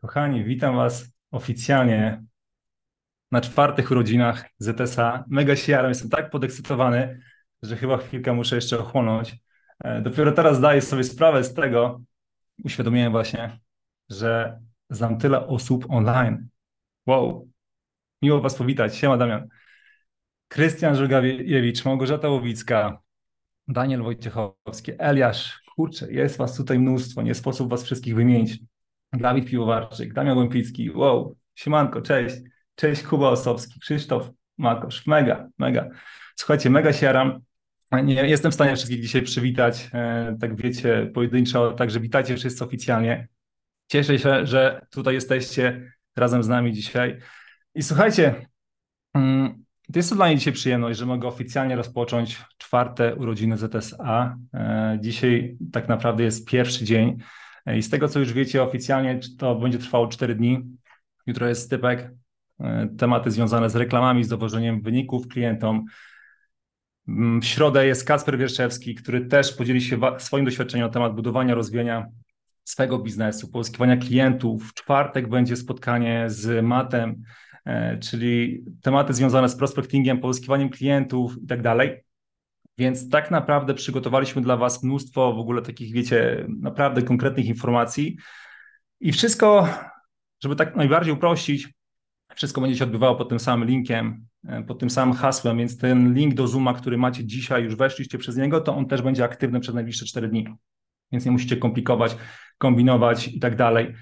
Kochani, witam Was oficjalnie na 4. urodzinach ZSA. Mega się jaram, jestem tak podekscytowany, że chyba chwilkę muszę jeszcze ochłonąć. Dopiero teraz zdaję sobie sprawę z tego, uświadomiłem właśnie, że znam tyle osób online. Wow, miło Was powitać. Siema Damian. Krystian Żugawiewicz, Małgorzata Łowicka, Daniel Wojciechowski, Eliasz. Kurczę, jest Was tutaj mnóstwo, nie sposób Was wszystkich wymienić. Dawid Piłowarczyk, Damian Głębiński, wow, siemanko, cześć. Cześć Kuba Osobski, Krzysztof Makosz, mega. Słuchajcie, mega się jaram. Nie jestem w stanie wszystkich dzisiaj przywitać, tak wiecie, pojedynczo, także witajcie wszyscy oficjalnie. Cieszę się, że tutaj jesteście razem z nami dzisiaj. I słuchajcie, jest to dla mnie dzisiaj przyjemność, że mogę oficjalnie rozpocząć 4. urodziny ZSA. Dzisiaj tak naprawdę jest pierwszy dzień i z tego, co już wiecie, oficjalnie to będzie trwało 4 dni. Jutro jest stypek, tematy związane z reklamami, z dowożeniem wyników klientom. W środę jest Kacper Wierzewski, który też podzieli się swoim doświadczeniem na temat budowania, rozwijania swego biznesu, pozyskiwania klientów. W czwartek będzie spotkanie z Matem, czyli tematy związane z prospektingiem, pozyskiwaniem klientów i tak dalej. Więc tak naprawdę przygotowaliśmy dla Was mnóstwo w ogóle takich, wiecie, naprawdę konkretnych informacji. I wszystko, żeby tak najbardziej uprościć, wszystko będzie się odbywało pod tym samym linkiem, pod tym samym hasłem, więc ten link do Zooma, który macie dzisiaj, już weszliście przez niego, to on też będzie aktywny przez najbliższe 4 dni. Więc nie musicie komplikować, kombinować i tak dalej.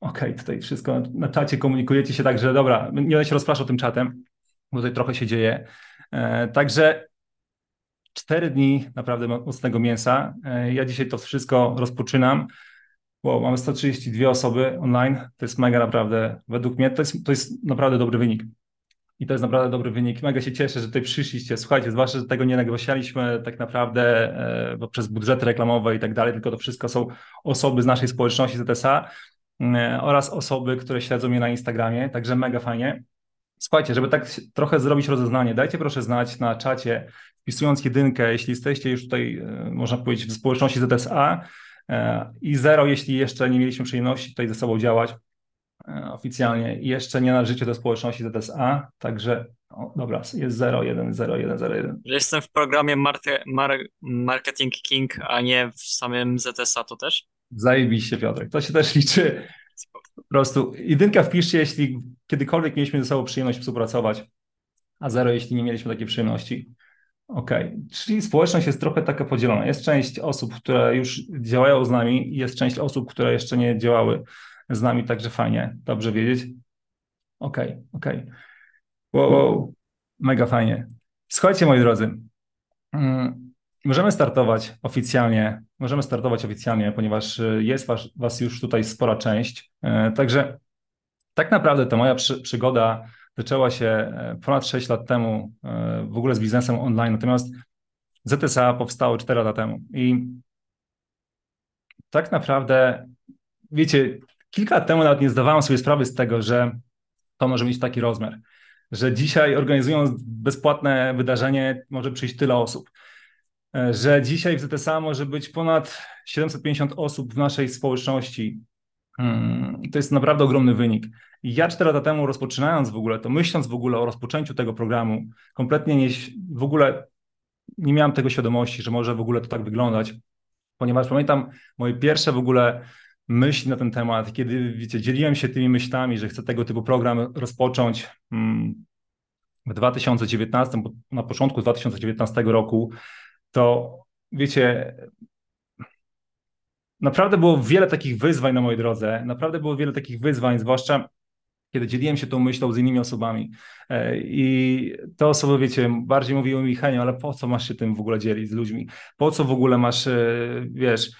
Okej, tutaj wszystko na czacie komunikujecie się, także dobra, nie będę się rozpraszał tym czatem, bo tutaj trochę się dzieje. Także 4 dni naprawdę mocnego mięsa. Ja dzisiaj to wszystko rozpoczynam. Wow, mamy 132 osoby online, to jest mega naprawdę, według mnie to jest naprawdę dobry wynik. I to jest naprawdę dobry wynik. Mega się cieszę, że tutaj przyszliście. Słuchajcie, zwłaszcza, że tego nie negocjowaliśmy tak naprawdę przez budżety reklamowe i tak dalej, tylko to wszystko są osoby z naszej społeczności ZSA oraz osoby, które śledzą mnie na Instagramie, także mega fajnie. Słuchajcie, żeby tak trochę zrobić rozeznanie, dajcie proszę znać na czacie, wpisując 1, jeśli jesteście już tutaj, można powiedzieć, w społeczności ZSA, i 0, jeśli jeszcze nie mieliśmy przyjemności tutaj ze sobą działać oficjalnie i jeszcze nie należycie do społeczności ZSA, także dobra, jest 0, 1, 0, 1, 0, 1. Jestem w programie Marketing King, a nie w samym ZSA, to też? Zajebiście, Piotrek, to się też liczy. Po prostu 1 wpiszcie, jeśli kiedykolwiek mieliśmy ze sobą przyjemność współpracować, a 0, jeśli nie mieliśmy takiej przyjemności. Okej, czyli społeczność jest trochę taka podzielona. Jest część osób, które już działają z nami, jest część osób, które jeszcze nie działały z nami, także fajnie, dobrze wiedzieć. Okej. Wow, mega fajnie. Słuchajcie, moi drodzy, możemy startować oficjalnie, ponieważ jest was już tutaj spora część. Także tak naprawdę ta moja przygoda zaczęła się ponad 6 lat temu w ogóle z biznesem online, natomiast ZSA powstało 4 lata temu i tak naprawdę, wiecie, kilka lat temu nawet nie zdawałem sobie sprawy z tego, że to może mieć taki rozmiar, że dzisiaj organizując bezpłatne wydarzenie może przyjść tyle osób, że dzisiaj w ZSA może być ponad 750 osób w naszej społeczności. To jest naprawdę ogromny wynik. Ja 4 lata temu rozpoczynając w ogóle, to myśląc w ogóle o rozpoczęciu tego programu, kompletnie w ogóle nie miałem tego świadomości, że może w ogóle to tak wyglądać, ponieważ pamiętam moje pierwsze w ogóle myśli na ten temat, kiedy wiecie, dzieliłem się tymi myślami, że chcę tego typu program rozpocząć w 2019, na początku 2019 roku, to wiecie, naprawdę było wiele takich wyzwań na mojej drodze, zwłaszcza kiedy dzieliłem się tą myślą z innymi osobami i te osoby, wiecie, bardziej mówiły mi: Henio, ale po co masz się tym w ogóle dzielić z ludźmi? Po co w ogóle masz, wiesz,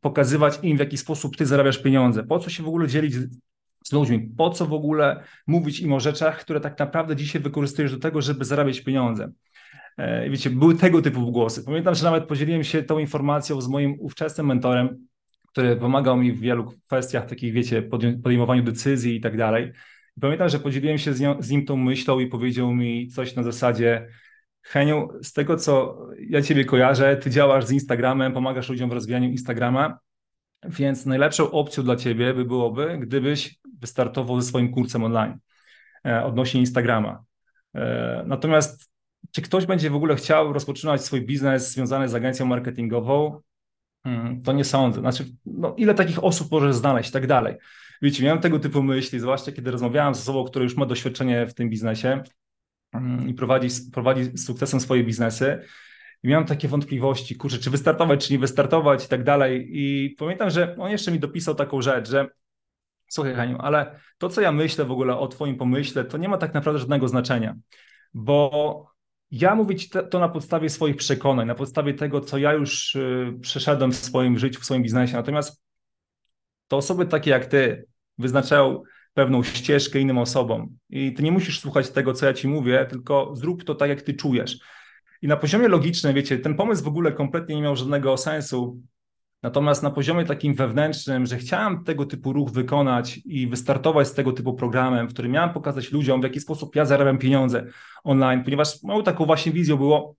pokazywać im, w jaki sposób ty zarabiasz pieniądze? Po co się w ogóle dzielić z ludźmi? Po co w ogóle mówić im o rzeczach, które tak naprawdę dzisiaj wykorzystujesz do tego, żeby zarabiać pieniądze? Wiecie, były tego typu głosy. Pamiętam, że nawet podzieliłem się tą informacją z moim ówczesnym mentorem, który pomagał mi w wielu kwestiach takich, wiecie, podejmowaniu decyzji i tak dalej. Pamiętam, że podzieliłem się z nim tą myślą i powiedział mi coś na zasadzie: Heniu, z tego, co ja ciebie kojarzę, ty działasz z Instagramem, pomagasz ludziom w rozwijaniu Instagrama, Więc najlepszą opcją dla ciebie byłoby, gdybyś wystartował ze swoim kursem online odnośnie Instagrama. Natomiast czy ktoś będzie w ogóle chciał rozpoczynać swój biznes związany z agencją marketingową? To nie sądzę. Znaczy, no, ile takich osób możesz znaleźć i tak dalej. Wiecie, miałem tego typu myśli, zwłaszcza kiedy rozmawiałem z osobą, która już ma doświadczenie w tym biznesie i prowadzi z sukcesem swoje biznesy. I miałem takie wątpliwości, kurczę, czy wystartować, czy nie wystartować i tak dalej. I pamiętam, że on jeszcze mi dopisał taką rzecz, że słuchaj, Heniu, ale to, co ja myślę w ogóle o twoim pomyśle, to nie ma tak naprawdę żadnego znaczenia, bo ja mówię ci to na podstawie swoich przekonań, na podstawie tego, co ja już przeszedłem w swoim życiu, w swoim biznesie. Natomiast to osoby takie jak ty wyznaczają pewną ścieżkę innym osobom i ty nie musisz słuchać tego, co ja ci mówię, tylko zrób to tak, jak ty czujesz. I na poziomie logicznym, wiecie, ten pomysł w ogóle kompletnie nie miał żadnego sensu. Natomiast na poziomie takim wewnętrznym, że chciałem tego typu ruch wykonać i wystartować z tego typu programem, w którym miałem pokazać ludziom, w jaki sposób ja zarabiam pieniądze online, ponieważ moją taką właśnie wizją było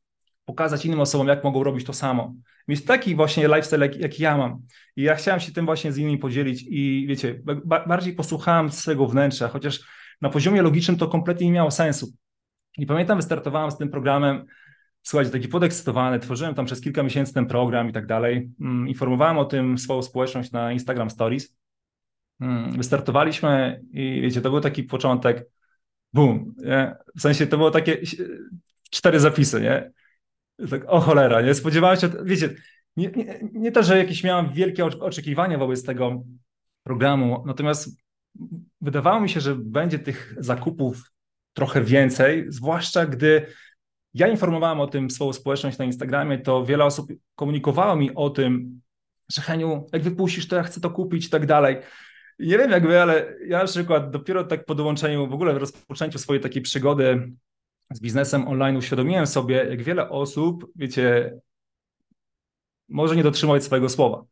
pokazać innym osobom, jak mogą robić to samo. Mieć taki właśnie lifestyle, jak ja mam. I ja chciałem się tym właśnie z innymi podzielić i wiecie, bardziej posłuchałem swojego wnętrza, chociaż na poziomie logicznym to kompletnie nie miało sensu. I pamiętam, wystartowałem z tym programem. Słuchajcie, taki podekscytowany, tworzyłem tam przez kilka miesięcy ten program i tak dalej. Informowałem o tym swoją społeczność na Instagram Stories. Wystartowaliśmy i wiecie, to był taki początek, boom. Nie? W sensie to było takie 4 zapisy, nie? Tak, o cholera, nie? Spodziewałem się, wiecie, nie to, że jakieś miałem wielkie oczekiwania wobec tego programu, natomiast wydawało mi się, że będzie tych zakupów trochę więcej, zwłaszcza gdy ja informowałem o tym swoją społeczność na Instagramie, to wiele osób komunikowało mi o tym, że Heniu, jak wypuścisz, to ja chcę to kupić i tak dalej. Nie wiem jak wy, ale ja na przykład dopiero tak po dołączeniu, w ogóle w rozpoczęciu swojej takiej przygody z biznesem online uświadomiłem sobie, jak wiele osób, wiecie, może nie dotrzymać swojego słowa.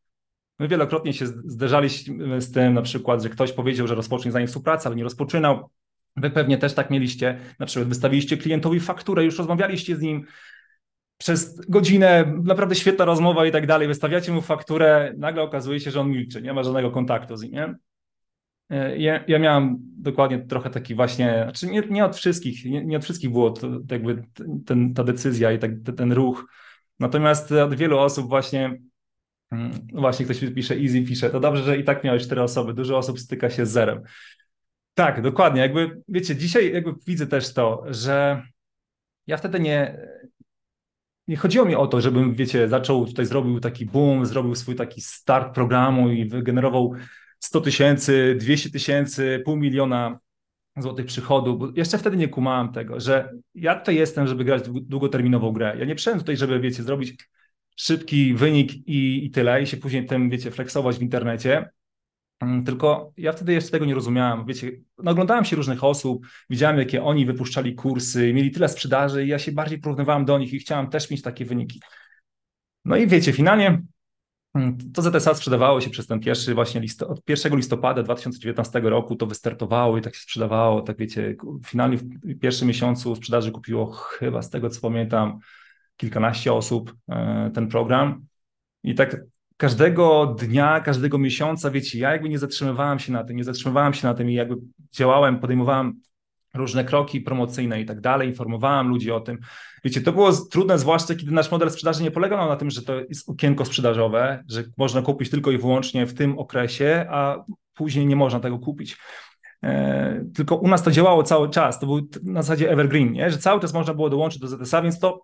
My wielokrotnie się zderzaliśmy z tym na przykład, że ktoś powiedział, że rozpocznie z nami współpracę, ale nie rozpoczynał. Wy pewnie też tak mieliście, na przykład wystawiliście klientowi fakturę, już rozmawialiście z nim przez godzinę, naprawdę świetna rozmowa i tak dalej, wystawiacie mu fakturę, nagle okazuje się, że on milczy, nie ma żadnego kontaktu z nim, nie? Ja miałem dokładnie trochę taki właśnie, znaczy nie od wszystkich było to, jakby ta decyzja i tak, ten ruch, natomiast od wielu osób właśnie ktoś pisze easy, pisze, to dobrze, że i tak miałeś 4 osoby, dużo osób styka się z zerem. Tak, dokładnie. Jakby, wiecie, dzisiaj jakby widzę też to, że ja wtedy nie chodziło mi o to, żebym, wiecie, zaczął tutaj, zrobił taki boom, zrobił swój taki start programu i wygenerował 100 000, 200 000, 500 000 złotych przychodu, bo jeszcze wtedy nie kumałem tego, że ja tutaj jestem, żeby grać długoterminową grę. Ja nie przyszedłem tutaj, żeby, wiecie, zrobić szybki wynik i tyle i się później tym, wiecie, flexować w internecie. Tylko ja wtedy jeszcze tego nie rozumiałem, wiecie, oglądałem się różnych osób, widziałem jakie oni wypuszczali kursy, mieli tyle sprzedaży i ja się bardziej porównywałem do nich i chciałem też mieć takie wyniki. No i wiecie, finalnie to ZSA sprzedawało się przez ten pierwszy właśnie od 1 listopada 2019 roku to wystartowało i tak się sprzedawało, tak wiecie, finalnie w pierwszym miesiącu sprzedaży kupiło chyba z tego co pamiętam kilkanaście osób ten program i tak każdego dnia, każdego miesiąca, wiecie, ja jakby nie zatrzymywałem się na tym i jakby działałem, podejmowałem różne kroki promocyjne i tak dalej, informowałem ludzi o tym. Wiecie, to było trudne, zwłaszcza kiedy nasz model sprzedaży nie polegał na tym, że to jest okienko sprzedażowe, że można kupić tylko i wyłącznie w tym okresie, a później nie można tego kupić. Tylko u nas to działało cały czas, to był na zasadzie evergreen, nie? Że cały czas można było dołączyć do ZSA, więc to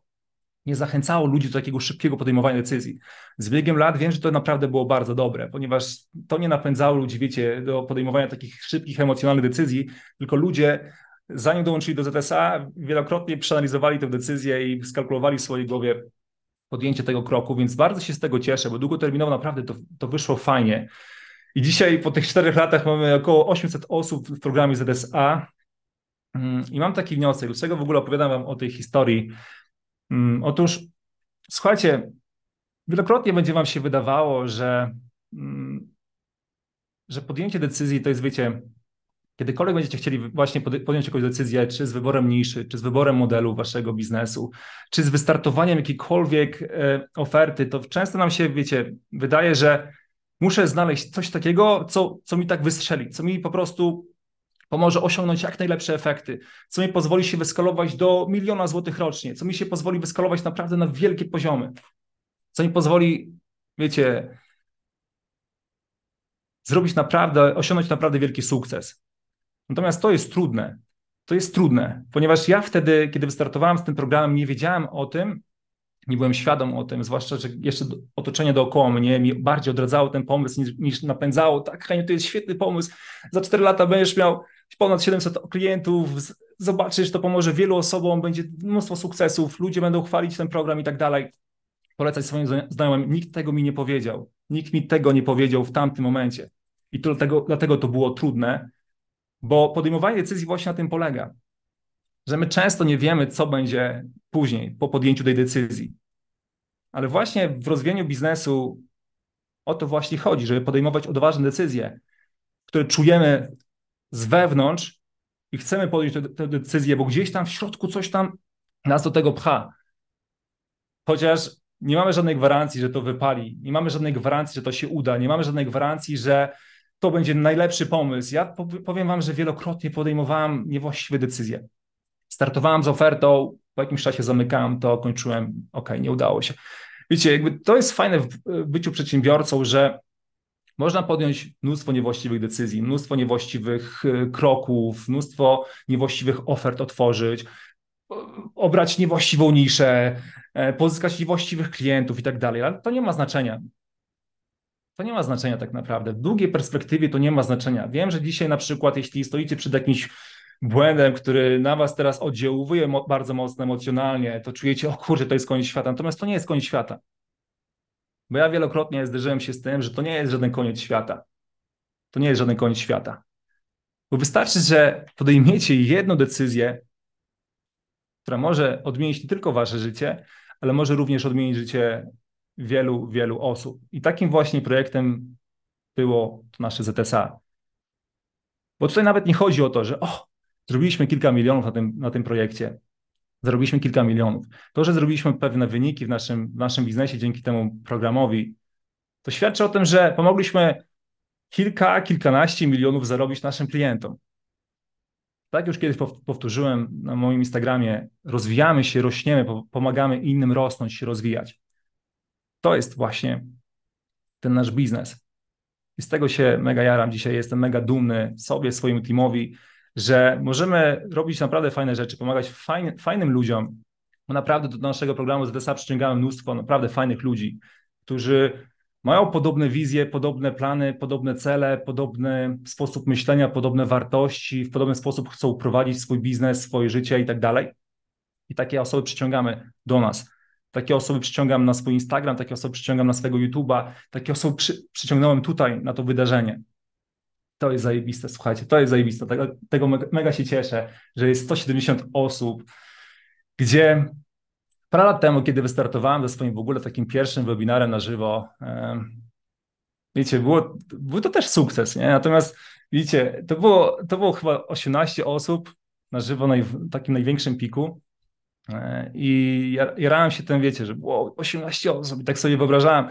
nie zachęcało ludzi do takiego szybkiego podejmowania decyzji. Z biegiem lat wiem, że to naprawdę było bardzo dobre, ponieważ to nie napędzało ludzi, wiecie, do podejmowania takich szybkich, emocjonalnych decyzji, tylko ludzie, zanim dołączyli do ZSA, wielokrotnie przeanalizowali tę decyzję i skalkulowali w swojej głowie podjęcie tego kroku, więc bardzo się z tego cieszę, bo długoterminowo naprawdę to wyszło fajnie. I dzisiaj po tych 4 latach mamy około 800 osób w programie ZSA i mam taki wniosek, dlaczego w ogóle opowiadam wam o tej historii. Otóż, słuchajcie, wielokrotnie będzie wam się wydawało, że podjęcie decyzji to jest, wiecie, kiedykolwiek będziecie chcieli właśnie podjąć jakąś decyzję, czy z wyborem niszy, czy z wyborem modelu waszego biznesu, czy z wystartowaniem jakiejkolwiek oferty, to często nam się, wiecie, wydaje, że muszę znaleźć coś takiego, co mi tak wystrzeli, co mi po prostu pomoże osiągnąć jak najlepsze efekty, co mi pozwoli się wyskalować do 1 000 000 złotych rocznie, co mi się pozwoli wyskalować naprawdę na wielkie poziomy, co mi pozwoli, wiecie, zrobić naprawdę, osiągnąć naprawdę wielki sukces. Natomiast to jest trudne. To jest trudne, ponieważ ja wtedy, kiedy wystartowałem z tym programem, nie wiedziałem o tym, nie byłem świadom o tym, zwłaszcza, że jeszcze otoczenie dookoła mnie mi bardziej odradzało ten pomysł niż napędzało. Tak, Henio, to jest świetny pomysł. Za 4 lata będziesz miał ponad 700 klientów, zobaczysz, to pomoże wielu osobom, będzie mnóstwo sukcesów, ludzie będą chwalić ten program i tak dalej. Polecać swoim znajomym. Nikt tego mi nie powiedział. Nikt mi tego nie powiedział w tamtym momencie. I to dlatego to było trudne, bo podejmowanie decyzji właśnie na tym polega, że my często nie wiemy, co będzie później po podjęciu tej decyzji. Ale właśnie w rozwijaniu biznesu o to właśnie chodzi, żeby podejmować odważne decyzje, które czujemy z wewnątrz i chcemy podjąć tę decyzję, bo gdzieś tam w środku coś tam nas do tego pcha. Chociaż nie mamy żadnej gwarancji, że to wypali, nie mamy żadnej gwarancji, że to się uda, nie mamy żadnej gwarancji, że to będzie najlepszy pomysł. Ja powiem wam, że wielokrotnie podejmowałem niewłaściwe decyzje. Startowałem z ofertą, po jakimś czasie zamykałem to, kończyłem, nie udało się. Wiecie, jakby to jest fajne w byciu przedsiębiorcą, że można podjąć mnóstwo niewłaściwych decyzji, mnóstwo niewłaściwych kroków, mnóstwo niewłaściwych ofert otworzyć, obrać niewłaściwą niszę, pozyskać niewłaściwych klientów i tak dalej, ale to nie ma znaczenia. To nie ma znaczenia tak naprawdę. W długiej perspektywie to nie ma znaczenia. Wiem, że dzisiaj na przykład, jeśli stoicie przed jakimś błędem, który na was teraz oddziałuje bardzo mocno emocjonalnie, to czujecie, o kurczę, to jest koniec świata. Natomiast to nie jest koniec świata. Bo ja wielokrotnie zderzyłem się z tym, że to nie jest żaden koniec świata. To nie jest żaden koniec świata. Bo wystarczy, że podejmiecie jedną decyzję, która może odmienić nie tylko wasze życie, ale może również odmienić życie wielu, wielu osób. I takim właśnie projektem było nasze ZSA. Bo tutaj nawet nie chodzi o to, że zrobiliśmy kilka milionów na tym projekcie. Zarobiliśmy kilka milionów. To, że zrobiliśmy pewne wyniki w naszym biznesie dzięki temu programowi, to świadczy o tym, że pomogliśmy kilkanaście milionów zarobić naszym klientom. Tak już kiedyś powtórzyłem na moim Instagramie, rozwijamy się, rośniemy, pomagamy innym rosnąć, się rozwijać. To jest właśnie ten nasz biznes. I z tego się mega jaram dzisiaj, jestem mega dumny sobie, swojemu teamowi, że możemy robić naprawdę fajne rzeczy, pomagać fajnym ludziom, bo naprawdę do naszego programu ZSA przyciągamy mnóstwo naprawdę fajnych ludzi, którzy mają podobne wizje, podobne plany, podobne cele, podobny sposób myślenia, podobne wartości, w podobny sposób chcą prowadzić swój biznes, swoje życie i tak dalej. I takie osoby przyciągamy do nas. Takie osoby przyciągam na swój Instagram, takie osoby przyciągam na swojego YouTube'a, takie osoby przyciągnąłem tutaj na to wydarzenie. To jest zajebiste, słuchajcie, to jest zajebiste. Tego mega się cieszę, że jest 170 osób, gdzie parę lat temu, kiedy wystartowałem ze swoim w ogóle takim pierwszym webinarem na żywo, wiecie, był to też sukces, nie? Natomiast wiecie, to było chyba 18 osób na żywo w takim największym piku. I jarałem się tym, wiecie, że było 18 osób i tak sobie wyobrażałem,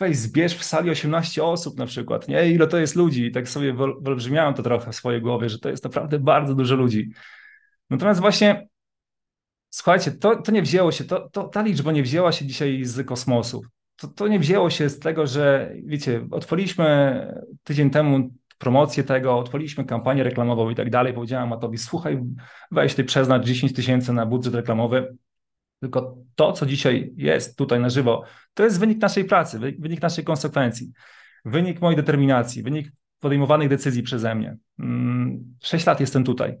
weź zbierz w sali 18 osób na przykład, nie? Ile to jest ludzi? I tak sobie wyolbrzymiałem to trochę w swojej głowie, że to jest naprawdę bardzo dużo ludzi. Natomiast właśnie, słuchajcie, to nie wzięło się, ta liczba nie wzięła się dzisiaj z kosmosu. To nie wzięło się z tego, że wiecie, otworiliśmy tydzień temu promocję tego, otworiliśmy kampanię reklamową i tak dalej. Powiedziałem Matowi, słuchaj, weź ty przeznacz 10 tysięcy na budżet reklamowy. Tylko to, co dzisiaj jest tutaj na żywo, to jest wynik naszej pracy, wynik naszej konsekwencji, wynik mojej determinacji, wynik podejmowanych decyzji przeze mnie. 6 lat jestem tutaj.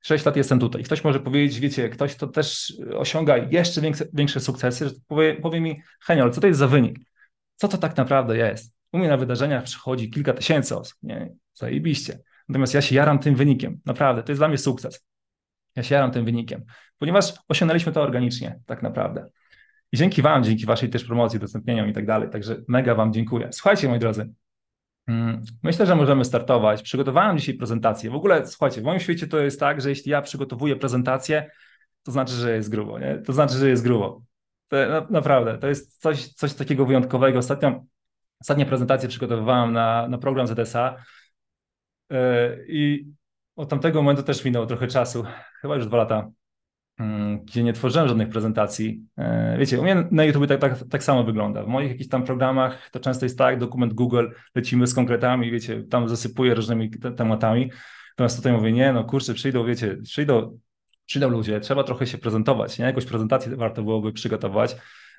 6 lat jestem tutaj. Ktoś może powiedzieć, wiecie, ktoś, kto też osiąga jeszcze większe sukcesy, że powie mi, Henio, co to jest za wynik? Co to tak naprawdę jest? U mnie na wydarzeniach przychodzi kilka tysięcy osób, nie? Zajebiście. Natomiast ja się jaram tym wynikiem, naprawdę, to jest dla mnie sukces. Ja się jaram tym wynikiem, ponieważ osiągnęliśmy to organicznie, tak naprawdę. I dzięki wam, dzięki waszej też promocji, udostępnieniom i tak dalej, także mega wam dziękuję. Słuchajcie, moi drodzy, myślę, że możemy startować. Przygotowałem dzisiaj prezentację. W ogóle, słuchajcie, w moim świecie to jest tak, że jeśli ja przygotowuję prezentację, to znaczy, że jest grubo, nie? To znaczy, że jest grubo. Naprawdę, to jest coś takiego wyjątkowego. Ostatnio Ostatnie prezentacje przygotowywałem na program ZSA i od tamtego momentu też minęło trochę czasu, chyba już 2 lata, gdzie nie tworzyłem żadnych prezentacji. Wiecie, u mnie na YouTube tak samo wygląda. W moich jakichś tam programach to często jest tak, dokument Google, lecimy z konkretami, wiecie, tam zasypuję różnymi tematami. Natomiast tutaj mówię, nie, no kurczę, przyjdą ludzie, trzeba trochę się prezentować, nie? Jakąś prezentację warto byłoby przygotować.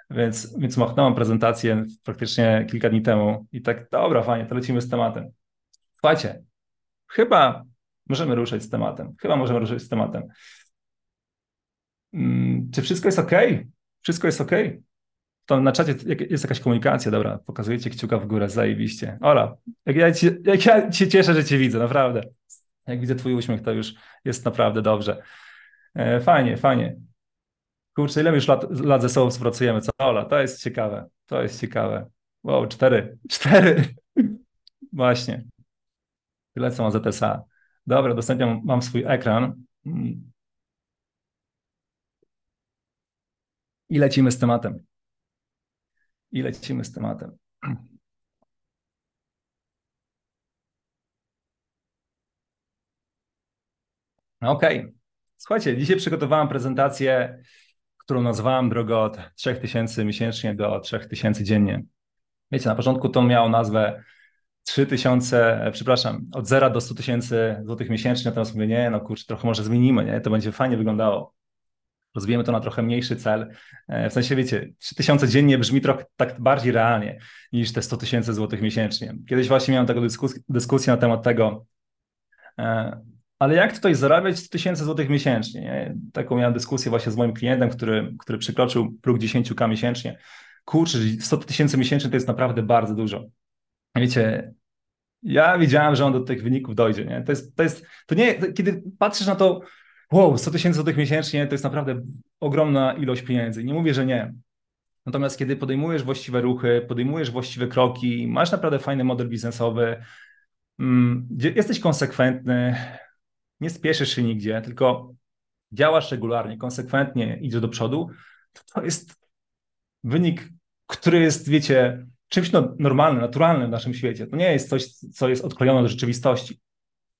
Więc machnąłem prezentację praktycznie kilka dni temu i tak, dobra, fajnie, to lecimy z tematem. Słuchajcie, chyba możemy ruszać z tematem. Czy wszystko jest ok? Wszystko jest ok? Tam na czacie jest jakaś komunikacja, dobra, pokazujecie kciuka w górę, zajebiście. Ola, jak ja się cieszę, że Cię widzę, naprawdę. Jak widzę Twój uśmiech, to już jest naprawdę dobrze. Fajnie. Kurczę, ile już lat ze sobą współpracujemy, co Ola? To jest ciekawe. Wow, 4. Właśnie. Tyle co ma ZSA. Dobra, dostępnie mam swój ekran. I lecimy z tematem. Okej. Słuchajcie, dzisiaj przygotowałem prezentację, którą nazwałem drogę od 3000 miesięcznie do 3000 dziennie. Wiecie, na początku to miało nazwę 3000, przepraszam, od 0 do 100 tysięcy złotych miesięcznie, natomiast mówię, nie, no kurczę, trochę może zmienimy, nie? To będzie fajnie wyglądało. Rozbijemy to na trochę mniejszy cel. W sensie, wiecie, 3000 dziennie brzmi trochę tak bardziej realnie niż te 100 tysięcy złotych miesięcznie. Kiedyś właśnie miałem taką dyskusję na temat tego, ale jak tutaj zarabiać 100 tysięcy złotych miesięcznie? Nie? Taką miałem dyskusję właśnie z moim klientem, który przekroczył próg 10K miesięcznie. Kurczę, 100 tysięcy miesięcznie to jest naprawdę bardzo dużo. Wiecie, ja widziałem, że on do tych wyników dojdzie. Nie? Kiedy patrzysz na to, wow, 100 tysięcy złotych miesięcznie to jest naprawdę ogromna ilość pieniędzy. Nie mówię, że nie. Natomiast kiedy podejmujesz właściwe ruchy, podejmujesz właściwe kroki, masz naprawdę fajny model biznesowy, gdzie jesteś konsekwentny, nie spieszysz się nigdzie, tylko działasz regularnie, konsekwentnie idziesz do przodu, to jest wynik, który jest, wiecie, czymś normalnym, naturalnym w naszym świecie. To nie jest coś, co jest odklejone od rzeczywistości.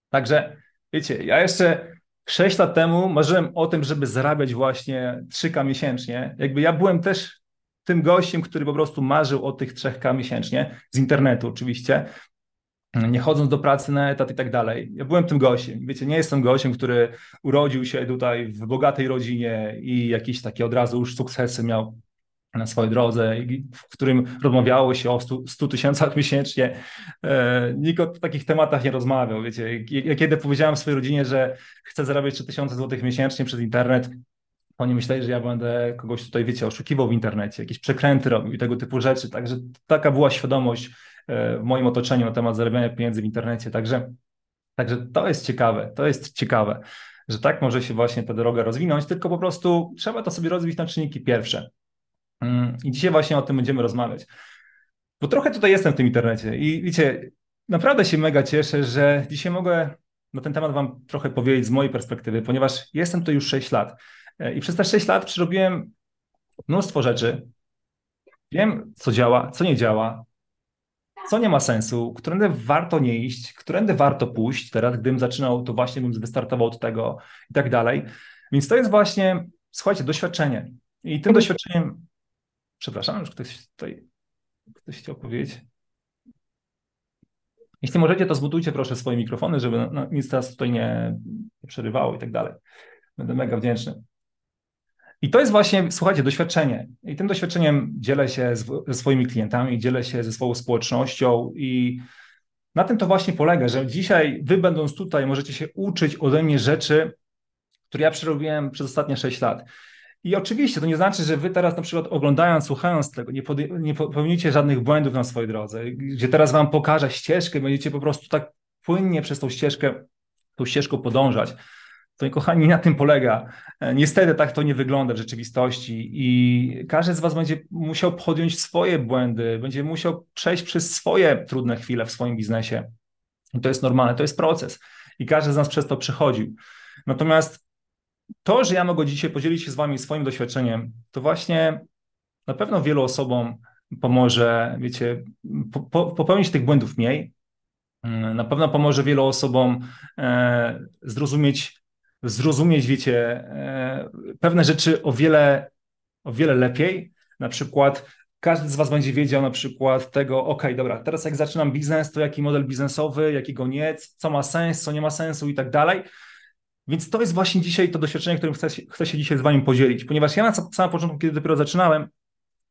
Także, wiecie, ja jeszcze 6 lat temu marzyłem o tym, żeby zarabiać właśnie 3K miesięcznie. Jakby ja byłem też tym gościem, który po prostu marzył o tych 3K miesięcznie, z internetu oczywiście, nie chodząc do pracy na etat i tak dalej. Ja byłem tym gościem. Wiecie, nie jestem gościem, który urodził się tutaj w bogatej rodzinie i jakieś takie od razu już sukcesy miał na swojej drodze, w którym rozmawiało się o 100 tysiącach miesięcznie. Nikt o takich tematach nie rozmawiał. Wiecie, ja kiedy powiedziałem swojej rodzinie, że chcę zarabiać 3000 zł miesięcznie przez internet, oni myśleli, że ja będę kogoś tutaj, wiecie, oszukiwał w internecie, jakieś przekręty robił i tego typu rzeczy. Także taka była świadomość w moim otoczeniu na temat zarabiania pieniędzy w internecie. Także to jest ciekawe, że tak może się właśnie ta droga rozwinąć, tylko po prostu trzeba to sobie rozbić na czynniki pierwsze. I dzisiaj właśnie o tym będziemy rozmawiać. Bo trochę tutaj jestem w tym internecie i wiecie, naprawdę się mega cieszę, że dzisiaj mogę na ten temat wam trochę powiedzieć z mojej perspektywy, ponieważ jestem tu już 6 lat i przez te 6 lat przerobiłem mnóstwo rzeczy. Wiem, co działa, co nie działa, co nie ma sensu, którędy warto nie iść, którędy warto pójść. Teraz gdybym zaczynał, to właśnie bym wystartował od tego i tak dalej. Więc to jest właśnie, słuchajcie, doświadczenie. I tym doświadczeniem... Przepraszam, już ktoś chciał powiedzieć. Jeśli możecie, to zbudujcie proszę swoje mikrofony, żeby nic teraz tutaj nie przerywało i tak dalej. Będę mega wdzięczny. I to jest właśnie, słuchajcie, doświadczenie. I tym doświadczeniem dzielę się ze swoimi klientami, dzielę się ze swoją społecznością i na tym to właśnie polega, że dzisiaj wy będąc tutaj możecie się uczyć ode mnie rzeczy, które ja przerobiłem przez ostatnie 6 lat. I oczywiście to nie znaczy, że wy teraz na przykład oglądając, słuchając tego, nie popełnicie żadnych błędów na swojej drodze, gdzie teraz wam pokażę ścieżkę, będziecie po prostu tak płynnie przez tą ścieżką podążać. To, kochani, na tym polega. Niestety tak to nie wygląda w rzeczywistości i każdy z was będzie musiał podjąć swoje błędy, będzie musiał przejść przez swoje trudne chwile w swoim biznesie. I to jest normalne, to jest proces i każdy z nas przez to przechodził. Natomiast to, że ja mogę dzisiaj podzielić się z wami swoim doświadczeniem, to właśnie na pewno wielu osobom pomoże, wiecie, popełnić tych błędów mniej. Na pewno pomoże wielu osobom zrozumieć, wiecie, pewne rzeczy o wiele lepiej. Na przykład każdy z was będzie wiedział na przykład tego, okej, dobra, teraz jak zaczynam biznes, to jaki model biznesowy, jakiego nie, co ma sens, co nie ma sensu i tak dalej. Więc to jest właśnie dzisiaj to doświadczenie, którym chcę się dzisiaj z wami podzielić, ponieważ ja na samym początku, kiedy dopiero zaczynałem,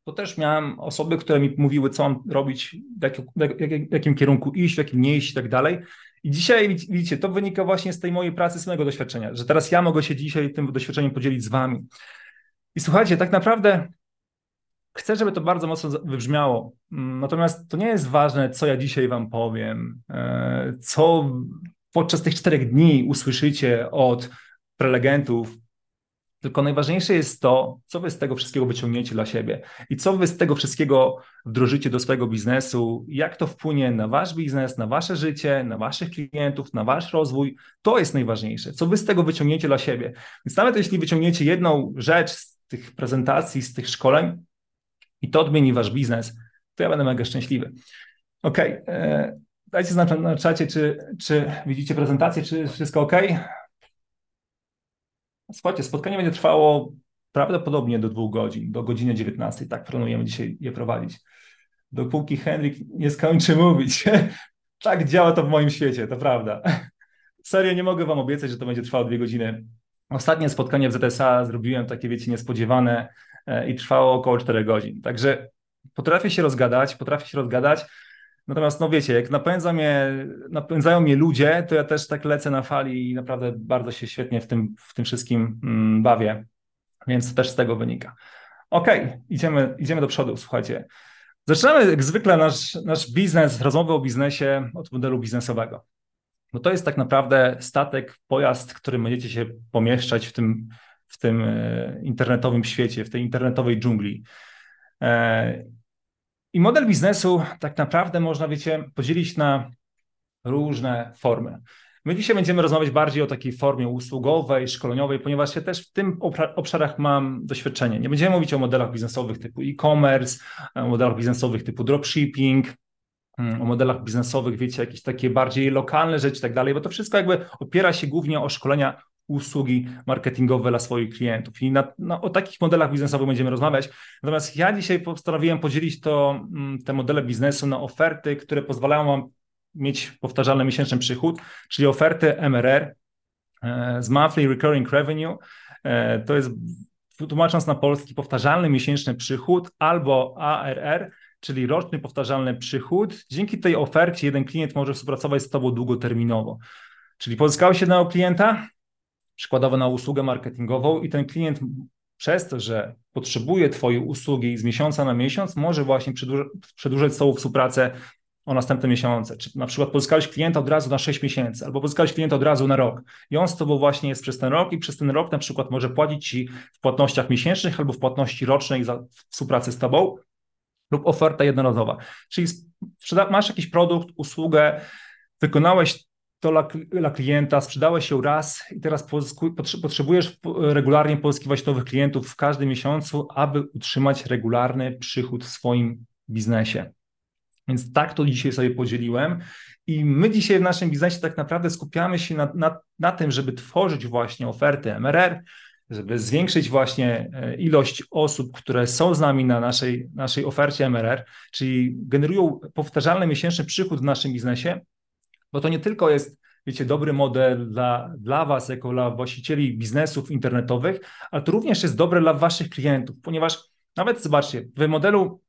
to też miałem osoby, które mi mówiły, co mam robić, w jakim kierunku iść, w jakim nie iść i tak dalej. I dzisiaj, widzicie, to wynika właśnie z tej mojej pracy, z mojego doświadczenia, że teraz ja mogę się dzisiaj tym doświadczeniem podzielić z wami. I słuchajcie, tak naprawdę chcę, żeby to bardzo mocno wybrzmiało, natomiast to nie jest ważne, co ja dzisiaj wam powiem, co podczas tych 4 dni usłyszycie od prelegentów, tylko najważniejsze jest to, co wy z tego wszystkiego wyciągniecie dla siebie i co wy z tego wszystkiego wdrożycie do swojego biznesu, jak to wpłynie na wasz biznes, na wasze życie, na waszych klientów, na wasz rozwój. To jest najważniejsze, co wy z tego wyciągniecie dla siebie. Więc nawet jeśli wyciągniecie jedną rzecz z tych prezentacji, z tych szkoleń i to odmieni wasz biznes, to ja będę mega szczęśliwy. Okej, dajcie znać na czacie, czy widzicie prezentację, czy wszystko ok? Słuchajcie, spotkanie będzie trwało prawdopodobnie do 2 godzin, do godziny 19. Tak planujemy dzisiaj je prowadzić. Dopóki Henryk nie skończy mówić. Tak działa to w moim świecie, to prawda. Serio, nie mogę wam obiecać, że to będzie trwało 2 godziny. Ostatnie spotkanie w ZSA zrobiłem takie, wiecie, niespodziewane i trwało około 4 godzin. Także potrafię się rozgadać. Natomiast, no wiecie, jak napędzają mnie ludzie, to ja też tak lecę na fali i naprawdę bardzo się świetnie w tym wszystkim bawię, więc też z tego wynika. Okej, idziemy do przodu, słuchajcie. Zaczynamy jak zwykle nasz biznes, rozmowę o biznesie od modelu biznesowego, bo to jest tak naprawdę statek, pojazd, którym będziecie się pomieszczać w tym internetowym świecie, w tej internetowej dżungli. I model biznesu tak naprawdę można, wiecie, podzielić na różne formy. My dzisiaj będziemy rozmawiać bardziej o takiej formie usługowej, szkoleniowej, ponieważ ja też w tym obszarach mam doświadczenie. Nie będziemy mówić o modelach biznesowych typu e-commerce, o modelach biznesowych typu dropshipping, o modelach biznesowych, wiecie, jakieś takie bardziej lokalne rzeczy i tak dalej, bo to wszystko jakby opiera się głównie o szkolenia, usługi marketingowe dla swoich klientów i o takich modelach biznesowych będziemy rozmawiać. Natomiast ja dzisiaj postanowiłem podzielić te modele biznesu na oferty, które pozwalają wam mieć powtarzalny miesięczny przychód, czyli oferty MRR z Monthly Recurring Revenue. To jest, tłumacząc na polski, powtarzalny miesięczny przychód albo ARR, czyli roczny powtarzalny przychód. Dzięki tej ofercie jeden klient może współpracować z tobą długoterminowo. Czyli pozyskałeś jednego klienta, przykładowo na usługę marketingową, i ten klient przez to, że potrzebuje twojej usługi z miesiąca na miesiąc, może właśnie przedłużać całą współpracę o następne miesiące. Czy na przykład pozyskałeś klienta od razu na 6 miesięcy, albo pozyskałeś klienta od razu na rok i on z tobą właśnie jest przez ten rok i przez ten rok na przykład może płacić ci w płatnościach miesięcznych albo w płatności rocznej za współpracę z tobą lub oferta jednorazowa. Czyli masz jakiś produkt, usługę, wykonałeś to dla klienta, sprzedałeś się raz i teraz potrzebujesz regularnie pozyskiwać nowych klientów w każdym miesiącu, aby utrzymać regularny przychód w swoim biznesie. Więc tak to dzisiaj sobie podzieliłem i my dzisiaj w naszym biznesie tak naprawdę skupiamy się na tym, żeby tworzyć właśnie oferty MRR, żeby zwiększyć właśnie ilość osób, które są z nami na naszej ofercie MRR, czyli generują powtarzalny miesięczny przychód w naszym biznesie. Bo to nie tylko jest, wiecie, dobry model dla was, jako dla właścicieli biznesów internetowych, ale to również jest dobre dla waszych klientów, ponieważ nawet zobaczcie, w modelu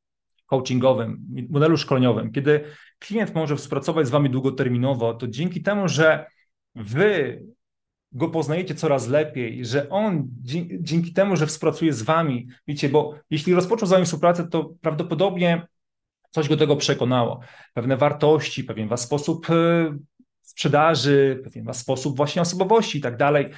coachingowym, modelu szkoleniowym, kiedy klient może współpracować z wami długoterminowo, to dzięki temu, że wy go poznajecie coraz lepiej, że on dzięki temu, że współpracuje z wami, wiecie, bo jeśli rozpoczął z wami współpracę, to prawdopodobnie coś go tego przekonało. Pewne wartości, pewien wasz sposób sprzedaży, pewien wasz sposób właśnie osobowości i tak dalej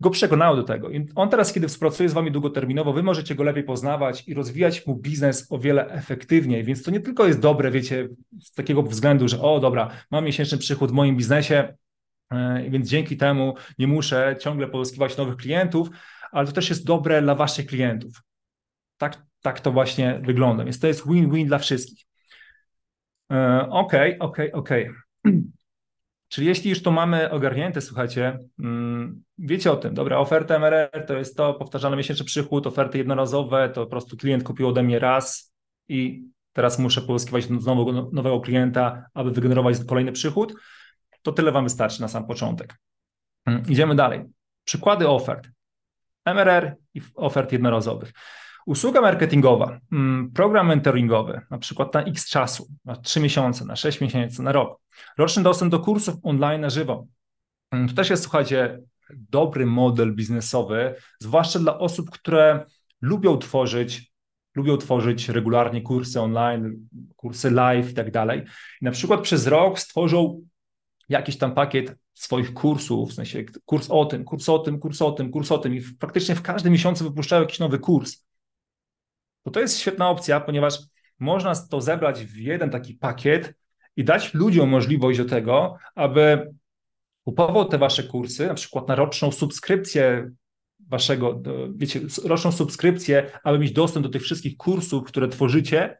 go przekonało do tego. I on teraz, kiedy współpracuje z wami długoterminowo, wy możecie go lepiej poznawać i rozwijać mu biznes o wiele efektywniej. Więc to nie tylko jest dobre, wiecie, z takiego względu, że o dobra, mam miesięczny przychód w moim biznesie, więc dzięki temu nie muszę ciągle pozyskiwać nowych klientów, ale to też jest dobre dla waszych klientów. Tak tak to właśnie wygląda. Więc to jest win-win dla wszystkich. Okej. Czyli jeśli już to mamy ogarnięte, słuchajcie, wiecie o tym, dobra, oferta MRR to jest to powtarzalny miesięczny przychód, oferty jednorazowe, to po prostu klient kupił ode mnie raz i teraz muszę pozyskiwać znowu nowego klienta, aby wygenerować kolejny przychód, to tyle Wam wystarczy na sam początek. Idziemy dalej. Przykłady ofert. MRR i ofert jednorazowych. Usługa marketingowa, program mentoringowy, na przykład na x czasu, na 3 miesiące, na 6 miesięcy, na rok. Roczny dostęp do kursów online na żywo. To też jest, słuchajcie, dobry model biznesowy, zwłaszcza dla osób, które lubią tworzyć regularnie kursy online, kursy live i tak dalej. Na przykład przez rok stworzą jakiś tam pakiet swoich kursów, w sensie kurs o tym i praktycznie w każdym miesiącu wypuszczają jakiś nowy kurs. To jest świetna opcja, ponieważ można to zebrać w jeden taki pakiet i dać ludziom możliwość do tego, aby kupował te wasze kursy, na przykład na roczną subskrypcję waszego, wiecie, roczną subskrypcję, aby mieć dostęp do tych wszystkich kursów, które tworzycie,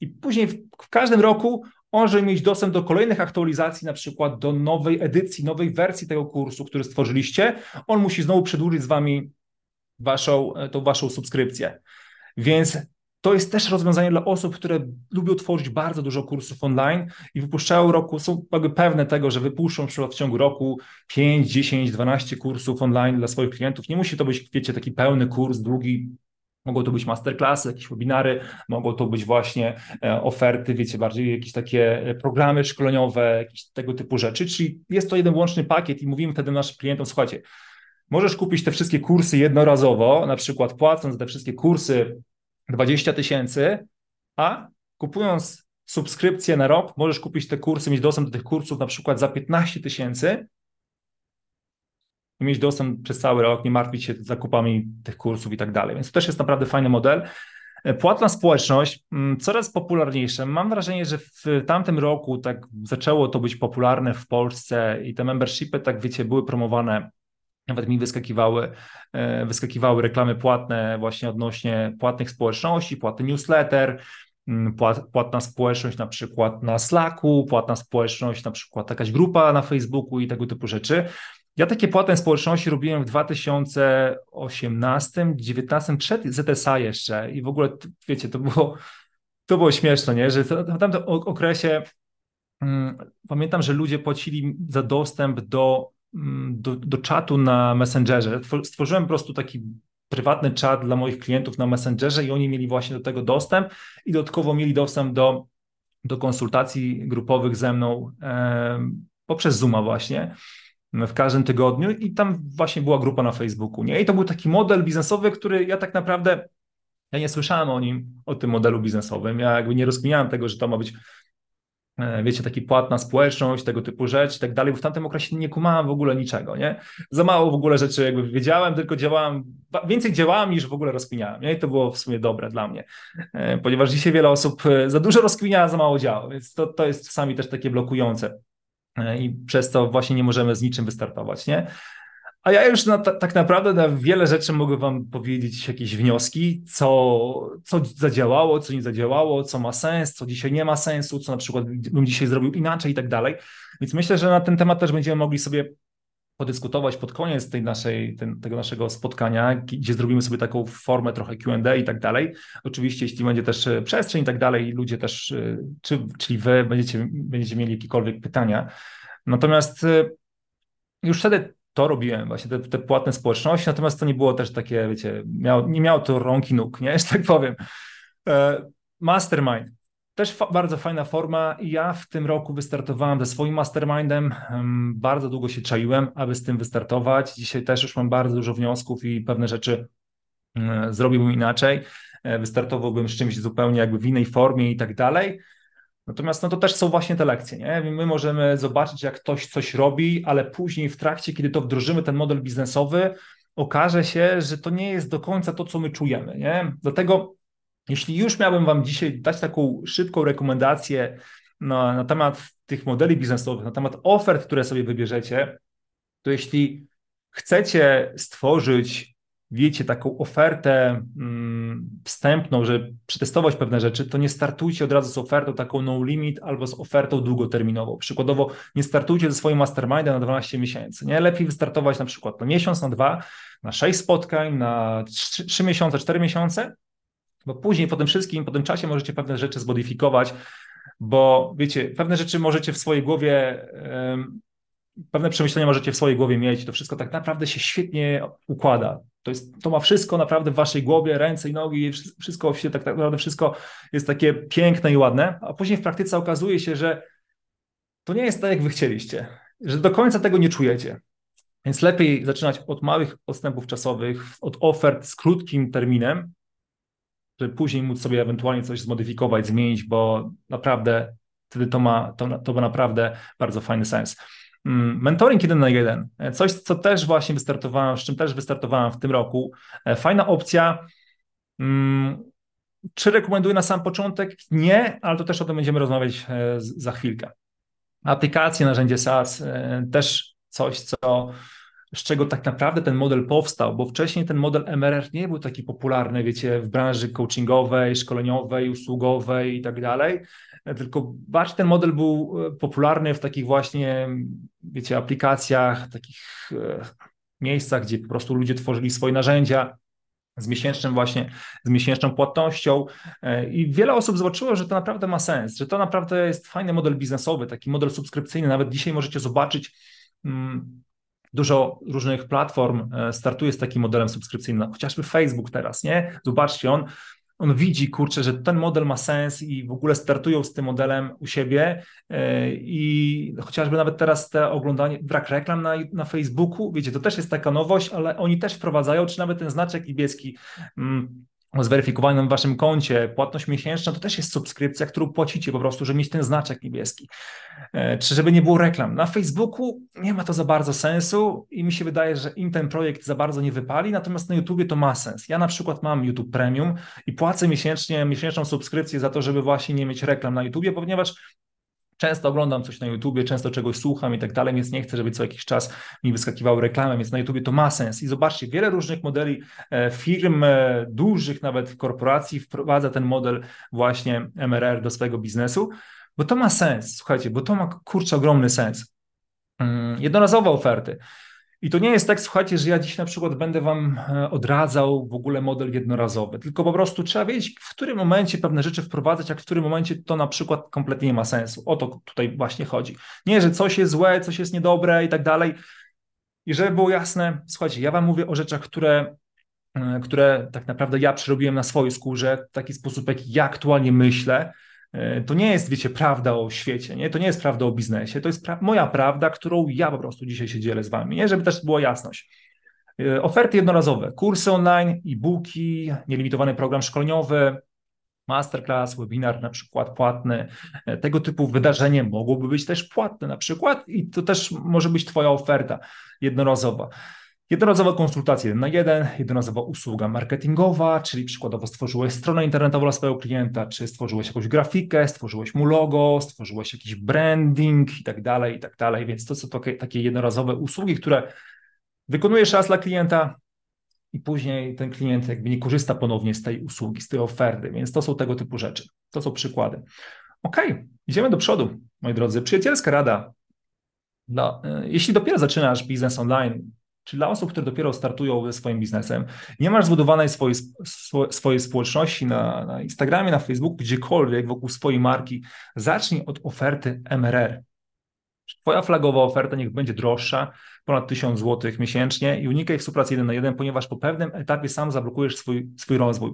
i później w każdym roku może mieć dostęp do kolejnych aktualizacji, na przykład do nowej edycji, nowej wersji tego kursu, który stworzyliście. On musi znowu przedłużyć z wami tą waszą subskrypcję. Więc to jest też rozwiązanie dla osób, które lubią tworzyć bardzo dużo kursów online i wypuszczają roku, są jakby pewne tego, że wypuszczą w ciągu roku 5, 10, 12 kursów online dla swoich klientów. Nie musi to być, wiecie, taki pełny kurs, długi. Mogą to być masterclassy, jakieś webinary, mogą to być właśnie oferty, wiecie, bardziej jakieś takie programy szkoleniowe, jakieś tego typu rzeczy. Czyli jest to jeden łączny pakiet i mówimy wtedy naszym klientom, słuchajcie, możesz kupić te wszystkie kursy jednorazowo, na przykład płacąc za te wszystkie kursy 20 000, a kupując subskrypcję na rok, możesz kupić te kursy, mieć dostęp do tych kursów na przykład za 15 000 i mieć dostęp przez cały rok, nie martwić się zakupami tych kursów i tak dalej. Więc to też jest naprawdę fajny model. Płatna społeczność, coraz popularniejsze. Mam wrażenie, że w tamtym roku tak zaczęło to być popularne w Polsce i te membershipy, tak wiecie, były promowane. Nawet mi wyskakiwały reklamy płatne właśnie odnośnie płatnych społeczności, płatny newsletter, płatna społeczność na przykład na Slacku, płatna społeczność na przykład jakaś grupa na Facebooku i tego typu rzeczy. Ja takie płatne społeczności robiłem w 2018, 2019, przed ZSA jeszcze i w ogóle, wiecie, to było śmieszne, nie? Że w tamtym okresie pamiętam, że ludzie płacili za dostęp do czatu na Messengerze. Stworzyłem po prostu taki prywatny czat dla moich klientów na Messengerze i oni mieli właśnie do tego dostęp i dodatkowo mieli dostęp do konsultacji grupowych ze mną poprzez Zooma właśnie w każdym tygodniu i tam właśnie była grupa na Facebooku, nie? I to był taki model biznesowy, który ja tak naprawdę nie słyszałem o tym modelu biznesowym. Ja jakby nie rozkminiałem tego, że to ma być, wiecie, taki płatna społeczność, tego typu rzeczy i tak dalej, bo w tamtym okresie nie kumałem w ogóle niczego, nie? Za mało w ogóle rzeczy jakby wiedziałem, tylko działałem, więcej działałem niż w ogóle rozkminiałem, nie? I to było w sumie dobre dla mnie, ponieważ dzisiaj wiele osób za dużo rozkminia, za mało działa, więc to jest czasami też takie blokujące i przez to właśnie nie możemy z niczym wystartować, nie? A ja już tak naprawdę na wiele rzeczy mogę Wam powiedzieć jakieś wnioski, co zadziałało, co nie zadziałało, co ma sens, co dzisiaj nie ma sensu, co na przykład bym dzisiaj zrobił inaczej i tak dalej. Więc myślę, że na ten temat też będziemy mogli sobie podyskutować pod koniec tego naszego spotkania, gdzie zrobimy sobie taką formę trochę Q&A i tak dalej. Oczywiście, jeśli będzie też przestrzeń i tak dalej, ludzie też, czyli Wy będziecie mieli jakiekolwiek pytania. Natomiast już wtedy to robiłem, właśnie te płatne społeczności, natomiast to nie było też takie, wiecie, nie miało to rąk i nóg, nie, że tak powiem. Mastermind. Też bardzo fajna forma i ja w tym roku wystartowałem ze swoim mastermindem. Bardzo długo się czaiłem, aby z tym wystartować. Dzisiaj też już mam bardzo dużo wniosków i pewne rzeczy zrobiłbym inaczej. Wystartowałbym z czymś zupełnie jakby w innej formie i tak dalej. Natomiast to też są właśnie te lekcje, nie? My możemy zobaczyć, jak ktoś coś robi, ale później w trakcie, kiedy to wdrożymy, ten model biznesowy, okaże się, że to nie jest do końca to, co my czujemy, nie? Dlatego jeśli już miałbym Wam dzisiaj dać taką szybką rekomendację na temat tych modeli biznesowych, na temat ofert, które sobie wybierzecie, to jeśli chcecie stworzyć wiecie, taką ofertę wstępną, żeby przetestować pewne rzeczy, to nie startujcie od razu z ofertą taką no limit albo z ofertą długoterminową. Przykładowo nie startujcie ze swoim mastermindem na 12 miesięcy. Nie? Lepiej wystartować na przykład na miesiąc, na dwa, na 6 spotkań, na 3 miesiące, 4 miesiące, bo później po tym wszystkim, po tym czasie możecie pewne rzeczy zmodyfikować, bo wiecie, pewne rzeczy możecie w swojej głowie... Pewne przemyślenia możecie w swojej głowie mieć, to wszystko tak naprawdę się świetnie układa. To ma wszystko naprawdę w waszej głowie, ręce i nogi, wszystko się tak naprawdę wszystko jest takie piękne i ładne, a później w praktyce okazuje się, że to nie jest tak, jak wy chcieliście, że do końca tego nie czujecie. Więc lepiej zaczynać od małych odstępów czasowych, od ofert z krótkim terminem, żeby później móc sobie ewentualnie coś zmodyfikować, zmienić, bo naprawdę wtedy to ma naprawdę bardzo fajny sens. Mentoring 1 na 1, coś, co też właśnie wystartowałem, z czym też wystartowałem w tym roku. Fajna opcja. Czy rekomenduję na sam początek? Nie, ale to też o tym będziemy rozmawiać za chwilkę. Aplikacje, narzędzie SaaS, też coś, z czego tak naprawdę ten model powstał, bo wcześniej ten model MRR nie był taki popularny, wiecie, w branży coachingowej, szkoleniowej, usługowej i tak dalej, tylko bardziej ten model był popularny w takich właśnie, wiecie, aplikacjach, takich miejscach, gdzie po prostu ludzie tworzyli swoje narzędzia z miesięczną płatnością i wiele osób zobaczyło, że to naprawdę ma sens, że to naprawdę jest fajny model biznesowy, taki model subskrypcyjny. Nawet dzisiaj możecie zobaczyć, dużo różnych platform startuje z takim modelem subskrypcyjnym, chociażby Facebook teraz, nie? Zobaczcie, on widzi, kurczę, że ten model ma sens i w ogóle startują z tym modelem u siebie i chociażby nawet teraz te oglądanie, brak reklam na Facebooku, wiecie, to też jest taka nowość, ale oni też wprowadzają, czy nawet ten znaczek niebieski zweryfikowany na waszym koncie, płatność miesięczna, to też jest subskrypcja, którą płacicie po prostu, żeby mieć ten znaczek niebieski, czy żeby nie było reklam. Na Facebooku nie ma to za bardzo sensu i mi się wydaje, że im ten projekt za bardzo nie wypali, natomiast na YouTubie to ma sens. Ja na przykład mam YouTube Premium i płacę miesięczną subskrypcję za to, żeby właśnie nie mieć reklam na YouTubie, ponieważ często oglądam coś na YouTubie, często czegoś słucham i tak dalej, więc nie chcę, żeby co jakiś czas mi wyskakiwały reklamy, więc na YouTubie to ma sens. I zobaczcie, wiele różnych modeli firm, dużych nawet korporacji wprowadza ten model właśnie MRR do swojego biznesu, bo to ma sens, słuchajcie, bo to ma, kurczę, ogromny sens. Jednorazowe oferty. I to nie jest tak, słuchajcie, że ja dziś na przykład będę wam odradzał w ogóle model jednorazowy, tylko po prostu trzeba wiedzieć, w którym momencie pewne rzeczy wprowadzać, a w którym momencie to na przykład kompletnie nie ma sensu. O to tutaj właśnie chodzi. Nie, że coś jest złe, coś jest niedobre i tak dalej. I żeby było jasne, słuchajcie, ja wam mówię o rzeczach, które tak naprawdę ja przerobiłem na swojej skórze w taki sposób, jak ja aktualnie myślę. To nie jest, wiecie, prawda o świecie, nie? To nie jest prawda o biznesie, to jest moja prawda, którą ja po prostu dzisiaj się dzielę z wami, nie? Żeby też była jasność. Oferty jednorazowe, kursy online, e-booki, nielimitowany program szkoleniowy, masterclass, webinar na przykład płatny, tego typu wydarzenie mogłoby być też płatne na przykład i to też może być twoja oferta jednorazowa. Jednorazowa konsultacja 1 na 1, jednorazowa usługa marketingowa, czyli przykładowo stworzyłeś stronę internetową dla swojego klienta, czy stworzyłeś jakąś grafikę, stworzyłeś mu logo, stworzyłeś jakiś branding i tak dalej, więc to są takie jednorazowe usługi, które wykonujesz raz dla klienta i później ten klient jakby nie korzysta ponownie z tej usługi, z tej oferty, więc to są tego typu rzeczy, to są przykłady. Okej, idziemy do przodu, moi drodzy. Przyjacielska rada. Jeśli dopiero zaczynasz biznes online, czyli dla osób, które dopiero startują ze swoim biznesem, nie masz zbudowanej swojej społeczności na Instagramie, na Facebooku, gdziekolwiek wokół swojej marki, zacznij od oferty MRR. Twoja flagowa oferta niech będzie droższa, ponad 1000 zł miesięcznie i unikaj współpracy 1 na 1, ponieważ po pewnym etapie sam zablokujesz swój rozwój.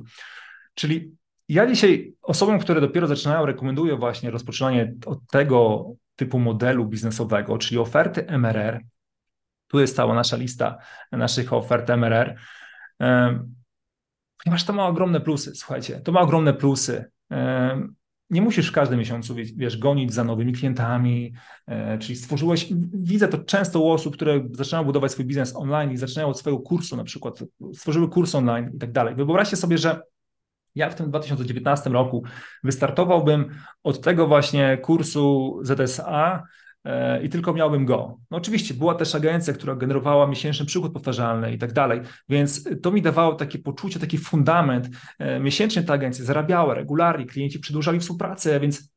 Czyli ja dzisiaj osobom, które dopiero zaczynają, rekomenduję właśnie rozpoczynanie od tego typu modelu biznesowego, czyli oferty MRR. Tu jest cała nasza lista naszych ofert MRR, ponieważ to ma ogromne plusy, słuchajcie, to ma ogromne plusy. Nie musisz w każdym miesiącu, wiesz, gonić za nowymi klientami, czyli stworzyłeś, widzę to często u osób, które zaczynają budować swój biznes online i zaczynają od swojego kursu na przykład, stworzyły kurs online i tak dalej. Wyobraźcie sobie, że ja w tym 2019 roku wystartowałbym od tego właśnie kursu ZSA, i tylko miałbym go. No oczywiście była też agencja, która generowała miesięczny przychód powtarzalny i tak dalej, więc to mi dawało takie poczucie, taki fundament. Miesięcznie ta agencja zarabiała regularnie, klienci przedłużali współpracę, więc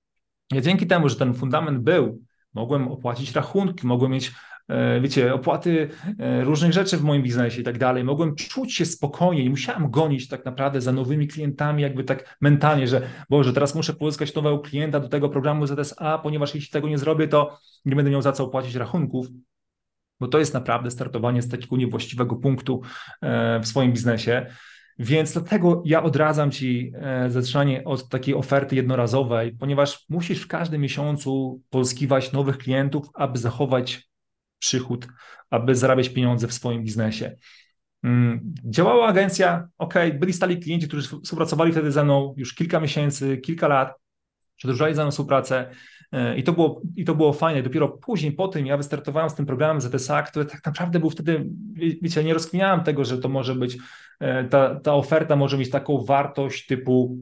ja dzięki temu, że ten fundament był, mogłem opłacić rachunki, mogłem mieć, wiecie, opłaty różnych rzeczy w moim biznesie i tak dalej. Mogłem czuć się spokojnie, nie musiałem gonić tak naprawdę za nowymi klientami, jakby tak mentalnie, że Boże, teraz muszę pozyskać nowego klienta do tego programu ZSA, ponieważ jeśli tego nie zrobię, to nie będę miał za co opłacić rachunków, bo to jest naprawdę startowanie z takiego niewłaściwego punktu w swoim biznesie. Więc dlatego ja odradzam Ci zaczynanie od takiej oferty jednorazowej, ponieważ musisz w każdym miesiącu pozyskiwać nowych klientów, aby zachować przychód, aby zarabiać pieniądze w swoim biznesie. Działała agencja, okej, byli stali klienci, którzy współpracowali wtedy ze mną już kilka miesięcy, kilka lat, przedłużali ze mną współpracę i to było fajne. Dopiero później, po tym ja wystartowałem z tym programem ZSA, który tak naprawdę był wtedy, wiecie, nie rozkminiałem tego, że to może być, ta oferta może mieć taką wartość typu,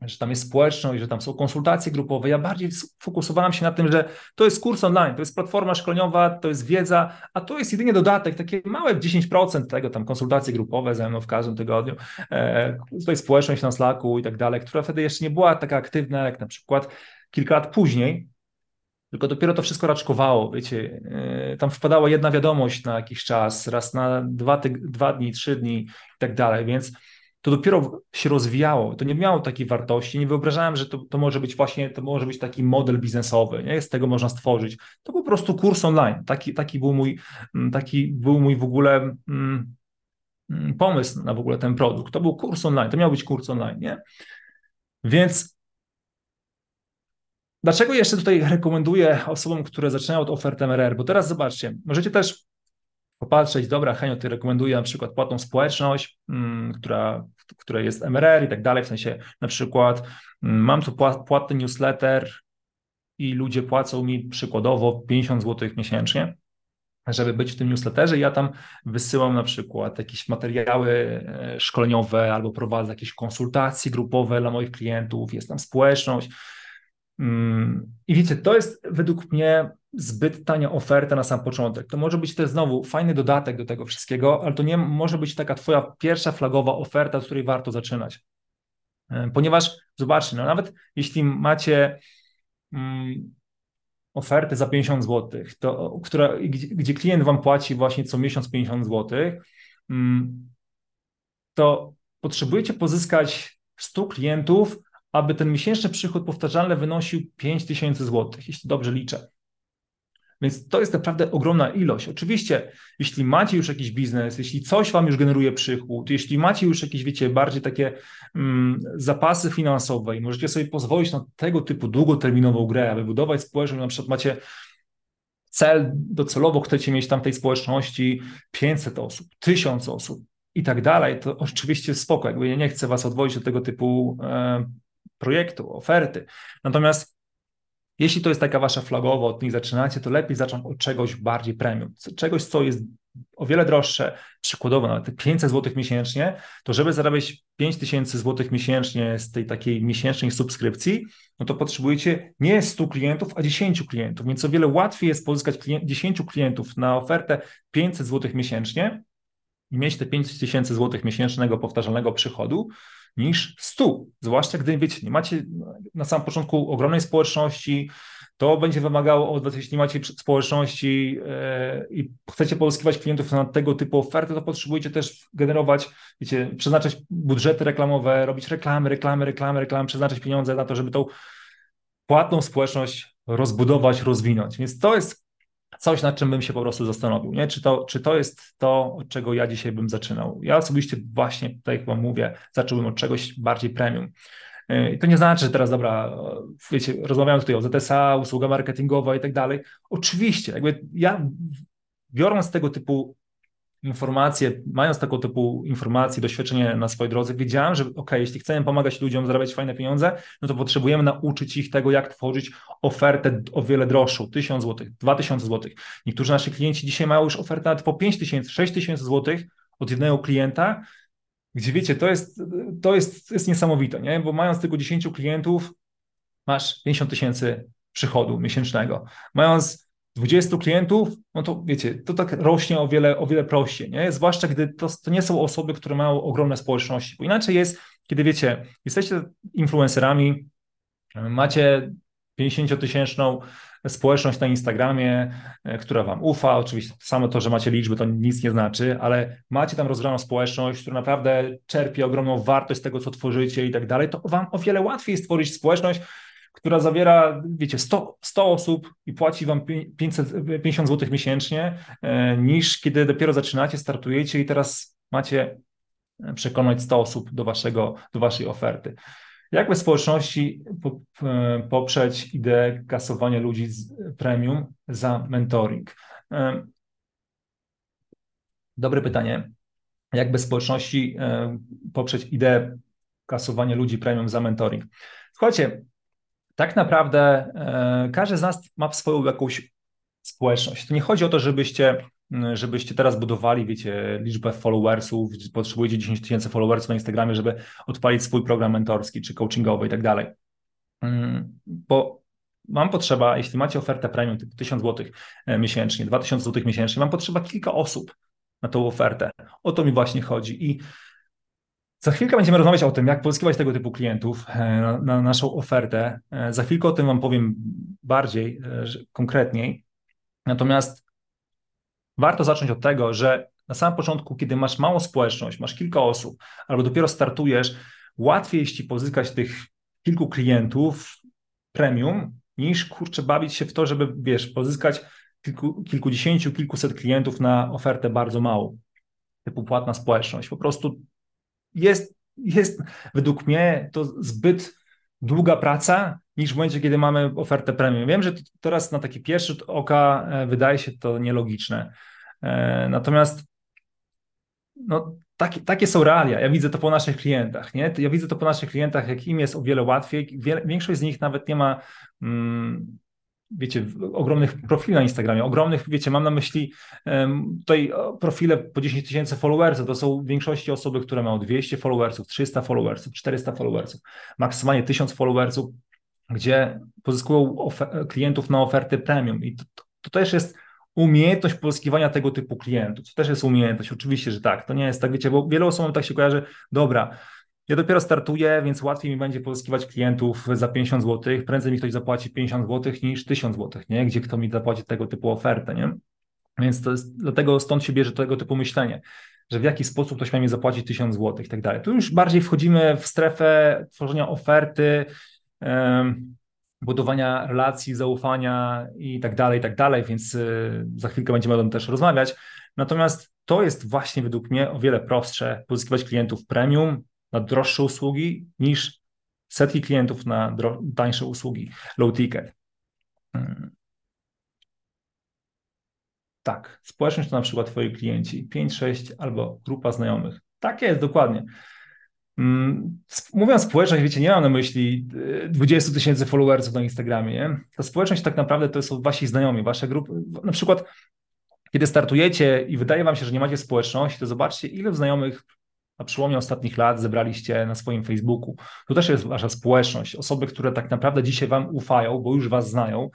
że tam jest społeczność, że tam są konsultacje grupowe. Ja bardziej fokusowałem się na tym, że to jest kurs online, to jest platforma szkoleniowa, to jest wiedza, a to jest jedynie dodatek, takie małe 10% tego, tam konsultacje grupowe ze mną w każdym tygodniu, tutaj społeczność na Slacku i tak dalej, która wtedy jeszcze nie była taka aktywna jak na przykład kilka lat później, tylko dopiero to wszystko raczkowało, wiecie, tam wpadała jedna wiadomość na jakiś czas, raz na dwa dni, 3 dni i tak dalej, więc to dopiero się rozwijało, to nie miało takiej wartości, nie wyobrażałem, że to może być taki model biznesowy, nie? Z tego można stworzyć. To po prostu kurs online, taki był mój w ogóle pomysł na w ogóle ten produkt, to był kurs online, to miał być kurs online, nie? Więc dlaczego jeszcze tutaj rekomenduję osobom, które zaczynają od oferty MRR, bo teraz zobaczcie, możecie też popatrzeć, dobra, Henio, ty rekomenduję na przykład płatną społeczność, która jest MRR i tak dalej, w sensie na przykład mam tu płatny newsletter i ludzie płacą mi przykładowo 50 zł miesięcznie, żeby być w tym newsletterze. Ja tam wysyłam na przykład jakieś materiały szkoleniowe albo prowadzę jakieś konsultacje grupowe dla moich klientów, jest tam społeczność. I wiecie, to jest według mnie zbyt tania oferta na sam początek. To może być też znowu fajny dodatek do tego wszystkiego, ale to nie może być taka twoja pierwsza flagowa oferta, z której warto zaczynać. Ponieważ zobaczcie, no nawet jeśli macie ofertę za 50 zł, to, gdzie klient wam płaci właśnie co miesiąc 50 zł, to potrzebujecie pozyskać 100 klientów, aby ten miesięczny przychód powtarzalny wynosił 5000 zł, jeśli dobrze liczę. Więc to jest naprawdę ogromna ilość. Oczywiście, jeśli macie już jakiś biznes, jeśli coś wam już generuje przychód, jeśli macie już jakieś, wiecie, bardziej takie zapasy finansowe i możecie sobie pozwolić na tego typu długoterminową grę, aby budować społeczność, na przykład macie cel, docelowo chcecie mieć tam w tej społeczności 500 osób, 1000 osób i tak dalej, to oczywiście spoko, jakby ja nie chcę was odwozić od tego typu projektu, oferty. Natomiast jeśli to jest taka wasza flagowa, od niej zaczynacie, to lepiej zacząć od czegoś bardziej premium, czegoś, co jest o wiele droższe, przykładowo nawet 500 zł miesięcznie, to żeby zarabiać 5000 zł miesięcznie z tej takiej miesięcznej subskrypcji, no to potrzebujecie nie 100 klientów, a 10 klientów, więc o wiele łatwiej jest pozyskać 10 klientów na ofertę 500 zł miesięcznie i mieć te 5000 zł miesięcznego powtarzalnego przychodu, niż 100, zwłaszcza gdy, wiecie, nie macie na samym początku ogromnej społeczności, to będzie wymagało od was, jeśli macie społeczności i chcecie pozyskiwać klientów na tego typu oferty, to potrzebujecie też generować, wiecie, przeznaczać budżety reklamowe, robić reklamy, przeznaczać pieniądze na to, żeby tą płatną społeczność rozbudować, rozwinąć, więc to jest coś, nad czym bym się po prostu zastanowił, nie? Czy to jest to, od czego ja dzisiaj bym zaczynał. Ja osobiście właśnie, tak jak wam mówię, zacząłbym od czegoś bardziej premium. I to nie znaczy, że teraz, dobra, wiecie, rozmawiamy tutaj o ZSA, usługa marketingowa i tak dalej. Oczywiście, jakby ja biorąc tego typu informacje, mając tego typu informacje, doświadczenie na swojej drodze, wiedziałem, że okej, jeśli chcemy pomagać ludziom zarabiać fajne pieniądze, no to potrzebujemy nauczyć ich tego, jak tworzyć ofertę o wiele droższą, 1000 zł, 2000 zł. Niektórzy nasi klienci dzisiaj mają już ofertę nawet po 5000, 6000 zł od jednego klienta, gdzie wiecie, to jest niesamowite, nie? Bo mając tylko 10 klientów, masz 50 tysięcy przychodu miesięcznego. Mając 20 klientów, no to wiecie, to tak rośnie o wiele prościej, nie? Zwłaszcza gdy to nie są osoby, które mają ogromne społeczności, bo inaczej jest, kiedy wiecie, jesteście influencerami, macie 50-tysięczną społeczność na Instagramie, która wam ufa, oczywiście samo to, że macie liczby, to nic nie znaczy, ale macie tam rozgraną społeczność, która naprawdę czerpie ogromną wartość z tego, co tworzycie i tak dalej, to wam o wiele łatwiej stworzyć społeczność, która zawiera, wiecie, 100 osób i płaci wam 50 zł miesięcznie, niż kiedy dopiero zaczynacie, startujecie i teraz macie przekonać 100 osób do waszej oferty. Jak bez społeczności poprzeć ideę kasowania ludzi z premium za mentoring? Dobre pytanie. Jak bez społeczności poprzeć ideę kasowania ludzi premium za mentoring? Słuchajcie, tak naprawdę każdy z nas ma swoją jakąś społeczność. To nie chodzi o to, żebyście teraz budowali, wiecie, liczbę followersów, potrzebujecie 10 tysięcy followersów na Instagramie, żeby odpalić swój program mentorski czy coachingowy i tak dalej. Bo mam potrzeba, jeśli macie ofertę premium, 1000 zł miesięcznie, 2000 zł miesięcznie, mam potrzeba kilka osób na tą ofertę. O to mi właśnie chodzi i za chwilkę będziemy rozmawiać o tym, jak pozyskiwać tego typu klientów na naszą ofertę. Za chwilkę o tym wam powiem bardziej, konkretniej. Natomiast warto zacząć od tego, że na samym początku, kiedy masz małą społeczność, masz kilka osób, albo dopiero startujesz, łatwiej jest ci pozyskać tych kilku klientów premium, niż kurczę bawić się w to, żeby wiesz, pozyskać kilkudziesięciu, kilkuset klientów na ofertę bardzo małą, typu płatna społeczność. Po prostu jest według mnie to zbyt długa praca, niż w momencie, kiedy mamy ofertę premium. Wiem, że to teraz na taki pierwszy rzut oka wydaje się to nielogiczne. Natomiast no, takie są realia. Ja widzę to po naszych klientach, nie? Ja widzę to po naszych klientach, jak im jest o wiele łatwiej. Większość z nich nawet nie ma wiecie, ogromnych profili na Instagramie, ogromnych, wiecie, mam na myśli tutaj profile po 10 tysięcy followersów, to są w większości osoby, które mają 200 followersów, 300 followersów, 400 followersów, maksymalnie 1000 followersów, gdzie pozyskują klientów na oferty premium i to też jest umiejętność pozyskiwania tego typu klientów, to też jest umiejętność, oczywiście, że tak, to nie jest tak, wiecie, bo wielu osobom tak się kojarzy, dobra, ja dopiero startuję, więc łatwiej mi będzie pozyskiwać klientów za 50 zł, prędzej mi ktoś zapłaci 50 zł niż 1000 zł, nie? Gdzie kto mi zapłaci tego typu ofertę, nie? Więc to jest, dlatego stąd się bierze tego typu myślenie, że w jaki sposób ktoś ma mi zapłacić 1000 zł i tak dalej. Tu już bardziej wchodzimy w strefę tworzenia oferty, budowania relacji, zaufania i tak dalej, więc za chwilkę będziemy o tym też rozmawiać. Natomiast to jest właśnie według mnie o wiele prostsze pozyskiwać klientów premium, na droższe usługi niż setki klientów na tańsze usługi, low ticket. Tak, społeczność to na przykład twoi klienci, 5, 6 albo grupa znajomych. Tak jest, dokładnie. Mówiąc społeczność, wiecie, nie mam na myśli 20 tysięcy followersów na Instagramie, nie? Ta społeczność tak naprawdę to są wasi znajomi, wasze grupy, na przykład kiedy startujecie i wydaje wam się, że nie macie społeczności, to zobaczcie, ile znajomych na przełomie ostatnich lat zebraliście na swoim Facebooku. To też jest wasza społeczność. Osoby, które tak naprawdę dzisiaj wam ufają, bo już was znają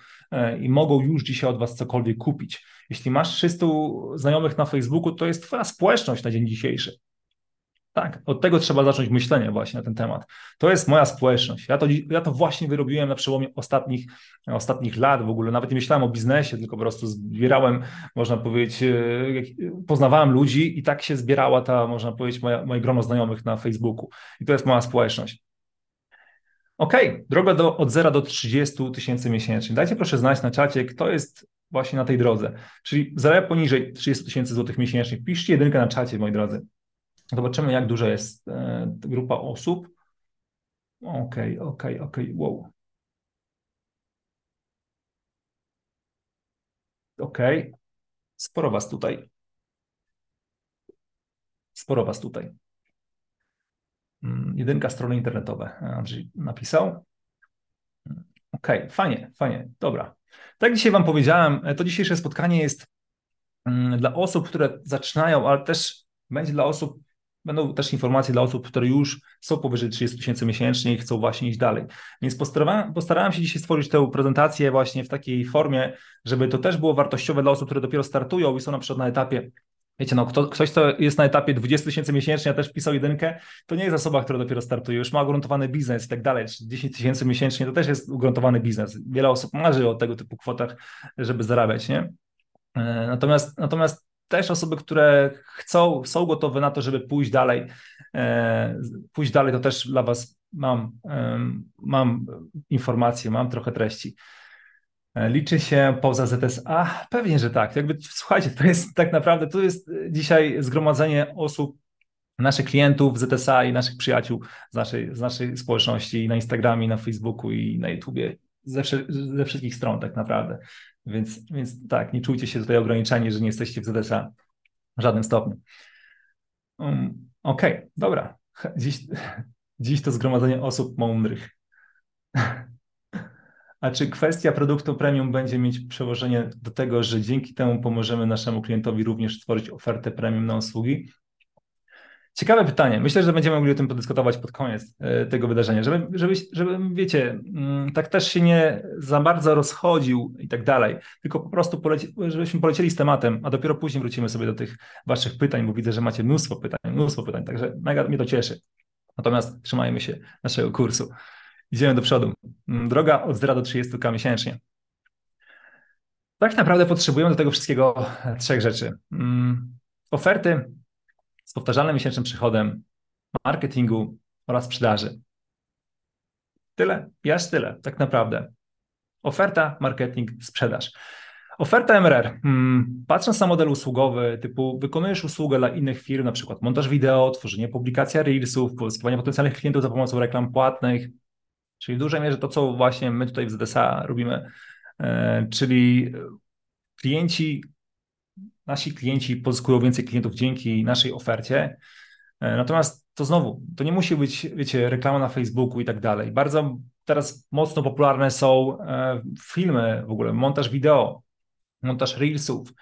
i mogą już dzisiaj od was cokolwiek kupić. Jeśli masz 300 znajomych na Facebooku, to jest twoja społeczność na dzień dzisiejszy. Tak, od tego trzeba zacząć myślenie właśnie na ten temat. To jest moja społeczność. Ja to właśnie wyrobiłem na przełomie ostatnich lat w ogóle. Nawet nie myślałem o biznesie, tylko po prostu zbierałem, można powiedzieć, poznawałem ludzi i tak się zbierała ta, można powiedzieć, moje grono znajomych na Facebooku. I to jest moja społeczność. Okej, droga od 0 do 30 tysięcy miesięcznie. Dajcie proszę znać na czacie, kto jest właśnie na tej drodze. Czyli zarabia poniżej 30 tysięcy złotych miesięcznie. Piszcie jedynkę na czacie, moi drodzy. Zobaczymy, jak duża jest grupa osób. Okej, wow. Okej, sporo was tutaj. Jedynka strony internetowe, Andrzej napisał. Okej, fajnie, dobra. Tak dzisiaj wam powiedziałem, to dzisiejsze spotkanie jest dla osób, które zaczynają, ale też będzie dla osób, Będą też informacje dla osób, które już są powyżej 30 000 miesięcznie i chcą właśnie iść dalej. Więc postarałem się dzisiaj stworzyć tę prezentację właśnie w takiej formie, żeby to też było wartościowe dla osób, które dopiero startują i są na przykład na etapie, wiecie, no ktoś, kto jest na etapie 20 000 miesięcznie, a też wpisał jedynkę, to nie jest osoba, która dopiero startuje, już ma ugruntowany biznes i tak dalej. 10 000 miesięcznie to też jest ugruntowany biznes. Wiele osób marzy o tego typu kwotach, żeby zarabiać, nie? Natomiast też osoby, które chcą, są gotowe na to, żeby pójść dalej. To też dla Was mam informacje, mam trochę treści. Liczy się poza ZSA? Pewnie, że tak. Jakby, słuchajcie, to jest tak naprawdę, to jest dzisiaj zgromadzenie osób, naszych klientów ZSA i naszych przyjaciół z naszej społeczności na Instagramie, na Facebooku i na YouTubie. Ze wszystkich stron tak naprawdę. Więc tak, nie czujcie się tutaj ograniczeni, że nie jesteście w ZSA w żadnym stopniu. Okej, dobra. Dziś to zgromadzenie osób mądrych. A czy kwestia produktu premium będzie mieć przełożenie do tego, że dzięki temu pomożemy naszemu klientowi również stworzyć ofertę premium na usługi? Ciekawe pytanie. Myślę, że będziemy mogli o tym podyskutować pod koniec tego wydarzenia, żeby wiecie, tak też się nie za bardzo rozchodził i tak dalej, tylko po prostu żebyśmy polecieli z tematem, a dopiero później wrócimy sobie do tych waszych pytań, bo widzę, że macie mnóstwo pytań, także mega mnie to cieszy. Natomiast trzymajmy się naszego kursu. Idziemy do przodu. Droga od 0 do 30K miesięcznie. Tak naprawdę potrzebujemy do tego wszystkiego 3 rzeczy. Oferty z powtarzalnym miesięcznym przychodem, marketingu oraz sprzedaży. Tyle, tak naprawdę. Oferta, marketing, sprzedaż. Oferta MRR. Patrząc na model usługowy, typu wykonujesz usługę dla innych firm, na przykład montaż wideo, tworzenie publikacji reelsów, pozyskiwanie potencjalnych klientów za pomocą reklam płatnych, czyli w dużej mierze to, co właśnie my tutaj w ZSA robimy, czyli nasi klienci pozyskują więcej klientów dzięki naszej ofercie. Natomiast to nie musi być, wiecie, reklama na Facebooku i tak dalej. Bardzo teraz mocno popularne są filmy w ogóle, montaż wideo, montaż reelsów,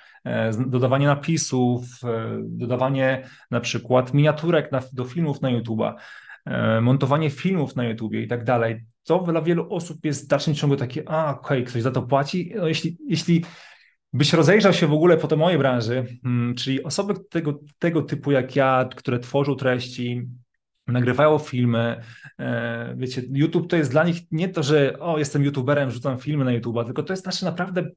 dodawanie napisów, dodawanie na przykład miniaturek do filmów na YouTube'a, montowanie filmów na YouTubie i tak dalej. To dla wielu osób jest w dalszym ciągu takie, ktoś za to płaci? No jeśli byś rozejrzał się w ogóle po tej mojej branży, czyli osoby tego typu jak ja, które tworzą treści, nagrywają filmy, wiecie, YouTube to jest dla nich nie to, że jestem youtuberem, rzucam filmy na YouTube'a, tylko to jest nasze naprawdę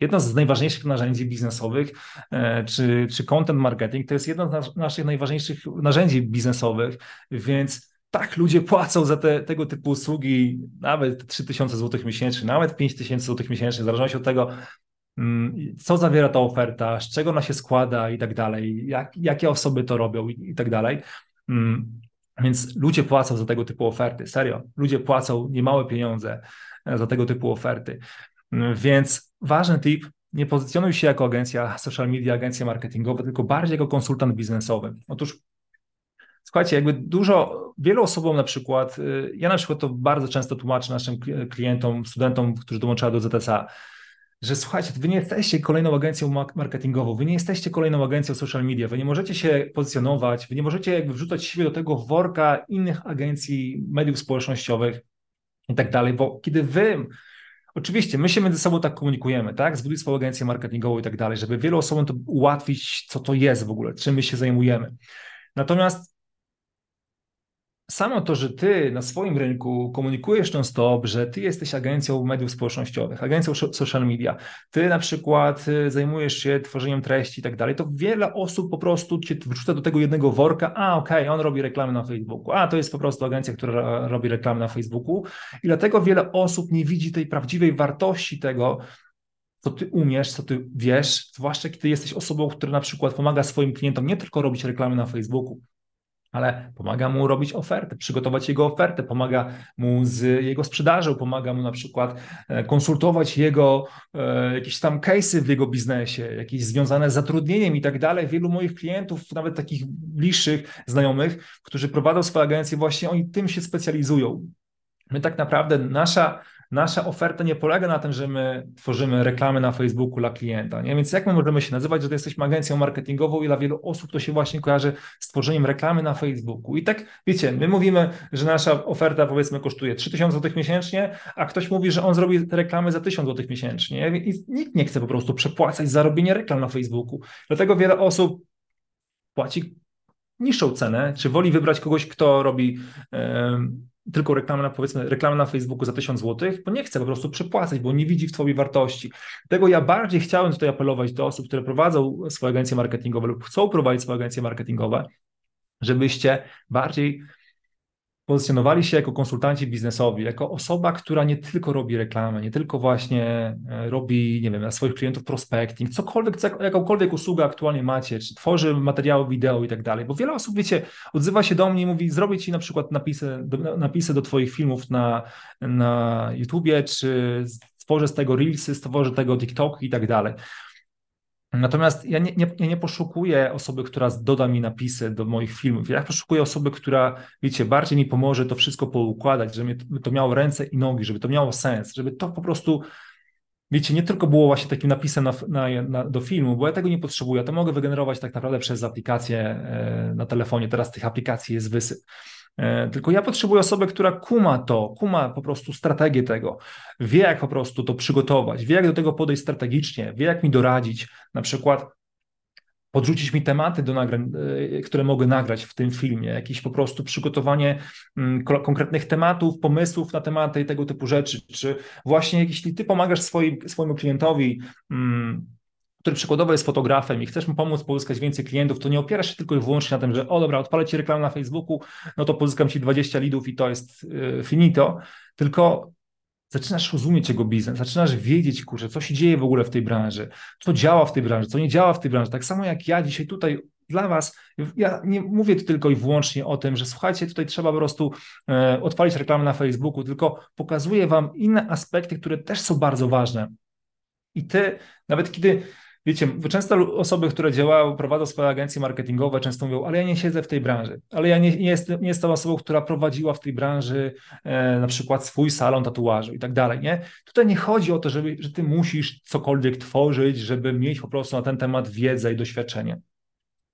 jedno z najważniejszych narzędzi biznesowych, czy content marketing to jest jedno z naszych najważniejszych narzędzi biznesowych, więc tak, ludzie płacą za tego typu usługi nawet 3000 zł miesięcznie, nawet 5000 zł miesięcznie, w zależności od tego, co zawiera ta oferta, z czego ona się składa i tak dalej, jakie osoby to robią i tak dalej. Więc ludzie płacą za tego typu oferty, serio. Ludzie płacą niemałe pieniądze za tego typu oferty. Więc ważny tip, nie pozycjonuj się jako agencja social media, agencja marketingowa, tylko bardziej jako konsultant biznesowy. Otóż słuchajcie, jakby wielu osobom na przykład, ja na przykład to bardzo często tłumaczę naszym klientom, studentom, którzy dołączają do ZSA, że słuchajcie, wy nie jesteście kolejną agencją marketingową, wy nie jesteście kolejną agencją social media, wy nie możecie się pozycjonować, wy nie możecie jakby wrzucać siebie do tego worka innych agencji, mediów społecznościowych i tak dalej, bo kiedy wy, oczywiście my się między sobą tak komunikujemy, tak, zbuduj swoją agencję marketingową i tak dalej, żeby wielu osobom to ułatwić, co to jest w ogóle, czym my się zajmujemy. Natomiast samo to, że ty na swoim rynku komunikujesz non-stop, że ty jesteś agencją mediów społecznościowych, agencją social media, ty na przykład zajmujesz się tworzeniem treści i tak dalej, to wiele osób po prostu cię wrzuca do tego jednego worka, on robi reklamy na Facebooku, to jest po prostu agencja, która robi reklamy na Facebooku i dlatego wiele osób nie widzi tej prawdziwej wartości tego, co ty umiesz, co ty wiesz, zwłaszcza kiedy jesteś osobą, która na przykład pomaga swoim klientom nie tylko robić reklamy na Facebooku, ale pomaga mu robić ofertę, przygotować jego ofertę, pomaga mu z jego sprzedażą, pomaga mu na przykład konsultować jego jakieś tam case'y w jego biznesie, jakieś związane z zatrudnieniem i tak dalej. Wielu moich klientów, nawet takich bliższych znajomych, którzy prowadzą swoje agencje, właśnie oni tym się specjalizują. My tak naprawdę, nasza nasza oferta nie polega na tym, że my tworzymy reklamy na Facebooku dla klienta, nie? Więc jak my możemy się nazywać, że to jesteśmy agencją marketingową i dla wielu osób to się właśnie kojarzy z tworzeniem reklamy na Facebooku. I tak, wiecie, my mówimy, że nasza oferta, powiedzmy, kosztuje 3000 zł miesięcznie, a ktoś mówi, że on zrobi reklamy za 1000 zł miesięcznie i nikt nie chce po prostu przepłacać za robienie reklam na Facebooku. Dlatego wiele osób płaci niższą cenę, czy woli wybrać kogoś, kto robi tylko reklamę na, powiedzmy, reklamę na Facebooku za 1000 zł, bo nie chce po prostu przepłacać, bo nie widzi w sobie wartości. Dlatego ja bardziej chciałem tutaj apelować do osób, które prowadzą swoje agencje marketingowe lub chcą prowadzić swoje agencje marketingowe, żebyście bardziej pozycjonowali się jako konsultanci biznesowi, jako osoba, która nie tylko robi reklamę, nie tylko właśnie robi, nie wiem, dla swoich klientów prospecting, cokolwiek, jakąkolwiek usługę aktualnie macie, czy tworzy materiały wideo i tak dalej, bo wiele osób, wiecie, odzywa się do mnie i mówi, zrobię ci na przykład napisy do twoich filmów na YouTubie, czy stworzę z tego reelsy, stworzę tego TikTok i tak dalej. Natomiast ja nie poszukuję osoby, która doda mi napisy do moich filmów. Ja poszukuję osoby, która, wiecie, bardziej mi pomoże to wszystko poukładać, żeby to miało ręce i nogi, żeby to miało sens, żeby to po prostu, wiecie, nie tylko było właśnie takim napisem do filmu, bo ja tego nie potrzebuję. Ja to mogę wygenerować tak naprawdę przez aplikację na telefonie. Teraz tych aplikacji jest wysyp. Tylko ja potrzebuję osoby, która kuma po prostu strategię tego, wie jak po prostu to przygotować, wie jak do tego podejść strategicznie, wie jak mi doradzić, na przykład podrzucić mi tematy do nagrań, które mogę nagrać w tym filmie, jakieś po prostu przygotowanie konkretnych tematów, pomysłów na tematy i tego typu rzeczy, czy właśnie jeśli ty pomagasz swojemu klientowi, który przykładowo jest fotografem i chcesz mu pomóc pozyskać więcej klientów, to nie opierasz się tylko i wyłącznie na tym, że o dobra, odpalę ci reklamę na Facebooku, no to pozyskam ci 20 lidów i to jest finito, tylko zaczynasz rozumieć jego biznes, zaczynasz wiedzieć, kurczę, co się dzieje w ogóle w tej branży, co działa w tej branży, co nie działa w tej branży. Tak samo jak ja dzisiaj tutaj dla was, ja nie mówię tylko i wyłącznie o tym, że słuchajcie, tutaj trzeba po prostu odpalić reklamę na Facebooku, tylko pokazuję wam inne aspekty, które też są bardzo ważne. I ty, nawet kiedy, wiecie, bo często osoby, które działają, prowadzą swoje agencje marketingowe, często mówią, ale ja nie siedzę w tej branży, ale ja nie jestem osobą, która prowadziła w tej branży na przykład swój salon tatuażu i tak dalej, nie? Tutaj nie chodzi o to, że ty musisz cokolwiek tworzyć, żeby mieć po prostu na ten temat wiedzę i doświadczenie.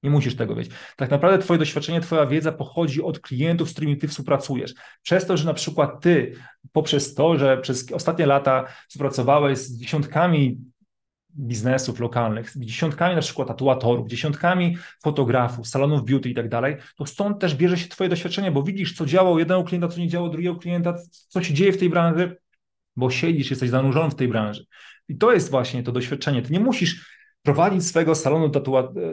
Nie musisz tego wiedzieć. Tak naprawdę twoje doświadczenie, twoja wiedza pochodzi od klientów, z którymi ty współpracujesz. Przez to, że na przykład ty, poprzez to, że przez ostatnie lata współpracowałeś z dziesiątkami biznesów lokalnych, z dziesiątkami na przykład tatuatorów, dziesiątkami fotografów, salonów beauty i tak dalej, to stąd też bierze się twoje doświadczenie, bo widzisz, co działało jednego klienta, co nie działało drugiego klienta, co się dzieje w tej branży, bo siedzisz, jesteś zanurzony w tej branży. I to jest właśnie to doświadczenie. Ty nie musisz prowadzić swego salonu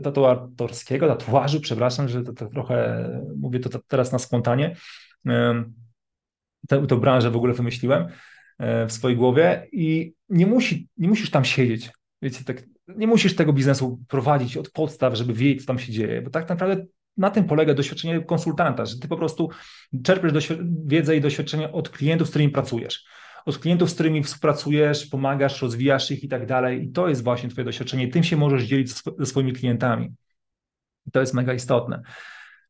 tatuażu, przepraszam, że to trochę mówię to teraz na spontanie, tę branżę w ogóle wymyśliłem w swojej głowie i nie musisz tam siedzieć, wiecie, tak, nie musisz tego biznesu prowadzić od podstaw, żeby wiedzieć, co tam się dzieje, bo tak naprawdę na tym polega doświadczenie konsultanta, że ty po prostu czerpiesz wiedzę i doświadczenie od klientów, z którymi pracujesz. Od klientów, z którymi współpracujesz, pomagasz, rozwijasz ich i tak dalej. I to jest właśnie twoje doświadczenie. Tym się możesz dzielić ze swoimi klientami. I to jest mega istotne.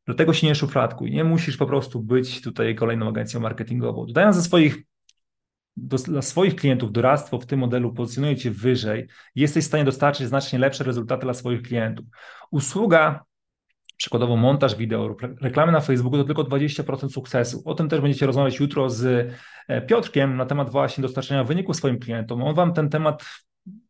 Dlatego się nie szufladkuj. Nie musisz po prostu być tutaj kolejną agencją marketingową. Dodając dla swoich klientów doradztwo w tym modelu pozycjonuje cię wyżej. Jesteś w stanie dostarczyć znacznie lepsze rezultaty dla swoich klientów. Usługa, przykładowo montaż wideo lub reklamy na Facebooku, to tylko 20% sukcesu. O tym też będziecie rozmawiać jutro z Piotrkiem na temat właśnie dostarczenia wyników swoim klientom. On wam ten temat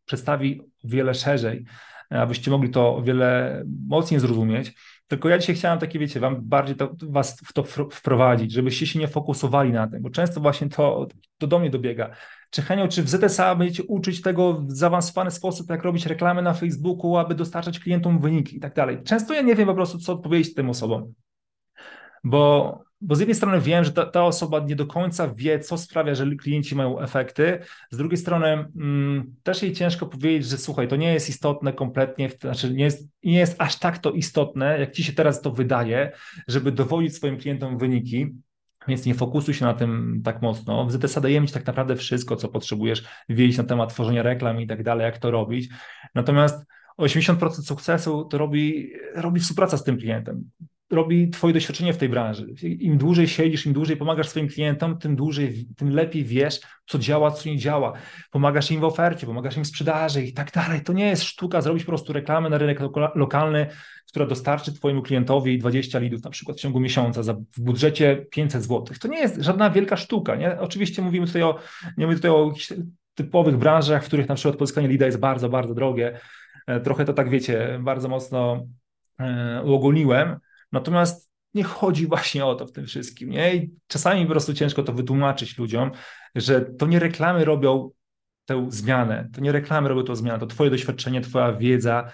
przedstawi wiele szerzej, abyście mogli to o wiele mocniej zrozumieć. Tylko ja dzisiaj chciałem takie, wiecie, wam bardziej was w to wprowadzić, żebyście się nie fokusowali na tym, bo często właśnie to do mnie dobiega. Czy Henio, czy w ZSA będziecie uczyć tego w zaawansowany sposób, jak robić reklamy na Facebooku, aby dostarczać klientom wyniki i tak dalej. Często ja nie wiem po prostu, co odpowiedzieć tym osobom, bo z jednej strony wiem, że ta osoba nie do końca wie, co sprawia, że klienci mają efekty, z drugiej strony też jej ciężko powiedzieć, że słuchaj, to nie jest istotne kompletnie, znaczy nie jest aż tak to istotne, jak ci się teraz to wydaje, żeby dowodzić swoim klientom wyniki. Więc nie fokusuj się na tym tak mocno. W ZSA dajemy ci tak naprawdę wszystko, co potrzebujesz wiedzieć na temat tworzenia reklam i tak dalej, jak to robić. Natomiast 80% sukcesu to robi współpraca z tym klientem. robi twoje doświadczenie w tej branży. Im dłużej siedzisz, im dłużej pomagasz swoim klientom, tym lepiej wiesz, co działa, co nie działa. Pomagasz im w ofercie, pomagasz im w sprzedaży i tak dalej. To nie jest sztuka zrobić po prostu reklamę na rynek lokalny, która dostarczy twojemu klientowi 20 lidów na przykład w ciągu miesiąca w budżecie 500 zł. To nie jest żadna wielka sztuka. Nie? Oczywiście mówimy tutaj nie mówię tutaj o typowych branżach, w których na przykład pozyskanie lida jest bardzo, bardzo drogie. Trochę to tak, wiecie, bardzo mocno uogólniłem. Natomiast nie chodzi właśnie o to w tym wszystkim. Nie? I czasami po prostu ciężko to wytłumaczyć ludziom, że to nie reklamy robią tę zmianę. To nie reklamy robią tę zmianę. To twoje doświadczenie, twoja wiedza,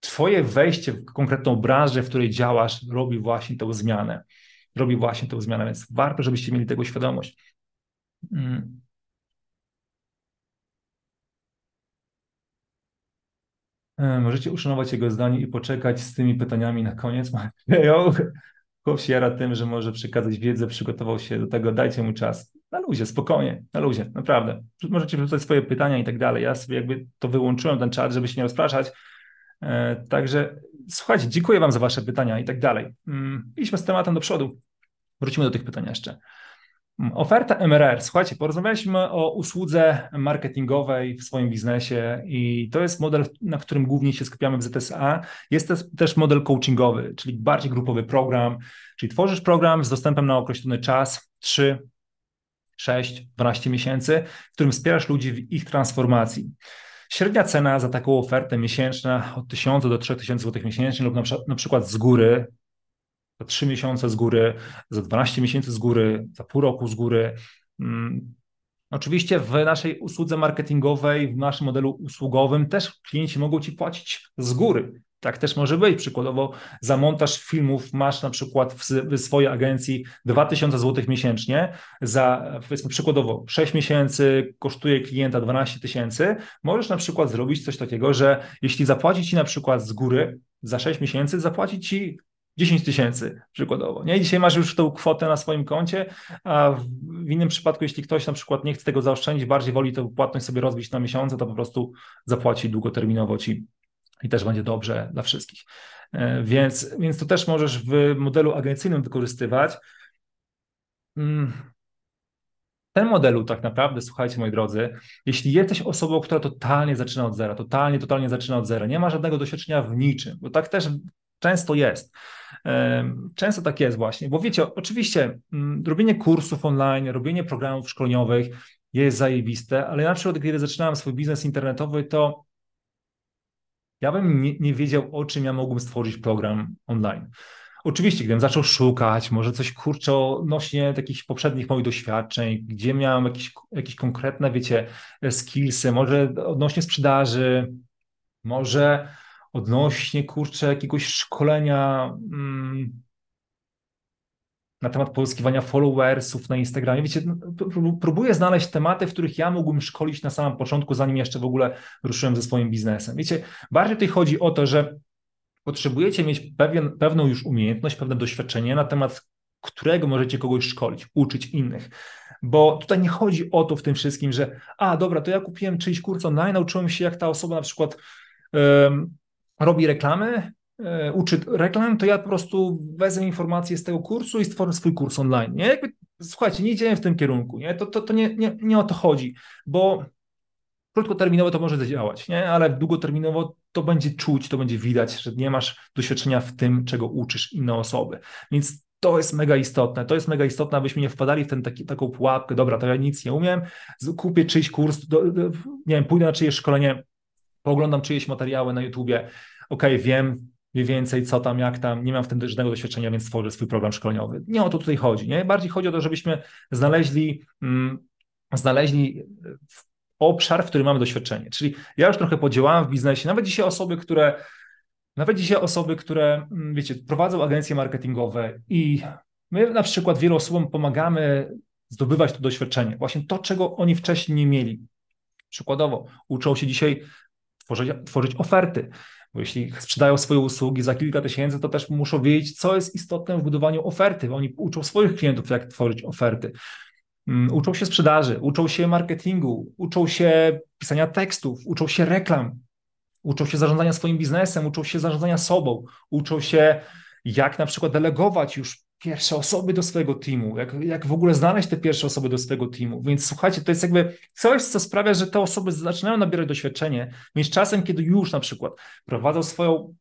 twoje wejście w konkretną branżę, w której działasz, robi właśnie tę zmianę. Robi właśnie tę zmianę, więc warto, żebyście mieli tego świadomość. Możecie uszanować jego zdanie i poczekać z tymi pytaniami na koniec. Chłop się jara tym, że może przekazać wiedzę, przygotował się do tego, dajcie mu czas. Na luzie, spokojnie, na luzie, naprawdę. Możecie wrzucać swoje pytania i tak dalej. Ja sobie jakby to wyłączyłem, ten czat, żeby się nie rozpraszać. Także słuchajcie, dziękuję wam za wasze pytania i tak dalej. Idźmy z tematem do przodu. Wrócimy do tych pytań jeszcze. Oferta MRR. Słuchajcie, porozmawialiśmy o usłudze marketingowej w swoim biznesie i to jest model, na którym głównie się skupiamy w ZSA. Jest też model coachingowy, czyli bardziej grupowy program, czyli tworzysz program z dostępem na określony czas, 3, 6, 12 miesięcy, w którym wspierasz ludzi w ich transformacji. Średnia cena za taką ofertę miesięczna od 1000 do 3000 zł miesięcznie lub na przykład z góry, za 3 miesiące z góry, za 12 miesięcy z góry, za pół roku z góry. Oczywiście w naszej usłudze marketingowej, w naszym modelu usługowym też klienci mogą ci płacić z góry. Tak też może być. Przykładowo za montaż filmów masz na przykład w swojej agencji 2000 zł miesięcznie, za powiedzmy przykładowo 6 miesięcy kosztuje klienta 12 tysięcy. Możesz na przykład zrobić coś takiego, że jeśli zapłaci ci na przykład z góry za 6 miesięcy, zapłaci ci 10 tysięcy przykładowo. Nie? Dzisiaj masz już tą kwotę na swoim koncie, a w innym przypadku, jeśli ktoś na przykład nie chce tego zaoszczędzić, bardziej woli tę płatność sobie rozbić na miesiące, to po prostu zapłaci długoterminowo ci i też będzie dobrze dla wszystkich. Więc to też możesz w modelu agencyjnym wykorzystywać. Ten modelu tak naprawdę, słuchajcie moi drodzy, jeśli jesteś osobą, która totalnie zaczyna od zera, totalnie zaczyna od zera, nie ma żadnego doświadczenia w niczym, bo tak też często jest. Często tak jest właśnie, bo wiecie, oczywiście robienie kursów online, robienie programów szkoleniowych jest zajebiste, ale na przykład kiedy zaczynałem swój biznes internetowy, to ja bym nie wiedział, o czym ja mógłbym stworzyć program online. Oczywiście, gdybym zaczął szukać, może coś kurczę odnośnie takich poprzednich moich doświadczeń, gdzie miałem jakieś konkretne, wiecie, skillsy, może odnośnie sprzedaży, może odnośnie, kurczę, jakiegoś szkolenia na temat pozyskiwania followersów na Instagramie. Wiecie, próbuję znaleźć tematy, w których ja mógłbym szkolić na samym początku, zanim jeszcze w ogóle ruszyłem ze swoim biznesem. Wiecie, bardziej tutaj chodzi o to, że potrzebujecie mieć pewną już umiejętność, pewne doświadczenie na temat, którego możecie kogoś szkolić, uczyć innych. Bo tutaj nie chodzi o to w tym wszystkim, że dobra, to ja kupiłem czyjś kurs online, nauczyłem się, jak ta osoba na przykład robi reklamy, uczy reklam, to ja po prostu wezmę informacje z tego kursu i stworzę swój kurs online. Nie? Jakby, słuchajcie, nie idziemy w tym kierunku. Nie? To nie o to chodzi, bo krótkoterminowo to może zadziałać, nie? Ale długoterminowo to będzie czuć, to będzie widać, że nie masz doświadczenia w tym, czego uczysz inne osoby. Więc to jest mega istotne. To jest mega istotne, abyśmy nie wpadali w taką pułapkę. Dobra, to ja nic nie umiem, kupię czyjś kurs, nie wiem, pójdę na czyjeś szkolenie, pooglądam czyjeś materiały na YouTubie, okej, wiem mniej więcej co tam, jak tam, nie mam w tym żadnego doświadczenia, więc stworzę swój program szkoleniowy. Nie o to tutaj chodzi, nie? Bardziej chodzi o to, żebyśmy znaleźli obszar, w którym mamy doświadczenie. Czyli ja już trochę podziałałem w biznesie, nawet dzisiaj osoby, które wiecie, prowadzą agencje marketingowe i my na przykład wielu osobom pomagamy zdobywać to doświadczenie, właśnie to, czego oni wcześniej nie mieli. Przykładowo uczą się dzisiaj tworzyć oferty, bo jeśli sprzedają swoje usługi za kilka tysięcy, to też muszą wiedzieć, co jest istotne w budowaniu oferty, bo oni uczą swoich klientów, jak tworzyć oferty. Uczą się sprzedaży, uczą się marketingu, uczą się pisania tekstów, uczą się reklam, uczą się zarządzania swoim biznesem, uczą się zarządzania sobą, uczą się jak na przykład delegować już pierwsze osoby do swojego teamu, jak w ogóle znaleźć te pierwsze osoby do swojego teamu. Więc słuchajcie, to jest jakby coś, co sprawia, że te osoby zaczynają nabierać doświadczenie, więc czasem, kiedy już na przykład prowadzą swoją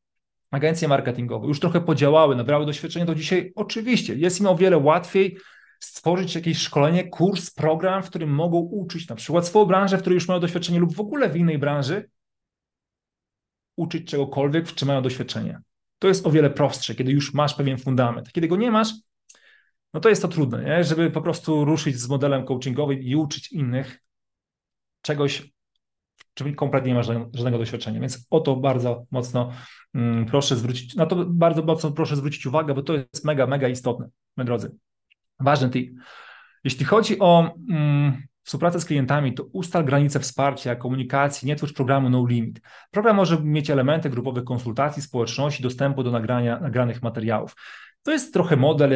agencję marketingową, już trochę podziałały, nabrały doświadczenie, to dzisiaj oczywiście jest im o wiele łatwiej stworzyć jakieś szkolenie, kurs, program, w którym mogą uczyć na przykład swoją branżę, w której już mają doświadczenie lub w ogóle w innej branży, uczyć czegokolwiek, w czym mają doświadczenie. To jest o wiele prostsze, kiedy już masz pewien fundament. Kiedy go nie masz, no to jest to trudne, nie? Żeby po prostu ruszyć z modelem coachingowym i uczyć innych czegoś, w czym kompletnie nie masz żadnego doświadczenia. Więc o to bardzo mocno proszę zwrócić, na to bardzo mocno proszę zwrócić uwagę, bo to jest mega, mega istotne, moi drodzy. Ważny tip. Jeśli chodzi o współpracę z klientami, to ustal granice wsparcia, komunikacji, nie twórz programu No Limit. Program może mieć elementy grupowych konsultacji, społeczności, dostępu do nagranych materiałów. To jest trochę model,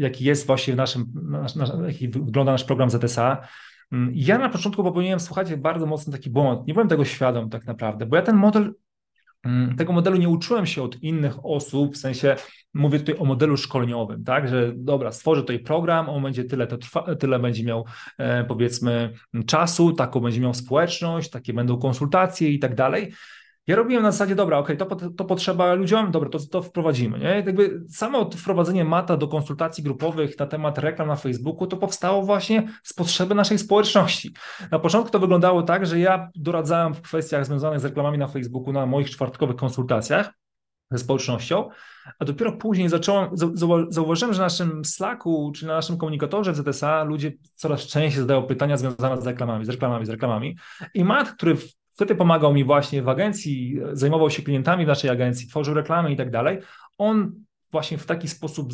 jaki wygląda nasz program ZSA. Ja na początku popełniłem, słuchajcie, bardzo mocno taki błąd. Nie byłem tego świadom tak naprawdę, bo ja tego modelu nie uczyłem się od innych osób, w sensie mówię tutaj o modelu szkoleniowym, tak, że dobra, stworzę tutaj program, on będzie tyle będzie miał powiedzmy czasu, taką będzie miał społeczność, takie będą konsultacje i tak dalej. Ja robiłem na zasadzie, dobra, okej, to potrzeba ludziom, dobra, to wprowadzimy, nie? Jakby samo wprowadzenie Mata do konsultacji grupowych na temat reklam na Facebooku, to powstało właśnie z potrzeby naszej społeczności. Na początku to wyglądało tak, że ja doradzałem w kwestiach związanych z reklamami na Facebooku na moich czwartkowych konsultacjach ze społecznością, a dopiero później zauważyłem, że na naszym Slacku, czy na naszym komunikatorze w ZSA ludzie coraz częściej zadają pytania związane z reklamami. I Mat, który wtedy pomagał mi właśnie w agencji, zajmował się klientami w naszej agencji, tworzył reklamy i tak dalej. On właśnie w taki sposób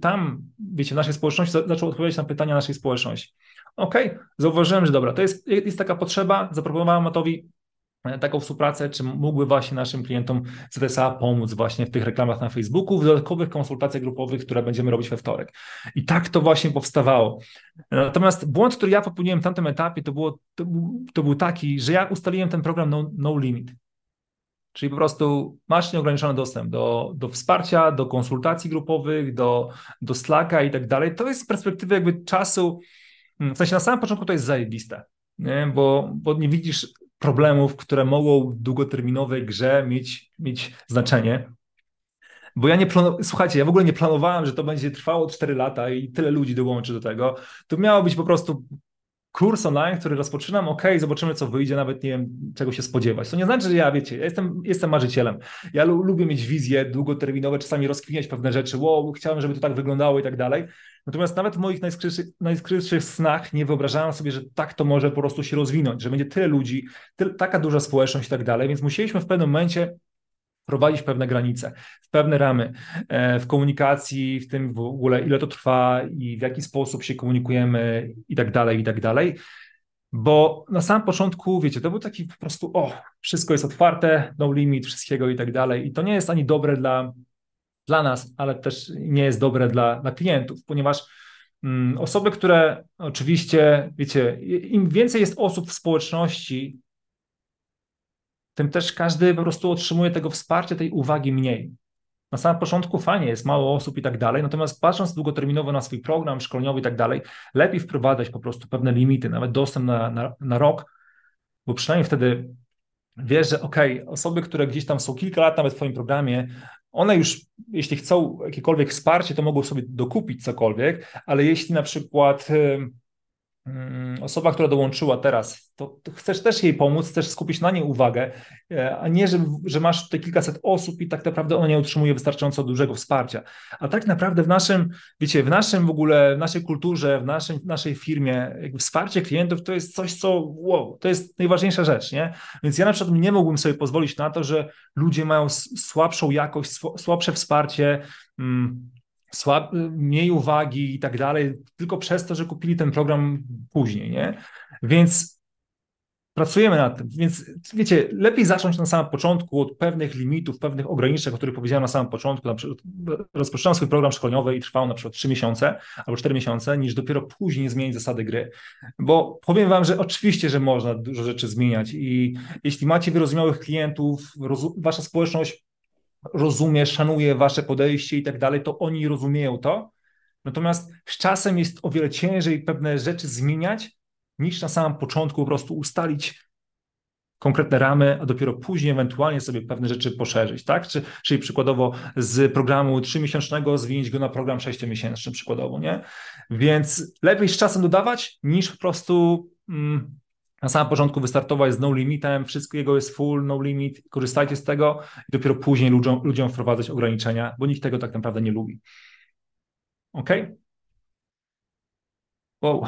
tam, wiecie, naszej społeczności zaczął odpowiadać na pytania naszej społeczności. Okej, zauważyłem, że dobra, to jest taka potrzeba, zaproponowałem Matowi taką współpracę, czy mógłby właśnie naszym klientom ZSA pomóc właśnie w tych reklamach na Facebooku, w dodatkowych konsultacjach grupowych, które będziemy robić we wtorek. I tak to właśnie powstawało. Natomiast błąd, który ja popełniłem w tamtym etapie, to był taki, że ja ustaliłem ten program no limit. Czyli po prostu masz nieograniczony dostęp do wsparcia, do konsultacji grupowych, do Slacka i tak dalej. To jest z perspektywy jakby czasu, w sensie na samym początku to jest zajebiste, nie? Bo nie widzisz problemów, które mogą w długoterminowej grze mieć znaczenie. Bo ja nie planowałem, słuchajcie, ja w ogóle nie planowałem, że to będzie trwało 4 lata i tyle ludzi dołączy do tego. To miało być po prostu kurs online, który rozpoczynam, okej, zobaczymy, co wyjdzie, nawet nie wiem, czego się spodziewać. To nie znaczy, że ja jestem marzycielem. Ja lubię mieć wizje długoterminowe, czasami rozkwiniać pewne rzeczy, chciałem, żeby to tak wyglądało i tak dalej. Natomiast nawet w moich najskrytszych snach nie wyobrażałem sobie, że tak to może po prostu się rozwinąć, że będzie tyle ludzi, taka duża społeczność i tak dalej, więc musieliśmy w pewnym momencie prowadzić pewne granice, w pewne ramy, w komunikacji, w tym w ogóle ile to trwa i w jaki sposób się komunikujemy i tak dalej, bo na samym początku, wiecie, to był taki po prostu, wszystko jest otwarte, no limit wszystkiego i tak dalej i to nie jest ani dobre dla nas, ale też nie jest dobre dla klientów, ponieważ osoby, które oczywiście, wiecie, im więcej jest osób w społeczności, tym też każdy po prostu otrzymuje tego wsparcia, tej uwagi mniej. Na samym początku fajnie, jest mało osób i tak dalej, natomiast patrząc długoterminowo na swój program szkoleniowy i tak dalej, lepiej wprowadzać po prostu pewne limity, nawet dostęp na rok, bo przynajmniej wtedy wiesz, że okej, osoby, które gdzieś tam są kilka lat nawet w twoim programie, one już, jeśli chcą jakiekolwiek wsparcie, to mogą sobie dokupić cokolwiek, ale jeśli na przykład osoba, która dołączyła teraz, to chcesz też jej pomóc, chcesz skupić na niej uwagę, a nie, że masz tutaj kilkaset osób i tak naprawdę ona nie otrzymuje wystarczająco dużego wsparcia. A tak naprawdę w naszej kulturze, w naszej firmie wsparcie klientów to jest coś, co to jest najważniejsza rzecz, nie? Więc ja na przykład nie mógłbym sobie pozwolić na to, że ludzie mają słabszą jakość, słabsze wsparcie, mniej uwagi i tak dalej, tylko przez to, że kupili ten program później, nie? Więc pracujemy nad tym, więc wiecie, lepiej zacząć na samym początku od pewnych limitów, pewnych ograniczeń, o których powiedziałem na samym początku. Na przykład rozpoczynałem swój program szkoleniowy i trwał na przykład 3 miesiące albo 4 miesiące, niż dopiero później zmienić zasady gry. Bo powiem wam, że oczywiście, że można dużo rzeczy zmieniać i jeśli macie wyrozumiałych klientów, wasza społeczność rozumie, szanuje wasze podejście i tak dalej, to oni rozumieją to. Natomiast z czasem jest o wiele ciężej pewne rzeczy zmieniać, niż na samym początku po prostu ustalić konkretne ramy, a dopiero później ewentualnie sobie pewne rzeczy poszerzyć, tak? Czyli przykładowo z programu 3-miesięcznego zmienić go na program 6-miesięczny przykładowo, nie? Więc lepiej z czasem dodawać, niż po prostu na samym początku wystartować z no limitem, wszystkiego jest full, no limit, korzystajcie z tego i dopiero później ludziom wprowadzać ograniczenia, bo nikt tego tak naprawdę nie lubi. OK? Wow.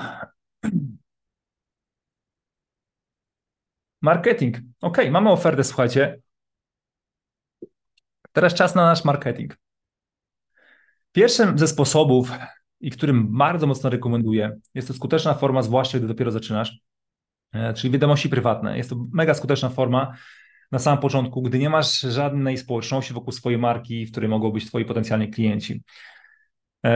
Marketing. OK, mamy ofertę, słuchajcie. Teraz czas na nasz marketing. Pierwszym ze sposobów, i którym bardzo mocno rekomenduję, jest to skuteczna forma, zwłaszcza gdy dopiero zaczynasz, czyli wiadomości prywatne. Jest to mega skuteczna forma na samym początku, gdy nie masz żadnej społeczności wokół swojej marki, w której mogą być twoi potencjalni klienci.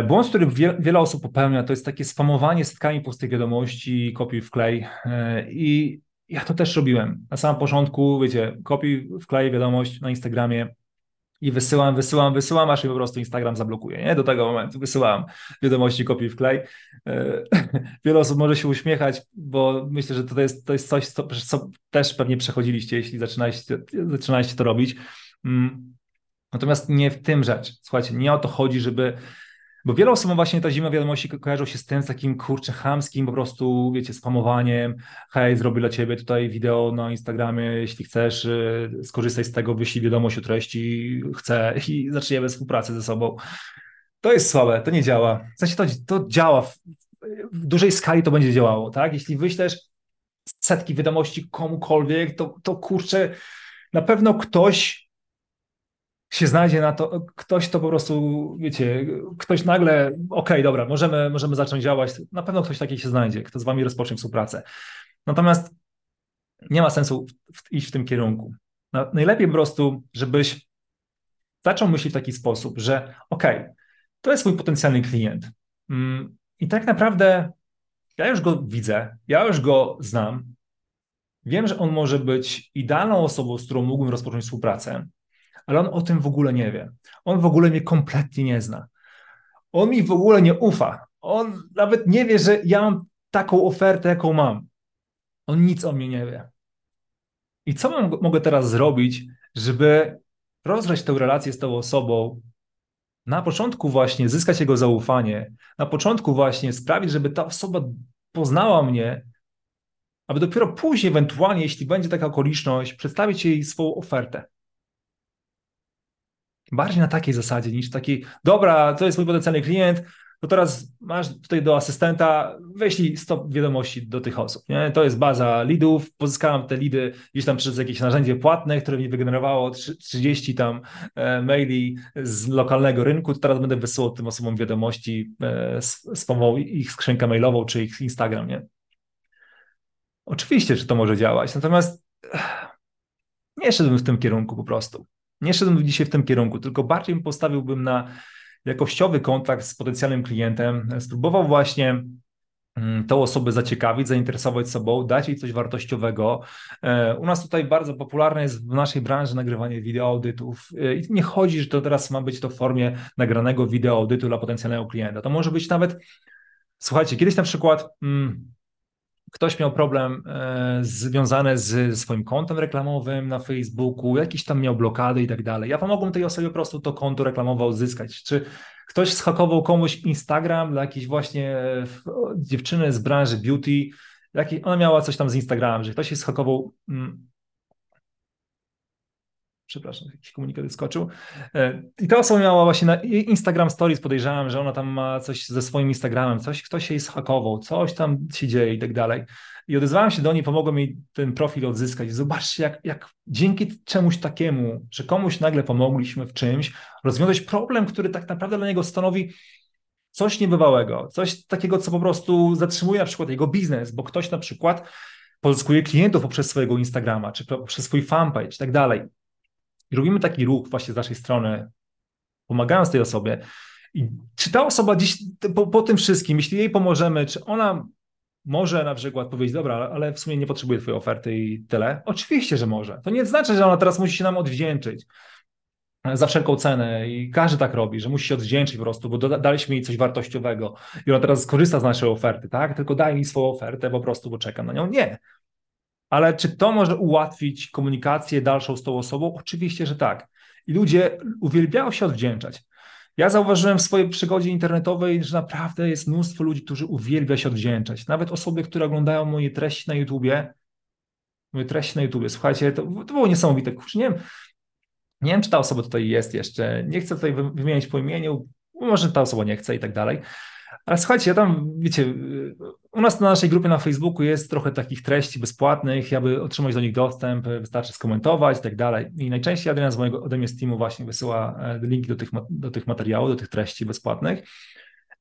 Błąd, który wiele osób popełnia, to jest takie spamowanie setkami pustych wiadomości, kopiuj, wklej. I ja to też robiłem. Na samym początku, wiecie, kopiuj, wklej wiadomość na Instagramie i wysyłam, aż mi po prostu Instagram zablokuje. Nie? Do tego momentu wysyłam wiadomości, kopiuj, wklej. Wiele osób może się uśmiechać, bo myślę, że to jest coś, co też pewnie przechodziliście, jeśli zaczynaliście to robić. Natomiast nie w tym rzecz. Słuchajcie, nie o to chodzi, żeby... Bo wiele osób właśnie ta zima wiadomości kojarzą się z tym, z takim kurczę chamskim po prostu, wiecie, spamowaniem. Hej, zrobię dla ciebie tutaj wideo na Instagramie, jeśli chcesz, skorzystaj z tego, wyślij wiadomość o treści, chcę i zaczniemy współpracę ze sobą. To jest słabe, to nie działa. W sensie to działa, w dużej skali to będzie działało, tak? Jeśli wyślesz setki wiadomości komukolwiek, to kurczę, na pewno ktoś się znajdzie na to, ktoś to po prostu, wiecie, ktoś nagle, okej, dobra, możemy zacząć działać, na pewno ktoś taki się znajdzie, kto z wami rozpocznie współpracę. Natomiast nie ma sensu iść w tym kierunku. Najlepiej po prostu, żebyś zaczął myśleć w taki sposób, że okej, to jest mój potencjalny klient i tak naprawdę ja już go widzę, ja już go znam, wiem, że on może być idealną osobą, z którą mógłbym rozpocząć współpracę, ale on o tym w ogóle nie wie. On w ogóle mnie kompletnie nie zna. On mi w ogóle nie ufa. On nawet nie wie, że ja mam taką ofertę, jaką mam. On nic o mnie nie wie. I co mogę teraz zrobić, żeby rozgrzać tę relację z tą osobą, na początku właśnie zyskać jego zaufanie, na początku właśnie sprawić, żeby ta osoba poznała mnie, aby dopiero później ewentualnie, jeśli będzie taka okoliczność, przedstawić jej swoją ofertę. Bardziej na takiej zasadzie niż taki, dobra, to jest mój potencjalny klient, to teraz masz tutaj do asystenta, wyślij 100 wiadomości do tych osób. Nie? To jest baza leadów, pozyskałem te leady gdzieś tam przez jakieś narzędzie płatne, które mi wygenerowało 30 tam maili z lokalnego rynku, to teraz będę wysyłał tym osobom wiadomości z pomocą ich skrzynkę mailową czy ich Instagram. Nie? Oczywiście, że to może działać, natomiast nie szedłbym w tym kierunku po prostu. Nie szedłbym dzisiaj w tym kierunku, tylko bardziej postawiłbym na jakościowy kontakt z potencjalnym klientem, spróbował właśnie tą osobę zaciekawić, zainteresować sobą, dać jej coś wartościowego. U nas tutaj bardzo popularne jest w naszej branży nagrywanie wideoaudytów i nie chodzi, że to teraz ma być to w formie nagranego wideoaudytu dla potencjalnego klienta. To może być nawet, słuchajcie, kiedyś na przykład... Ktoś miał problem związany ze swoim kontem reklamowym na Facebooku, jakiś tam miał blokady i tak dalej. Ja pomogłem tej osobie po prostu to konto reklamowe odzyskać. Czy ktoś zhakował komuś Instagram dla jakiejś właśnie dziewczyny z branży beauty, ona miała coś tam z Instagramem, że ktoś jej zhakował... Przepraszam, jakiś komunikat wyskoczył. I ta osoba miała właśnie na Instagram Stories, podejrzewam, że ona tam ma coś ze swoim Instagramem, ktoś jej zhakował, coś tam się dzieje i tak dalej. I odezwałem się do niej, pomogłem jej ten profil odzyskać. Zobaczcie, jak dzięki czemuś takiemu, że komuś nagle pomogliśmy w czymś, rozwiązać problem, który tak naprawdę dla niego stanowi coś niebywałego, coś takiego, co po prostu zatrzymuje na przykład jego biznes, bo ktoś na przykład pozyskuje klientów poprzez swojego Instagrama, czy poprzez swój fanpage i tak dalej. I robimy taki ruch właśnie z naszej strony, pomagając tej osobie. I czy ta osoba dziś po tym wszystkim, jeśli jej pomożemy, czy ona może na przykład powiedzieć, dobra, ale w sumie nie potrzebuje twojej oferty i tyle? Oczywiście, że może. To nie znaczy, że ona teraz musi się nam odwdzięczyć za wszelką cenę i każdy tak robi, że musi się odwdzięczyć po prostu, bo daliśmy jej coś wartościowego i ona teraz skorzysta z naszej oferty, tak? Tylko daj mi swoją ofertę po prostu, bo czekam na nią. Nie. Ale czy to może ułatwić komunikację dalszą z tą osobą? Oczywiście, że tak. I ludzie uwielbiają się odwdzięczać. Ja zauważyłem w swojej przygodzie internetowej, że naprawdę jest mnóstwo ludzi, którzy uwielbia się odwdzięczać. Nawet osoby, które oglądają moje treści na YouTubie. Moje treści na YouTubie, słuchajcie, to było niesamowite. Kurczę, nie wiem, czy ta osoba tutaj jest jeszcze. Nie chcę tutaj wymieniać po imieniu, bo może ta osoba nie chce i tak dalej. Ale słuchajcie, ja tam, wiecie, u nas na naszej grupie na Facebooku jest trochę takich treści bezpłatnych, aby otrzymać do nich dostęp, wystarczy skomentować i tak dalej. I najczęściej Adrian ode mnie z teamu właśnie wysyła linki do tych materiałów, do tych treści bezpłatnych.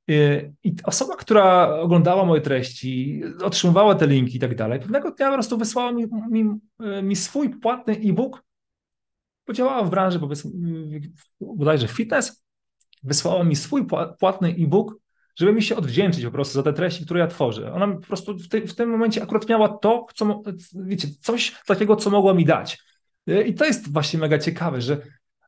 I osoba, która oglądała moje treści, otrzymywała te linki i tak dalej, pewnego dnia po prostu wysłała mi swój płatny e-book, bo działała w branży, bodajże fitness, wysłała mi swój płatny e-book, żeby mi się odwdzięczyć po prostu za te treści, które ja tworzę. Ona po prostu w tym momencie akurat miała to, co, wiecie, coś takiego, co mogła mi dać. I to jest właśnie mega ciekawe, że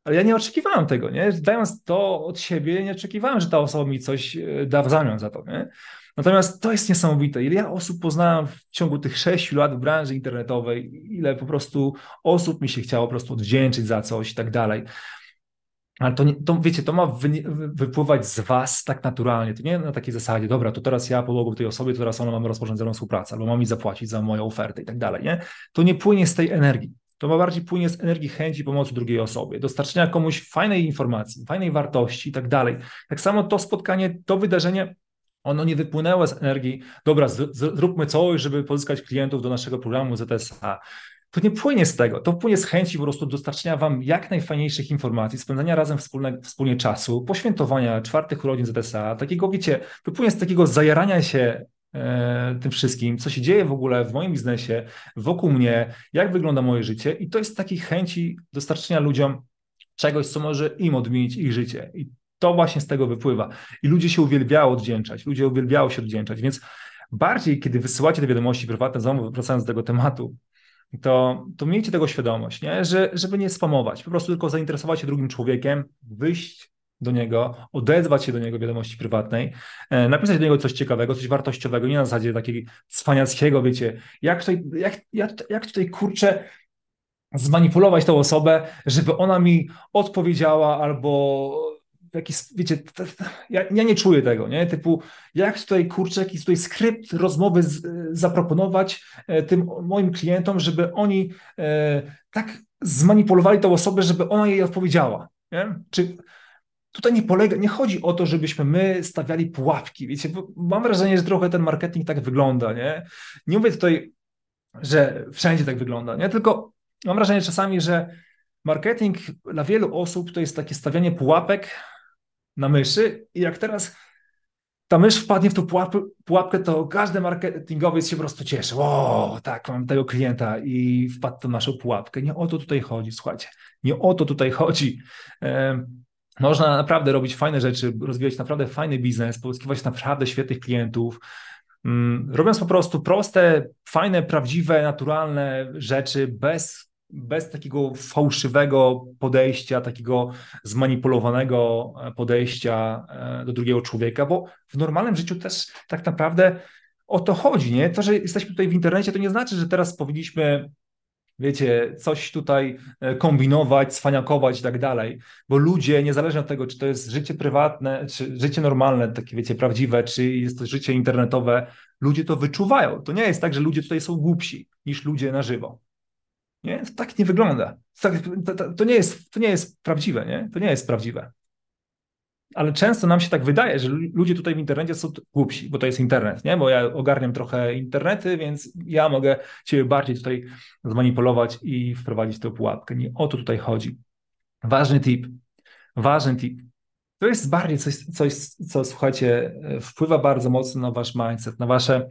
ale ja nie oczekiwałem tego, nie? Dając to od siebie, nie oczekiwałem, że ta osoba mi coś da w zamian za to, nie? Natomiast to jest niesamowite. Ile ja osób poznałem w ciągu tych 6 lat w branży internetowej, ile po prostu osób mi się chciało po prostu odwdzięczyć za coś i tak dalej. Ale to ma wypływać z was tak naturalnie. To nie na takiej zasadzie, dobra, to teraz ja podłogę tej osobie, to teraz ona mamy rozporządzoną współpracę, albo mam mi zapłacić za moją ofertę i tak dalej. Nie? To nie płynie z tej energii. To ma bardziej płynie z energii chęci pomocy drugiej osobie, dostarczenia komuś fajnej informacji, fajnej wartości i tak dalej. Tak samo to spotkanie, to wydarzenie, ono nie wypłynęło z energii, dobra, zróbmy coś, żeby pozyskać klientów do naszego programu ZSA. To nie płynie z tego, to płynie z chęci po prostu dostarczenia wam jak najfajniejszych informacji, spędzania razem wspólnie czasu, poświętowania 4 urodzin ZSA, takiego, wiecie, to płynie z takiego zajarania się tym wszystkim, co się dzieje w ogóle w moim biznesie, wokół mnie, jak wygląda moje życie i to jest takiej chęci dostarczenia ludziom czegoś, co może im odmienić ich życie. I to właśnie z tego wypływa. I ludzie się uwielbiają odwdzięczać, więc bardziej, kiedy wysyłacie te wiadomości prywatne, znowu wracając do tego tematu, to miejcie tego świadomość, nie? Żeby nie spamować, po prostu tylko zainteresować się drugim człowiekiem, wyjść do niego, odezwać się do niego wiadomości prywatnej, napisać do niego coś ciekawego, coś wartościowego, nie na zasadzie takiego cwaniackiego, wiecie, jak tutaj kurczę zmanipulować tą osobę, żeby ona mi odpowiedziała albo jakiś, wiecie, ja nie czuję tego, nie? Typu, jak tutaj, kurczę, jakiś tutaj skrypt rozmowy zaproponować tym moim klientom, żeby oni tak zmanipulowali tą osobę, żeby ona jej odpowiedziała, nie? Czy tutaj nie chodzi o to, żebyśmy my stawiali pułapki, wiecie, bo mam wrażenie, że trochę ten marketing tak wygląda, nie? Nie mówię tutaj, że wszędzie tak wygląda, nie? Tylko mam wrażenie czasami, że marketing dla wielu osób to jest takie stawianie pułapek na myszy i jak teraz ta mysz wpadnie w tą pułapkę, to każdy marketingowiec się po prostu cieszy. O, tak, mam tego klienta i wpadł w naszą pułapkę. Nie o to tutaj chodzi, słuchajcie. Nie o to tutaj chodzi. Można naprawdę robić fajne rzeczy, rozwijać naprawdę fajny biznes, pozyskiwać naprawdę świetnych klientów, robiąc po prostu proste, fajne, prawdziwe, naturalne rzeczy bez takiego fałszywego podejścia, takiego zmanipulowanego podejścia do drugiego człowieka, bo w normalnym życiu też tak naprawdę o to chodzi, nie? To, że jesteśmy tutaj w internecie, to nie znaczy, że teraz powinniśmy, wiecie, coś tutaj kombinować, cwaniakować i tak dalej, bo ludzie, niezależnie od tego, czy to jest życie prywatne, czy życie normalne, takie, wiecie, prawdziwe, czy jest to życie internetowe, ludzie to wyczuwają. To nie jest tak, że ludzie tutaj są głupsi niż ludzie na żywo. Nie? Tak nie wygląda. To nie jest prawdziwe, nie? To nie jest prawdziwe. Ale często nam się tak wydaje, że ludzie tutaj w internecie są głupsi, bo to jest internet, nie? Bo ja ogarniam trochę internety, więc ja mogę ciebie bardziej tutaj zmanipulować i wprowadzić tę pułapkę. Nie o to tutaj chodzi. Ważny tip. To jest bardziej coś, co słuchajcie, wpływa bardzo mocno na wasz mindset, na wasze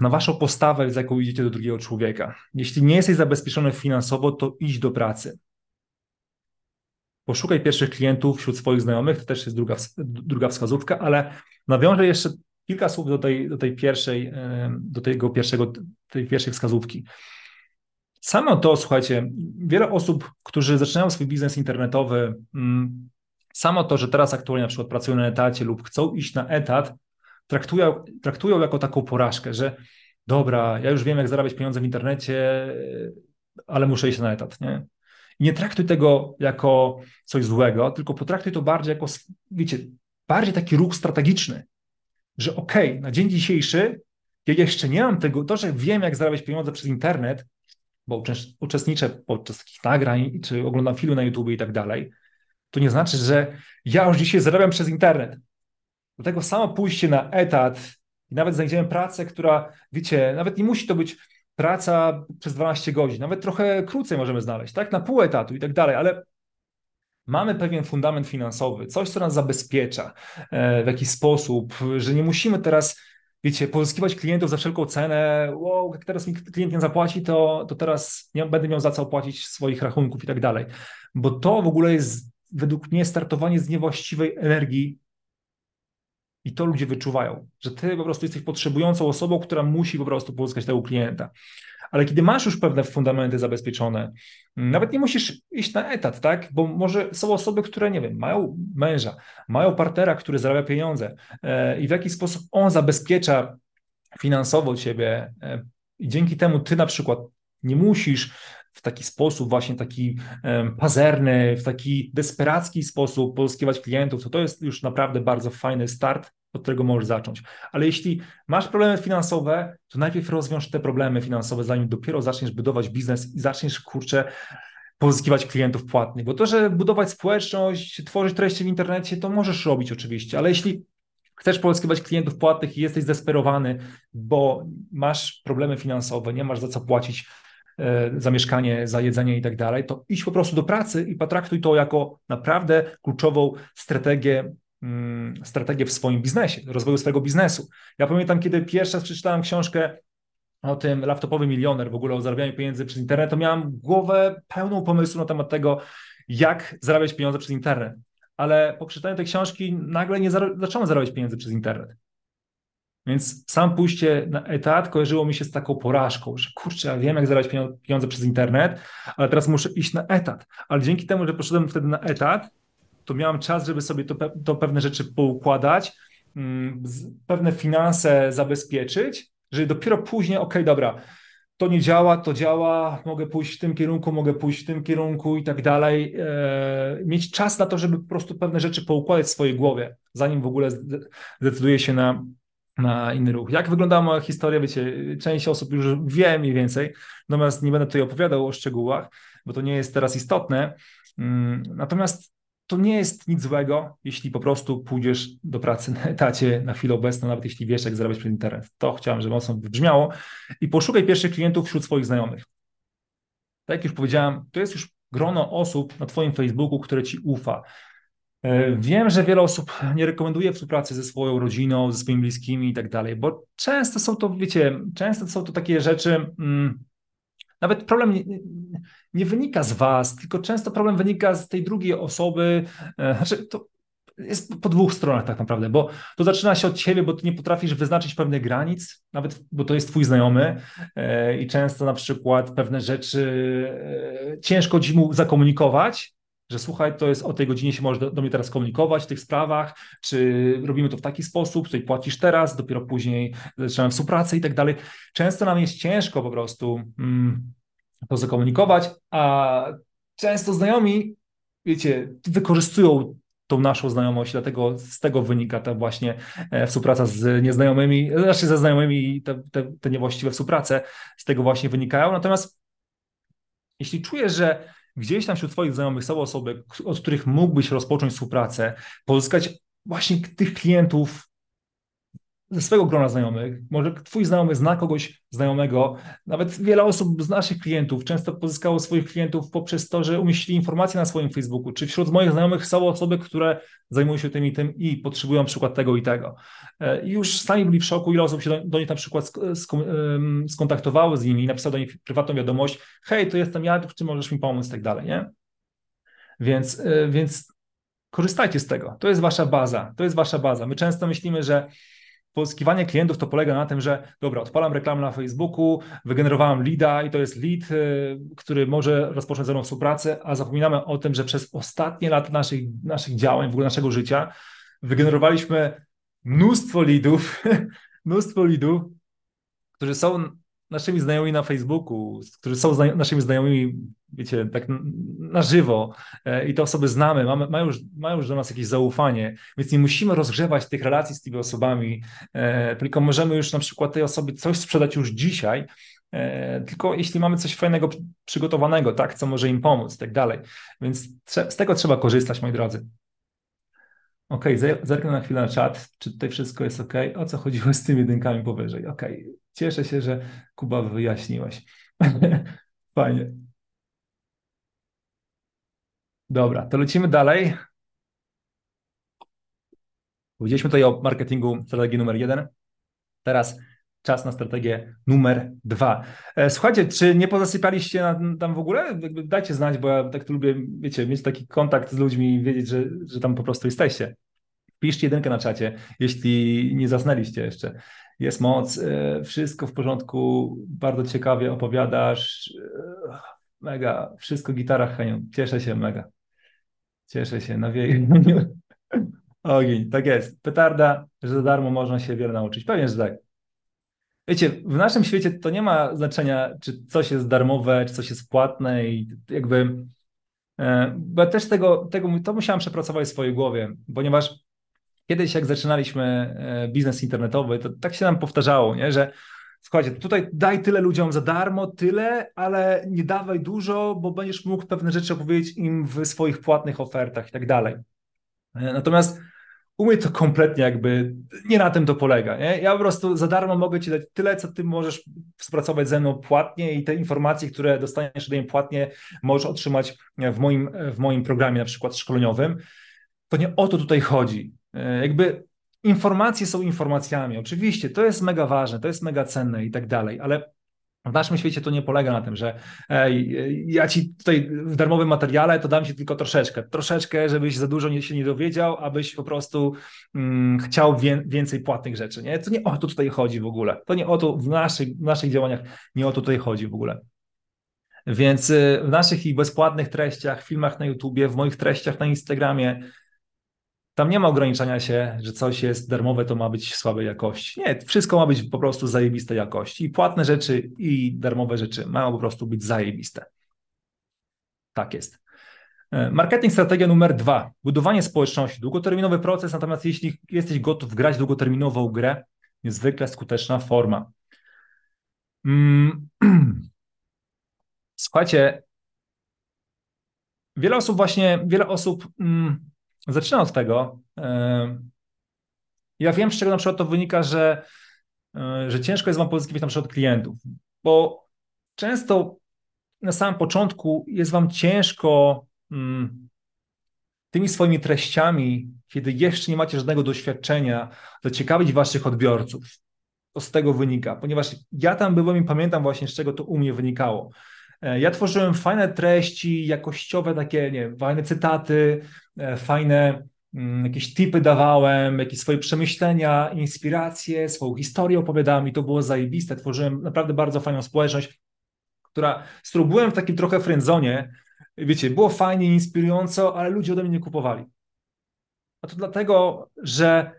na waszą postawę, z jaką idziecie do drugiego człowieka. Jeśli nie jesteś zabezpieczony finansowo, to idź do pracy. Poszukaj pierwszych klientów wśród swoich znajomych, to też jest druga wskazówka, ale nawiążę jeszcze kilka słów do tej pierwszej wskazówki. Samo to, słuchajcie, wiele osób, którzy zaczynają swój biznes internetowy, samo to, że teraz aktualnie na przykład pracują na etacie lub chcą iść na etat, traktują jako taką porażkę, że dobra, ja już wiem, jak zarabiać pieniądze w internecie, ale muszę iść na etat, nie? I nie traktuj tego jako coś złego, tylko potraktuj to bardziej jako, wiecie, bardziej taki ruch strategiczny, że okej, na dzień dzisiejszy ja jeszcze nie mam tego, to, że wiem, jak zarabiać pieniądze przez internet, bo uczestniczę podczas takich nagrań, czy oglądam filmy na YouTube i tak dalej, to nie znaczy, że ja już dzisiaj zarabiam przez internet. Dlatego samo pójście na etat i nawet znajdziemy pracę, która, wiecie, nawet nie musi to być praca przez 12 godzin, nawet trochę krócej możemy znaleźć, tak, na pół etatu i tak dalej, ale mamy pewien fundament finansowy, coś, co nas zabezpiecza w jakiś sposób, że nie musimy teraz, wiecie, pozyskiwać klientów za wszelką cenę, wow, jak teraz mi klient nie zapłaci, to teraz nie będę miał za co opłacić swoich rachunków i tak dalej, bo to w ogóle jest według mnie startowanie z niewłaściwej energii. I to ludzie wyczuwają, że ty po prostu jesteś potrzebującą osobą, która musi po prostu pozyskać tego klienta. Ale kiedy masz już pewne fundamenty zabezpieczone, nawet nie musisz iść na etat, tak? Bo może są osoby, które, nie wiem, mają męża, mają partnera, który zarabia pieniądze i w jaki sposób on zabezpiecza finansowo ciebie i dzięki temu ty na przykład nie musisz w taki sposób właśnie taki pazerny, w taki desperacki sposób pozyskiwać klientów, to jest już naprawdę bardzo fajny start, od którego możesz zacząć. Ale jeśli masz problemy finansowe, to najpierw rozwiąż te problemy finansowe, zanim dopiero zaczniesz budować biznes i zaczniesz, kurczę, pozyskiwać klientów płatnych. Bo to, że budować społeczność, tworzyć treści w internecie, to możesz robić oczywiście, ale jeśli chcesz pozyskiwać klientów płatnych i jesteś zdesperowany, bo masz problemy finansowe, nie masz za co płacić za mieszkanie, za jedzenie i tak dalej, to idź po prostu do pracy i potraktuj to jako naprawdę kluczową strategię w swoim biznesie, rozwoju swojego biznesu. Ja pamiętam, kiedy pierwszy raz przeczytałem książkę o tym laptopowy milioner, w ogóle o zarabianiu pieniędzy przez internet, to miałem głowę pełną pomysłu na temat tego, jak zarabiać pieniądze przez internet. Ale po przeczytaniu tej książki nagle nie zacząłem zarabiać pieniędzy przez internet. Więc sam pójście na etat kojarzyło mi się z taką porażką, że kurczę, ja wiem, jak zarabiać pieniądze przez internet, ale teraz muszę iść na etat. Ale dzięki temu, że poszedłem wtedy na etat, to miałem czas, żeby sobie to pewne rzeczy poukładać, pewne finanse zabezpieczyć, że dopiero później, okej, dobra, to nie działa, to działa, mogę pójść w tym kierunku i tak dalej. Mieć czas na to, żeby po prostu pewne rzeczy poukładać w swojej głowie, zanim w ogóle zdecyduję się na inny ruch. Jak wyglądała moja historia, wiecie, część osób już wie mniej więcej, natomiast nie będę tutaj opowiadał o szczegółach, bo to nie jest teraz istotne. Natomiast to nie jest nic złego, jeśli po prostu pójdziesz do pracy na etacie na chwilę obecną, nawet jeśli wiesz, jak zarabiać przez internet. To chciałem, żeby mocno wybrzmiało. I poszukaj pierwszych klientów wśród swoich znajomych. Tak jak już powiedziałem, to jest już grono osób na twoim Facebooku, które ci ufa. Wiem, że wiele osób nie rekomenduje współpracy ze swoją rodziną, ze swoimi bliskimi i tak dalej, bo często są to, wiecie, takie rzeczy, nawet problem nie wynika z was, tylko często problem wynika z tej drugiej osoby, znaczy to jest po dwóch stronach tak naprawdę, bo to zaczyna się od ciebie, bo ty nie potrafisz wyznaczyć pewnych granic, nawet bo to jest twój znajomy i często na przykład pewne rzeczy ciężko ci mu zakomunikować, że słuchaj, to jest o tej godzinie się możesz do mnie teraz komunikować w tych sprawach, czy robimy to w taki sposób, tutaj płacisz teraz, dopiero później zaczynamy współpracę i tak dalej. Często nam jest ciężko po prostu to zakomunikować, a często znajomi, wiecie, wykorzystują tą naszą znajomość, dlatego z tego wynika ta właśnie współpraca z nieznajomymi, znaczy ze znajomymi i te niewłaściwe współprace z tego właśnie wynikają. Natomiast jeśli czujesz, że gdzieś tam wśród twoich znajomych są osoby, od których mógłbyś rozpocząć współpracę, pozyskać właśnie tych klientów ze swojego grona znajomych, może twój znajomy zna kogoś znajomego, nawet wiele osób z naszych klientów często pozyskało swoich klientów poprzez to, że umieścili informacje na swoim Facebooku, czy wśród moich znajomych są osoby, które zajmują się tym i tym i potrzebują na przykład tego i tego. I już sami byli w szoku, ile osób się do nich na przykład skontaktowało z nimi i napisało do nich prywatną wiadomość, hej, to jestem ja, czy możesz mi pomóc i tak dalej, nie? Więc korzystajcie z tego, to jest wasza baza, to jest wasza baza. My często myślimy, że pozyskiwanie klientów to polega na tym, że dobra, odpalam reklamę na Facebooku, wygenerowałem leada i to jest lead, który może rozpocząć ze mną współpracę, a zapominamy o tym, że przez ostatnie lata naszych działań, w ogóle naszego życia, wygenerowaliśmy mnóstwo leadów, którzy są naszymi znajomymi na Facebooku, którzy są naszymi znajomymi, wiecie, tak na żywo i te osoby znamy, mają już do nas jakieś zaufanie, więc nie musimy rozgrzewać tych relacji z tymi osobami, tylko możemy już na przykład tej osobie coś sprzedać już dzisiaj, tylko jeśli mamy coś fajnego przygotowanego, tak, co może im pomóc i tak dalej, więc z tego trzeba korzystać, moi drodzy. Okej, zerknę na chwilę na czat, czy tutaj wszystko jest okej, o co chodziło z tymi jedynkami powyżej, okej. Cieszę się, że Kuba wyjaśniłaś. Fajnie. Dobra, to lecimy dalej. Powiedzieliśmy tutaj o marketingu strategii numer 1. Teraz czas na strategię numer 2. Słuchajcie, czy nie pozasypialiście tam w ogóle? Dajcie znać, bo ja tak lubię, wiecie, mieć taki kontakt z ludźmi i wiedzieć, że tam po prostu jesteście. Piszcie 1 na czacie, jeśli nie zasnęliście jeszcze. Jest moc, wszystko w porządku, bardzo ciekawie opowiadasz, mega, wszystko gitara, Henio, cieszę się mega, cieszę się, nawieję ogień, tak jest, petarda, że za darmo można się wiele nauczyć, pewnie, że tak. Wiecie, w naszym świecie to nie ma znaczenia, czy coś jest darmowe, czy coś jest płatne i jakby, bo ja też to musiałem przepracować w swojej głowie, ponieważ kiedyś jak zaczynaliśmy biznes internetowy, to tak się nam powtarzało, nie? Że słuchajcie, tutaj daj tyle ludziom za darmo, tyle, ale nie dawaj dużo, bo będziesz mógł pewne rzeczy opowiedzieć im w swoich płatnych ofertach i tak dalej. Natomiast u mnie to kompletnie jakby nie na tym to polega, nie? Ja po prostu za darmo mogę ci dać tyle, co ty możesz współpracować ze mną płatnie i te informacje, które dostaniesz ode mnie płatnie, możesz otrzymać w moim programie na przykład szkoleniowym. To nie o to tutaj chodzi. Jakby informacje są informacjami, oczywiście to jest mega ważne, to jest mega cenne i tak dalej, ale w naszym świecie to nie polega na tym, że ja ci tutaj w darmowym materiale to dam ci tylko troszeczkę, żebyś za dużo się nie dowiedział, abyś po prostu chciał więcej płatnych rzeczy, nie? To nie o to tutaj chodzi w ogóle, to nie o to w naszych działaniach, nie o to tutaj chodzi w ogóle. Więc w naszych i bezpłatnych treściach, filmach na YouTubie, w moich treściach na Instagramie, tam nie ma ograniczania się, że coś jest darmowe, to ma być słabej jakości. Nie, wszystko ma być po prostu zajebistej jakości. I płatne rzeczy, i darmowe rzeczy mają po prostu być zajebiste. Tak jest. Marketing strategia numer 2. Budowanie społeczności. Długoterminowy proces, natomiast jeśli jesteś gotów grać długoterminową grę, niezwykle skuteczna forma. Słuchajcie, wiele osób... Zaczynam od tego. Ja wiem, z czego na przykład to wynika, że ciężko jest wam pozyskiwać na przykład klientów, bo często na samym początku jest wam ciężko tymi swoimi treściami, kiedy jeszcze nie macie żadnego doświadczenia, zaciekawić waszych odbiorców. To z tego wynika, ponieważ ja tam byłem i pamiętam właśnie, z czego to u mnie wynikało. Ja tworzyłem fajne treści, jakościowe takie, nie wiem, fajne cytaty, fajne jakieś tipy dawałem, jakieś swoje przemyślenia, inspiracje, swoją historię opowiadałem i to było zajebiste. Tworzyłem naprawdę bardzo fajną społeczność, z którą byłem w takim trochę frędzonie. Wiecie, było fajnie, inspirująco, ale ludzie ode mnie nie kupowali. A to dlatego, że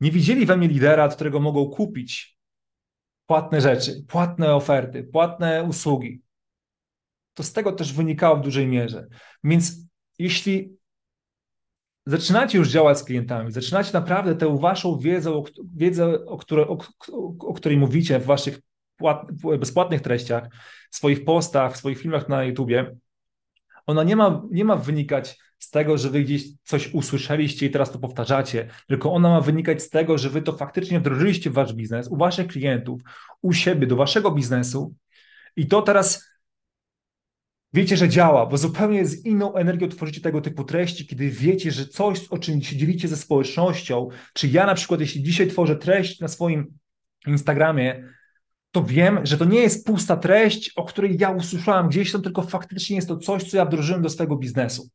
nie widzieli we mnie lidera, którego mogą kupić płatne rzeczy, płatne oferty, płatne usługi. To z tego też wynikało w dużej mierze. Więc jeśli zaczynacie już działać z klientami, zaczynacie naprawdę tę waszą wiedzę, o której mówicie w waszych bezpłatnych treściach, swoich postach, swoich filmach na YouTubie, Ona nie ma wynikać z tego, że wy gdzieś coś usłyszeliście i teraz to powtarzacie, tylko ona ma wynikać z tego, że wy to faktycznie wdrożyliście w wasz biznes, u waszych klientów, u siebie, do waszego biznesu i to teraz wiecie, że działa, bo zupełnie z inną energią tworzycie tego typu treści, kiedy wiecie, że coś, o czym się dzielicie ze społecznością, czy ja na przykład, jeśli dzisiaj tworzę treść na swoim Instagramie, to wiem, że to nie jest pusta treść, o której ja usłyszałem gdzieś tam, tylko faktycznie jest to coś, co ja wdrożyłem do swojego biznesu.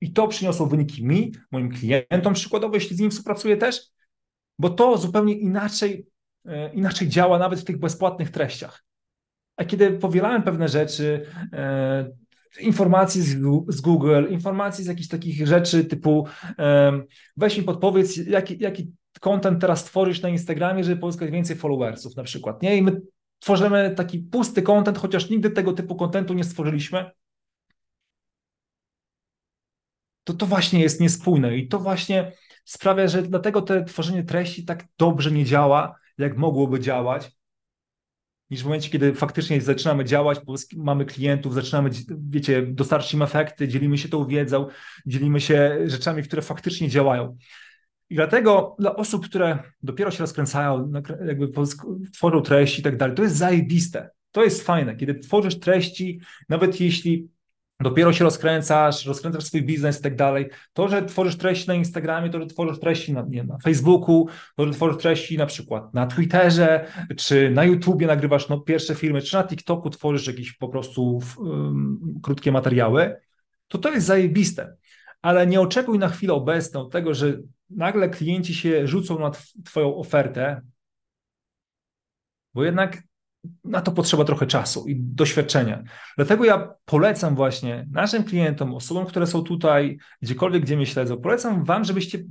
I to przyniosło wyniki mi, moim klientom przykładowo, jeśli z nim współpracuję też, bo to zupełnie inaczej działa nawet w tych bezpłatnych treściach. A kiedy powielałem pewne rzeczy, informacji z Google, informacji z jakichś takich rzeczy typu weź mi podpowiedz, jaki content teraz tworzysz na Instagramie, żeby pozyskać więcej followersów na przykład, nie? I my tworzymy taki pusty content, chociaż nigdy tego typu contentu nie stworzyliśmy, to właśnie jest niespójne i to właśnie sprawia, że dlatego to tworzenie treści tak dobrze nie działa, jak mogłoby działać, niż w momencie, kiedy faktycznie zaczynamy działać, mamy klientów, zaczynamy, wiecie, dostarczyć im efekty, dzielimy się tą wiedzą, dzielimy się rzeczami, które faktycznie działają. I dlatego dla osób, które dopiero się rozkręcają, jakby tworzą treści i tak dalej, to jest zajebiste, to jest fajne, kiedy tworzysz treści, nawet jeśli dopiero się rozkręcasz swój biznes i tak dalej, to, że tworzysz treści na Instagramie, to, że tworzysz treści na Facebooku, to, że tworzysz treści na przykład na Twitterze, czy na YouTubie nagrywasz pierwsze filmy, czy na TikToku tworzysz jakieś po prostu krótkie materiały, to jest zajebiste. Ale nie oczekuj na chwilę obecną tego, że nagle klienci się rzucą na twoją ofertę, bo jednak na to potrzeba trochę czasu i doświadczenia. Dlatego ja polecam właśnie naszym klientom, osobom, które są tutaj, gdziekolwiek, gdzie mnie śledzą, polecam wam, żebyście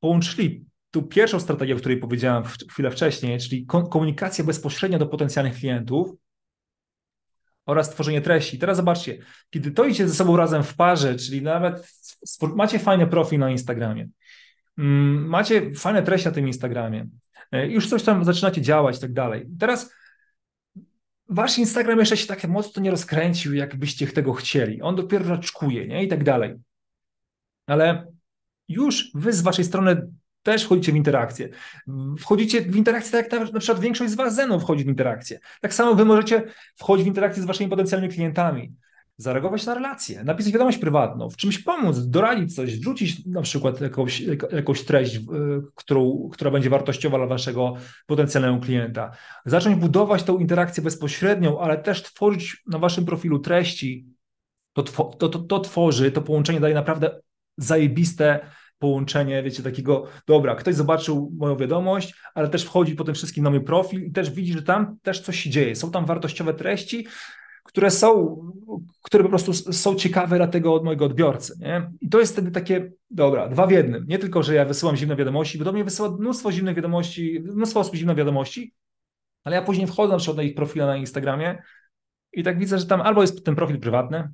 połączyli tą pierwszą strategię, o której powiedziałem chwilę wcześniej, czyli komunikacja bezpośrednia do potencjalnych klientów oraz tworzenie treści. Teraz zobaczcie, kiedy to idzie ze sobą razem w parze, czyli nawet macie fajny profil na Instagramie, macie fajne treści na tym Instagramie, już coś tam zaczynacie działać i tak dalej. Teraz wasz Instagram jeszcze się tak mocno nie rozkręcił, jakbyście tego chcieli. On dopiero raczkuje, nie? I tak dalej. Ale już wy z waszej strony też wchodzicie w interakcję. Wchodzicie w interakcję tak jak na przykład większość z was ze mną wchodzi w interakcję. Tak samo wy możecie wchodzić w interakcję z waszymi potencjalnymi klientami. Zareagować na relację, napisać wiadomość prywatną, w czymś pomóc, doradzić coś, rzucić na przykład jakąś treść, która będzie wartościowa dla waszego potencjalnego klienta. Zacząć budować tą interakcję bezpośrednią, ale też tworzyć na waszym profilu treści. To połączenie daje naprawdę zajebiste połączenie, wiecie, takiego, dobra, ktoś zobaczył moją wiadomość, ale też wchodzi po tym wszystkim na mój profil i też widzi, że tam też coś się dzieje, są tam wartościowe treści, które po prostu są ciekawe dla tego od mojego odbiorcy. Nie? I to jest wtedy takie, dobra, dwa w jednym. Nie tylko, że ja wysyłam zimne wiadomości, bo do mnie wysyła mnóstwo zimnych wiadomości, mnóstwo osób zimne wiadomości, ale ja później wchodzę na przykład na ich profile na Instagramie i tak widzę, że tam albo jest ten profil prywatny,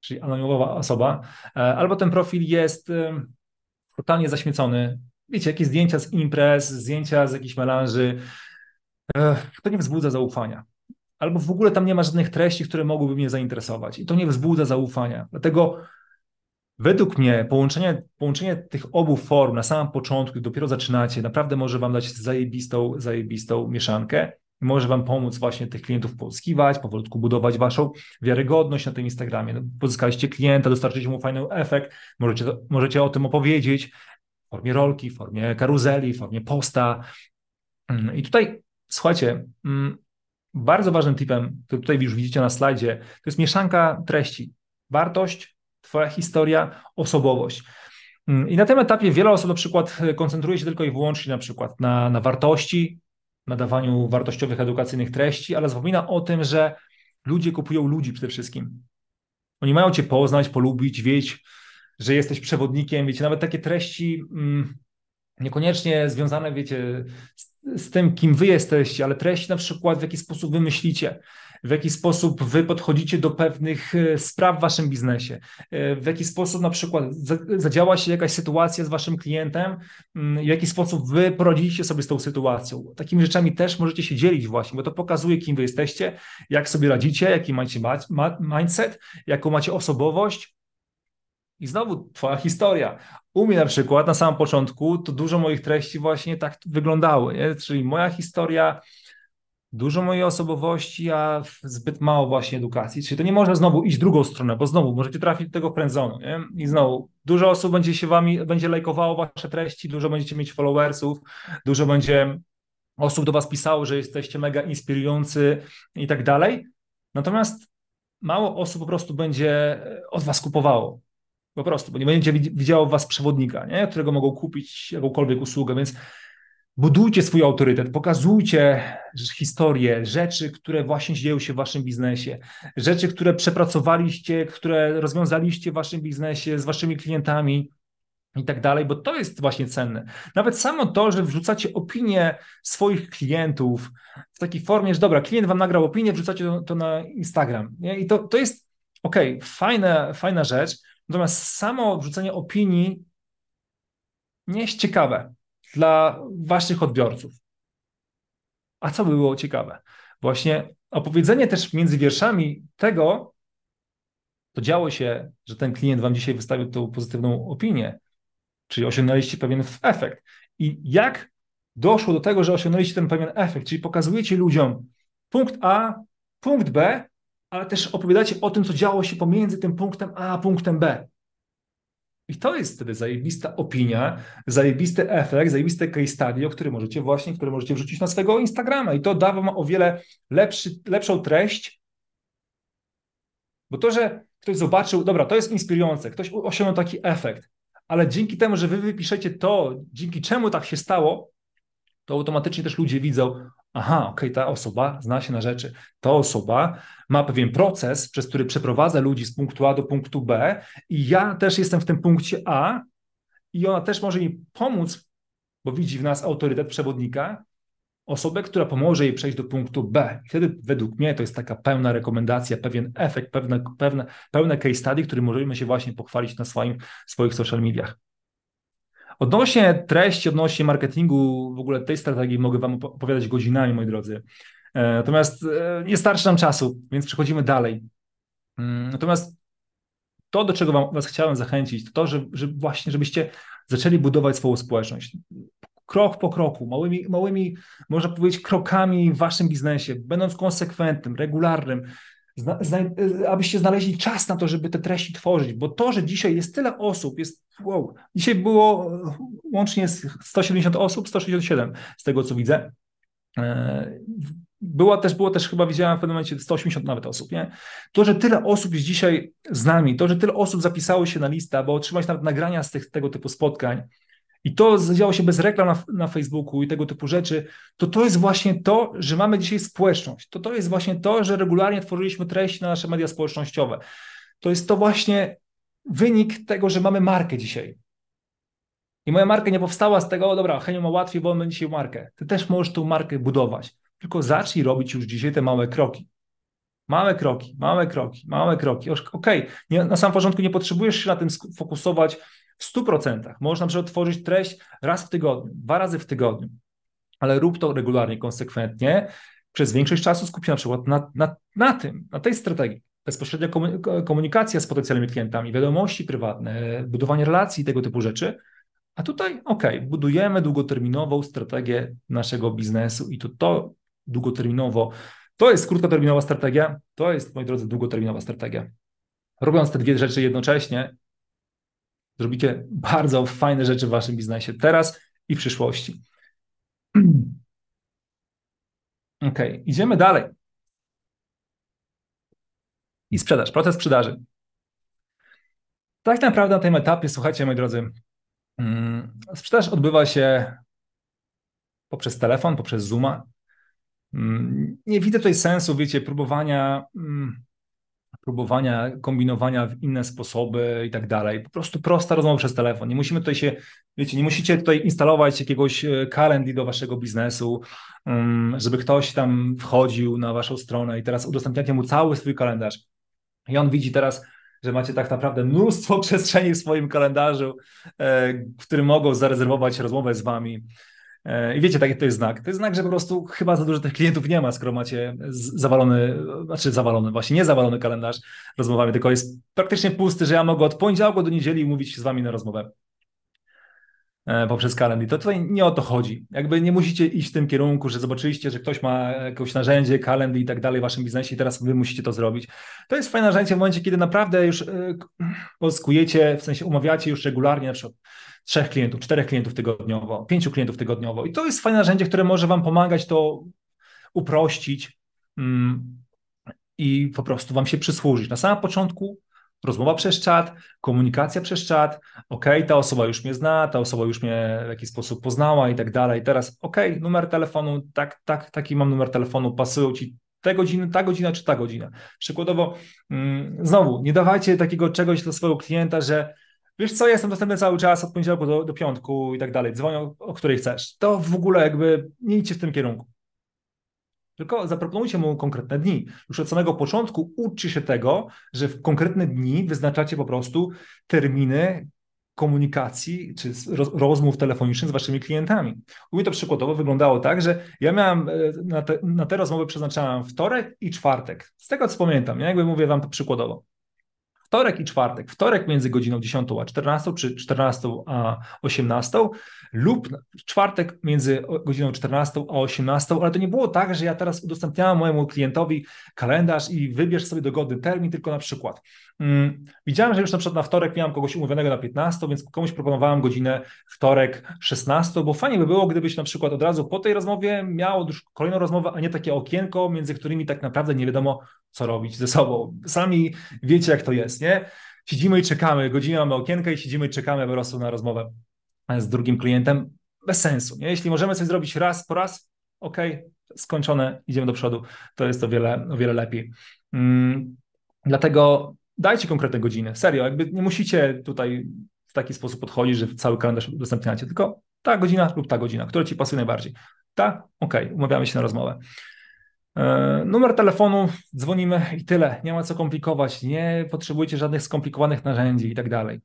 czyli anonimowa osoba, albo ten profil jest totalnie zaśmiecony. Wiecie, jakieś zdjęcia z imprez, zdjęcia z jakichś melanży, to nie wzbudza zaufania. Albo w ogóle tam nie ma żadnych treści, które mogłyby mnie zainteresować i to nie wzbudza zaufania. Dlatego według mnie połączenie tych obu form na samym początku, gdy dopiero zaczynacie, naprawdę może wam dać zajebistą mieszankę i może wam pomóc właśnie tych klientów pozyskiwać, powolutku budować waszą wiarygodność na tym Instagramie. Pozyskaliście klienta, dostarczyliście mu fajny efekt, możecie o tym opowiedzieć w formie rolki, w formie karuzeli, w formie posta. I tutaj, słuchajcie, bardzo ważnym tipem, który tutaj już widzicie na slajdzie, to jest mieszanka treści. Wartość, twoja historia, osobowość. I na tym etapie wiele osób na przykład koncentruje się tylko i wyłącznie na przykład na wartości, na dawaniu wartościowych, edukacyjnych treści, ale zapomina o tym, że ludzie kupują ludzi przede wszystkim. Oni mają cię poznać, polubić, wiedzieć, że jesteś przewodnikiem, wiecie, nawet takie treści niekoniecznie związane, wiecie, z tym, kim wy jesteście, ale treści na przykład, w jaki sposób wy myślicie, w jaki sposób wy podchodzicie do pewnych spraw w waszym biznesie, w jaki sposób na przykład zadziała się jakaś sytuacja z waszym klientem, w jaki sposób wy poradziliście sobie z tą sytuacją. Takimi rzeczami też możecie się dzielić właśnie, bo to pokazuje, kim wy jesteście, jak sobie radzicie, jaki macie mindset, jaką macie osobowość. I znowu twoja historia. U mnie na przykład na samym początku to dużo moich treści właśnie tak wyglądały, nie? Czyli moja historia, dużo mojej osobowości, a zbyt mało właśnie edukacji. Czyli to nie można znowu iść drugą stronę, bo znowu możecie trafić do tego friendzonu, nie? I znowu dużo osób będzie się wami, będzie lajkowało wasze treści, dużo będziecie mieć followersów, dużo będzie osób do was pisało, że jesteście mega inspirujący i tak dalej. Natomiast mało osób po prostu będzie od was kupowało. Po prostu, bo nie będziecie widziało w was przewodnika, nie? Którego mogą kupić jakąkolwiek usługę, więc budujcie swój autorytet, pokazujcie historię, rzeczy, które właśnie dzieją się w waszym biznesie, rzeczy, które przepracowaliście, które rozwiązaliście w waszym biznesie, z waszymi klientami i tak dalej, bo to jest właśnie cenne. Nawet samo to, że wrzucacie opinie swoich klientów w takiej formie, że dobra, klient wam nagrał opinię, wrzucacie to na Instagram, nie? I to jest okej, fajna rzecz. Natomiast samo wrzucenie opinii nie jest ciekawe dla waszych odbiorców. A co by było ciekawe? Właśnie opowiedzenie też między wierszami tego, to działo się, że ten klient wam dzisiaj wystawił tą pozytywną opinię, czyli osiągnęliście pewien efekt. I jak doszło do tego, że osiągnęliście ten pewien efekt, czyli pokazujecie ludziom punkt A, punkt B, ale też opowiadacie o tym, co działo się pomiędzy tym punktem A a punktem B. I to jest wtedy zajebista opinia, zajebisty efekt, zajebiste case study, które możecie wrzucić na swojego Instagrama. I to da wam o wiele lepszą treść, bo to, że ktoś zobaczył, dobra, to jest inspirujące, ktoś osiągnął taki efekt, ale dzięki temu, że wy wypiszecie to, dzięki czemu tak się stało, to automatycznie też ludzie widzą, aha, okej, ta osoba zna się na rzeczy. Ta osoba ma pewien proces, przez który przeprowadza ludzi z punktu A do punktu B i ja też jestem w tym punkcie A i ona też może jej pomóc, bo widzi w nas autorytet przewodnika, osobę, która pomoże jej przejść do punktu B. I wtedy według mnie to jest taka pełna rekomendacja, pewien efekt, pełne case study, którym możemy się właśnie pochwalić na swoich social mediach. Odnośnie treści, odnośnie marketingu, w ogóle tej strategii mogę wam opowiadać godzinami, moi drodzy. Natomiast nie starczy nam czasu, więc przechodzimy dalej. Natomiast to, do czego was chciałem zachęcić, to to, że właśnie żebyście zaczęli budować swoją społeczność. Krok po kroku, małymi, można powiedzieć, krokami w waszym biznesie, będąc konsekwentnym, regularnym, abyście znaleźli czas na to, żeby te treści tworzyć, bo to, że dzisiaj jest tyle osób, dzisiaj było łącznie 170 osób, 167 z tego, co widzę. Było też chyba, widziałem w pewnym momencie 180 nawet osób, nie? To, że tyle osób jest dzisiaj z nami, to, że tyle osób zapisało się na listę, bo otrzymać nawet nagrania z tego typu spotkań i to działo się bez reklam na Facebooku i tego typu rzeczy, to jest właśnie to, że mamy dzisiaj społeczność. To jest właśnie to, że regularnie tworzyliśmy treści na nasze media społecznościowe. To jest to właśnie wynik tego, że mamy markę dzisiaj. I moja marka nie powstała z tego, dobra, Henio ma łatwiej, bo on ma dzisiaj markę. Ty też możesz tą markę budować. Tylko zacznij robić już dzisiaj te małe kroki. Małe kroki. Okej, na samym początku nie potrzebujesz się na tym fokusować w 100%. Można przetworzyć treść raz w tygodniu, 2 razy w tygodniu, ale rób to regularnie, konsekwentnie. Przez większość czasu skup się na przykład na tej strategii. Bezpośrednia komunikacja z potencjalnymi klientami, wiadomości prywatne, budowanie relacji i tego typu rzeczy. A tutaj budujemy długoterminową strategię naszego biznesu i to długoterminowo, to jest krótkoterminowa strategia, to jest, moi drodzy, długoterminowa strategia. Robiąc te dwie rzeczy jednocześnie, zrobicie bardzo fajne rzeczy w waszym biznesie teraz i w przyszłości. Idziemy dalej. I sprzedaż, proces sprzedaży. Tak naprawdę na tym etapie, słuchajcie, moi drodzy, sprzedaż odbywa się poprzez telefon, poprzez Zooma. Nie widzę tutaj sensu, próbowania próbowania, kombinowania w inne sposoby i tak dalej. Po prostu prosta rozmowa przez telefon. Nie musimy tutaj się, wiecie, nie musicie tutaj instalować jakiegoś Calendly do waszego biznesu, żeby ktoś tam wchodził na waszą stronę i teraz udostępniacie mu cały swój kalendarz. I on widzi teraz, że macie tak naprawdę mnóstwo przestrzeni w swoim kalendarzu, w którym mogą zarezerwować rozmowę z wami. I wiecie, taki to jest znak. To jest znak, że po prostu chyba za dużo tych klientów nie ma, skoro macie niezawalony kalendarz rozmowami, tylko jest praktycznie pusty, że ja mogę od poniedziałku do niedzieli mówić z wami na rozmowę poprzez Calendly. To tutaj nie o to chodzi. Jakby nie musicie iść w tym kierunku, że zobaczyliście, że ktoś ma jakieś narzędzie, Calendly i tak dalej w waszym biznesie i teraz wy musicie to zrobić. To jest fajne narzędzie w momencie, kiedy naprawdę już pozyskujecie, w sensie umawiacie już regularnie na przykład 3 klientów, 4 klientów tygodniowo, 5 klientów tygodniowo. I to jest fajne narzędzie, które może wam pomagać to uprościć i po prostu wam się przysłużyć. Na samym początku rozmowa przez czat, komunikacja przez czat. Okej, ta osoba już mnie zna, ta osoba już mnie w jakiś sposób poznała i tak dalej. Teraz okej, numer telefonu, tak, taki mam numer telefonu, pasują ci te godziny, ta godzina czy ta godzina. Przykładowo, znowu, nie dawajcie takiego czegoś do swojego klienta, że wiesz co, ja jestem dostępny cały czas od poniedziałku do piątku i tak dalej, dzwonią o której chcesz. To w ogóle jakby nie idźcie w tym kierunku. Tylko zaproponujcie mu konkretne dni. Już od samego początku uczcie się tego, że w konkretne dni wyznaczacie po prostu terminy komunikacji czy rozmów telefonicznych z waszymi klientami. U mnie to przykładowo wyglądało tak, że ja miałem na te rozmowy przeznaczałem wtorek i czwartek. Z tego co pamiętam, ja jakby mówię wam to przykładowo. Wtorek i czwartek. Wtorek między godziną 10 a 14, czy 14 a 18 lub czwartek między godziną 14 a 18, ale to nie było tak, że ja teraz udostępniałem mojemu klientowi kalendarz i wybierz sobie dogodny termin, tylko na przykład widziałem, że już na przykład na wtorek miałem kogoś umówionego na 15, więc komuś proponowałem godzinę wtorek 16, bo fajnie by było, gdybyś na przykład od razu po tej rozmowie miał już kolejną rozmowę, a nie takie okienko, między którymi tak naprawdę nie wiadomo, co robić ze sobą. Sami wiecie, jak to jest, nie? Siedzimy i czekamy, godzinę mamy okienka i siedzimy i czekamy po prostu na rozmowę z drugim klientem. Bez sensu, nie? Jeśli możemy coś zrobić raz po raz, okej, skończone, idziemy do przodu. To jest o wiele lepiej. Dlatego dajcie konkretne godziny, serio, jakby nie musicie tutaj w taki sposób podchodzić, że cały kalendarz udostępniacie, tylko ta godzina lub ta godzina, która ci pasuje najbardziej. Umawiamy się na rozmowę. Numer telefonu, dzwonimy i tyle, nie ma co komplikować, nie potrzebujecie żadnych skomplikowanych narzędzi i tak dalej.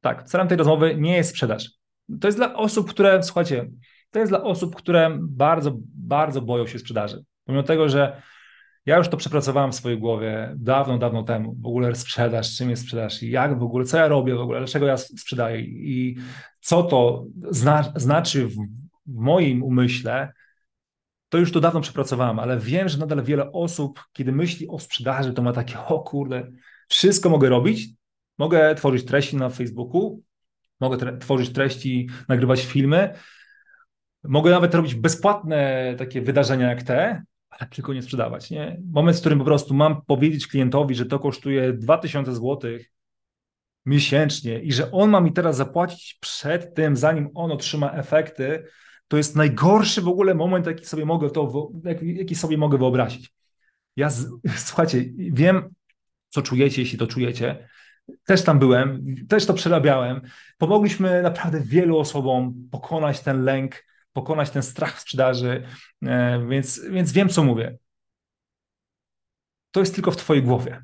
Tak, celem tej rozmowy nie jest sprzedaż. To jest dla osób, które, słuchajcie, to jest dla osób, które bardzo, bardzo boją się sprzedaży. Pomimo tego, że ja już to przepracowałem w swojej głowie dawno temu. W ogóle sprzedaż, czym jest sprzedaż i jak w ogóle, co ja robię w ogóle, dlaczego ja sprzedaję i co to znaczy w moim umyśle, to już to dawno przepracowałem, ale wiem, że nadal wiele osób, kiedy myśli o sprzedaży, to ma takie, o kurde, wszystko mogę robić, mogę tworzyć treści na Facebooku, mogę tworzyć treści, nagrywać filmy, mogę nawet robić bezpłatne takie wydarzenia jak te, ale tylko nie sprzedawać, nie? Moment, w którym po prostu mam powiedzieć klientowi, że to kosztuje 2000 zł miesięcznie i że on ma mi teraz zapłacić przed tym, zanim on otrzyma efekty, to jest najgorszy w ogóle moment, jaki sobie mogę wyobrazić. Ja, słuchajcie, wiem, co czujecie, jeśli to czujecie. Też tam byłem, też to przerabiałem. Pomogliśmy naprawdę wielu osobom pokonać ten lęk, pokonać ten strach sprzedaży, więc wiem, co mówię. To jest tylko w twojej głowie.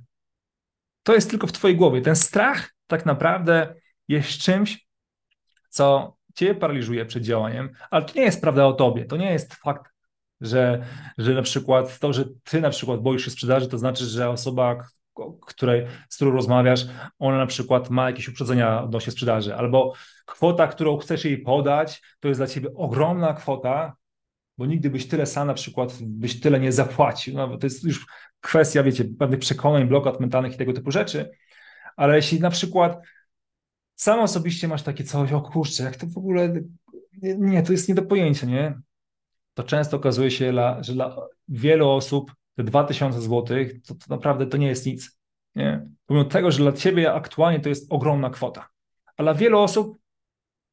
To jest tylko w twojej głowie. Ten strach tak naprawdę jest czymś, co cię paraliżuje przed działaniem, ale to nie jest prawda o tobie. To nie jest fakt, że na przykład to, że ty na przykład boisz się sprzedaży, to znaczy, że osoba, z którą rozmawiasz, ona na przykład ma jakieś uprzedzenia odnośnie sprzedaży, albo kwota, którą chcesz jej podać, to jest dla ciebie ogromna kwota, bo nigdy byś tyle sam na przykład byś tyle nie zapłacił. No, to jest już kwestia, wiecie, pewnych przekonań, blokad mentalnych i tego typu rzeczy, ale jeśli na przykład sam osobiście masz takie coś, o kurczę, jak to w ogóle, nie, to jest nie do pojęcia, nie? To często okazuje się, że dla wielu osób te 2000 zł, to naprawdę to nie jest nic, nie? Pomimo tego, że dla ciebie aktualnie to jest ogromna kwota, a dla wielu osób,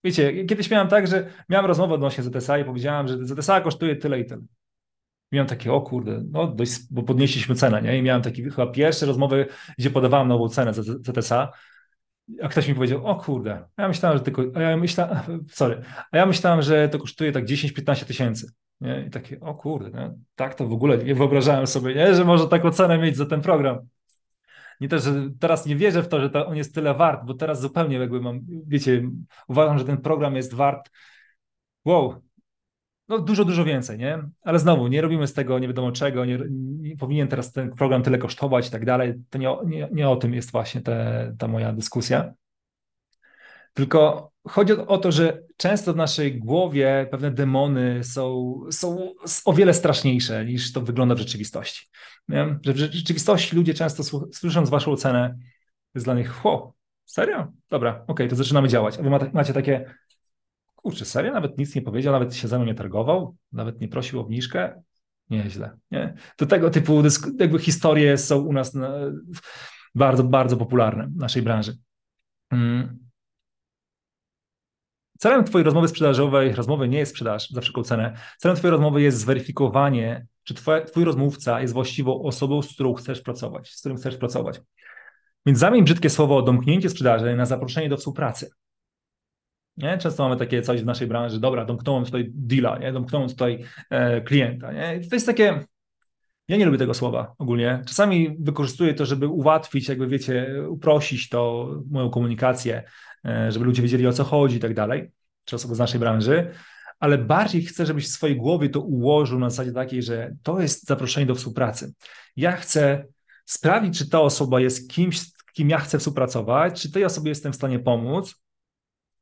wiecie, kiedyś miałem tak, że miałem rozmowę odnośnie ZSA i powiedziałem, że ZSA kosztuje tyle i tyle. Miałem takie, o kurde, no dość, bo podnieśliśmy cenę, nie? I miałem taki chyba pierwsze rozmowy, gdzie podawałem nową cenę ZSA, a ktoś mi powiedział, o kurde, a ja myślałem, że to kosztuje tak 10-15 tysięcy. Nie? I takie, o kurde, nie? Tak to w ogóle nie wyobrażałem sobie, nie? Że można taką cenę mieć za ten program. Nie też, że teraz nie wierzę w to, że on jest tyle wart, bo teraz zupełnie jakby mam, wiecie, uważam, że ten program jest wart, wow, no dużo więcej, nie? Ale znowu, nie robimy z tego nie wiadomo czego, nie powinien teraz ten program tyle kosztować i tak dalej, to nie o tym jest właśnie ta moja dyskusja. Tylko chodzi o to, że często w naszej głowie pewne demony są o wiele straszniejsze niż to wygląda w rzeczywistości. Nie? Że w rzeczywistości ludzie często słysząc waszą cenę jest dla nich, wow, serio? Dobra, okej, to zaczynamy działać. A wy macie takie, kurczę, serio? Nawet nic nie powiedział, nawet się ze mną nie targował, nawet nie prosił o obniżkę? Nieźle. Nie? To tego typu jakby historie są u nas bardzo, bardzo popularne w naszej branży. Celem twojej rozmowy sprzedażowej, rozmowy nie jest sprzedaż za wszelką cenę. Celem twojej rozmowy jest zweryfikowanie, czy twój rozmówca jest właściwą osobą, z którą chcesz pracować. Więc zamień brzydkie słowo domknięcie sprzedaży na zaproszenie do współpracy. Nie? Często mamy takie coś w naszej branży, dobra, domknąłem tutaj deala, nie? Domknąłem tutaj klienta. Nie? To jest takie, ja nie lubię tego słowa ogólnie. Czasami wykorzystuję to, żeby ułatwić, jakby wiecie, uprościć to moją komunikację, żeby ludzie wiedzieli, o co chodzi i tak dalej, czy osoby z naszej branży, ale bardziej chcę, żebyś w swojej głowie to ułożył na zasadzie takiej, że to jest zaproszenie do współpracy. Ja chcę sprawdzić, czy ta osoba jest kimś, z kim ja chcę współpracować, czy tej osobie jestem w stanie pomóc.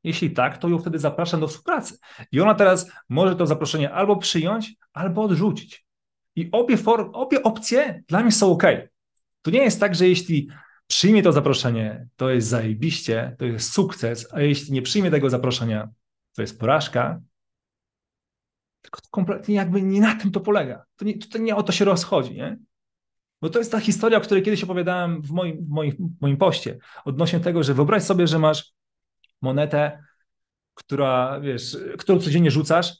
Jeśli tak, to ją wtedy zapraszam do współpracy. I ona teraz może to zaproszenie albo przyjąć, albo odrzucić. I obie opcje dla mnie są ok. To nie jest tak, że jeśli przyjmie to zaproszenie, to jest zajebiście, to jest sukces, a jeśli nie przyjmie tego zaproszenia, to jest porażka. Tylko to kompletnie jakby nie na tym to polega. To nie o to się rozchodzi, nie? Bo to jest ta historia, o której kiedyś opowiadałem w moim poście, odnośnie tego, że wyobraź sobie, że masz monetę, którą codziennie rzucasz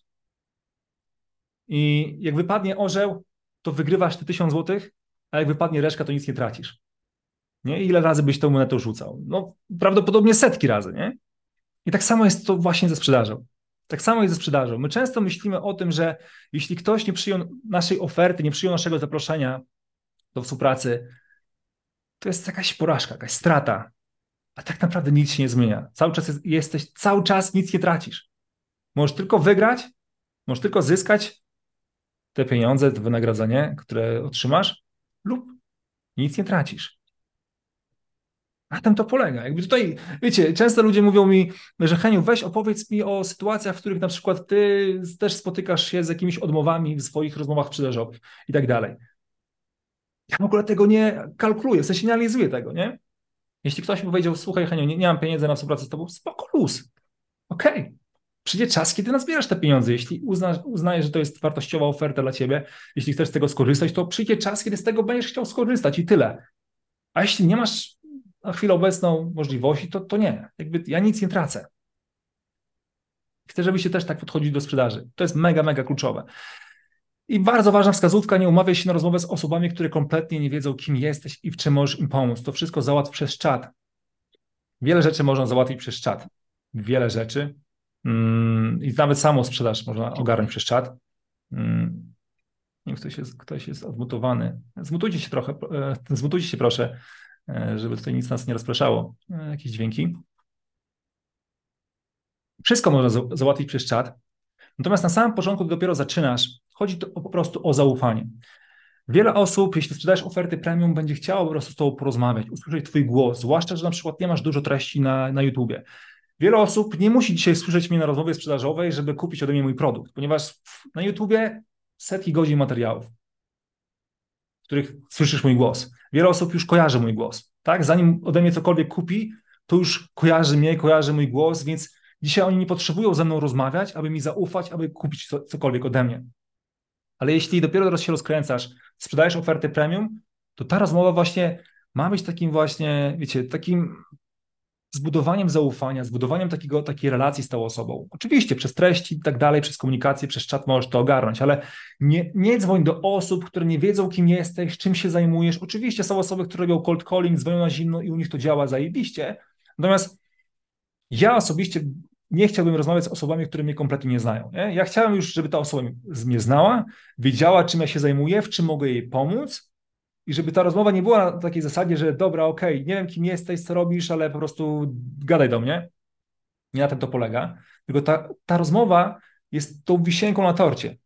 i jak wypadnie orzeł, to wygrywasz te 1000 złotych, a jak wypadnie reszka, to nic nie tracisz. Nie? Ile razy byś tę monetę rzucał? No prawdopodobnie setki razy, nie? I tak samo jest to właśnie ze sprzedażą. Tak samo jest ze sprzedażą. My często myślimy o tym, że jeśli ktoś nie przyjął naszej oferty, nie przyjął naszego zaproszenia do współpracy, to jest jakaś porażka, jakaś strata. A tak naprawdę nic się nie zmienia. Cały czas nic nie tracisz. Możesz tylko wygrać, możesz tylko zyskać te pieniądze, to wynagrodzenie, które otrzymasz, lub nic nie tracisz. Na tym to polega. Jakby tutaj, wiecie, często ludzie mówią mi, że Heniu, weź opowiedz mi o sytuacjach, w których na przykład ty też spotykasz się z jakimiś odmowami w swoich rozmowach sprzedażowych i tak dalej. Ja w ogóle tego nie kalkuluję, w sensie nie analizuję tego, nie? Jeśli ktoś mi powiedział, słuchaj Heniu, nie mam pieniędzy na współpracę z tobą, spoko, luz. Okej. Przyjdzie czas, kiedy nazbierasz te pieniądze. Jeśli uznajesz, że to jest wartościowa oferta dla ciebie, jeśli chcesz z tego skorzystać, to przyjdzie czas, kiedy z tego będziesz chciał skorzystać i tyle. A jeśli nie masz na chwilę obecną możliwości, to nie. Jakby ja nic nie tracę. Chcę, żebyście też tak podchodzili do sprzedaży. To jest mega kluczowe. I bardzo ważna wskazówka, nie umawiaj się na rozmowę z osobami, które kompletnie nie wiedzą, kim jesteś i w czym możesz im pomóc. To wszystko załatw przez czat. Wiele rzeczy można załatwić przez czat. Wiele rzeczy. I nawet samą sprzedaż można ogarnąć przez czat. Nie wiem, ktoś jest odmutowany. Zmutujcie się proszę, żeby tutaj nic nas nie rozpraszało, jakieś dźwięki. Wszystko można załatwić przez czat, natomiast na samym początku dopiero zaczynasz. Chodzi to po prostu o zaufanie. Wiele osób, jeśli sprzedajesz oferty premium, będzie chciało po prostu z tobą porozmawiać, usłyszeć twój głos, zwłaszcza, że na przykład nie masz dużo treści na YouTubie. Wiele osób nie musi dzisiaj słyszeć mnie na rozmowie sprzedażowej, żeby kupić ode mnie mój produkt, ponieważ na YouTubie setki godzin materiałów, w których słyszysz mój głos. Wiele osób już kojarzy mój głos, tak? Zanim ode mnie cokolwiek kupi, to już kojarzy mój głos, więc dzisiaj oni nie potrzebują ze mną rozmawiać, aby mi zaufać, aby kupić cokolwiek ode mnie. Ale jeśli dopiero teraz się rozkręcasz, sprzedajesz oferty premium, to ta rozmowa właśnie ma być takim właśnie, wiecie, takim zbudowaniem zaufania, zbudowaniem takiej relacji z tą osobą. Oczywiście przez treści i tak dalej, przez komunikację, przez czat możesz to ogarnąć, ale nie dzwoń do osób, które nie wiedzą, kim jesteś, czym się zajmujesz. Oczywiście są osoby, które robią cold calling, dzwonią na zimno i u nich to działa zajebiście. Natomiast ja osobiście nie chciałbym rozmawiać z osobami, które mnie kompletnie nie znają. Nie? Ja chciałem już, żeby ta osoba mnie znała, wiedziała, czym ja się zajmuję, w czym mogę jej pomóc i żeby ta rozmowa nie była na takiej zasadzie, że dobra, okej, nie wiem, kim jesteś, co robisz, ale po prostu gadaj do mnie. Nie na tym to polega. Tylko ta rozmowa jest tą wisienką na torcie.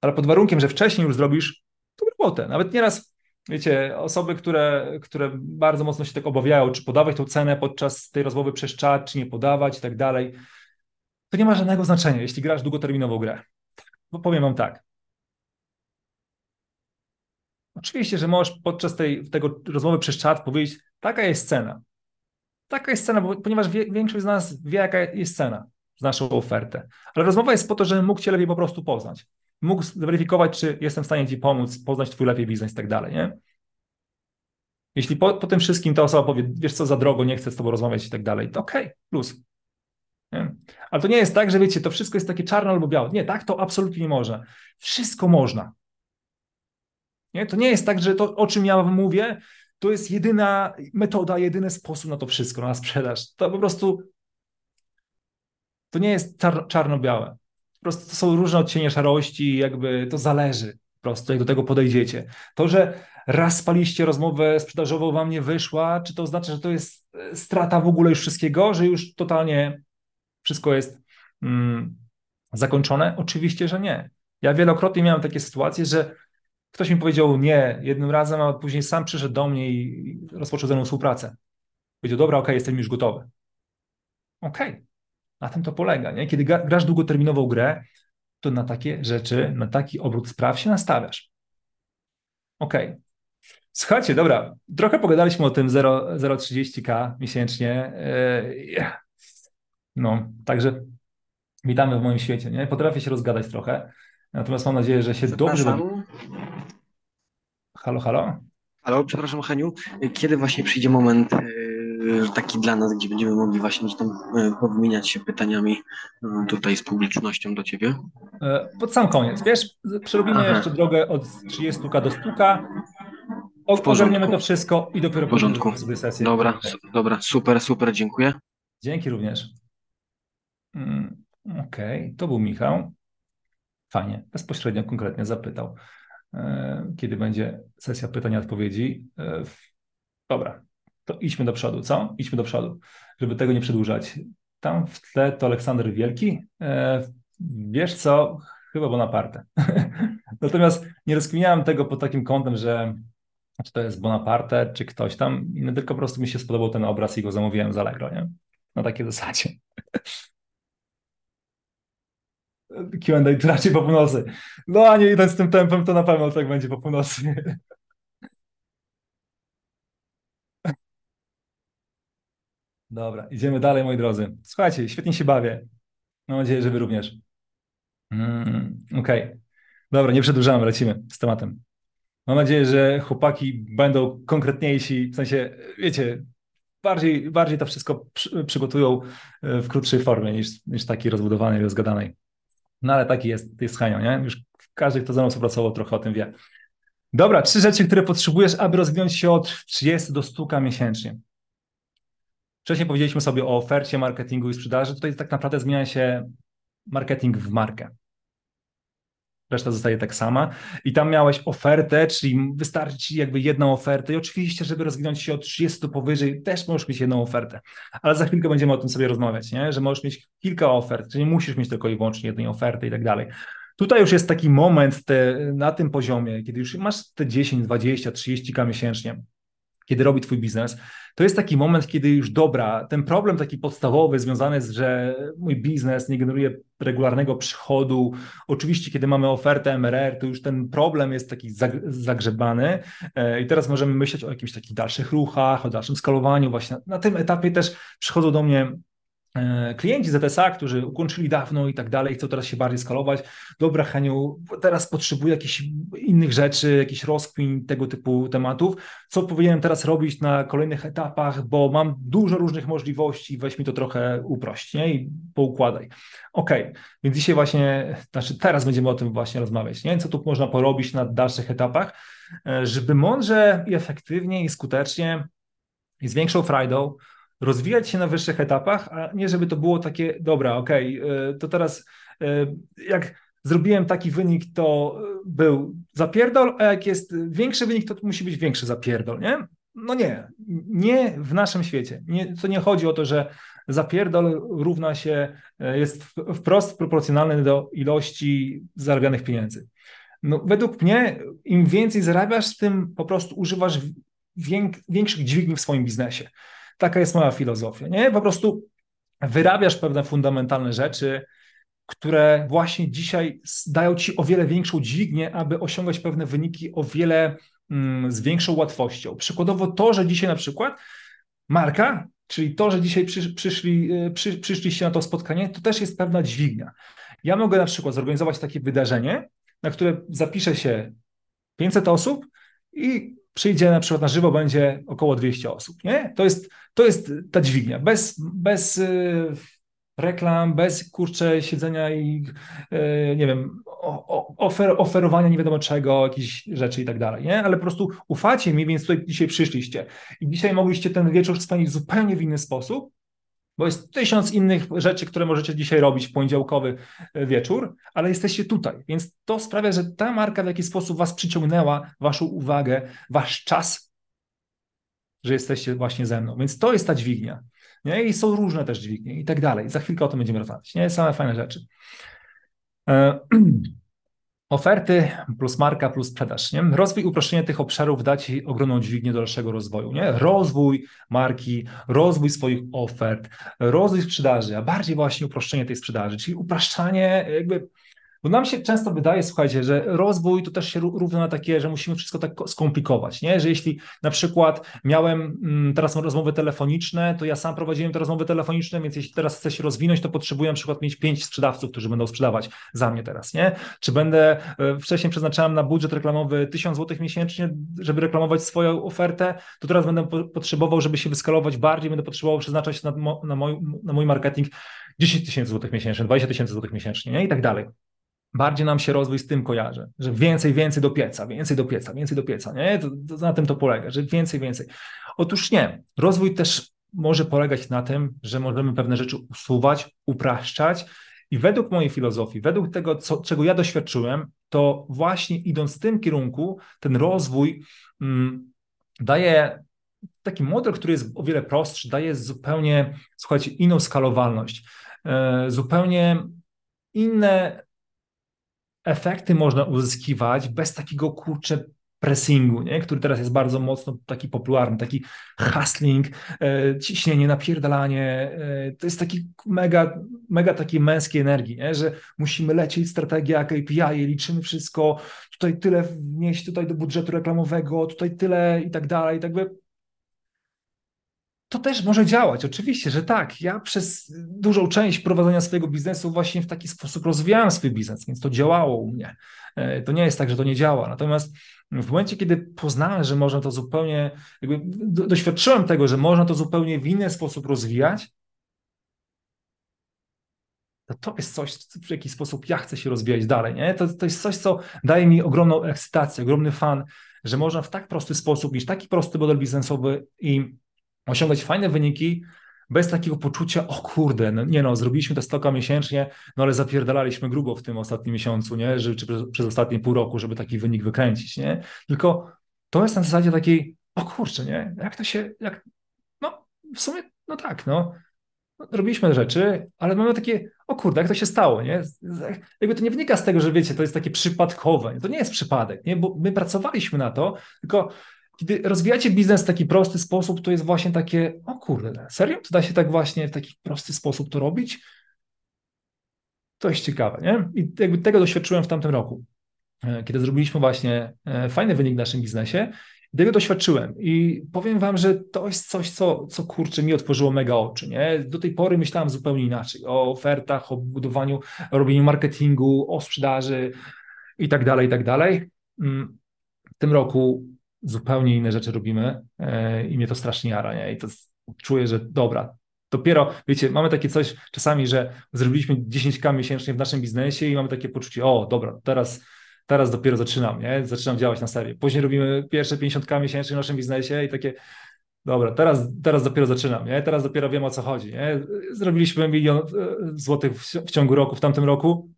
Ale pod warunkiem, że wcześniej już zrobisz tą robotę. Nawet nieraz, wiecie, osoby, które bardzo mocno się tak obawiają, czy podawać tą cenę podczas tej rozmowy przez czat, czy nie podawać i tak dalej, to nie ma żadnego znaczenia, jeśli grasz długoterminową grę. Bo powiem wam tak. Oczywiście, że możesz podczas tego rozmowy przez czat powiedzieć, taka jest cena. Taka jest cena, ponieważ większość z nas wie, jaka jest cena z naszą ofertę. Ale rozmowa jest po to, żebym mógł cię lepiej po prostu poznać. Mógł zweryfikować, czy jestem w stanie ci pomóc, poznać twój lepiej biznes i tak dalej. Nie? Jeśli po tym wszystkim ta osoba powie, wiesz co, za drogo, nie chcę z tobą rozmawiać i tak dalej, to okej, plus. Nie? Ale to nie jest tak, że wiecie, to wszystko jest takie czarno albo białe. Nie, tak to absolutnie nie może. Wszystko można. Nie? To nie jest tak, że to, o czym ja wam mówię, to jest jedyna metoda, jedyny sposób na to wszystko, na sprzedaż. To po prostu to nie jest czarno-białe. Po prostu to są różne odcienie szarości, jakby to zależy po prostu, jak do tego podejdziecie. To, że raz spaliście rozmowę sprzedażową, wam nie wyszła, czy to oznacza, że to jest strata w ogóle już wszystkiego, że już totalnie wszystko jest zakończone? Oczywiście, że nie. Ja wielokrotnie miałem takie sytuacje, że ktoś mi powiedział nie jednym razem, a później sam przyszedł do mnie i rozpoczął ze mną współpracę. Powiedział, dobra, okej, jestem już gotowy. Okej. Na tym to polega. Nie? Kiedy grasz długoterminową grę, to na takie rzeczy, na taki obrót spraw się nastawiasz. Okej. Słuchajcie, dobra, trochę pogadaliśmy o tym 0,30k miesięcznie. No, także witamy w moim świecie. Nie? Potrafię się rozgadać trochę, natomiast mam nadzieję, że się zapraszam. Dobrze... Halo, halo? Halo, przepraszam, Heniu. Kiedy właśnie przyjdzie moment... taki dla nas, gdzie będziemy mogli właśnie podmieniać się pytaniami tutaj z publicznością do ciebie? Pod sam koniec, wiesz, przerobimy jeszcze drogę od 30k do 100k, ogarniemy to wszystko i dopiero porządku sobie sesję. Dobra, dobra, super, dziękuję. Dzięki również. Okej, to był Michał. Fajnie, bezpośrednio, konkretnie zapytał, kiedy będzie sesja pytania-odpowiedzi. Dobra. To idźmy do przodu, co? Idźmy do przodu, żeby tego nie przedłużać. Tam w tle to Aleksander Wielki. Wiesz co? Chyba Bonaparte. Natomiast nie rozkminiałem tego pod takim kątem, że czy to jest Bonaparte, czy ktoś tam. No, tylko po prostu mi się spodobał ten obraz i go zamówiłem z Allegro, nie? Na takiej zasadzie. Q&A raczej po północy. No a nie idąc z tym tempem, to na pewno tak będzie po północy. Dobra, idziemy dalej, moi drodzy. Słuchajcie, świetnie się bawię. Mam nadzieję, że wy również. Okej. Dobra, nie przedłużamy, lecimy z tematem. Mam nadzieję, że chłopaki będą konkretniejsi, w sensie, wiecie, bardziej to wszystko przygotują w krótszej formie niż takiej rozbudowanej, rozgadanej. No ale taki jest Henio, nie? Już każdy, kto ze mną współpracował, trochę o tym wie. Dobra, 3 rzeczy, które potrzebujesz, aby rozwinąć się od 30 do 100k miesięcznie. Wcześniej powiedzieliśmy sobie o ofercie, marketingu i sprzedaży. Tutaj tak naprawdę zmienia się marketing w markę. Reszta zostaje tak sama. I tam miałeś ofertę, czyli wystarczy ci jakby jedną ofertę. I oczywiście, żeby rozwinąć się od 30 powyżej, też możesz mieć jedną ofertę. Ale za chwilkę będziemy o tym sobie rozmawiać, nie? Że możesz mieć kilka ofert, czyli nie musisz mieć tylko i wyłącznie jednej oferty i tak dalej. Tutaj już jest taki moment na tym poziomie, kiedy już masz te 10, 20, 30k miesięcznie, kiedy robi twój biznes, to jest taki moment, kiedy już dobra, ten problem taki podstawowy związany z, że mój biznes nie generuje regularnego przychodu. Oczywiście, kiedy mamy ofertę MRR, to już ten problem jest taki zagrzebany i teraz możemy myśleć o jakichś takich dalszych ruchach, o dalszym skalowaniu. Właśnie na tym etapie też przychodzą do mnie klienci ZSA, którzy ukończyli dawno i tak dalej, chcą teraz się bardziej skalować. Dobra, Heniu, teraz potrzebuję jakichś innych rzeczy, jakichś rozkmin, tego typu tematów. Co powinienem teraz robić na kolejnych etapach, bo mam dużo różnych możliwości, weź mi to trochę uprość, nie? I poukładaj. Okej, więc dzisiaj właśnie, znaczy teraz będziemy o tym właśnie rozmawiać, nie? Co tu można porobić na dalszych etapach, żeby mądrze i efektywnie i skutecznie i z większą frajdą rozwijać się na wyższych etapach, a nie żeby to było takie, dobra, okej, to teraz jak zrobiłem taki wynik, to był zapierdol, a jak jest większy wynik, to musi być większy zapierdol, nie? No nie, nie w naszym świecie. Nie, to nie chodzi o to, że zapierdol równa się, jest wprost proporcjonalny do ilości zarabianych pieniędzy. No, według mnie im więcej zarabiasz, tym po prostu używasz większych dźwigni w swoim biznesie. Taka jest moja filozofia, nie? Po prostu wyrabiasz pewne fundamentalne rzeczy, które właśnie dzisiaj dają ci o wiele większą dźwignię, aby osiągać pewne wyniki o wiele z większą łatwością. Przykładowo to, że dzisiaj na przykład marka, czyli to, że dzisiaj przyszliście na to spotkanie, to też jest pewna dźwignia. Ja mogę na przykład zorganizować takie wydarzenie, na które zapisze się 500 osób i przyjdzie na przykład na żywo, będzie około 200 osób. Nie? To jest ta dźwignia. Bez reklam, bez siedzenia i nie wiem, oferowania nie wiadomo czego, jakichś rzeczy i tak dalej. Nie? Ale po prostu ufacie mi, więc tutaj dzisiaj przyszliście. I dzisiaj mogliście ten wieczór spędzić zupełnie w inny sposób, bo jest 1000 innych rzeczy, które możecie dzisiaj robić w poniedziałkowy wieczór, ale jesteście tutaj, więc to sprawia, że ta marka w jakiś sposób was przyciągnęła, waszą uwagę, wasz czas, że jesteście właśnie ze mną, więc to jest ta dźwignia, nie? I są różne też dźwignie i tak dalej, za chwilkę o tym będziemy rozmawiać, nie? Same fajne rzeczy. Oferty plus marka plus sprzedaż, nie? Rozwój, uproszczenie tych obszarów da ci ogromną dźwignię dalszego rozwoju, nie? Rozwój marki, rozwój swoich ofert, rozwój sprzedaży, a bardziej właśnie uproszczenie tej sprzedaży, czyli upraszczanie jakby, bo nam się często wydaje, słuchajcie, że rozwój to też się równa na takie, że musimy wszystko tak skomplikować, nie? Że jeśli na przykład miałem teraz rozmowy telefoniczne, to ja sam prowadziłem te rozmowy telefoniczne, więc jeśli teraz chcę się rozwinąć, to potrzebuję na przykład mieć 5 sprzedawców, którzy będą sprzedawać za mnie teraz, nie? Czy będę, wcześniej przeznaczałem na budżet reklamowy 1000 zł miesięcznie, żeby reklamować swoją ofertę, to teraz będę potrzebował, żeby się wyskalować bardziej, będę potrzebował przeznaczać na mój marketing 10 tysięcy złotych miesięcznie, 20 tysięcy złotych miesięcznie, nie? I tak dalej. Bardziej nam się rozwój z tym kojarzy, że więcej do pieca, nie? To na tym to polega, że więcej. Otóż nie, rozwój też może polegać na tym, że możemy pewne rzeczy usuwać, upraszczać i według mojej filozofii, według tego, czego ja doświadczyłem, to właśnie idąc w tym kierunku, ten rozwój daje taki model, który jest o wiele prostszy, daje zupełnie, słuchajcie, inną skalowalność, zupełnie inne efekty można uzyskiwać bez takiego pressingu, nie? Który teraz jest bardzo mocno taki popularny, taki hustling, ciśnienie, napierdalanie, to jest taki mega takiej męskiej energii, nie? Że musimy lecieć, strategia, KPI, liczymy wszystko, tutaj tyle wnieść, tutaj do budżetu reklamowego, tutaj tyle i tak dalej, tak by. To też może działać, oczywiście, że tak. Ja przez dużą część prowadzenia swojego biznesu właśnie w taki sposób rozwijałem swój biznes, więc to działało u mnie. To nie jest tak, że to nie działa. Natomiast w momencie, kiedy poznałem, że można to zupełnie, jakby doświadczyłem tego, że można to zupełnie w inny sposób rozwijać, to jest coś, w jaki sposób ja chcę się rozwijać dalej, nie? To jest coś, co daje mi ogromną ekscytację, ogromny fan, że można w tak prosty sposób mieć taki prosty model biznesowy i osiągać fajne wyniki bez takiego poczucia, o kurde, zrobiliśmy te 100K miesięcznie, ale zapierdalaliśmy grubo w tym ostatnim miesiącu, nie? Czy przez ostatnie pół roku, żeby taki wynik wykręcić, nie? Tylko to jest na zasadzie takiej, o kurczę, nie? Robiliśmy rzeczy, ale mamy takie, o kurde, jak to się stało, nie? Jakby to nie wynika z tego, że wiecie, to jest takie przypadkowe, to nie jest przypadek, nie? Bo my pracowaliśmy na to, tylko kiedy rozwijacie biznes w taki prosty sposób, to jest właśnie takie, o kurde, serio? To da się tak właśnie w taki prosty sposób to robić? To jest ciekawe, nie? I jakby tego doświadczyłem w tamtym roku, kiedy zrobiliśmy właśnie fajny wynik w naszym biznesie Tego doświadczyłem i powiem wam, że to jest coś, co kurczę mi otworzyło mega oczy, nie? Do tej pory myślałem zupełnie inaczej o ofertach, o budowaniu, o robieniu marketingu, o sprzedaży i tak dalej, i tak dalej. W tym roku zupełnie inne rzeczy robimy i mnie to strasznie jara, nie? I to czuję, że dobra, dopiero, wiecie, mamy takie coś czasami, że zrobiliśmy 10K miesięcznie w naszym biznesie i mamy takie poczucie, o dobra, teraz dopiero zaczynam, nie? Zaczynam działać na serio. Później robimy pierwsze 50K miesięcznie w naszym biznesie i takie, dobra, teraz dopiero zaczynam, nie? Teraz dopiero wiem, o co chodzi, nie? Zrobiliśmy 1 000 000 złotych w ciągu roku, w tamtym roku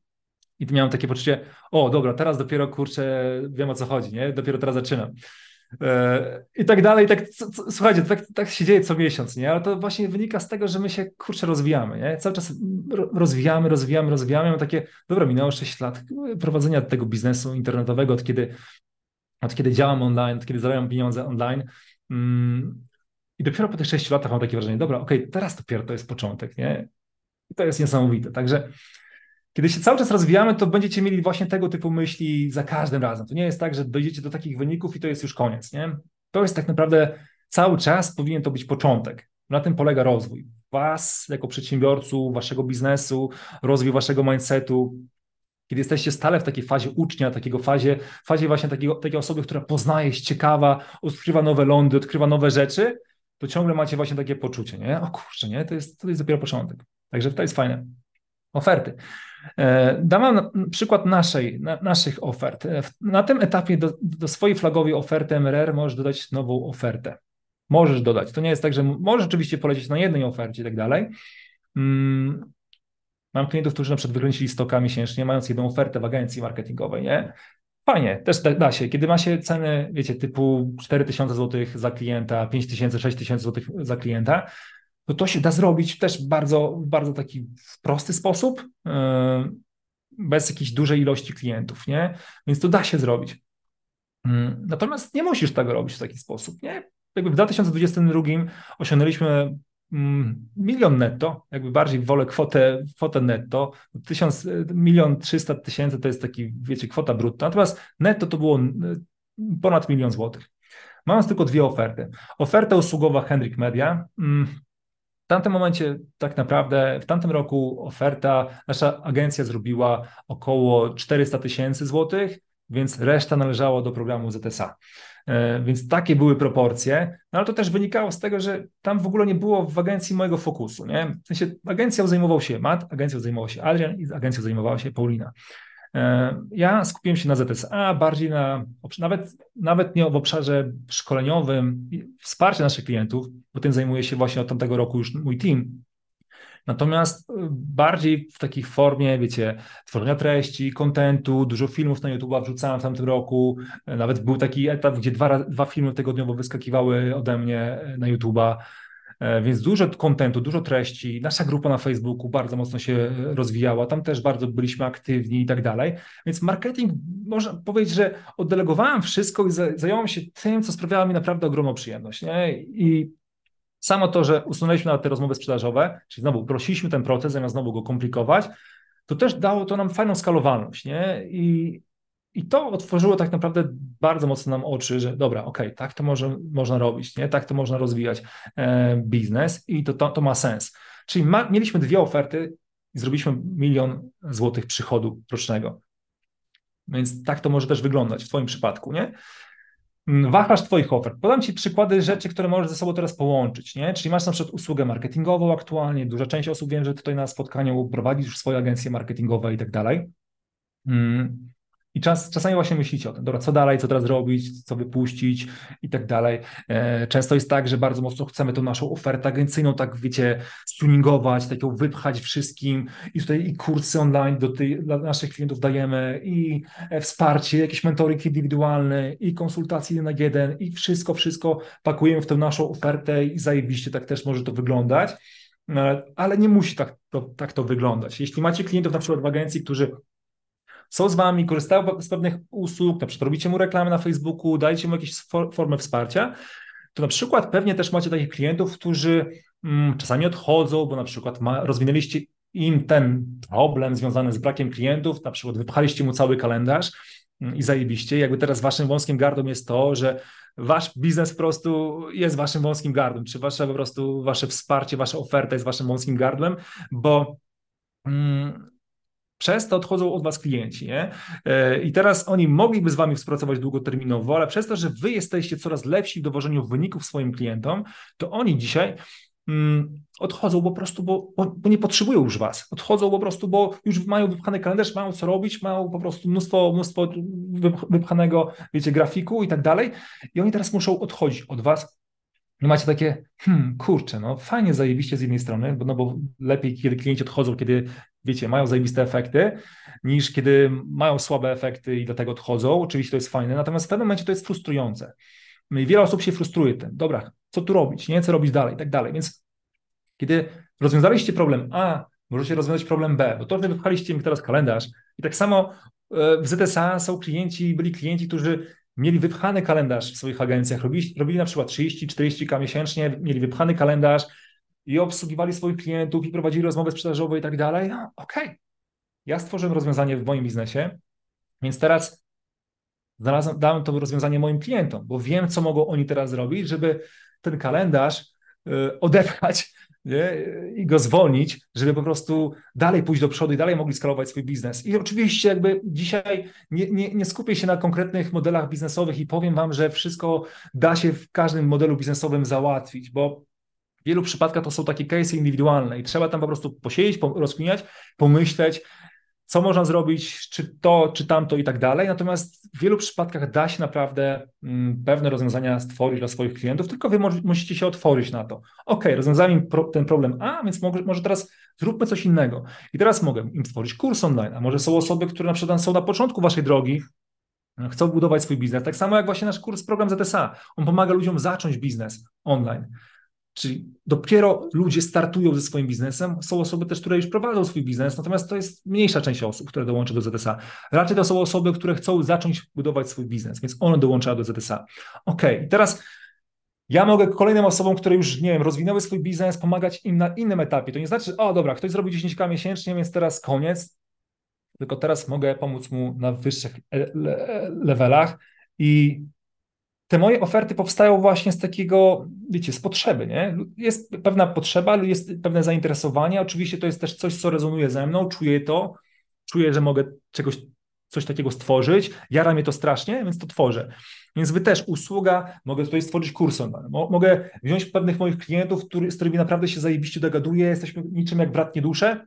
i miałem takie poczucie, o dobra, teraz dopiero, kurczę, wiem, o co chodzi, nie? Dopiero teraz zaczynam. I tak dalej, tak, słuchajcie, tak się dzieje co miesiąc, nie? Ale to właśnie wynika z tego, że my się, kurczę, rozwijamy, nie? Cały czas rozwijamy. Mam takie, dobra, minęło 6 lat prowadzenia tego biznesu internetowego, od kiedy działam online, od kiedy zarabiam pieniądze online. I dopiero po tych 6 latach mam takie wrażenie, dobra, okej, teraz dopiero to jest początek, nie? I to jest niesamowite, także... Kiedy się cały czas rozwijamy, to będziecie mieli właśnie tego typu myśli za każdym razem. To nie jest tak, że dojdziecie do takich wyników i to jest już koniec, nie? To jest tak naprawdę cały czas powinien to być początek. Na tym polega rozwój was jako przedsiębiorców, waszego biznesu, rozwój waszego mindsetu. Kiedy jesteście stale w takiej fazie ucznia, fazie właśnie takiej osoby, która poznaje, jest ciekawa, odkrywa nowe lądy, odkrywa nowe rzeczy, to ciągle macie właśnie takie poczucie, nie? O kurczę, nie? To jest dopiero początek. Także to jest fajne. Oferty. Dam wam przykład naszych ofert. Na tym etapie do swojej flagowej oferty MRR możesz dodać nową ofertę. Możesz dodać. To nie jest tak, że możesz oczywiście polecieć na jednej ofercie i tak dalej. Mam klientów, którzy na przykład wykręcili 100K miesięcznie, mając jedną ofertę w agencji marketingowej, nie? Fajnie, też da się. Kiedy ma się ceny, wiecie, typu 4000 zł za klienta, 5000, 6000 zł za klienta, to się da zrobić też bardzo, bardzo taki prosty sposób, bez jakiejś dużej ilości klientów, nie? Więc to da się zrobić. Natomiast nie musisz tego robić w taki sposób, nie? Jakby w 2022 osiągnęliśmy 1 000 000 netto, jakby bardziej wolę kwotę netto, 1 300 000 to jest taki, wiecie, kwota brutto, natomiast netto to było ponad 1 000 000 złotych. Mając tylko 2 oferty. Oferta usługowa Hendrik Media. W tamtym momencie tak naprawdę, w tamtym roku nasza agencja zrobiła około 400 000 złotych, więc reszta należała do programu ZSA. Więc takie były proporcje, no ale to też wynikało z tego, że tam w ogóle nie było w agencji mojego fokusu, nie? W sensie agencją zajmował się Mat, agencją zajmował się Adrian i agencją zajmowała się Paulina. Ja skupiłem się na ZSA, bardziej nawet nie w obszarze szkoleniowym, wsparcia naszych klientów, bo tym zajmuje się właśnie od tamtego roku już mój team. Natomiast bardziej w takiej formie, wiecie, tworzenia treści, kontentu, dużo filmów na YouTube'a wrzucałem w tamtym roku, nawet był taki etap, gdzie 2 filmy tygodniowo wyskakiwały ode mnie na YouTube'a. Więc dużo kontentu, dużo treści, nasza grupa na Facebooku bardzo mocno się rozwijała, tam też bardzo byliśmy aktywni i tak dalej, więc marketing, można powiedzieć, że oddelegowałem wszystko i zająłem się tym, co sprawiało mi naprawdę ogromną przyjemność, nie? I samo to, że usunęliśmy nawet te rozmowy sprzedażowe, czyli znowu prosiliśmy ten proces, zamiast znowu go komplikować, to też dało to nam fajną skalowalność, nie? I to otworzyło tak naprawdę bardzo mocno nam oczy, że dobra, okej, tak to można robić, nie? Tak to można rozwijać biznes i to ma sens. Czyli mieliśmy 2 oferty i zrobiliśmy 1 000 000 złotych przychodu rocznego. Więc tak to może też wyglądać w twoim przypadku, nie? Wachlarz twoich ofert. Podam ci przykłady rzeczy, które możesz ze sobą teraz połączyć, nie? Czyli masz na przykład usługę marketingową aktualnie, duża część osób, wiem, że tutaj na spotkaniu prowadzisz już swoje agencje marketingowe i tak dalej. I czasami właśnie myślicie o tym, dobra, co dalej, co teraz robić, co wypuścić i tak dalej. Często jest tak, że bardzo mocno chcemy tą naszą ofertę agencyjną, tak wiecie, tuningować, tak ją wypchać wszystkim i tutaj i kursy online dla naszych klientów dajemy i wsparcie, jakiś mentoring indywidualny i konsultacje 1 na 1 i wszystko pakujemy w tę naszą ofertę i zajebiście tak też może to wyglądać, ale nie musi tak to wyglądać. Jeśli macie klientów na przykład w agencji, którzy są z wami, korzystają z pewnych usług, na przykład robicie mu reklamy na Facebooku, dajecie mu jakieś formę wsparcia, to na przykład pewnie też macie takich klientów, którzy czasami odchodzą, bo na przykład rozwinęliście im ten problem związany z brakiem klientów, na przykład wypchaliście mu cały kalendarz, i zajebiście. Jakby teraz waszym wąskim gardłem jest to, że wasz biznes po prostu jest waszym wąskim gardłem, czy wasze po prostu wasze wsparcie, wasza oferta jest waszym wąskim gardłem, bo przez to odchodzą od was klienci, nie? I teraz oni mogliby z wami współpracować długoterminowo, ale przez to, że wy jesteście coraz lepsi w dowożeniu wyników swoim klientom, to oni dzisiaj odchodzą po prostu, bo nie potrzebują już was. Odchodzą po prostu, bo już mają wypchany kalendarz, mają co robić, mają po prostu mnóstwo wypchanego, wiecie, grafiku i tak dalej. I oni teraz muszą odchodzić od was. I macie takie, kurczę, no fajnie, zajebiście z jednej strony, bo lepiej, kiedy klienci odchodzą, kiedy, wiecie, mają zajebiste efekty, niż kiedy mają słabe efekty i dlatego odchodzą. Oczywiście to jest fajne, natomiast w pewnym momencie to jest frustrujące. Wiele osób się frustruje tym. Dobra, co tu robić, nie? Co robić dalej i tak dalej. Więc kiedy rozwiązaliście problem A, możecie rozwiązać problem B, bo to wy wypchaliście mi teraz kalendarz. I tak samo w ZSA są klienci, byli klienci, którzy mieli wypchany kalendarz w swoich agencjach, robili na przykład 30-40K miesięcznie, mieli wypchany kalendarz i obsługiwali swoich klientów i prowadzili rozmowy sprzedażowe i tak dalej. No, okej. Ja stworzyłem rozwiązanie w moim biznesie, więc teraz dałem to rozwiązanie moim klientom, bo wiem, co mogą oni teraz zrobić, żeby ten kalendarz odebrać, nie? I go zwolnić, żeby po prostu dalej pójść do przodu i dalej mogli skalować swój biznes. I oczywiście jakby dzisiaj nie skupię się na konkretnych modelach biznesowych i powiem wam, że wszystko da się w każdym modelu biznesowym załatwić, bo w wielu przypadkach to są takie case'y indywidualne i trzeba tam po prostu posiedzieć, rozkminiać, pomyśleć, co można zrobić, czy to, czy tamto i tak dalej. Natomiast w wielu przypadkach da się naprawdę pewne rozwiązania stworzyć dla swoich klientów, tylko wy musicie się otworzyć na to. Okej, rozwiązałem ten problem A, więc może teraz zróbmy coś innego. I teraz mogę im stworzyć kurs online, a może są osoby, które na przykład są na początku waszej drogi, chcą budować swój biznes. Tak samo jak właśnie nasz kurs, program ZSA. On pomaga ludziom zacząć biznes online. Czyli dopiero ludzie startują ze swoim biznesem, są osoby też, które już prowadzą swój biznes, natomiast to jest mniejsza część osób, które dołączy do ZSA. Raczej to są osoby, które chcą zacząć budować swój biznes, więc one dołączają do ZSA. Okej, teraz ja mogę kolejnym osobom, które już, nie wiem, rozwinęły swój biznes, pomagać im na innym etapie. To nie znaczy, że dobra, ktoś zrobił 10K miesięcznie, więc teraz koniec, tylko teraz mogę pomóc mu na wyższych levelach i te moje oferty powstają właśnie z takiego, wiecie, z potrzeby, nie? Jest pewna potrzeba, jest pewne zainteresowanie. Oczywiście to jest też coś, co rezonuje ze mną, czuję to, czuję, że mogę coś takiego stworzyć, jara mnie to strasznie, więc to tworzę. Więc wy też, usługa, mogę tutaj stworzyć kurs online, mogę wziąć pewnych moich klientów, z którymi naprawdę się zajebiście dogaduję, jesteśmy niczym jak bratnie dusze,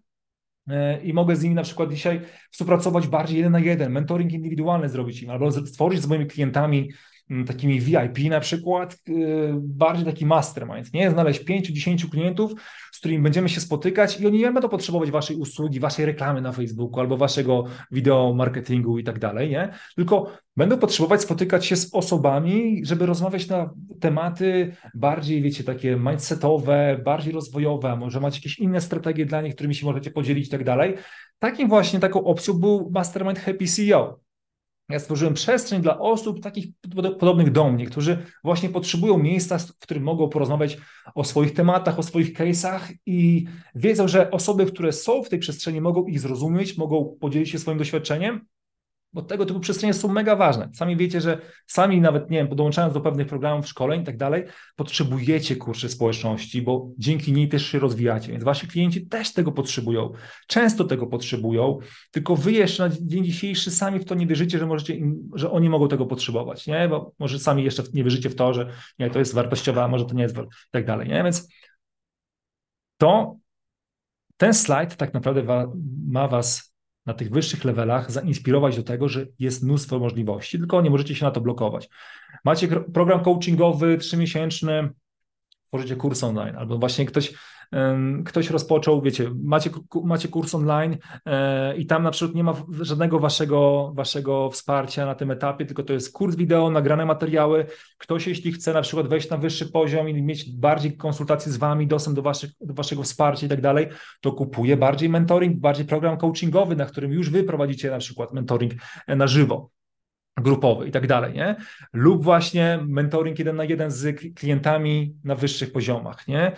i mogę z nimi na przykład dzisiaj współpracować bardziej 1 na 1, mentoring indywidualny zrobić im, albo stworzyć z moimi klientami takimi VIP na przykład, bardziej taki mastermind, nie? Znaleźć 5-10 klientów, z którymi będziemy się spotykać i oni nie będą potrzebować waszej usługi, waszej reklamy na Facebooku albo waszego wideo marketingu i tak dalej, nie? Tylko będą potrzebować spotykać się z osobami, żeby rozmawiać na tematy bardziej, wiecie, takie mindsetowe, bardziej rozwojowe, może macie jakieś inne strategie dla nich, którymi się możecie podzielić i tak dalej. Takim właśnie, taką opcją był Mastermind Happy CEO. Ja stworzyłem przestrzeń dla osób takich podobnych do mnie, którzy właśnie potrzebują miejsca, w którym mogą porozmawiać o swoich tematach, o swoich case'ach i wiedzą, że osoby, które są w tej przestrzeni, mogą ich zrozumieć, mogą podzielić się swoim doświadczeniem, bo tego typu przestrzenie są mega ważne. Sami wiecie, że sami nawet, nie wiem, podłączając do pewnych programów, szkoleń i tak dalej, potrzebujecie, kurczę, społeczności, bo dzięki niej też się rozwijacie, więc wasi klienci też tego potrzebują, często tego potrzebują, tylko wy jeszcze na dzień dzisiejszy sami w to nie wierzycie, że oni mogą tego potrzebować, nie? Bo może sami jeszcze nie wierzycie w to, że nie, to jest wartościowe, a może to nie jest wartościowe i tak dalej, nie? Więc ten slajd tak naprawdę ma was na tych wyższych levelach zainspirować do tego, że jest mnóstwo możliwości, tylko nie możecie się na to blokować. Macie program coachingowy 3-miesięczny, tworzycie kurs online, albo właśnie ktoś rozpoczął, wiecie, macie kurs online i tam na przykład nie ma żadnego waszego wsparcia na tym etapie, tylko to jest kurs wideo, nagrane materiały. Ktoś, jeśli chce na przykład wejść na wyższy poziom i mieć bardziej konsultacje z wami, dostęp do waszego wsparcia i tak dalej, to kupuje bardziej mentoring, bardziej program coachingowy, na którym już wy prowadzicie na przykład mentoring na żywo, grupowy i tak dalej, nie? Lub właśnie mentoring 1 na 1 z klientami na wyższych poziomach, nie?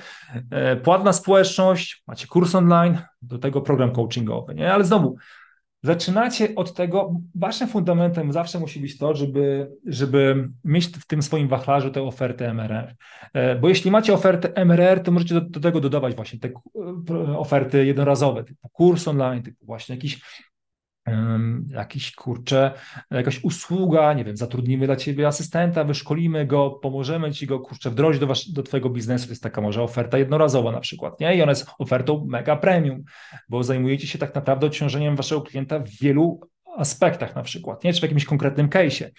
Płatna społeczność, macie kurs online, do tego program coachingowy, nie? Ale znowu, Zaczynacie od tego, waszym fundamentem zawsze musi być to, żeby mieć w tym swoim wachlarzu tę ofertę MRR. Bo jeśli macie ofertę MRR, to możecie do tego dodawać właśnie te oferty jednorazowe, typu kurs online, typu właśnie jakaś usługa, nie wiem, zatrudnimy dla ciebie asystenta, wyszkolimy go, pomożemy ci go, wdrożyć do twojego biznesu, to jest taka może oferta jednorazowa na przykład, nie? I ona jest ofertą mega premium, bo zajmujecie się tak naprawdę odciążeniem waszego klienta w wielu aspektach na przykład, nie? Czy w jakimś konkretnym case'ie.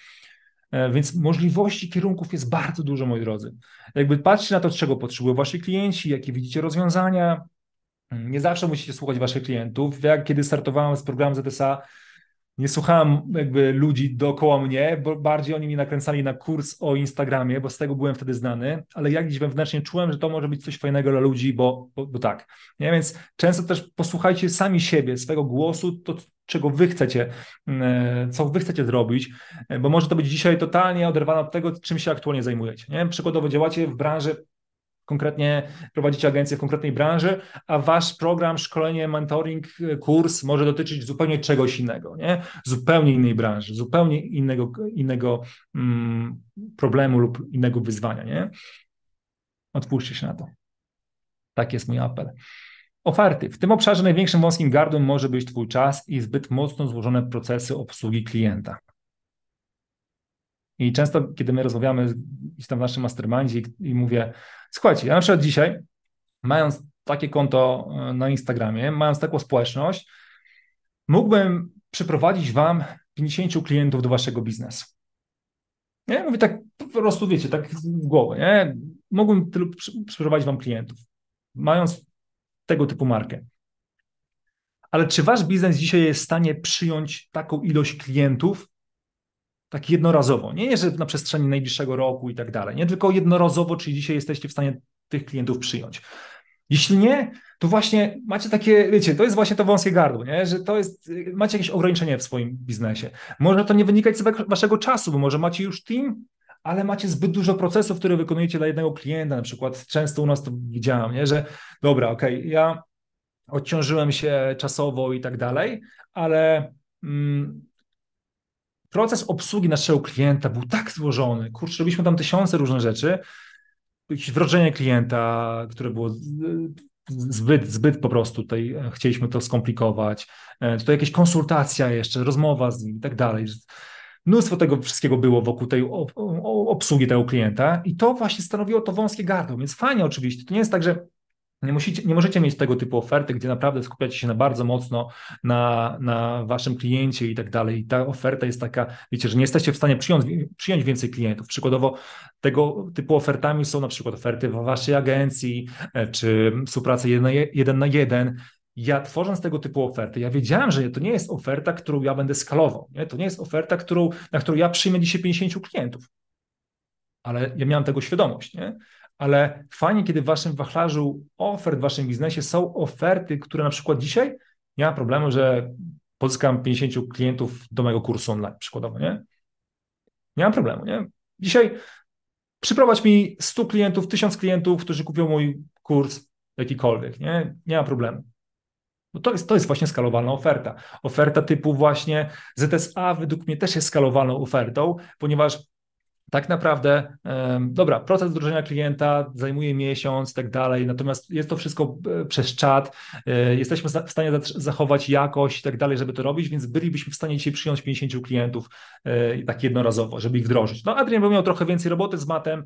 Więc możliwości kierunków jest bardzo dużo, moi drodzy. Jakby patrzcie na to, czego potrzebują wasi klienci, jakie widzicie rozwiązania. Nie zawsze musicie słuchać waszych klientów. Ja kiedy startowałem z programem ZSA, nie słuchałem jakby ludzi dookoła mnie, bo bardziej oni mnie nakręcali na kurs o Instagramie, bo z tego byłem wtedy znany, ale ja gdzieś wewnętrznie czułem, że to może być coś fajnego dla ludzi, bo tak. Nie? Więc często też posłuchajcie sami siebie, swego głosu, to czego wy chcecie, co wy chcecie zrobić, bo może to być dzisiaj totalnie oderwane od tego, czym się aktualnie zajmujecie. Nie? Przykładowo działacie w branży, konkretnie prowadzicie agencję w konkretnej branży, a wasz program, szkolenie, mentoring, kurs może dotyczyć zupełnie czegoś innego, nie? Zupełnie innej branży, zupełnie innego problemu lub innego wyzwania, nie? Otwórzcie się na to. Taki jest mój apel. Oferty. W tym obszarze największym wąskim gardłem może być twój czas i zbyt mocno złożone procesy obsługi klienta. I często, kiedy my rozmawiamy tam w naszym mastermindzie i mówię, słuchajcie, ja na przykład dzisiaj, mając takie konto na Instagramie, mając taką społeczność, mógłbym przyprowadzić wam 50 klientów do waszego biznesu. Nie? Mówię tak po prostu, wiecie, tak w głowę, nie? Mógłbym tylu przyprowadzić wam klientów, mając tego typu markę. Ale czy wasz biznes dzisiaj jest w stanie przyjąć taką ilość klientów, tak jednorazowo, nie, że na przestrzeni najbliższego roku i tak dalej, nie, tylko jednorazowo, czyli dzisiaj jesteście w stanie tych klientów przyjąć. Jeśli nie, to właśnie macie takie, wiecie, to jest właśnie to wąskie gardło, nie, że to jest, macie jakieś ograniczenie w swoim biznesie. Może to nie wynikać z waszego czasu, bo może macie już team, ale macie zbyt dużo procesów, które wykonujecie dla jednego klienta, na przykład często u nas to widziałem, nie, że dobra, okej, ja odciążyłem się czasowo i tak dalej, ale... proces obsługi naszego klienta był tak złożony, kurczę, robiliśmy tam tysiące różnych rzeczy, jakieś wrodzenie klienta, które było zbyt po prostu, tutaj chcieliśmy to skomplikować, tutaj jakaś konsultacja jeszcze, rozmowa z nim i tak dalej. Mnóstwo tego wszystkiego było wokół tej obsługi tego klienta i to właśnie stanowiło to wąskie gardło, więc fajnie oczywiście, to nie jest tak, że nie możecie mieć tego typu oferty, gdzie naprawdę skupiacie się bardzo mocno na waszym kliencie i tak dalej. I ta oferta jest taka, wiecie, że nie jesteście w stanie przyjąć więcej klientów. Przykładowo tego typu ofertami są na przykład oferty w waszej agencji czy współpracy jeden na jeden. Ja tworząc tego typu oferty, ja wiedziałem, że to nie jest oferta, którą ja będę skalował. Nie? To nie jest oferta, na którą ja przyjmę dzisiaj 50 klientów. Ale ja miałem tego świadomość, nie? Ale fajnie, kiedy w waszym wachlarzu ofert w waszym biznesie są oferty, które na przykład dzisiaj nie ma problemu, że pozyskam 50 klientów do mojego kursu online przykładowo, nie? Nie mam problemu, nie? Dzisiaj przyprowadź mi 100 klientów, 1000 klientów, którzy kupią mój kurs jakikolwiek, nie? Nie ma problemu. Bo to jest właśnie skalowalna oferta. Oferta typu właśnie ZSA według mnie też jest skalowalną ofertą, ponieważ tak naprawdę, dobra, proces wdrożenia klienta zajmuje miesiąc i tak dalej, natomiast jest to wszystko przez czat, jesteśmy w stanie zachować jakość i tak dalej, żeby to robić, więc bylibyśmy w stanie dzisiaj przyjąć 50 klientów tak jednorazowo, żeby ich wdrożyć. No Adrian by miał trochę więcej roboty z Matem,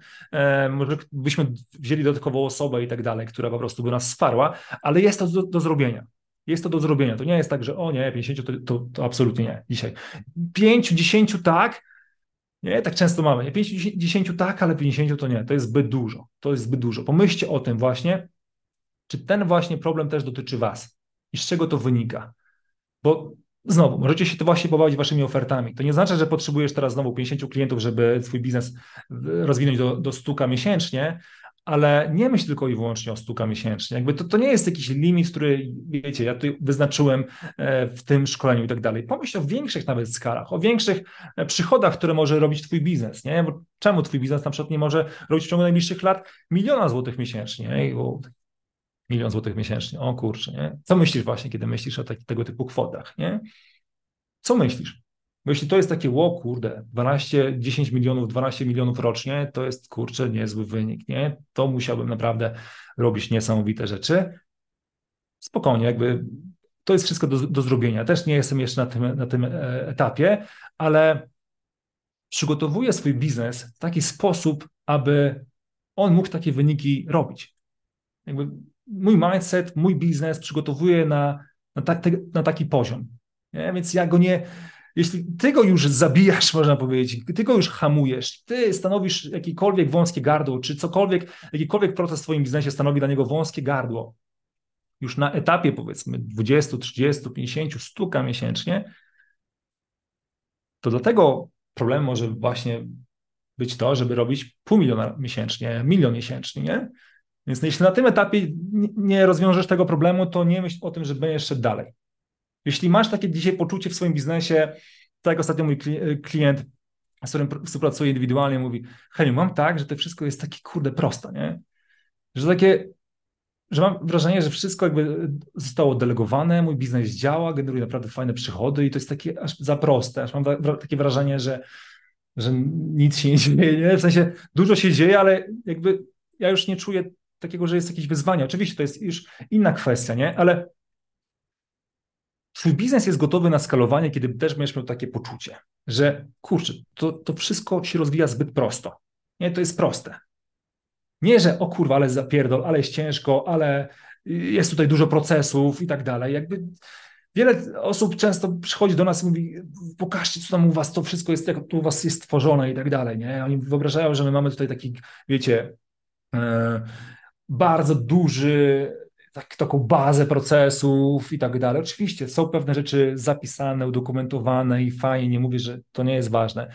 może byśmy wzięli dodatkową osobę i tak dalej, która po prostu by nas wsparła, ale jest to do zrobienia. Jest to do zrobienia, to nie jest tak, że o nie, 50 to absolutnie nie dzisiaj. 5, 10 tak, nie, tak często mamy. 50 tak, ale 50 to nie. To jest zbyt dużo. To jest zbyt dużo. Pomyślcie o tym właśnie, czy ten właśnie problem też dotyczy was i z czego to wynika. Bo znowu, możecie się to właśnie pobawić waszymi ofertami. To nie znaczy, że potrzebujesz teraz znowu 50 klientów, żeby swój biznes rozwinąć do 100 miesięcznie, ale nie myśl tylko i wyłącznie o 100 miesięcznie. Jakby to nie jest jakiś limit, który, wiecie, ja tu wyznaczyłem w tym szkoleniu i tak dalej. Pomyśl o większych nawet skalach, o większych przychodach, które może robić twój biznes, nie? Bo czemu twój biznes na przykład nie może robić w ciągu najbliższych lat 1 000 000 złotych miesięcznie? Nie? 1 000 000 złotych miesięcznie, o kurczę, nie? Co myślisz właśnie, kiedy myślisz o tego typu kwotach, nie? Co myślisz? Bo jeśli to jest takie, ło kurde, 10 milionów, 12 milionów rocznie, to jest kurczę niezły wynik, nie? To musiałbym naprawdę robić niesamowite rzeczy. Spokojnie, jakby to jest wszystko do zrobienia. Też nie jestem jeszcze na tym etapie, ale przygotowuję swój biznes w taki sposób, aby on mógł takie wyniki robić. Jakby mój mindset, mój biznes przygotowuję na taki poziom. Nie? Więc ja go nie... Jeśli ty go już zabijasz, można powiedzieć, ty go już hamujesz, ty stanowisz jakiekolwiek wąskie gardło, czy cokolwiek, jakikolwiek proces w swoim biznesie stanowi dla niego wąskie gardło, już na etapie powiedzmy 20, 30, 50, 100 miesięcznie, to dlatego problem może właśnie być to, żeby robić 500 000 miesięcznie, 1 000 000 miesięcznie, nie? Więc jeśli na tym etapie nie rozwiążesz tego problemu, to nie myśl o tym, że będziesz szedł dalej. Jeśli masz takie dzisiaj poczucie w swoim biznesie, tak jak ostatnio mój klient, z którym współpracuję indywidualnie, mówi: Henio, mam tak, że to wszystko jest takie kurde proste, nie? Że mam wrażenie, że wszystko jakby zostało delegowane, mój biznes działa, generuje naprawdę fajne przychody i to jest takie aż za proste. Aż mam takie wrażenie, że nic się nie dzieje, nie? W sensie dużo się dzieje, ale jakby ja już nie czuję takiego, że jest jakieś wyzwanie. Oczywiście to jest już inna kwestia, nie? Ale twój biznes jest gotowy na skalowanie, kiedy też będziesz miał takie poczucie, że kurczę, to wszystko się rozwija zbyt prosto. Nie, to jest proste. Nie, że o kurwa, ale zapierdol, ale jest ciężko, ale jest tutaj dużo procesów i tak dalej. Jakby wiele osób często przychodzi do nas i mówi: pokażcie, co tam u was, to wszystko jest, jak to u was jest tworzone i tak dalej. Nie? Oni wyobrażają, że my mamy tutaj taki, wiecie, bardzo duży, taką bazę procesów i tak dalej. Oczywiście są pewne rzeczy zapisane, udokumentowane i fajnie, nie mówię, że to nie jest ważne.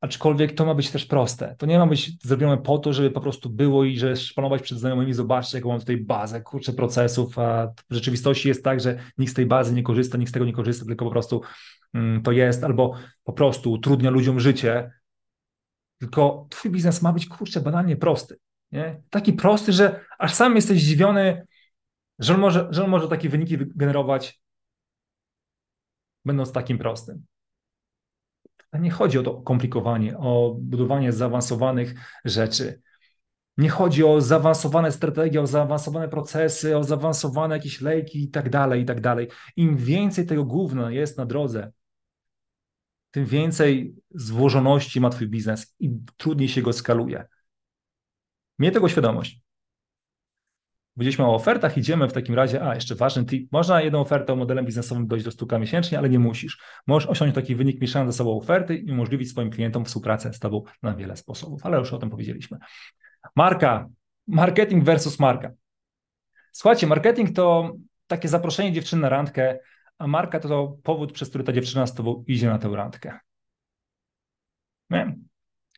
Aczkolwiek to ma być też proste. To nie ma być zrobione po to, żeby po prostu było i że szpanować przed znajomymi, zobaczcie, jaką mam tutaj bazę, kurczę, procesów, a w rzeczywistości jest tak, że nikt z tej bazy nie korzysta, nikt z tego nie korzysta, tylko po prostu to jest, albo po prostu utrudnia ludziom życie. Tylko twój biznes ma być, kurczę, banalnie prosty. Nie? Taki prosty, że aż sam jesteś zdziwiony, że on może takie wyniki generować, będąc takim prostym. Nie chodzi o to komplikowanie, o budowanie zaawansowanych rzeczy. Nie chodzi o zaawansowane strategie, o zaawansowane procesy, o zaawansowane jakieś lejki i tak dalej, i tak dalej. Im więcej tego gówna jest na drodze, tym więcej złożoności ma twój biznes i trudniej się go skaluje. Miej tego świadomość. Powiedzieliśmy o ofertach, idziemy w takim razie, jeszcze ważny tip, można jedną ofertę o modelem biznesowym dojść do 100 miesięcznie, ale nie musisz. Możesz osiągnąć taki wynik mieszając ze sobą oferty i umożliwić swoim klientom współpracę z tobą na wiele sposobów, ale już o tym powiedzieliśmy. Marka, marketing versus marka. Słuchajcie, marketing to takie zaproszenie dziewczyny na randkę, a marka to powód, przez który ta dziewczyna z tobą idzie na tę randkę. Nie?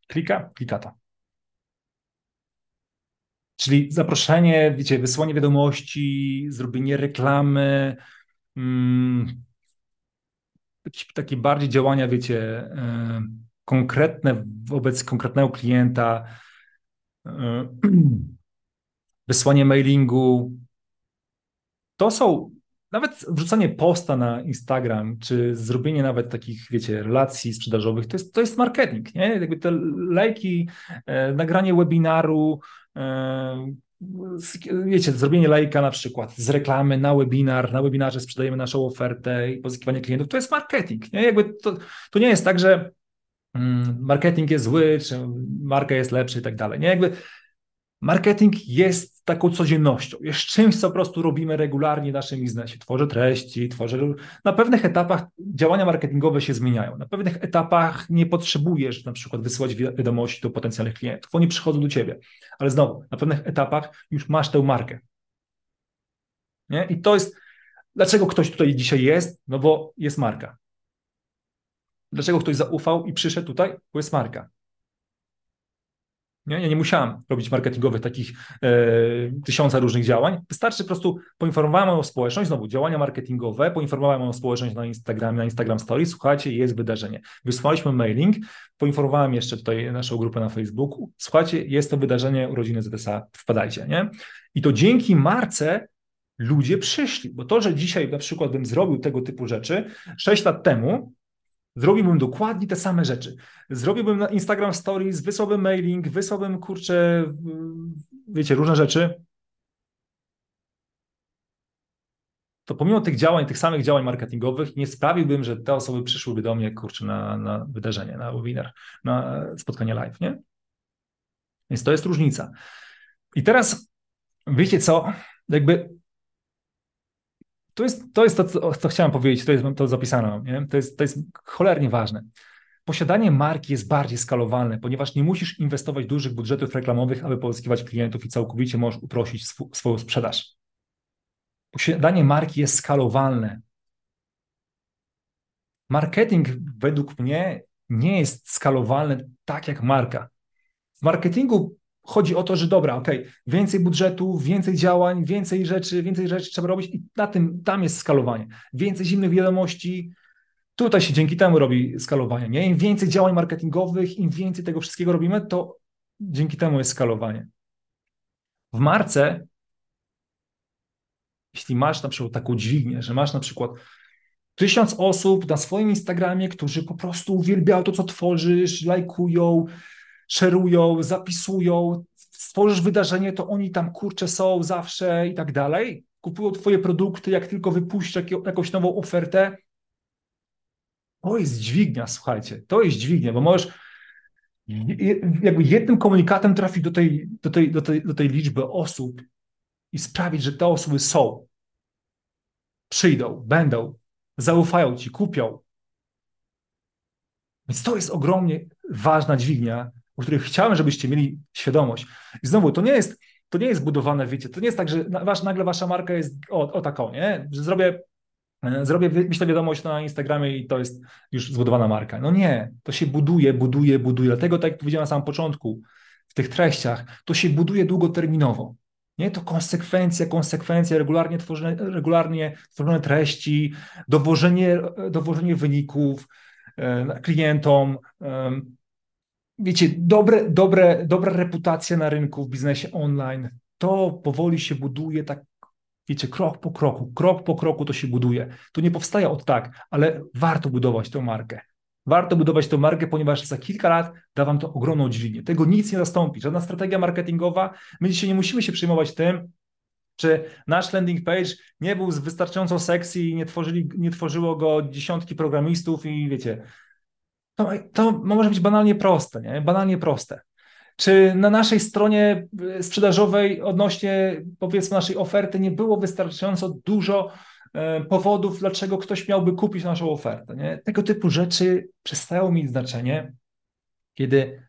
Klika to. Czyli zaproszenie, wiecie, wysłanie wiadomości, zrobienie reklamy, takie bardziej działania, wiecie, konkretne wobec konkretnego klienta, wysłanie mailingu. To są, nawet wrzucanie posta na Instagram, czy zrobienie nawet takich, wiecie, relacji sprzedażowych, to jest marketing, nie? Jakby te lajki, nagranie webinaru, wiecie, zrobienie lajka na przykład z reklamy na webinar, na webinarze sprzedajemy naszą ofertę i pozyskiwanie klientów, to jest marketing, nie? Jakby to nie jest tak, że marketing jest zły, czy marka jest lepsza i tak dalej, nie? Jakby marketing jest taką codziennością, jest czymś, co po prostu robimy regularnie w naszym biznesie, tworzę treści, na pewnych etapach działania marketingowe się zmieniają, na pewnych etapach nie potrzebujesz na przykład wysyłać wiadomości do potencjalnych klientów, oni przychodzą do ciebie, ale znowu, na pewnych etapach już masz tę markę, nie? I to jest, dlaczego ktoś tutaj dzisiaj jest, no bo jest marka, dlaczego ktoś zaufał i przyszedł tutaj, bo jest marka. Ja nie musiałem robić marketingowych takich tysiąca różnych działań. Wystarczy po prostu, poinformowałem moją społeczność, znowu działania marketingowe, poinformowałem moją społeczność na Instagram Stories, słuchajcie, jest wydarzenie. Wysłaliśmy mailing, poinformowałem jeszcze tutaj naszą grupę na Facebooku, słuchajcie, jest to wydarzenie urodziny ZSA, wpadajcie, nie? I to dzięki marce ludzie przyszli. Bo to, że dzisiaj na przykład bym zrobił tego typu rzeczy, 6 lat temu zrobiłbym dokładnie te same rzeczy. Zrobiłbym na Instagram Stories, wysłałbym mailing, wysłałbym, kurczę, wiecie, różne rzeczy. To pomimo tych działań, tych samych działań marketingowych nie sprawiłbym, że te osoby przyszłyby do mnie, kurczę, na wydarzenie, na webinar, na spotkanie live, nie? Więc to jest różnica. I teraz wiecie co, jakby to jest to, co chciałem powiedzieć, to jest to zapisane, nie? To jest cholernie ważne. Posiadanie marki jest bardziej skalowalne, ponieważ nie musisz inwestować dużych budżetów reklamowych, aby pozyskiwać klientów i całkowicie możesz uprościć swoją sprzedaż. Posiadanie marki jest skalowalne. Marketing według mnie nie jest skalowalny tak jak marka. W marketingu chodzi o to, że dobra, okej, więcej budżetu, więcej działań, więcej rzeczy trzeba robić i na tym, tam jest skalowanie. Więcej zimnych wiadomości, tutaj się dzięki temu robi skalowanie. Nie? Im więcej działań marketingowych, im więcej tego wszystkiego robimy, to dzięki temu jest skalowanie. W marce, jeśli masz na przykład taką dźwignię, że masz na przykład 1000 osób na swoim Instagramie, którzy po prostu uwielbiają to, co tworzysz, lajkują, szerują, zapisują, stworzysz wydarzenie, to oni tam, kurczę, są zawsze i tak dalej, kupują twoje produkty, jak tylko wypuścisz jakąś nową ofertę. To jest dźwignia, słuchajcie, to jest dźwignia, bo możesz jakby jednym komunikatem trafić do tej liczby osób i sprawić, że te osoby są, przyjdą, będą, zaufają ci, kupią. Więc to jest ogromnie ważna dźwignia, o której chciałem, żebyście mieli świadomość. I znowu, to nie jest budowane, wiecie, to nie jest tak, że nagle wasza marka jest taką, nie? Że zrobię myślę wiadomość na Instagramie i to jest już zbudowana marka. No nie, to się buduje. Dlatego, tak jak powiedziałem na samym początku, w tych treściach, to się buduje długoterminowo. Nie, to konsekwencja, regularnie tworzone treści, dowożenie wyników klientom, wiecie, dobra reputacja na rynku w biznesie online, to powoli się buduje, tak wiecie, krok po kroku to się buduje. To nie powstaje od tak, ale warto budować tę markę. Warto budować tą markę, ponieważ za kilka lat da wam to ogromną dźwignię. Tego nic nie zastąpi. Żadna strategia marketingowa. My dzisiaj nie musimy się przejmować tym, czy nasz landing page nie był wystarczająco sexy i nie tworzyło go dziesiątki programistów i wiecie, to może być banalnie proste, nie? Banalnie proste. Czy na naszej stronie sprzedażowej odnośnie, powiedzmy, naszej oferty nie było wystarczająco dużo powodów, dlaczego ktoś miałby kupić naszą ofertę, nie? Tego typu rzeczy przestają mieć znaczenie, kiedy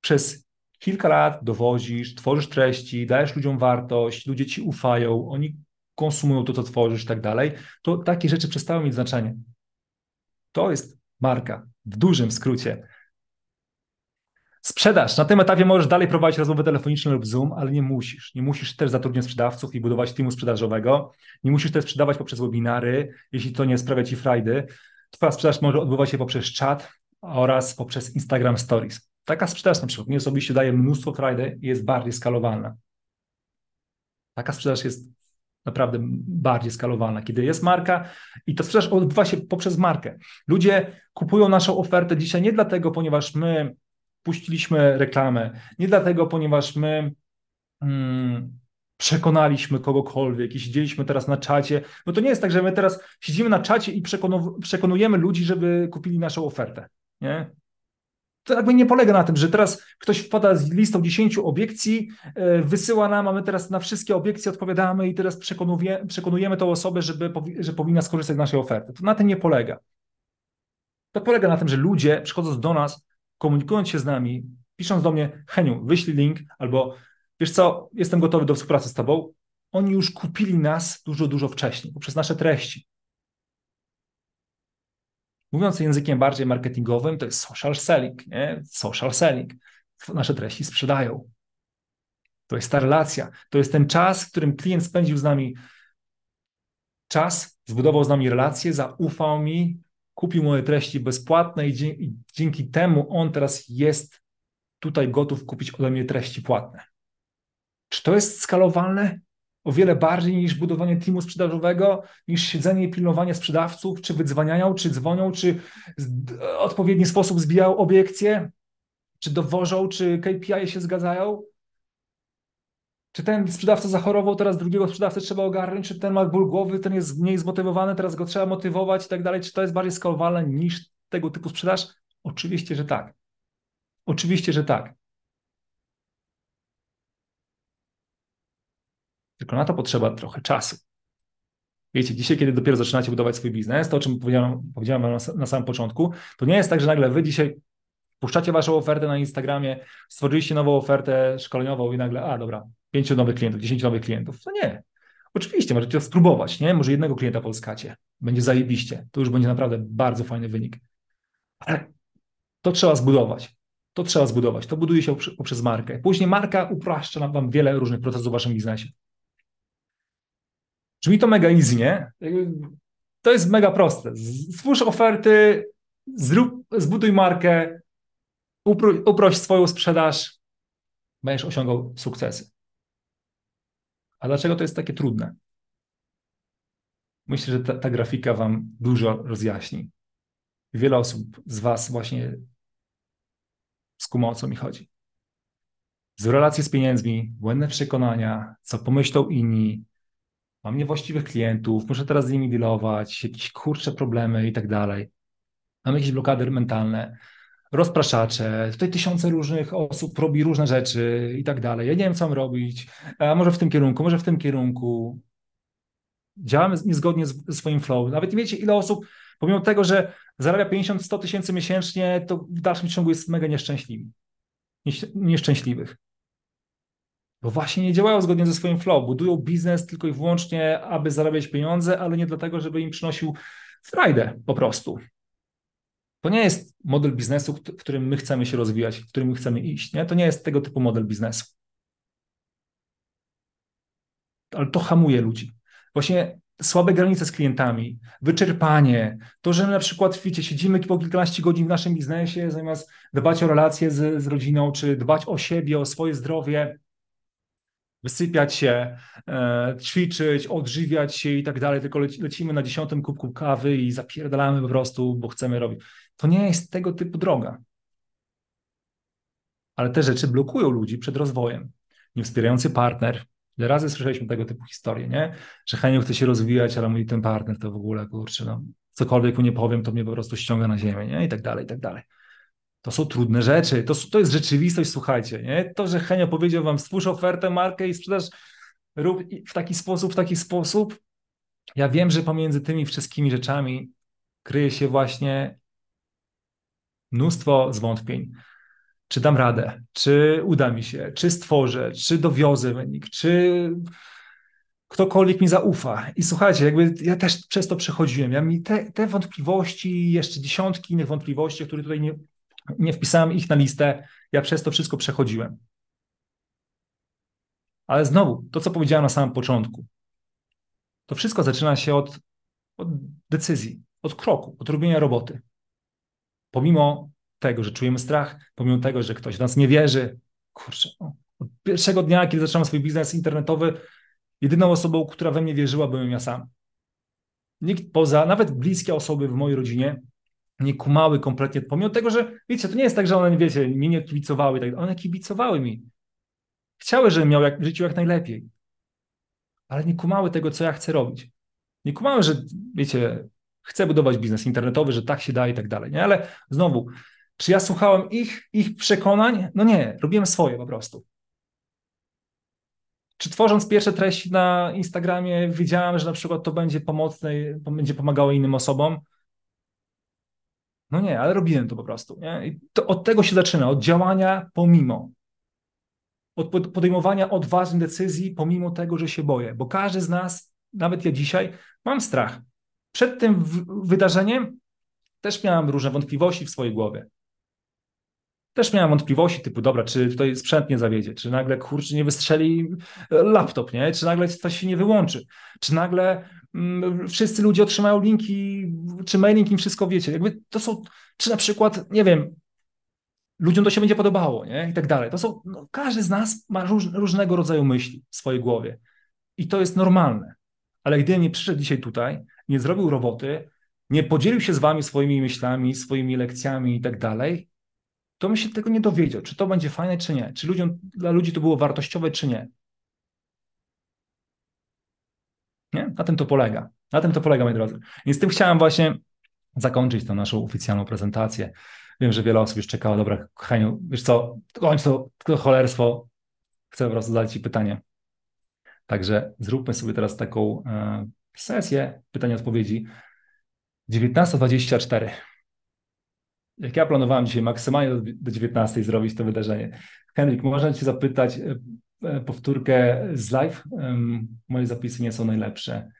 przez kilka lat dowozisz, tworzysz treści, dajesz ludziom wartość, ludzie ci ufają, oni konsumują to, co tworzysz i tak dalej, to takie rzeczy przestają mieć znaczenie. To jest marka, w dużym skrócie. Sprzedaż. Na tym etapie możesz dalej prowadzić rozmowy telefoniczne lub Zoom, ale nie musisz. Nie musisz też zatrudniać sprzedawców i budować teamu sprzedażowego. Nie musisz też sprzedawać poprzez webinary, jeśli to nie sprawia ci frajdy. Twoja sprzedaż może odbywać się poprzez czat oraz poprzez Instagram Stories. Taka sprzedaż na przykład mi osobiście daje mnóstwo frajdy i jest bardziej skalowalna. Taka sprzedaż jest naprawdę bardziej skalowalna, kiedy jest marka i ta sprzedaż odbywa się poprzez markę. Ludzie kupują naszą ofertę dzisiaj nie dlatego, ponieważ my puściliśmy reklamę. Nie dlatego, ponieważ my przekonaliśmy kogokolwiek i siedzieliśmy teraz na czacie. Bo to nie jest tak, że my teraz siedzimy na czacie i przekonujemy ludzi, żeby kupili naszą ofertę. Nie? To jakby nie polega na tym, że teraz ktoś wpada z listą 10 obiekcji, wysyła nam, a my teraz na wszystkie obiekcje odpowiadamy i teraz przekonujemy tą osobę, że powinna skorzystać z naszej oferty. To na tym nie polega. To polega na tym, że ludzie, przychodząc do nas, komunikując się z nami, pisząc do mnie: Heniu, wyślij link, albo wiesz co, jestem gotowy do współpracy z tobą, oni już kupili nas dużo wcześniej, poprzez nasze treści. Mówiąc językiem bardziej marketingowym, to jest social selling, nie? Social selling. Nasze treści sprzedają. To jest ta relacja, to jest ten czas, w którym klient spędził z nami czas, zbudował z nami relację, zaufał mi, kupił moje treści bezpłatne i dzięki temu on teraz jest tutaj gotów kupić ode mnie treści płatne. Czy to jest skalowalne? o wiele bardziej niż budowanie teamu sprzedażowego, niż siedzenie i pilnowanie sprzedawców, czy wydzwaniają, czy dzwonią, czy w odpowiedni sposób zbijają obiekcje, czy dowożą, czy KPI się zgadzają. Czy ten sprzedawca zachorował, teraz drugiego sprzedawcę trzeba ogarnąć, czy ten ma ból głowy, ten jest mniej zmotywowany, teraz go trzeba motywować i tak dalej. Czy to jest bardziej skalowalne niż tego typu sprzedaż? Oczywiście, że tak. Oczywiście, że tak. Tylko na to potrzeba trochę czasu. Wiecie, dzisiaj, kiedy dopiero zaczynacie budować swój biznes, to o czym powiedziałem wam na samym początku, to nie jest tak, że nagle wy dzisiaj puszczacie waszą ofertę na Instagramie, stworzyliście nową ofertę szkoleniową i nagle, dobra, 5 nowych klientów, 10 nowych klientów. No nie. Oczywiście, możecie spróbować, nie? Może jednego klienta pozyskacie. Będzie zajebiście. To już będzie naprawdę bardzo fajny wynik. Ale to trzeba zbudować. To trzeba zbudować. To buduje się poprzez markę. Później marka upraszcza wam wiele różnych procesów w waszym biznesie. Brzmi to mega easy, nie? To jest mega proste. Stwórz oferty, zbuduj markę, uproś swoją sprzedaż, będziesz osiągał sukcesy. A dlaczego to jest takie trudne? Myślę, że ta grafika wam dużo rozjaśni. Wiele osób z was właśnie skuma, o co mi chodzi. Z relacji z pieniędzmi, błędne przekonania, co pomyślą inni, mam niewłaściwych klientów, muszę teraz z nimi dealować, jakieś kurcze problemy i tak dalej. Mam jakieś blokady mentalne, rozpraszacze, tutaj tysiące różnych osób robi różne rzeczy i tak dalej. Ja nie wiem, co mam robić, może w tym kierunku, może w tym kierunku. Działamy niezgodnie ze swoim flow. Nawet nie wiecie, ile osób, pomimo tego, że zarabia 50-100 tysięcy miesięcznie, to w dalszym ciągu jest mega nieszczęśliwych. Bo właśnie nie działają zgodnie ze swoim flow, budują biznes tylko i wyłącznie, aby zarabiać pieniądze, ale nie dlatego, żeby im przynosił frajdę po prostu. To nie jest model biznesu, w którym my chcemy się rozwijać, w którym my chcemy iść. Nie? To nie jest tego typu model biznesu. Ale to hamuje ludzi. Właśnie słabe granice z klientami, wyczerpanie, to, że na przykład wiecie, siedzimy po kilkanaście godzin w naszym biznesie, zamiast dbać o relacje z rodziną, czy dbać o siebie, o swoje zdrowie, wysypiać się, ćwiczyć, odżywiać się i tak dalej, tylko lecimy na 10. kubku kawy i zapierdalamy po prostu, bo chcemy robić. To nie jest tego typu droga. Ale te rzeczy blokują ludzi przed rozwojem. Niewspierający partner. Ile razy słyszeliśmy tego typu historie, nie? Że Henio chce się rozwijać, ale mówi, ten partner to w ogóle, kurczę, cokolwiek mu nie powiem, to mnie po prostu ściąga na ziemię, nie? I tak dalej, i tak dalej. To są trudne rzeczy, to jest rzeczywistość, słuchajcie, nie? To, że Henio powiedział wam, stwórz ofertę, markę i sprzedaż, rób w taki sposób. Ja wiem, że pomiędzy tymi wszystkimi rzeczami kryje się właśnie mnóstwo zwątpień. Czy dam radę, czy uda mi się, czy stworzę, czy dowiozę wynik, czy ktokolwiek mi zaufa. I słuchajcie, jakby ja też przez to przechodziłem. Ja mi te wątpliwości, jeszcze dziesiątki innych wątpliwości, które tutaj nie wpisałem ich na listę, ja przez to wszystko przechodziłem. Ale znowu, to co powiedziałem na samym początku, to wszystko zaczyna się od decyzji, od kroku, od robienia roboty. Pomimo tego, że czujemy strach, pomimo tego, że ktoś w nas nie wierzy. Kurczę, od pierwszego dnia, kiedy zaczynam swój biznes internetowy, jedyną osobą, która we mnie wierzyła, byłem ja sam. Nikt poza, nawet bliskie osoby w mojej rodzinie, nie kumały kompletnie, pomimo tego, że wiecie, to nie jest tak, że one, wiecie, mi nie kibicowały, tak, one kibicowały mi. Chciały, żebym miał w życiu jak najlepiej, ale nie kumały tego, co ja chcę robić. Nie kumały, że, wiecie, chcę budować biznes internetowy, że tak się da i tak dalej, nie? Ale znowu, czy ja słuchałem ich przekonań? No nie, robiłem swoje po prostu. Czy tworząc pierwsze treści na Instagramie wiedziałem, że na przykład to będzie pomocne, będzie pomagało innym osobom? No nie, ale robiłem to po prostu. Nie? I to od tego się zaczyna, od działania pomimo. Od podejmowania odważnych decyzji pomimo tego, że się boję. Bo każdy z nas, nawet ja dzisiaj, mam strach. Przed tym wydarzeniem też miałem różne wątpliwości w swojej głowie. Też miałem wątpliwości typu, dobra, czy tutaj sprzęt nie zawiedzie, czy nagle, kurczę, nie wystrzeli laptop, nie? Czy nagle coś się nie wyłączy, czy nagle wszyscy ludzie otrzymają linki, czy mailing im wszystko wiecie. Jakby to są, czy na przykład, nie wiem, ludziom to się będzie podobało, nie? I tak dalej. To są, każdy z nas ma różnego rodzaju myśli w swojej głowie. I to jest normalne. Ale gdybym nie przyszedł dzisiaj tutaj, nie zrobił roboty, nie podzielił się z wami swoimi myślami, swoimi lekcjami i tak dalej, to bym się tego nie dowiedział, czy to będzie fajne, czy nie. Czy dla ludzi to było wartościowe, czy nie. Nie? Na tym to polega. Na tym to polega, moi drodzy. I z tym chciałem właśnie zakończyć tę naszą oficjalną prezentację. Wiem, że wiele osób już czekało. Dobra, kochaniu, wiesz co, kończ to cholerstwo. Chcę po prostu zadać ci pytanie. Także zróbmy sobie teraz taką sesję pytań-odpowiedzi. 19:24. Jak ja planowałem dzisiaj maksymalnie do 19:00 zrobić to wydarzenie. Henryk, można cię zapytać powtórkę z live? Moje zapisy nie są najlepsze.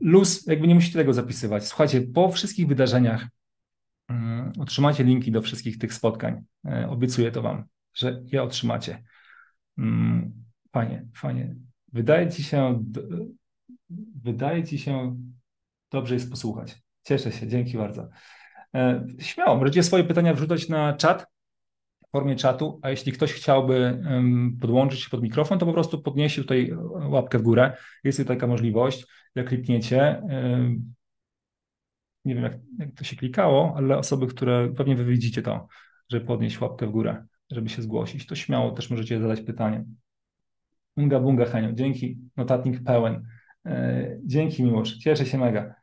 Luz, jakby nie musicie tego zapisywać. Słuchajcie, po wszystkich wydarzeniach otrzymacie linki do wszystkich tych spotkań. Obiecuję to wam, że je otrzymacie. Fajnie, fajnie. Wydaje ci się dobrze jest posłuchać. Cieszę się, dzięki bardzo. Śmiało, możecie swoje pytania wrzucać na czat, w formie czatu, a jeśli ktoś chciałby podłączyć się pod mikrofon, to po prostu podnieście tutaj łapkę w górę. Jest tutaj taka możliwość, jak klikniecie. Nie wiem, jak to się klikało, ale osoby, które pewnie wy widzicie to, że podnieść łapkę w górę, żeby się zgłosić, to śmiało też możecie zadać pytanie. Bunga, bunga, Henio, dzięki, notatnik pełen. Dzięki, Miłosz, cieszę się mega.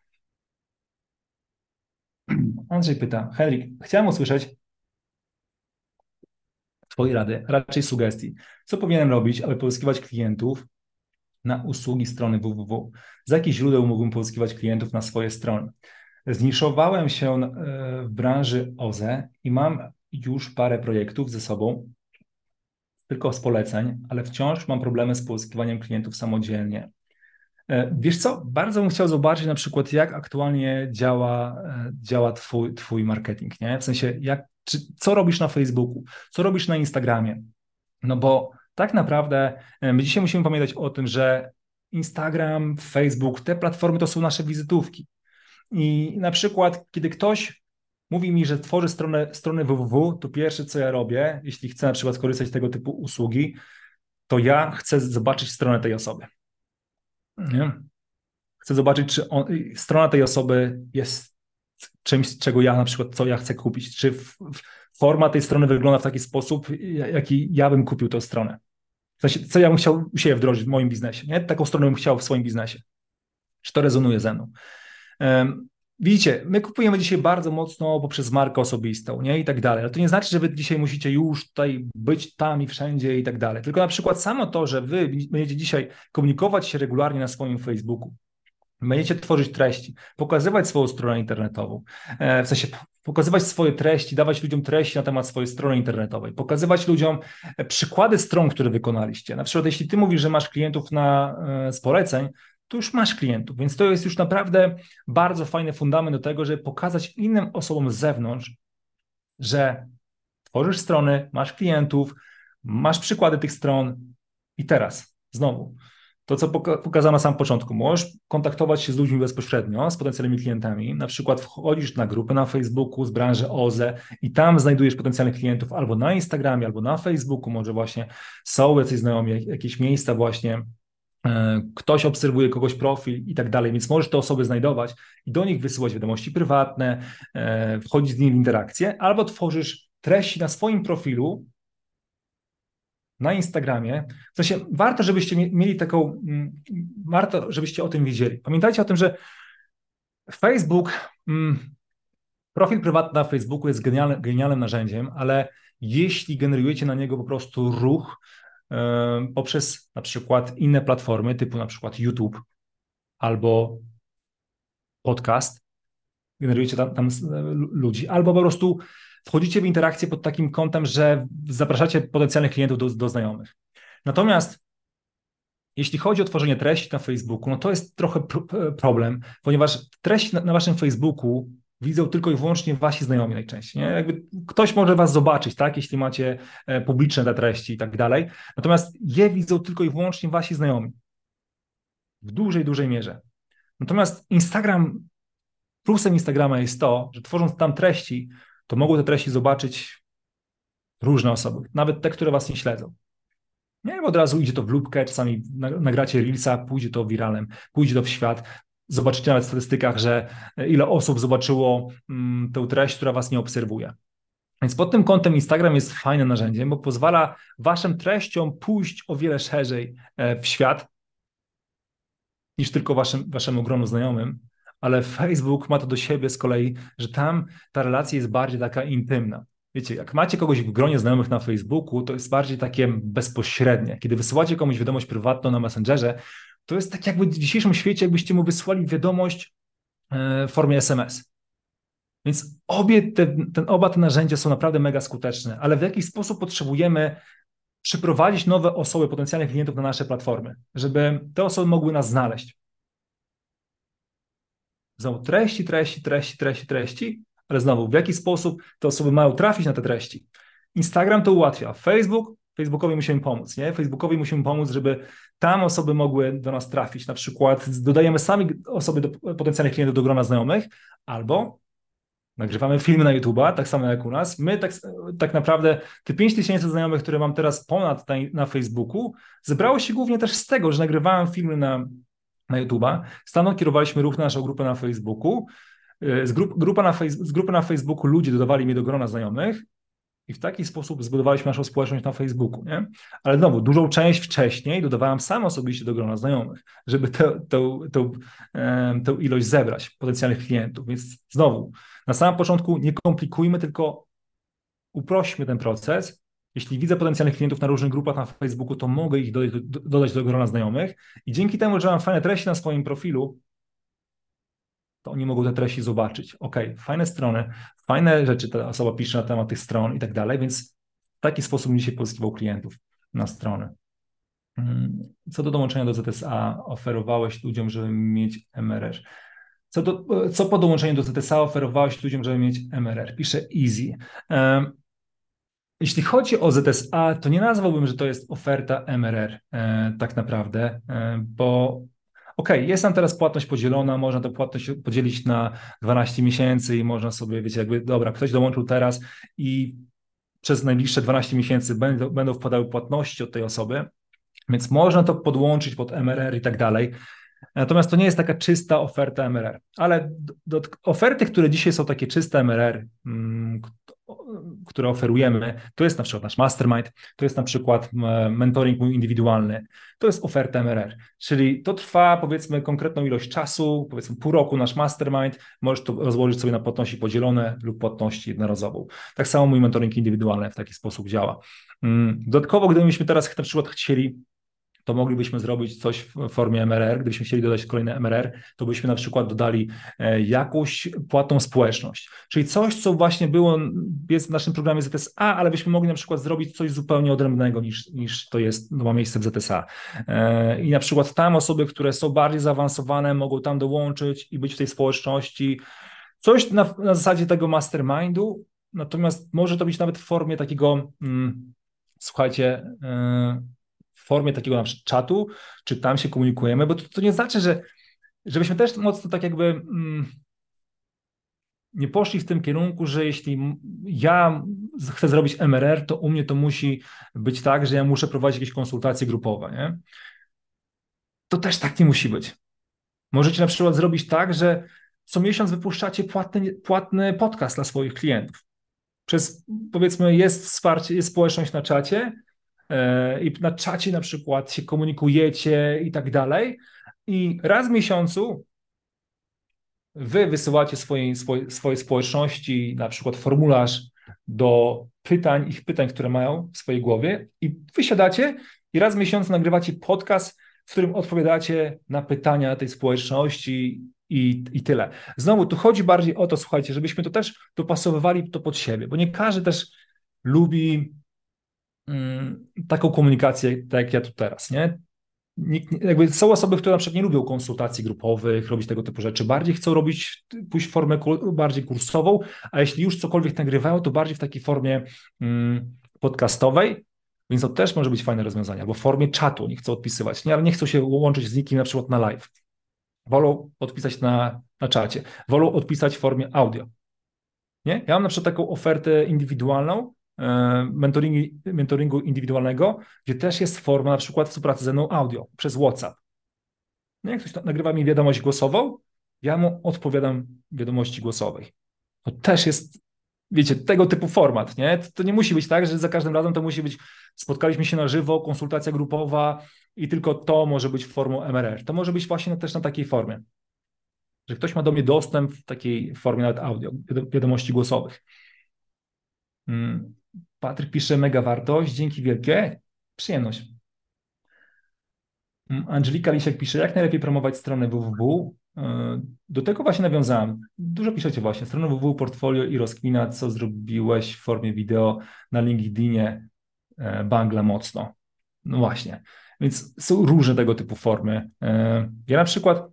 Andrzej pyta, Henryk, chciałem usłyszeć twoje rady, raczej sugestii. Co powinienem robić, aby pozyskiwać klientów na usługi strony www? Z jakich źródeł mógłbym pozyskiwać klientów na swoje strony? Zniszowałem się w branży OZE i mam już parę projektów ze sobą, tylko z poleceń, ale wciąż mam problemy z pozyskiwaniem klientów samodzielnie. Wiesz co, bardzo bym chciał zobaczyć na przykład, jak aktualnie działa twój marketing, nie? W sensie, co robisz na Facebooku, co robisz na Instagramie, no bo tak naprawdę my dzisiaj musimy pamiętać o tym, że Instagram, Facebook, te platformy to są nasze wizytówki i na przykład, kiedy ktoś mówi mi, że tworzy stronę www, to pierwsze, co ja robię, jeśli chcę na przykład skorzystać z tego typu usługi, to ja chcę zobaczyć stronę tej osoby. Nie? Chcę zobaczyć, czy strona tej osoby jest czymś, czego ja na przykład, co ja chcę kupić, czy forma tej strony wygląda w taki sposób, jaki ja bym kupił tę stronę. W sensie, co ja bym chciał u siebie wdrożyć w moim biznesie. Nie? Taką stronę bym chciał w swoim biznesie. Czy to rezonuje ze mną? Widzicie, my kupujemy dzisiaj bardzo mocno poprzez markę osobistą, nie? I tak dalej, ale to nie znaczy, że wy dzisiaj musicie już tutaj być tam i wszędzie i tak dalej, tylko na przykład samo to, że wy będziecie dzisiaj komunikować się regularnie na swoim Facebooku, będziecie tworzyć treści, pokazywać swoją stronę internetową, w sensie pokazywać swoje treści, dawać ludziom treści na temat swojej strony internetowej, pokazywać ludziom przykłady stron, które wykonaliście. Na przykład jeśli ty mówisz, że masz klientów z poleceń, to już masz klientów, więc to jest już naprawdę bardzo fajny fundament do tego, żeby pokazać innym osobom z zewnątrz, że tworzysz strony, masz klientów, masz przykłady tych stron i teraz znowu to, co pokazano na samym początku, możesz kontaktować się z ludźmi bezpośrednio, z potencjalnymi klientami, na przykład wchodzisz na grupy na Facebooku z branży OZE i tam znajdujesz potencjalnych klientów albo na Instagramie, albo na Facebooku, może właśnie są jacyś znajomi, jakieś miejsca właśnie, ktoś obserwuje kogoś profil i tak dalej, więc możesz te osoby znajdować i do nich wysyłać wiadomości prywatne, wchodzić z nimi w interakcję, albo tworzysz treści na swoim profilu na Instagramie. W sensie warto, żebyście mieli taką, warto, żebyście o tym wiedzieli. Pamiętajcie o tym, że Facebook, profil prywatny na Facebooku jest genialnym narzędziem, ale jeśli generujecie na niego po prostu ruch, poprzez na przykład inne platformy typu na przykład YouTube albo podcast, generujecie tam ludzi, albo po prostu wchodzicie w interakcję pod takim kątem, że zapraszacie potencjalnych klientów do znajomych. Natomiast jeśli chodzi o tworzenie treści na Facebooku, no to jest trochę problem, ponieważ treści na waszym Facebooku widzą tylko i wyłącznie wasi znajomi najczęściej. Nie? Jakby ktoś może was zobaczyć, tak? Jeśli macie publiczne te treści i tak dalej. Natomiast je widzą tylko i wyłącznie wasi znajomi. W dużej mierze. Natomiast Instagram, plusem Instagrama jest to, że tworząc tam treści, to mogą te treści zobaczyć różne osoby. Nawet te, które was nie śledzą. Nie, od razu idzie to w lubkę, czasami nagracie reelsa, pójdzie to wiralem, pójdzie to w świat. Zobaczycie nawet w statystykach, że ile osób zobaczyło tę treść, która was nie obserwuje. Więc pod tym kątem Instagram jest fajnym narzędziem, bo pozwala waszym treściom pójść o wiele szerzej w świat niż tylko waszemu gronu znajomym, ale Facebook ma to do siebie z kolei, że tam ta relacja jest bardziej taka intymna. Wiecie, jak macie kogoś w gronie znajomych na Facebooku, to jest bardziej takie bezpośrednie. Kiedy wysyłacie komuś wiadomość prywatną na Messengerze, to jest tak jakby w dzisiejszym świecie, jakbyście mu wysłali wiadomość w formie SMS. Więc oba te narzędzia są naprawdę mega skuteczne, ale w jakiś sposób potrzebujemy przyprowadzić nowe osoby, potencjalnych klientów na nasze platformy, żeby te osoby mogły nas znaleźć. Znowu treści, ale znowu w jaki sposób te osoby mają trafić na te treści. Instagram to ułatwia. Facebookowi musimy pomóc, nie? Facebookowi musimy pomóc, żeby tam osoby mogły do nas trafić. Na przykład dodajemy sami osoby do potencjalnych klientów do grona znajomych, albo nagrywamy filmy na YouTube'a, tak samo jak u nas. My tak naprawdę te 5000 znajomych, które mam teraz ponad na Facebooku, zebrało się głównie też z tego, że nagrywałem filmy na YouTube'a. Stamtąd kierowaliśmy ruch na naszą grupę na Facebooku. Z grupy na Facebooku ludzie dodawali mnie do grona znajomych i w taki sposób zbudowaliśmy naszą społeczność na Facebooku, nie? Ale znowu, dużą część wcześniej dodawałem sam osobiście do grona znajomych, żeby tę ilość zebrać potencjalnych klientów. Więc znowu, na samym początku nie komplikujmy, tylko uprośćmy ten proces. Jeśli widzę potencjalnych klientów na różnych grupach na Facebooku, to mogę ich dodać do grona znajomych i dzięki temu, że mam fajne treści na swoim profilu, to oni mogą te treści zobaczyć. Okej, fajne strony, fajne rzeczy ta osoba pisze na temat tych stron i tak dalej, więc w taki sposób mi się pozyskiwał klientów na stronę. Co do dołączenia do ZSA oferowałeś ludziom, żeby mieć MRR? Co po dołączeniu do ZSA oferowałeś ludziom, żeby mieć MRR? Pisze Easy. Jeśli chodzi o ZSA, to nie nazwałbym, że to jest oferta MRR tak naprawdę, bo jest tam teraz płatność podzielona, można tę płatność podzielić na 12 miesięcy i można sobie, ktoś dołączył teraz i przez najbliższe 12 miesięcy będą wpadały płatności od tej osoby, więc można to podłączyć pod MRR i tak dalej. Natomiast to nie jest taka czysta oferta MRR, ale oferty, które dzisiaj są takie czyste MRR, które oferujemy, to jest na przykład nasz mastermind, to jest na przykład mentoring mój indywidualny, to jest oferta MRR, czyli to trwa powiedzmy konkretną ilość czasu, powiedzmy pół roku nasz mastermind, możesz to rozłożyć sobie na płatności podzielone lub płatności jednorazową. Tak samo mój mentoring indywidualny w taki sposób działa. Dodatkowo, gdybyśmy teraz na przykład chcieli, to moglibyśmy zrobić coś w formie MRR. Gdybyśmy chcieli dodać kolejne MRR, to byśmy na przykład dodali jakąś płatną społeczność. Czyli coś, co właśnie jest w naszym programie ZSA, ale byśmy mogli na przykład zrobić coś zupełnie odrębnego niż to jest, ma miejsce w ZSA. I na przykład tam osoby, które są bardziej zaawansowane, mogą tam dołączyć i być w tej społeczności. Coś na zasadzie tego mastermindu, natomiast może to być nawet w formie takiego, formie takiego na przykład czatu, czy tam się komunikujemy, bo to nie znaczy, żebyśmy też mocno tak jakby nie poszli w tym kierunku, że jeśli ja chcę zrobić MRR, to u mnie to musi być tak, że ja muszę prowadzić jakieś konsultacje grupowe, nie? To też tak nie musi być. Możecie na przykład zrobić tak, że co miesiąc wypuszczacie płatny podcast dla swoich klientów. Jest wsparcie, jest społeczność na czacie, i na czacie na przykład się komunikujecie i tak dalej i raz w miesiącu wy wysyłacie swojej społeczności na przykład formularz do ich pytań, które mają w swojej głowie i wysiadacie i raz w miesiącu nagrywacie podcast, w którym odpowiadacie na pytania tej społeczności i tyle. Znowu tu chodzi bardziej o to, słuchajcie, żebyśmy to też dopasowywali to pod siebie, bo nie każdy też lubi taką komunikację, tak jak ja tu teraz, nie? Są osoby, które na przykład nie lubią konsultacji grupowych, robić tego typu rzeczy, bardziej chcą pójść w formę bardziej kursową, a jeśli już cokolwiek nagrywają, to bardziej w takiej formie podcastowej, więc to też może być fajne rozwiązanie, albo w formie czatu nie chcą odpisywać, nie? Ale nie chcą się łączyć z nikim na przykład na live. Wolą odpisać na czacie, wolą odpisać w formie audio, nie? Ja mam na przykład taką ofertę indywidualną, mentoringu indywidualnego, gdzie też jest forma na przykład współpracy ze mną audio przez WhatsApp. No jak ktoś nagrywa mi wiadomość głosową, ja mu odpowiadam wiadomości głosowej. To też jest, wiecie, tego typu format, nie? To nie musi być tak, że za każdym razem to musi być spotkaliśmy się na żywo, konsultacja grupowa i tylko to może być formą MRR. To może być właśnie też na takiej formie, że ktoś ma do mnie dostęp w takiej formie nawet audio, wiadomości głosowych. Patryk pisze, mega wartość, dzięki wielkie, przyjemność. Angelika Lisiak pisze, jak najlepiej promować stronę www. Do tego właśnie nawiązałem. Dużo piszecie właśnie, stronę www, portfolio i rozkmina, co zrobiłeś w formie wideo na LinkedInie, bangla mocno. No właśnie, więc są różne tego typu formy. Ja na przykład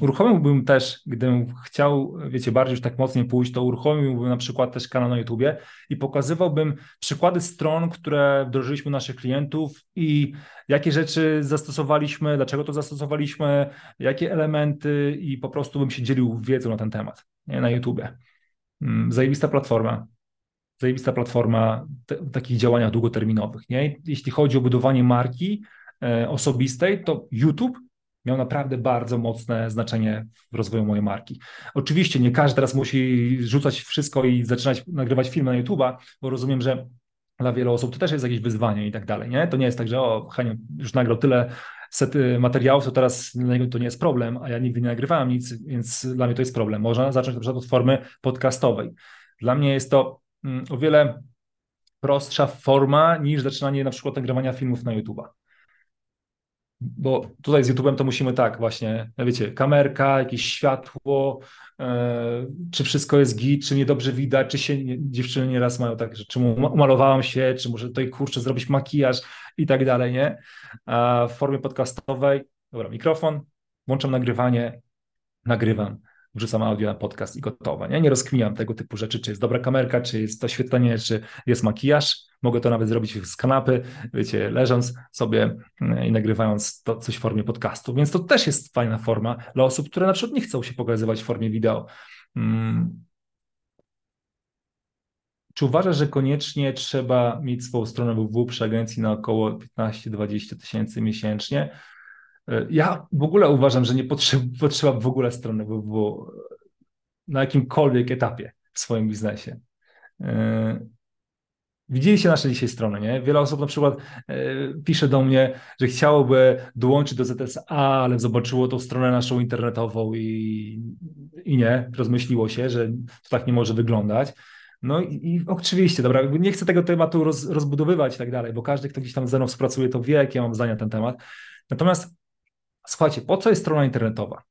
uruchomiłbym też, gdybym chciał, wiecie, bardziej już tak mocniej pójść, to uruchomiłbym na przykład też kanał na YouTubie i pokazywałbym przykłady stron, które wdrożyliśmy u naszych klientów i jakie rzeczy zastosowaliśmy, dlaczego to zastosowaliśmy, jakie elementy i po prostu bym się dzielił wiedzą na ten temat, nie? Na YouTubie. Zajebista platforma w takich działaniach długoterminowych, nie? Jeśli chodzi o budowanie marki osobistej, to YouTube miał naprawdę bardzo mocne znaczenie w rozwoju mojej marki. Oczywiście nie każdy teraz musi rzucać wszystko i zaczynać nagrywać filmy na YouTube'a, bo rozumiem, że dla wielu osób to też jest jakieś wyzwanie i tak dalej, nie? To nie jest tak, że o, Henio już nagrał tyle set materiałów, to teraz dla niego to nie jest problem, a ja nigdy nie nagrywałem nic, więc dla mnie to jest problem. Można zacząć na przykład od formy podcastowej. Dla mnie jest to o wiele prostsza forma niż zaczynanie na przykład nagrywania filmów na YouTube'a. Bo tutaj z YouTube'em to musimy tak właśnie, wiecie, kamerka, jakieś światło, czy wszystko jest git, czy mnie dobrze widać, czy się dziewczyny nieraz mają tak, że czy umalowałam się, czy może tutaj kurczę zrobić makijaż i tak dalej, nie? A w formie podcastowej, dobra, mikrofon, włączam nagrywanie, nagrywam, wrzucam audio na podcast i gotowe, nie? Nie rozkminiam tego typu rzeczy, czy jest dobra kamerka, czy jest oświetlenie, czy jest makijaż. Mogę to nawet zrobić z kanapy, wiecie, leżąc sobie i nagrywając to coś w formie podcastu. Więc to też jest fajna forma dla osób, które na przykład nie chcą się pokazywać w formie wideo. Czy uważasz, że koniecznie trzeba mieć swoją stronę www przy agencji na około 15-20 tysięcy miesięcznie? Ja w ogóle uważam, że nie potrzeba w ogóle strony www na jakimkolwiek etapie w swoim biznesie. Widzieliście nasze dzisiaj strony, nie? Wiele osób na przykład pisze do mnie, że chciałoby dołączyć do ZSA, ale zobaczyło tą stronę naszą internetową i nie, rozmyśliło się, że to tak nie może wyglądać. No i oczywiście, dobra, nie chcę tego tematu rozbudowywać i tak dalej, bo każdy, kto gdzieś tam ze mną współpracuje, to wie, jakie mam zdania na ten temat. Natomiast słuchajcie, po co jest strona internetowa?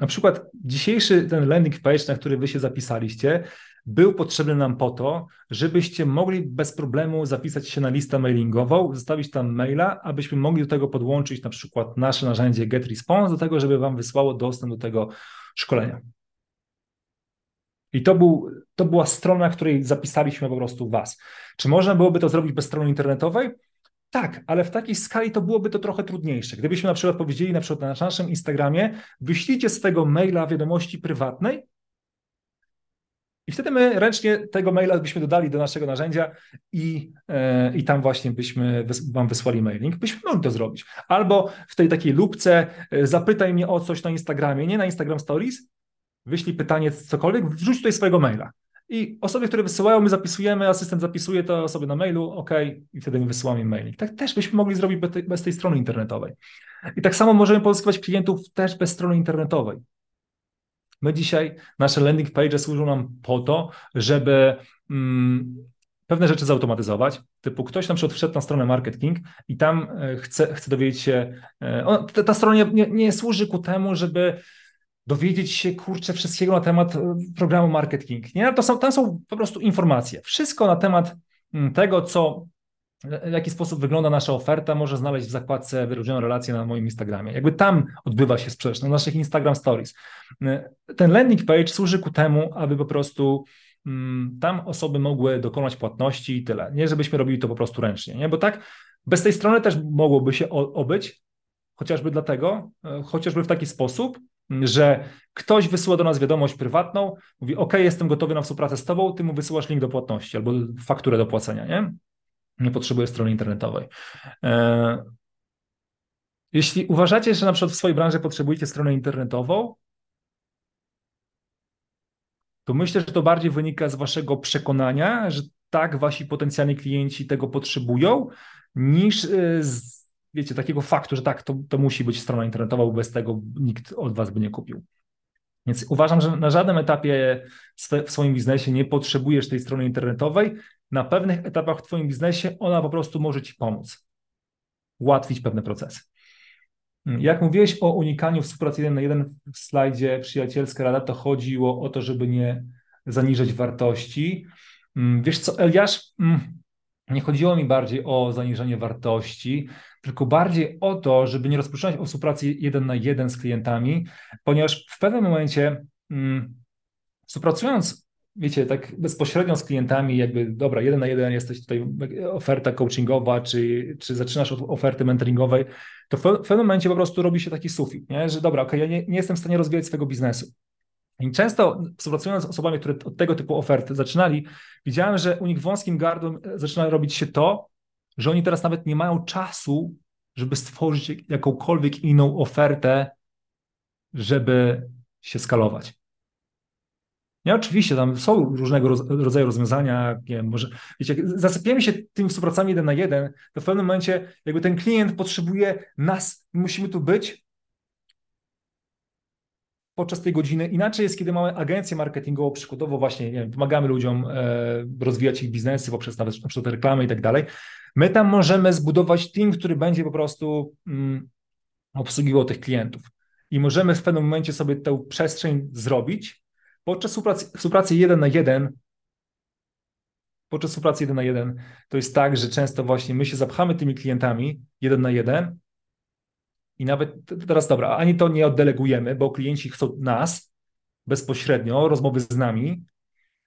Na przykład dzisiejszy ten landing page, na który wy się zapisaliście, był potrzebny nam po to, żebyście mogli bez problemu zapisać się na listę mailingową, zostawić tam maila, abyśmy mogli do tego podłączyć na przykład nasze narzędzie GetResponse do tego, żeby wam wysłało dostęp do tego szkolenia. I to była strona, na której zapisaliśmy po prostu was. Czy można byłoby to zrobić bez strony internetowej? Tak, ale w takiej skali to byłoby to trochę trudniejsze. Gdybyśmy na przykład powiedzieli na naszym Instagramie, wyślijcie z tego maila wiadomości prywatnej i wtedy my ręcznie tego maila byśmy dodali do naszego narzędzia i tam właśnie byśmy wam wysłali mailing. Byśmy mogli to zrobić. Albo w tej takiej lupce zapytaj mnie o coś na Instagramie, nie na Instagram Stories, wyślij pytanie cokolwiek, wrzuć tutaj swojego maila. I osoby, które wysyłają, my zapisujemy, asystent zapisuje to osoby na mailu, ok, i wtedy my wysyłamy mailing. Tak też byśmy mogli zrobić bez tej strony internetowej. I tak samo możemy pozyskiwać klientów też bez strony internetowej. My dzisiaj, nasze landing page służą nam po to, żeby pewne rzeczy zautomatyzować, typu ktoś na przykład wszedł na stronę Marketing King i tam chce dowiedzieć się, ta strona nie służy ku temu, żeby dowiedzieć się, kurczę, wszystkiego na temat programu Marketing King. Nie? Tam są po prostu informacje. Wszystko na temat tego, w jaki sposób wygląda nasza oferta, może znaleźć w zakładce wyróżnioną relację na moim Instagramie. Jakby tam odbywa się sprzedaż, na naszych Instagram Stories. Ten landing page służy ku temu, aby po prostu tam osoby mogły dokonać płatności i tyle. Nie, żebyśmy robili to po prostu ręcznie. Nie? Bo tak bez tej strony też mogłoby się obyć, Chociażby dlatego, chociażby w taki sposób, że ktoś wysyła do nas wiadomość prywatną, mówi: OK, jestem gotowy na współpracę z tobą, ty mu wysyłasz link do płatności albo fakturę do płacenia, nie? Nie potrzebuje strony internetowej. Jeśli uważacie, że na przykład w swojej branży potrzebujecie stronę internetową, to myślę, że to bardziej wynika z waszego przekonania, że tak wasi potencjalni klienci tego potrzebują, niż z, wiecie, takiego faktu, że tak, to musi być strona internetowa, bo bez tego nikt od was by nie kupił. Więc uważam, że na żadnym etapie w swoim biznesie nie potrzebujesz tej strony internetowej. Na pewnych etapach w twoim biznesie ona po prostu może ci pomóc, ułatwić pewne procesy. Jak mówiłeś o unikaniu współpracy 1 na 1 w slajdzie przyjacielska rada, to chodziło o to, żeby nie zaniżać wartości. Wiesz co, Eliasz, nie chodziło mi bardziej o zaniżenie wartości, tylko bardziej o to, żeby nie rozpoczynać o współpracy 1 na 1 z klientami, ponieważ w pewnym momencie współpracując, wiecie, tak bezpośrednio z klientami, jakby dobra, 1 na 1 jesteś tutaj, oferta coachingowa, czy zaczynasz od oferty mentoringowej, to w pewnym momencie po prostu robi się taki sufit, nie? Że dobra, okej, ja nie jestem w stanie rozwijać swojego biznesu. I często współpracując z osobami, które od tego typu oferty zaczynali, widziałem, że u nich wąskim gardłem zaczyna robić się to, że oni teraz nawet nie mają czasu, żeby stworzyć jakąkolwiek inną ofertę, żeby się skalować. Nie, oczywiście tam są różnego rodzaju rozwiązania, nie wiem, może, wiecie, jak zasypiemy się tymi współpracami 1 na 1, to w pewnym momencie jakby ten klient potrzebuje nas, musimy tu być podczas tej godziny. Inaczej jest, kiedy mamy agencję marketingową, przykładowo właśnie, nie wiem, pomagamy ludziom rozwijać ich biznesy poprzez nawet na przykład reklamy i tak dalej. My tam możemy zbudować team, który będzie po prostu obsługiwał tych klientów i możemy w pewnym momencie sobie tę przestrzeń zrobić. Podczas współpracy 1 na 1, podczas współpracy 1 na 1 to jest tak, że często właśnie my się zapchamy tymi klientami 1 na 1 i nawet teraz dobra, ani to nie oddelegujemy, bo klienci chcą nas bezpośrednio, rozmowy z nami.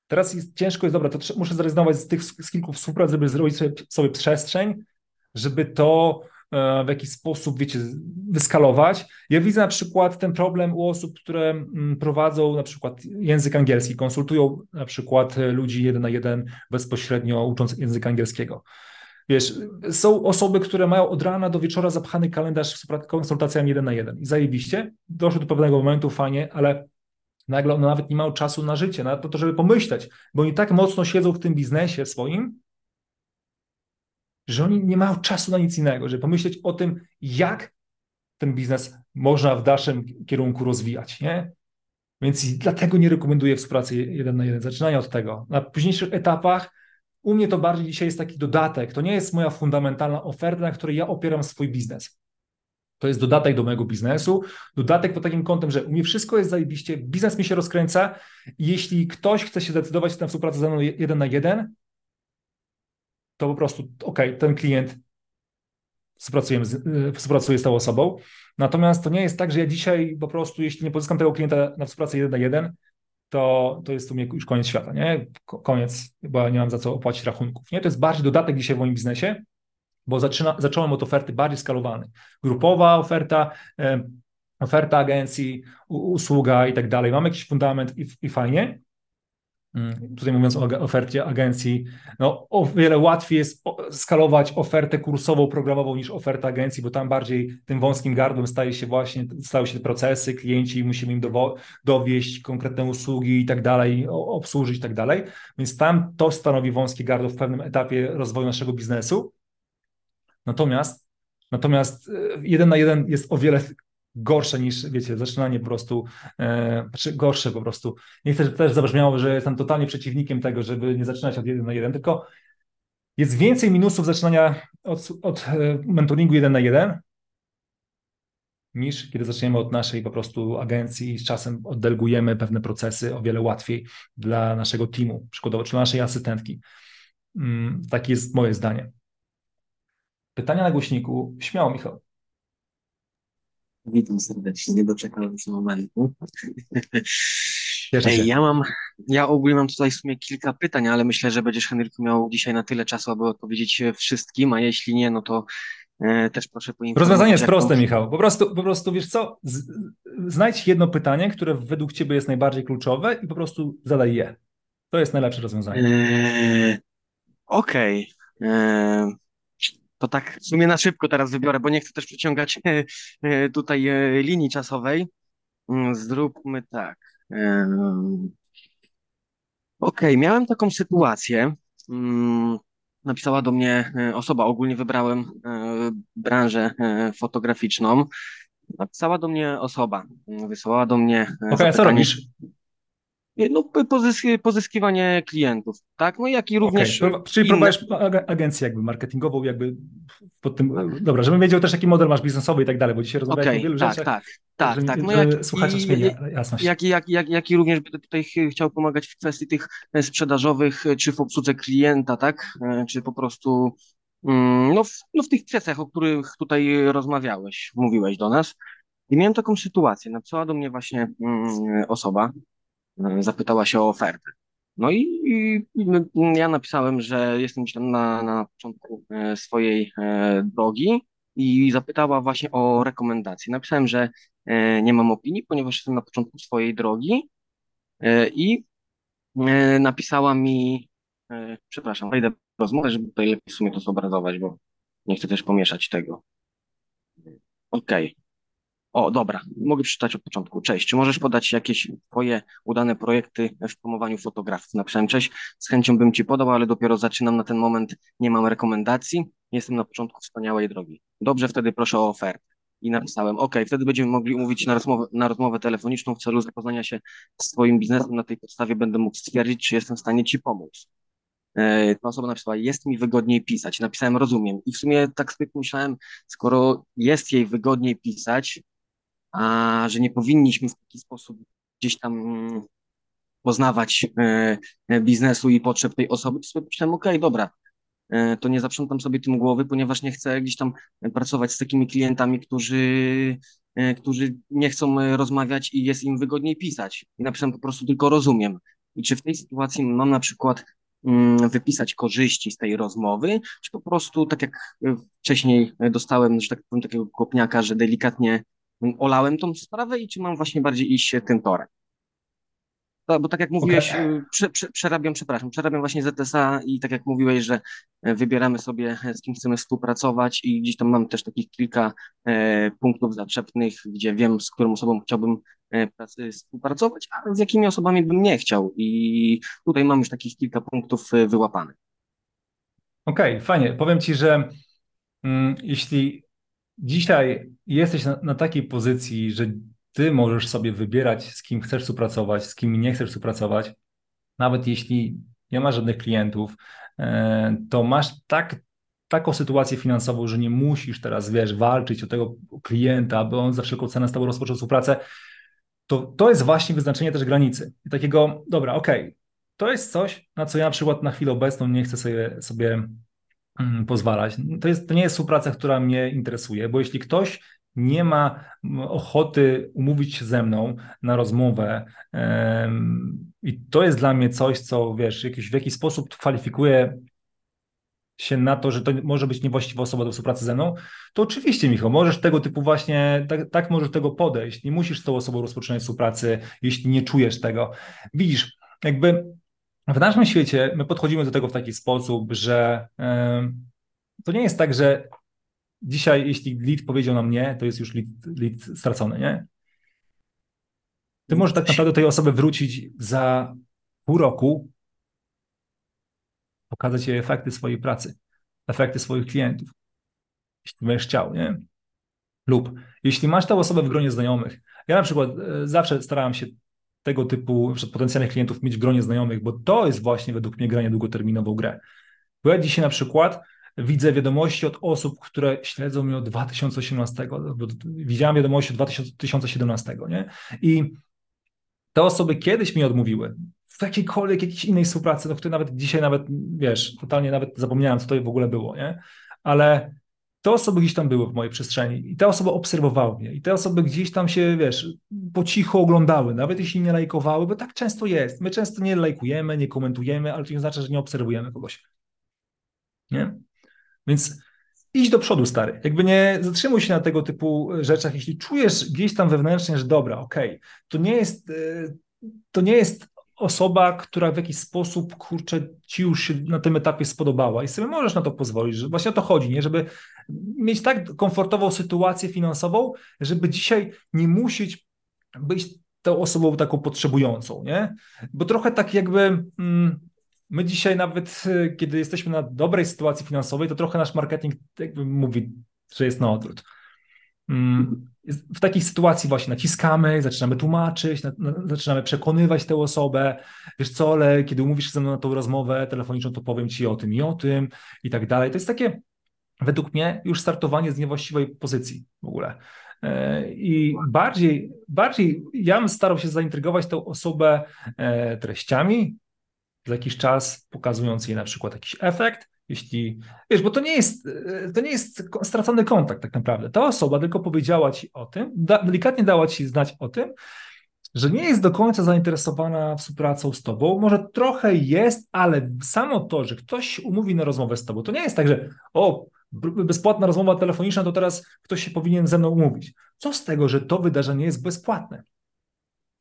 Teraz jest, ciężko jest, dobra, to muszę zrezygnować z tych kilku współprac, żeby zrobić sobie przestrzeń, żeby to w jakiś sposób, wiecie, wyskalować. Ja widzę na przykład ten problem u osób, które prowadzą na przykład język angielski, konsultują na przykład ludzi 1 na 1 bezpośrednio ucząc języka angielskiego. Wiesz, są osoby, które mają od rana do wieczora zapchany kalendarz z konsultacjami 1 na 1 i zajebiście, doszło do pewnego momentu, fajnie, ale nagle one nawet nie mają czasu na życie, na to, żeby pomyśleć, bo oni tak mocno siedzą w tym biznesie swoim, że oni nie mają czasu na nic innego, żeby pomyśleć o tym, jak ten biznes można w dalszym kierunku rozwijać, nie? Więc dlatego nie rekomenduję współpracy 1 na 1, zaczynania od tego. Na późniejszych etapach u mnie to bardziej dzisiaj jest taki dodatek, to nie jest moja fundamentalna oferta, na której ja opieram swój biznes. To jest dodatek do mojego biznesu, dodatek pod takim kątem, że u mnie wszystko jest zajebiście, biznes mi się rozkręca i jeśli ktoś chce się zdecydować na współpracę ze mną 1 na 1, to po prostu, okej, ten klient współpracuje z tą osobą. Natomiast to nie jest tak, że ja dzisiaj po prostu, jeśli nie pozyskam tego klienta na współpracę 1 na 1, to jest u mnie już koniec świata, nie? Koniec, bo nie mam za co opłacić rachunków, nie? To jest bardziej dodatek dzisiaj w moim biznesie, bo zacząłem od oferty bardziej skalowanej. Grupowa oferta, oferta agencji, usługa i tak dalej. Mamy jakiś fundament i fajnie. Tutaj mówiąc o ofercie agencji, no o wiele łatwiej jest skalować ofertę kursową, programową niż ofertę agencji, bo tam bardziej tym wąskim gardłem stały się te procesy, klienci, musimy im dowieść konkretne usługi i tak dalej, obsłużyć i tak dalej, więc tam to stanowi wąskie gardło w pewnym etapie rozwoju naszego biznesu. Natomiast 1 na 1 jest o wiele gorsze niż, wiecie, zaczynanie po prostu, czy gorsze po prostu. Nie chcę, żeby też zabrzmiało, że jestem totalnie przeciwnikiem tego, żeby nie zaczynać od 1 na 1, tylko jest więcej minusów zaczynania od mentoringu 1 na 1 niż kiedy zaczniemy od naszej po prostu agencji i z czasem oddelegujemy pewne procesy o wiele łatwiej dla naszego teamu, przykładowo, czy naszej asystentki. Takie jest moje zdanie. Pytania na głośniku. Śmiało, Michał. Witam serdecznie, nie doczekałem już momentu. Ja ogólnie mam tutaj w sumie kilka pytań, ale myślę, że będziesz, Henryku, miał dzisiaj na tyle czasu, aby odpowiedzieć wszystkim, a jeśli nie, no to też proszę poinformować. Rozwiązanie jest proste, Michał. Po prostu wiesz co, znajdź jedno pytanie, które według ciebie jest najbardziej kluczowe i po prostu zadaj je. To jest najlepsze rozwiązanie. Okej. To tak w sumie na szybko teraz wybiorę, bo nie chcę też przyciągać tutaj linii czasowej. Zróbmy tak. Okej, miałem taką sytuację. Napisała do mnie osoba, ogólnie wybrałem branżę fotograficzną. Napisała do mnie osoba, wysłała do mnie... Okej, co robisz? No, pozyskiwanie klientów, tak? No jak i również... Okay. Czyli próbujesz agencję jakby marketingową, jakby pod tym... Dobra, żebym wiedział też, jaki model masz biznesowy i tak dalej, bo dzisiaj rozmawiamy o wielu rzeczach. Tak. No jak i również będę tutaj chciał pomagać w kwestii tych sprzedażowych, czy w obsłudze klienta, tak? Czy po prostu w tych kwestiach, o których tutaj rozmawiałeś, mówiłeś do nas. I miałem taką sytuację, napisała do mnie właśnie osoba, zapytała się o ofertę. No i ja napisałem, że jestem gdzieś tam na początku swojej drogi i zapytała właśnie o rekomendacje. Napisałem, że nie mam opinii, ponieważ jestem na początku swojej drogi i napisała mi, przepraszam, wejdę w rozmowę, żeby tutaj lepiej w sumie to zobrazować, bo nie chcę też pomieszać tego. Okej. O, dobra, mogę przeczytać od początku. Cześć, czy możesz podać jakieś twoje udane projekty w promowaniu fotografów? Napisałem, cześć, z chęcią bym ci podał, ale dopiero zaczynam na ten moment, nie mam rekomendacji, jestem na początku wspaniałej drogi. Dobrze, wtedy proszę o ofertę. I napisałem, okej, wtedy będziemy mogli umówić na rozmowę telefoniczną w celu zapoznania się z twoim biznesem. Na tej podstawie będę mógł stwierdzić, czy jestem w stanie ci pomóc. Ta osoba napisała, jest mi wygodniej pisać. Napisałem, rozumiem. I w sumie tak sobie myślałem, skoro jest jej wygodniej pisać, a że nie powinniśmy w taki sposób gdzieś tam poznawać biznesu i potrzeb tej osoby, to sobie myślałem, okej, dobra, to nie zaprzątam sobie tym głowy, ponieważ nie chcę gdzieś tam pracować z takimi klientami, którzy nie chcą rozmawiać i jest im wygodniej pisać. I napisałem po prostu tylko rozumiem. I czy w tej sytuacji mam na przykład wypisać korzyści z tej rozmowy, czy po prostu, tak jak wcześniej dostałem, że tak powiem, takiego kopniaka, że delikatnie olałem tą sprawę i czy mam właśnie bardziej iść tym torem. Bo tak jak mówiłeś, okay. przerabiam właśnie ZSA i tak jak mówiłeś, że wybieramy sobie, z kim chcemy współpracować i gdzieś tam mam też takich kilka punktów zaczepnych, gdzie wiem, z którą osobą chciałbym współpracować, a z jakimi osobami bym nie chciał i tutaj mam już takich kilka punktów wyłapanych. Okej, fajnie. Powiem ci, że jeśli dzisiaj jesteś na takiej pozycji, że ty możesz sobie wybierać, z kim chcesz współpracować, z kim nie chcesz współpracować, nawet jeśli nie masz żadnych klientów, to masz taką sytuację finansową, że nie musisz teraz, walczyć o tego klienta, aby on za wszelką cenę z tobą rozpoczął współpracę, to jest właśnie wyznaczenie też granicy. I takiego, dobra, okej, to jest coś, na co ja na przykład na chwilę obecną nie chcę sobie pozwalać. To nie jest współpraca, która mnie interesuje, bo jeśli ktoś nie ma ochoty umówić się ze mną na rozmowę i to jest dla mnie coś, co w jakiś sposób kwalifikuje się na to, że to może być niewłaściwa osoba do współpracy ze mną, to oczywiście, Michał, możesz tego typu właśnie, tak możesz tego podejść, nie musisz z tą osobą rozpoczynać współpracy, jeśli nie czujesz tego. Widzisz, jakby w naszym świecie my podchodzimy do tego w taki sposób, że to nie jest tak, że dzisiaj, jeśli lead powiedział nam nie, to jest już lead stracony, nie? Ty możesz tak naprawdę do tej osoby wrócić za pół roku, pokazać jej efekty swojej pracy, efekty swoich klientów, jeśli będziesz chciał, nie? Lub jeśli masz tę osobę w gronie znajomych. Ja na przykład zawsze starałem się tego typu potencjalnych klientów mieć w gronie znajomych, bo to jest właśnie według mnie granie długoterminową grę. Bo ja dzisiaj na przykład widzę wiadomości od osób, które śledzą mnie od 2018, bo widziałem wiadomości od 2017, nie? I te osoby kiedyś mi odmówiły w jakiejkolwiek, jakiejś innej współpracy, do której nawet dzisiaj totalnie nawet zapomniałem, co to w ogóle było, nie? Ale te osoby gdzieś tam były w mojej przestrzeni i te osoby obserwowały mnie i te osoby gdzieś tam się, po cichu oglądały, nawet jeśli nie lajkowały, bo tak często jest. My często nie lajkujemy, nie komentujemy, ale to nie oznacza, że nie obserwujemy kogoś, nie? Więc idź do przodu, stary. Jakby nie zatrzymuj się na tego typu rzeczach. Jeśli czujesz gdzieś tam wewnętrznie, że dobra, okej, to nie jest osoba, która w jakiś sposób, kurczę, ci już się na tym etapie spodobała i sobie możesz na to pozwolić, że właśnie o to chodzi, nie? Żeby mieć tak komfortową sytuację finansową, żeby dzisiaj nie musieć być tą osobą taką potrzebującą, nie? Bo trochę tak jakby... My dzisiaj nawet, kiedy jesteśmy na dobrej sytuacji finansowej, to trochę nasz marketing jakby mówi, że jest na odwrót. W takiej sytuacji właśnie naciskamy, zaczynamy tłumaczyć, zaczynamy przekonywać tę osobę. Wiesz co, ale kiedy umówisz się ze mną na tą rozmowę telefoniczną, to powiem ci o tym i tak dalej. To jest takie, według mnie, już startowanie z niewłaściwej pozycji w ogóle. I bardziej ja bym starał się zaintrygować tę osobę treściami, za jakiś czas pokazując jej na przykład jakiś efekt, jeśli, wiesz, bo to nie jest stracony kontakt tak naprawdę. Ta osoba tylko powiedziała ci o tym, delikatnie dała ci znać o tym, że nie jest do końca zainteresowana współpracą z tobą, może trochę jest, ale samo to, że ktoś umówi na rozmowę z tobą, to nie jest tak, że bezpłatna rozmowa telefoniczna, to teraz ktoś się powinien ze mną umówić. Co z tego, że to wydarzenie jest bezpłatne?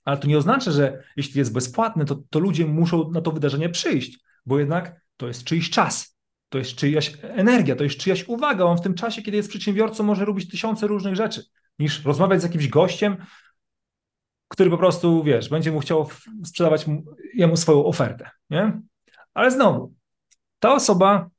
Ale to nie oznacza, że jeśli jest bezpłatne, to ludzie muszą na to wydarzenie przyjść, bo jednak to jest czyjś czas, to jest czyjaś energia, to jest czyjaś uwaga. On w tym czasie, kiedy jest przedsiębiorcą, może robić tysiące różnych rzeczy, niż rozmawiać z jakimś gościem, który po prostu, wiesz, będzie mu chciał sprzedawać jemu swoją ofertę, nie? Ale znowu, ta osoba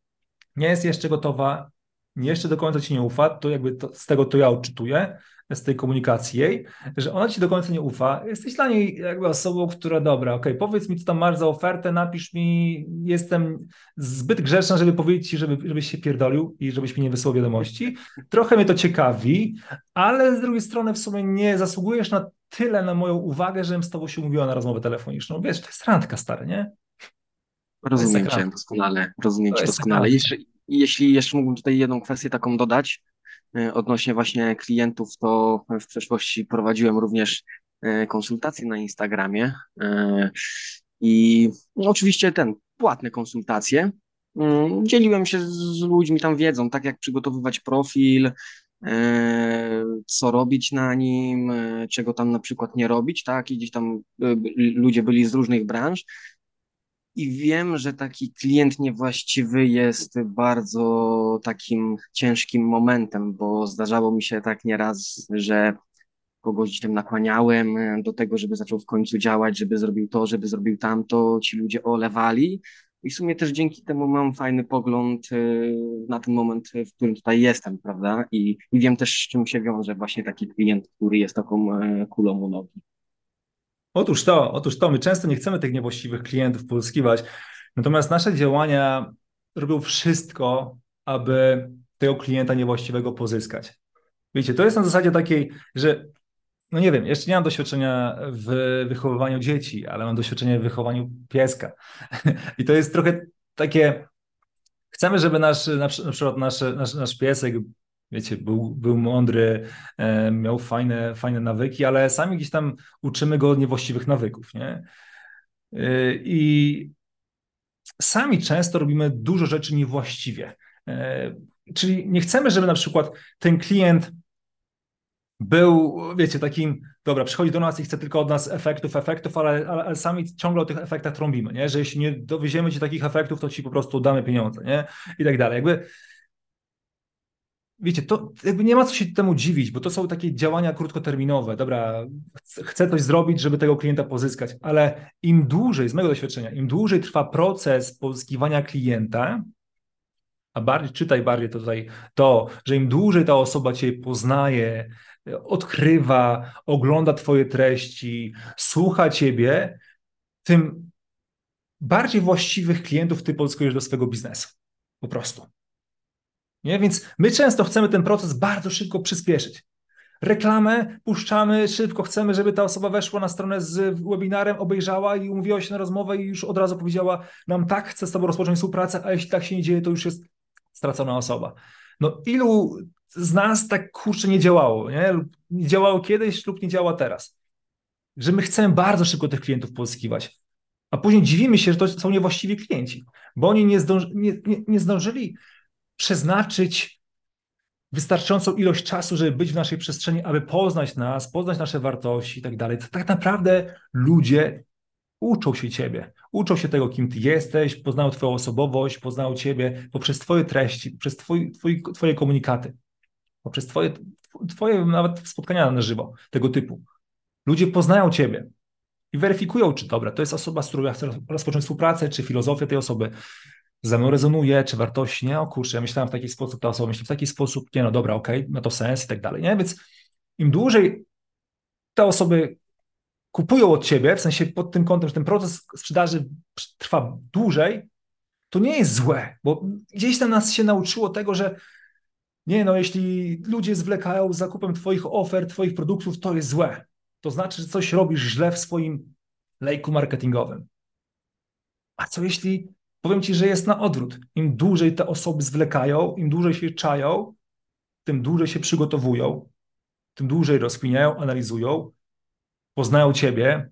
nie jest jeszcze gotowa, jeszcze do końca ci nie ufa, to jakby z tego to ja odczytuję, z tej komunikacji jej, że ona ci do końca nie ufa, jesteś dla niej jakby osobą, która dobra, okej, powiedz mi, co tam masz za ofertę, napisz mi, jestem zbyt grzeczna, żeby powiedzieć ci, żebyś się pierdolił i żebyś mi nie wysłał wiadomości. Trochę mnie to ciekawi, ale z drugiej strony w sumie nie zasługujesz na tyle na moją uwagę, żebym z tobą się umówiła na rozmowę telefoniczną. Wiesz, to jest randka, stary, nie? Rozumiem cię doskonale, Jeśli jeszcze mógłbym tutaj jedną kwestię taką dodać, odnośnie właśnie klientów, to w przeszłości prowadziłem również konsultacje na Instagramie i oczywiście płatne konsultacje. Dzieliłem się z ludźmi tam wiedzą, tak jak przygotowywać profil, co robić na nim, czego tam na przykład nie robić, tak? I gdzieś tam ludzie byli z różnych branż. I wiem, że taki klient niewłaściwy jest bardzo takim ciężkim momentem, bo zdarzało mi się tak nieraz, że kogoś tam nakłaniałem do tego, żeby zaczął w końcu działać, żeby zrobił to, żeby zrobił tamto, ci ludzie olewali i w sumie też dzięki temu mam fajny pogląd na ten moment, w którym tutaj jestem, prawda? I wiem też, z czym się wiąże właśnie taki klient, który jest taką kulą u nogi. Otóż to, my często nie chcemy tych niewłaściwych klientów pozyskiwać, natomiast nasze działania robią wszystko, aby tego klienta niewłaściwego pozyskać. Wiecie, to jest na zasadzie takiej, że, no nie wiem, jeszcze nie mam doświadczenia w wychowywaniu dzieci, ale mam doświadczenie w wychowaniu pieska. I to jest trochę takie, chcemy, żeby nasz piesek, wiecie, był mądry, miał fajne nawyki, ale sami gdzieś tam uczymy go niewłaściwych nawyków, nie? I sami często robimy dużo rzeczy niewłaściwie. Czyli nie chcemy, żeby na przykład ten klient był, wiecie, takim, dobra, przychodzi do nas i chce tylko od nas efektów, ale sami ciągle o tych efektach trąbimy, nie? Że jeśli nie dowieziemy ci takich efektów, to ci po prostu damy pieniądze, nie? I tak dalej. Wiecie, to jakby nie ma co się temu dziwić, bo to są takie działania krótkoterminowe. Dobra, chcę coś zrobić, żeby tego klienta pozyskać, ale im dłużej, z mojego doświadczenia, im dłużej trwa proces pozyskiwania klienta, a bardziej tutaj to, że im dłużej ta osoba cię poznaje, odkrywa, ogląda twoje treści, słucha ciebie, tym bardziej właściwych klientów ty pozyskujesz do swojego biznesu. Po prostu. Nie? Więc my często chcemy ten proces bardzo szybko przyspieszyć. Reklamę puszczamy szybko, chcemy, żeby ta osoba weszła na stronę z webinarem, obejrzała i umówiła się na rozmowę i już od razu powiedziała nam tak, chcę z tobą rozpocząć współpracę, a jeśli tak się nie dzieje, to już jest stracona osoba. No ilu z nas tak kurczę nie działało, nie? Nie działało kiedyś lub nie działa teraz. Że my chcemy bardzo szybko tych klientów pozyskiwać, a później dziwimy się, że to są niewłaściwi klienci, bo oni nie zdążyli przeznaczyć wystarczającą ilość czasu, żeby być w naszej przestrzeni, aby poznać nas, poznać nasze wartości i tak dalej. To tak naprawdę ludzie uczą się ciebie, uczą się tego, kim ty jesteś, poznają twoją osobowość, poznają ciebie poprzez twoje treści, poprzez twoje komunikaty, poprzez twoje nawet spotkania na żywo, tego typu. Ludzie poznają ciebie i weryfikują, czy dobra, to jest osoba, z którą ja chcę rozpocząć współpracę, czy filozofia tej osoby ze mną rezonuje, czy wartości, nie, o kurczę, ja myślałem w taki sposób, ta osoba myśli w taki sposób, nie, no dobra, okej, ma to sens i tak dalej, nie, więc im dłużej te osoby kupują od ciebie, w sensie pod tym kątem, że ten proces sprzedaży trwa dłużej, to nie jest złe, bo gdzieś tam nas się nauczyło tego, że nie, no jeśli ludzie zwlekają z zakupem twoich ofert, twoich produktów, to jest złe. To znaczy, że coś robisz źle w swoim lejku marketingowym. A co jeśli, powiem ci, że jest na odwrót. Im dłużej te osoby zwlekają, im dłużej się czają, tym dłużej się przygotowują, tym dłużej rozkminiają, analizują, poznają ciebie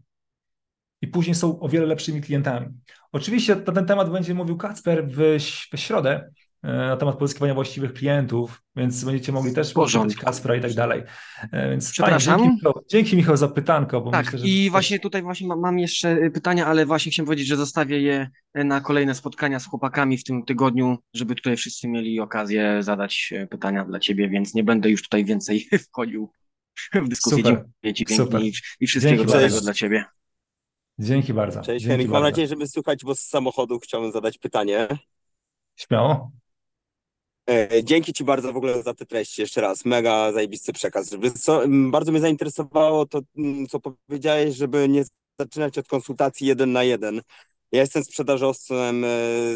i później są o wiele lepszymi klientami. Oczywiście na ten temat będzie mówił Kacper w środę, na temat pozyskiwania właściwych klientów, więc będziecie mogli też poczytać Kaspra i tak dalej. Więc przepraszam. Dzięki Michał za pytanko. Bo tak, myślę, że i właśnie tutaj właśnie mam jeszcze pytania, ale właśnie chciałem powiedzieć, że zostawię je na kolejne spotkania z chłopakami w tym tygodniu, żeby tutaj wszyscy mieli okazję zadać pytania dla ciebie, więc nie będę już tutaj więcej wchodził w dyskusję. Super. Dziękuję ci pięknie i wszystkiego dobrego dla ciebie. Dzięki bardzo. Cześć, Henryk. Mam nadzieję, że mnie słychać, bo z samochodu chciałem zadać pytanie. Śmiało. Dzięki ci bardzo w ogóle za te treści, jeszcze raz, mega zajebisty przekaz. Bardzo mnie zainteresowało to, co powiedziałeś, żeby nie zaczynać od konsultacji 1 na 1. Ja jestem sprzedażowcem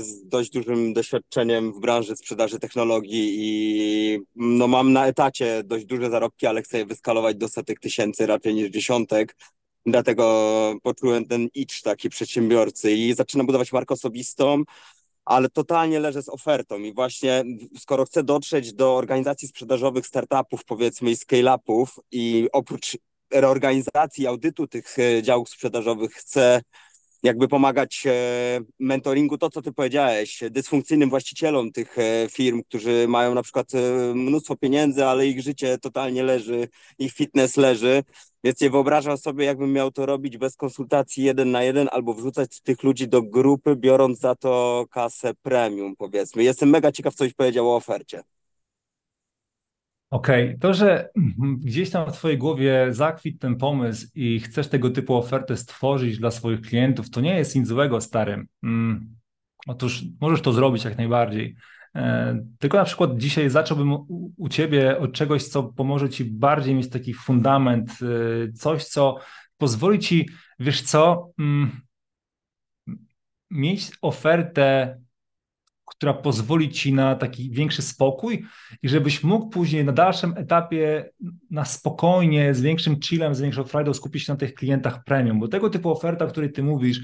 z dość dużym doświadczeniem w branży sprzedaży technologii i no, mam na etacie dość duże zarobki, ale chcę je wyskalować do setek tysięcy raczej niż dziesiątek. Dlatego poczułem ten itch taki przedsiębiorcy i zaczynam budować markę osobistą, ale totalnie leżę z ofertą i właśnie skoro chcę dotrzeć do organizacji sprzedażowych, startupów powiedzmy i scale-upów i oprócz reorganizacji, audytu tych działów sprzedażowych chcę jakby pomagać mentoringu, to co ty powiedziałeś, dysfunkcyjnym właścicielom tych firm, którzy mają na przykład mnóstwo pieniędzy, ale ich życie totalnie leży, ich fitness leży, więc nie wyobrażam sobie, jakbym miał to robić bez konsultacji 1 na 1 albo wrzucać tych ludzi do grupy, biorąc za to kasę premium, powiedzmy. Jestem mega ciekaw, co byś powiedział o ofercie. Okej, to, że gdzieś tam w twojej głowie zakwitł ten pomysł i chcesz tego typu ofertę stworzyć dla swoich klientów, to nie jest nic złego, stary. Otóż możesz to zrobić jak najbardziej. Tylko na przykład dzisiaj zacząłbym u ciebie od czegoś, co pomoże ci bardziej mieć taki fundament, coś, co pozwoli ci, wiesz co, mieć ofertę, która pozwoli ci na taki większy spokój i żebyś mógł później na dalszym etapie na spokojnie, z większym chillem, z większą frajdą skupić się na tych klientach premium, bo tego typu oferta, o której ty mówisz,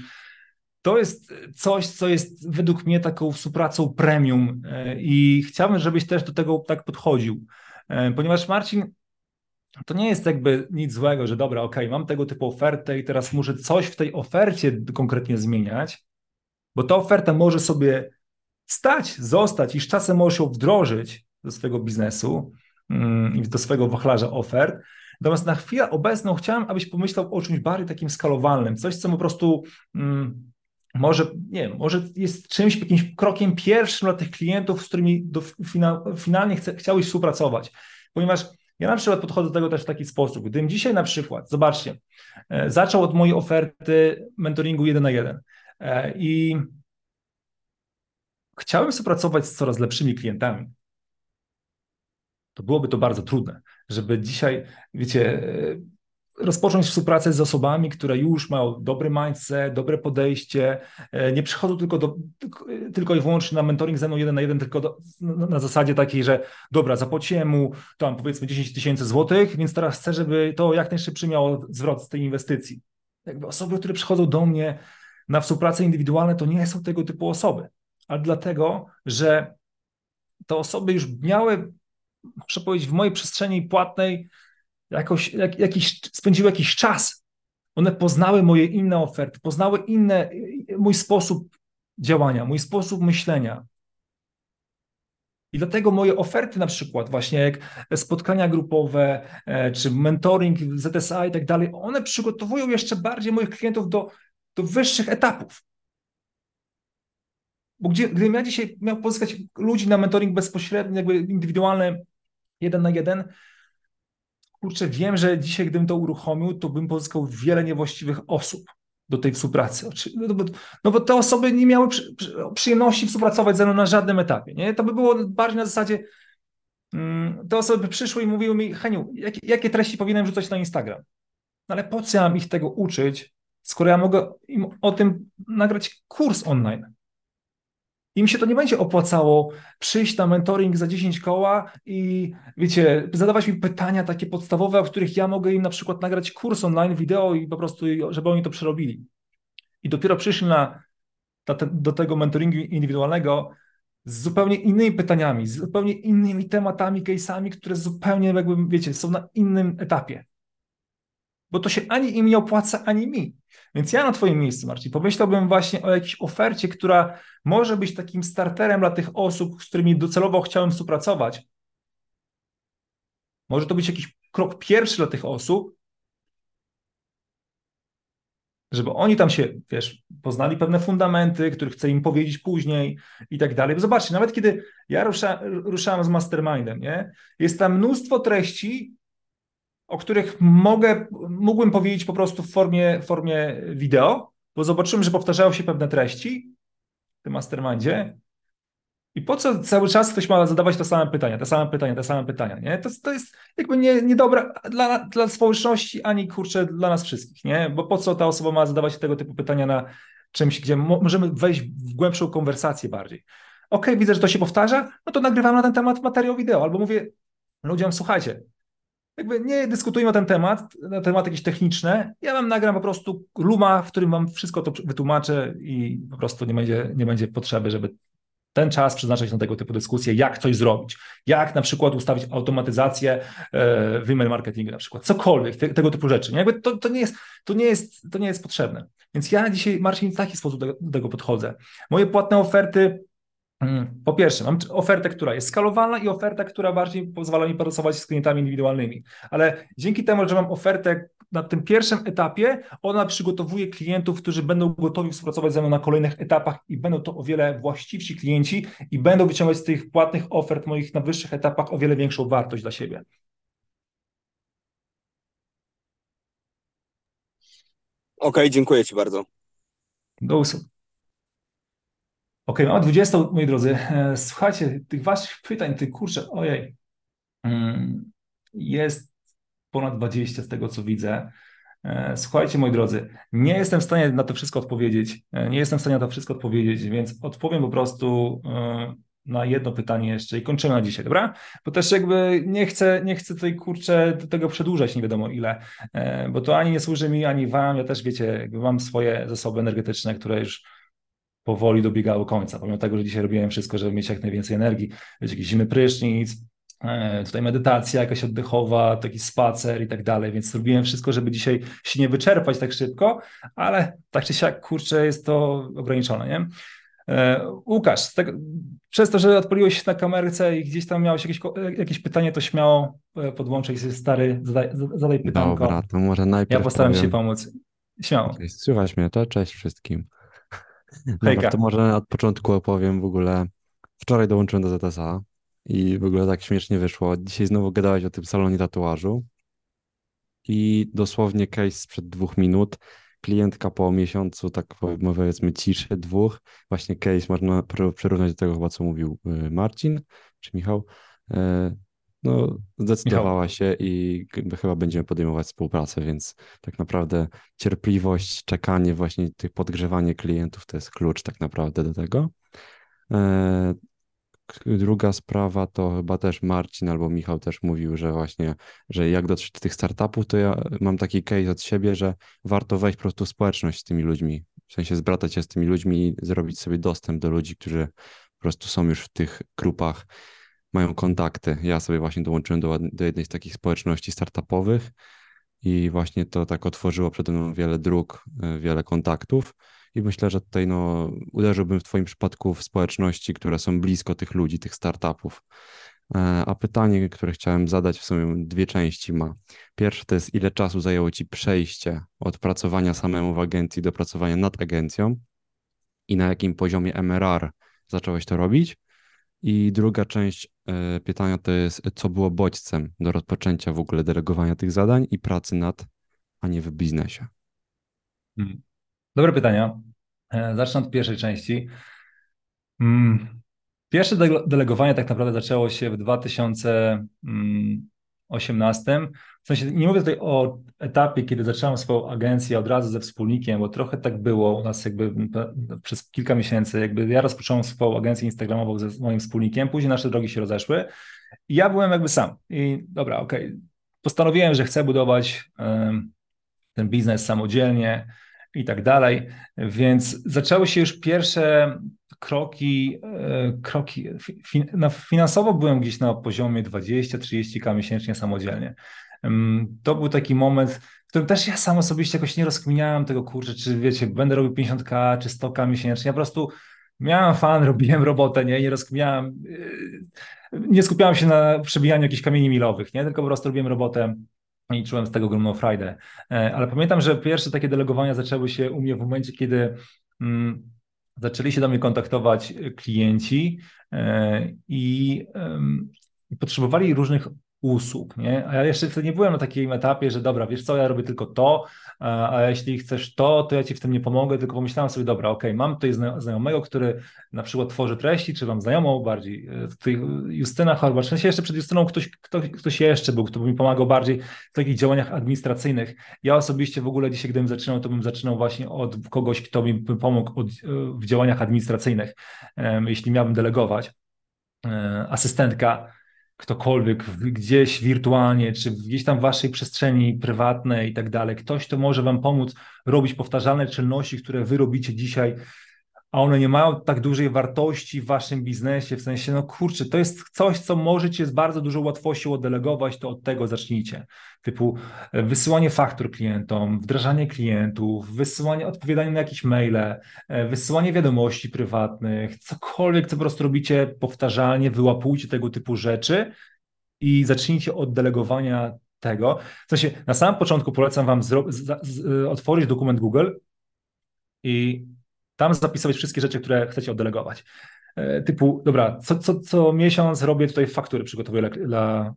to jest coś, co jest według mnie taką współpracą premium i chciałbym, żebyś też do tego tak podchodził, ponieważ Marcin, to nie jest jakby nic złego, że dobra, okej, mam tego typu ofertę i teraz muszę coś w tej ofercie konkretnie zmieniać, bo ta oferta może sobie stać, zostać i z czasem możesz ją wdrożyć do swojego biznesu i do swojego wachlarza ofert. Natomiast na chwilę obecną chciałem, abyś pomyślał o czymś bardziej takim skalowalnym, coś, co po prostu może jest czymś, jakimś krokiem pierwszym dla tych klientów, z którymi finalnie chciałeś współpracować. Ponieważ ja na przykład podchodzę do tego też w taki sposób. Gdybym dzisiaj na przykład, zobaczcie, zaczął od mojej oferty mentoringu 1 na 1 i chciałem współpracować z coraz lepszymi klientami, to byłoby to bardzo trudne, żeby dzisiaj, wiecie, rozpocząć współpracę z osobami, które już mają dobry mindset, dobre podejście, nie przychodzą tylko i wyłącznie na mentoring ze mną 1 na 1, tylko na zasadzie takiej, że dobra, zapłaciłem mu tam powiedzmy 10 000 złotych, więc teraz chcę, żeby to jak najszybciej miało zwrot z tej inwestycji. Jakby osoby, które przychodzą do mnie na współpracę indywidualne, to nie są tego typu osoby, ale dlatego, że te osoby już miały, muszę powiedzieć, w mojej przestrzeni płatnej spędziły jakiś czas. One poznały moje inne oferty, poznały mój sposób działania, mój sposób myślenia. I dlatego moje oferty na przykład właśnie jak spotkania grupowe czy mentoring, ZSA i tak dalej, one przygotowują jeszcze bardziej moich klientów do wyższych etapów. Bo gdybym ja dzisiaj miał pozyskać ludzi na mentoring bezpośredni, jakby indywidualny, 1 na 1, kurczę, wiem, że dzisiaj gdybym to uruchomił, to bym pozyskał wiele niewłaściwych osób do tej współpracy. No bo te osoby nie miały przyjemności współpracować ze mną na żadnym etapie. Nie? To by było bardziej na zasadzie, te osoby by przyszły i mówiły mi: Heniu, jakie treści powinienem wrzucać na Instagram? No ale po co ja mam ich tego uczyć, skoro ja mogę im o tym nagrać kurs online? Im się to nie będzie opłacało przyjść na mentoring za 10 koła i wiecie, zadawać mi pytania takie podstawowe, o których ja mogę im na przykład nagrać kurs online, wideo i po prostu, żeby oni to przerobili. I dopiero przyszli do tego mentoringu indywidualnego z zupełnie innymi pytaniami, z zupełnie innymi tematami, case'ami, które zupełnie jakby, wiecie, są na innym etapie. Bo to się ani im nie opłaca, ani mi. Więc ja na twoim miejscu, Marcin, pomyślałbym właśnie o jakiejś ofercie, która może być takim starterem dla tych osób, z którymi docelowo chciałem współpracować. Może to być jakiś krok pierwszy dla tych osób, żeby oni tam się, wiesz, poznali pewne fundamenty, których chcę im powiedzieć później i tak dalej. Bo zobaczcie, nawet kiedy ja ruszałem z mastermindem, nie? Jest tam mnóstwo treści, o których mógłbym powiedzieć po prostu w formie wideo, bo zobaczyłem, że powtarzają się pewne treści w tym mastermindzie. I po co cały czas ktoś ma zadawać te same pytania, nie? To jest jakby niedobre dla społeczności, ani kurczę dla nas wszystkich, nie? Bo po co ta osoba ma zadawać tego typu pytania na czymś, gdzie możemy wejść w głębszą konwersację bardziej. Okej, widzę, że to się powtarza, no to nagrywam na ten temat materiał wideo, albo mówię ludziom: słuchajcie, jakby nie dyskutujmy na temat jakieś techniczne. Ja wam nagram po prostu luma, w którym wam wszystko to wytłumaczę i po prostu nie będzie potrzeby, żeby ten czas przeznaczać na tego typu dyskusje, jak coś zrobić, jak na przykład ustawić automatyzację w email marketingu na przykład, cokolwiek, tego typu rzeczy. Nie? Jakby to nie jest potrzebne. Więc ja dzisiaj, Marcin, w taki sposób do tego podchodzę. Moje płatne oferty, po pierwsze, mam ofertę, która jest skalowalna i oferta, która bardziej pozwala mi pracować z klientami indywidualnymi, ale dzięki temu, że mam ofertę na tym pierwszym etapie, ona przygotowuje klientów, którzy będą gotowi współpracować ze mną na kolejnych etapach i będą to o wiele właściwsi klienci i będą wyciągać z tych płatnych ofert moich na wyższych etapach o wiele większą wartość dla siebie. Okej, dziękuję ci bardzo. Do usług. Okej, mamy 20, moi drodzy. Słuchajcie, tych waszych pytań, kurczę, ojej, jest ponad 20 z tego, co widzę. Słuchajcie, moi drodzy, nie jestem w stanie na to wszystko odpowiedzieć, więc odpowiem po prostu na jedno pytanie jeszcze i kończymy na dzisiaj, dobra? Bo też jakby nie chcę tutaj, kurczę, tego przedłużać nie wiadomo ile, bo to ani nie służy mi, ani wam. Ja też, wiecie, jakby mam swoje zasoby energetyczne, które już powoli dobiegały końca, pomimo tego, że dzisiaj robiłem wszystko, żeby mieć jak najwięcej energii, wiecie, jakiś zimny prysznic, tutaj medytacja jakaś oddechowa, taki spacer i tak dalej, więc robiłem wszystko, żeby dzisiaj się nie wyczerpać tak szybko, ale tak czy siak, kurczę, jest to ograniczone, nie? Łukasz, przez to, że odpaliłeś się na kamerce i gdzieś tam miałeś jakieś pytanie, to śmiało podłączaj się, stary, zadaj pytanko. Dobra, to może najpierw ja postaram się pomóc. Śmiało. Słychać mnie, to cześć wszystkim. Dobra, to może od początku opowiem w ogóle. Wczoraj dołączyłem do ZSA i w ogóle tak śmiesznie wyszło. Dzisiaj znowu gadałeś o tym salonie tatuażu i dosłownie case sprzed 2 minut. Klientka po miesiącu, tak powiedzmy ciszy, 2. Właśnie case można przyrównać do tego chyba, co mówił Marcin czy Michał. No, zdecydowała się i chyba będziemy podejmować współpracę, więc tak naprawdę cierpliwość, czekanie, właśnie tych podgrzewanie klientów to jest klucz tak naprawdę do tego. Druga sprawa to chyba też Marcin albo Michał też mówił, że właśnie, że jak dotrzeć do tych startupów, to ja mam taki case od siebie, że warto wejść po prostu w społeczność z tymi ludźmi, w sensie zbratać się z tymi ludźmi i zrobić sobie dostęp do ludzi, którzy po prostu są już w tych grupach, mają kontakty. Ja sobie właśnie dołączyłem do jednej z takich społeczności startupowych i właśnie to tak otworzyło przede mną wiele dróg, wiele kontaktów i myślę, że tutaj no, uderzyłbym w twoim przypadku w społeczności, które są blisko tych ludzi, tych startupów. A pytanie, które chciałem zadać, w sumie dwie części ma. Pierwsze to jest, ile czasu zajęło ci przejście od pracowania samemu w agencji do pracowania nad agencją i na jakim poziomie MRR zacząłeś to robić? I druga część pytania to jest, co było bodźcem do rozpoczęcia w ogóle delegowania tych zadań i pracy nad, a nie w biznesie? Dobre pytania. Zacznę od pierwszej części. Pierwsze delegowanie tak naprawdę zaczęło się w 2018. W sensie nie mówię tutaj o etapie, kiedy zacząłem swoją agencję od razu ze wspólnikiem, bo trochę tak było u nas jakby przez kilka miesięcy. Jakby ja rozpocząłem swoją agencję instagramową ze moim wspólnikiem, później nasze drogi się rozeszły i ja byłem jakby sam. I dobra, okej. Postanowiłem, że chcę budować ten biznes samodzielnie i tak dalej, więc zaczęły się już pierwsze kroki. Finansowo byłem gdzieś na poziomie 20-30K miesięcznie samodzielnie. To był taki moment, w którym też ja sam osobiście jakoś nie rozkminiałem tego, kurczę, czy wiecie, będę robił 50K czy 100K miesięcznie. Ja po prostu miałem fan, robiłem robotę, nie rozkminiałem, nie skupiałem się na przebijaniu jakichś kamieni milowych, nie, tylko po prostu robiłem robotę i czułem z tego ogromną frajdę. Ale pamiętam, że pierwsze takie delegowania zaczęły się u mnie w momencie, kiedy zaczęli się do mnie kontaktować klienci i potrzebowali różnych usług, nie? A ja jeszcze wtedy nie byłem na takim etapie, że dobra, wiesz co, ja robię tylko to, a jeśli chcesz to, to ja ci w tym nie pomogę, tylko pomyślałem sobie, dobra, okej, mam tutaj znajomego, który na przykład tworzy treści, czy mam znajomą bardziej, tutaj Justyna Chorba, w sensie jeszcze przed Justyną ktoś jeszcze był, kto by mi pomagał bardziej w takich działaniach administracyjnych. Ja osobiście w ogóle dzisiaj, gdybym zaczynał, to bym zaczynał właśnie od kogoś, kto mi pomógł w działaniach administracyjnych, jeśli miałbym delegować. Asystentka, ktokolwiek gdzieś wirtualnie, czy gdzieś tam w waszej przestrzeni prywatnej i tak dalej. Ktoś, kto może wam pomóc robić powtarzalne czynności, które wy robicie dzisiaj, a one nie mają tak dużej wartości w waszym biznesie, w sensie, no kurczę, to jest coś, co możecie z bardzo dużą łatwością oddelegować, to od tego zacznijcie. Typu wysyłanie faktur klientom, wdrażanie klientów, wysyłanie, odpowiadanie na jakieś maile, wysyłanie wiadomości prywatnych, cokolwiek, co po prostu robicie powtarzalnie, wyłapujcie tego typu rzeczy i zacznijcie od delegowania tego. W sensie, na samym początku polecam wam otworzyć dokument Google i tam zapisywać wszystkie rzeczy, które chcecie oddelegować. Typu, dobra, co miesiąc robię tutaj faktury, przygotowuję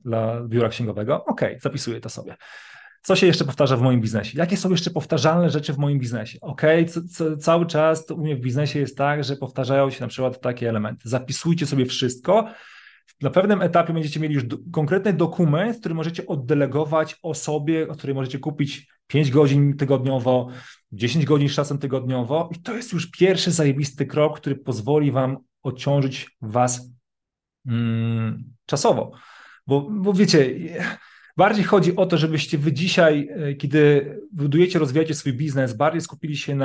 dla biura księgowego. Okej, zapisuję to sobie. Co się jeszcze powtarza w moim biznesie? Jakie są jeszcze powtarzalne rzeczy w moim biznesie? Cały czas to u mnie w biznesie jest tak, że powtarzają się na przykład takie elementy. Zapisujcie sobie wszystko. Na pewnym etapie będziecie mieli już konkretny dokument, który możecie oddelegować osobie, od której możecie kupić 5 godzin tygodniowo, 10 godzin z czasem tygodniowo i to jest już pierwszy zajebisty krok, który pozwoli wam odciążyć was czasowo, bo wiecie, bardziej chodzi o to, żebyście wy dzisiaj, kiedy budujecie, rozwijacie swój biznes, bardziej skupili się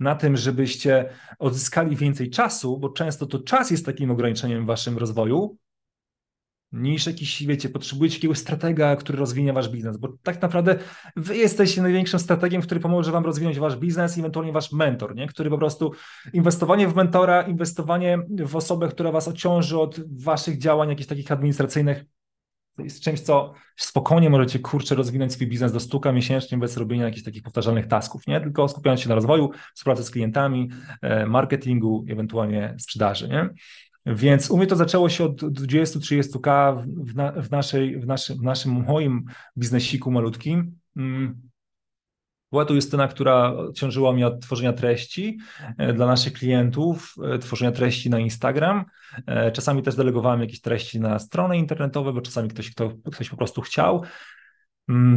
na tym, żebyście odzyskali więcej czasu, bo często to czas jest takim ograniczeniem w waszym rozwoju, niż jakiś, wiecie, potrzebujecie jakiegoś stratega, który rozwinie wasz biznes, bo tak naprawdę wy jesteście największym strategiem, który pomoże wam rozwinąć wasz biznes i ewentualnie wasz mentor, nie? Który po prostu inwestowanie w mentora, inwestowanie w osobę, która was odciąży od waszych działań jakichś takich administracyjnych, to jest czymś, co spokojnie możecie, kurczę, rozwinąć swój biznes do 100K miesięcznie bez robienia jakichś takich powtarzalnych tasków, nie? Tylko skupiając się na rozwoju, współpracy z klientami, marketingu, ewentualnie sprzedaży, nie? Więc u mnie to zaczęło się od 20-30K w naszym moim biznesiku malutkim. Była tu Justyna, która ciążyła mnie od tworzenia treści dla naszych klientów, tworzenia treści na Instagram. Czasami też delegowałem jakieś treści na strony internetowe, bo czasami ktoś po prostu chciał.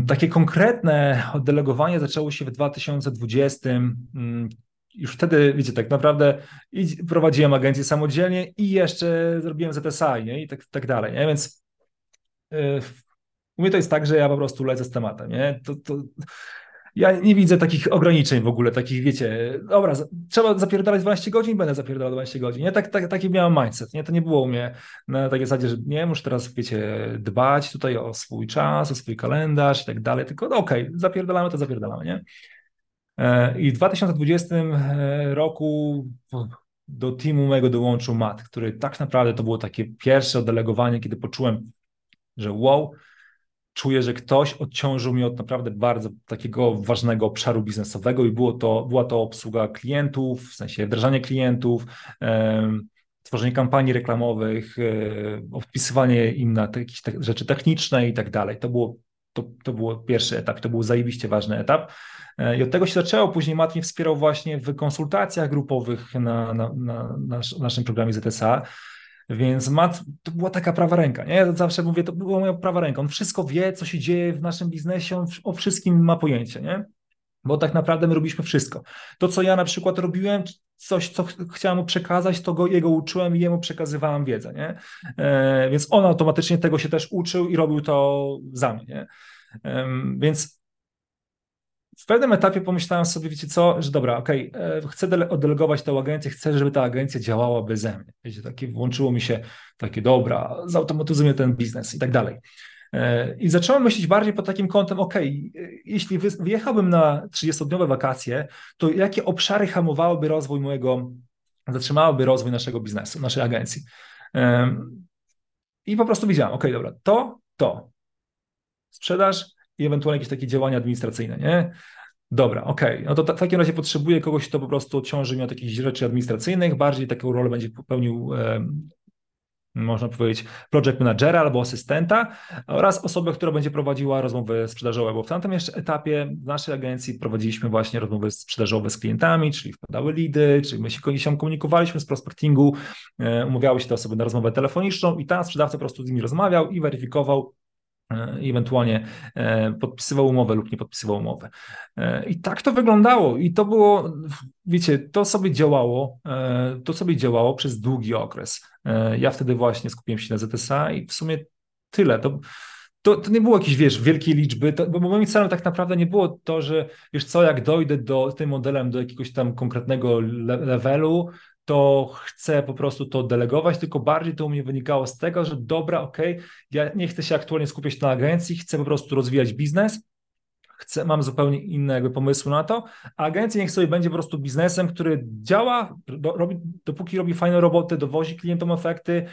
Takie konkretne oddelegowanie zaczęło się w 2020 już wtedy, wiecie, tak naprawdę prowadziłem agencję samodzielnie i jeszcze zrobiłem ZSA, nie? I tak dalej, nie? Więc u mnie to jest tak, że ja po prostu lecę z tematem, nie? Ja nie widzę takich ograniczeń w ogóle, takich, wiecie, dobra, trzeba zapierdalać 12 godzin, będę zapierdalał 12 godzin, nie? Taki miałem mindset, nie? To nie było u mnie na takiej zasadzie, że nie, muszę teraz, wiecie, dbać tutaj o swój czas, o swój kalendarz i tak dalej, tylko okej, zapierdalamy, to zapierdalamy, nie? I w 2020 roku do teamu mojego dołączył Mat, który tak naprawdę to było takie pierwsze oddelegowanie, kiedy poczułem, że wow, czuję, że ktoś odciążył mnie od naprawdę bardzo takiego ważnego obszaru biznesowego i była to obsługa klientów, w sensie wdrażanie klientów, tworzenie kampanii reklamowych, opisywanie im na jakieś rzeczy techniczne i tak dalej. To było pierwszy etap, to był zajebiście ważny etap i od tego się zaczęło. Później Mat mnie wspierał właśnie w konsultacjach grupowych na naszym programie ZSA, więc Mat to była taka prawa ręka. Nie? Ja zawsze mówię, to była moja prawa ręka. On wszystko wie, co się dzieje w naszym biznesie, on o wszystkim ma pojęcie, nie? Bo tak naprawdę my robiliśmy wszystko. To, co ja na przykład robiłem, coś, co chciałem mu przekazać, to jego uczyłem i jemu przekazywałem wiedzę, nie? Więc on automatycznie tego się też uczył i robił to za mnie, nie? Więc w pewnym etapie pomyślałem sobie, wiecie co, że dobra, okej, chcę oddelegować tę agencję, chcę, żeby ta agencja działała beze mnie. Wiecie, takie włączyło mi się takie, dobra, zautomatyzuję ten biznes i tak dalej. I zacząłem myśleć bardziej pod takim kątem, jeśli wyjechałbym na 30-dniowe wakacje, to jakie obszary hamowałyby rozwój zatrzymałyby rozwój naszego biznesu, naszej agencji. I po prostu widziałem, dobra, to sprzedaż i ewentualnie jakieś takie działania administracyjne, nie? Dobra, no to w takim razie potrzebuję kogoś, kto po prostu odciąży mnie od jakichś rzeczy administracyjnych, bardziej taką rolę będzie pełnił, można powiedzieć, project managera albo asystenta oraz osobę, która będzie prowadziła rozmowy sprzedażowe, bo w tamtym jeszcze etapie w naszej agencji prowadziliśmy właśnie rozmowy sprzedażowe z klientami, czyli wpadały lidy, czyli my się komunikowaliśmy z prospectingu, umawiały się te osoby na rozmowę telefoniczną i ten sprzedawca po prostu z nimi rozmawiał i weryfikował, ewentualnie podpisywał umowę lub nie podpisywał umowy. I tak to wyglądało i to było, wiecie, to sobie działało przez długi okres. Ja wtedy właśnie skupiłem się na ZSA i w sumie tyle. To nie było jakieś, wielkiej liczby, bo moim celem tak naprawdę nie było to, że jak dojdę tym modelem do jakiegoś tam konkretnego levelu, to chcę po prostu to delegować, tylko bardziej to u mnie wynikało z tego, że dobra, ja nie chcę się aktualnie skupiać na agencji, chcę po prostu rozwijać biznes, mam zupełnie inne pomysły na to, a agencja niech sobie będzie po prostu biznesem, który działa, dopóki robi fajną robotę, dowozi klientom efekty,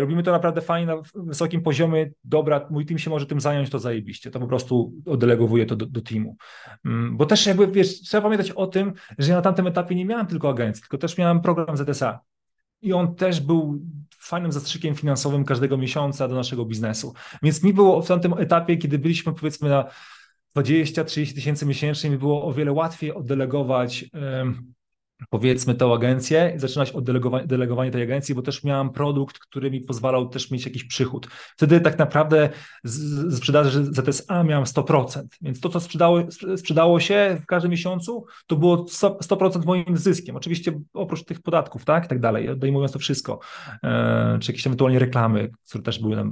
robimy to naprawdę fajnie na wysokim poziomie, dobra, mój team się może tym zająć, to zajebiście, to po prostu oddelegowuję to do teamu. Bo też trzeba pamiętać o tym, że ja na tamtym etapie nie miałem tylko agencji, tylko też miałem program ZSA i on też był fajnym zastrzykiem finansowym każdego miesiąca do naszego biznesu, więc mi było w tamtym etapie, kiedy byliśmy powiedzmy na 20-30 tysięcy miesięcznie, mi było o wiele łatwiej oddelegować powiedzmy tę agencję i zaczynać od delegowania tej agencji, bo też miałem produkt, który mi pozwalał też mieć jakiś przychód. Wtedy tak naprawdę z sprzedaży ZSA miałem 100%, więc to, co sprzedało się w każdym miesiącu, to było 100% moim zyskiem. Oczywiście oprócz tych podatków, tak, i tak dalej, odejmując to wszystko, czy jakieś ewentualnie reklamy, które też były na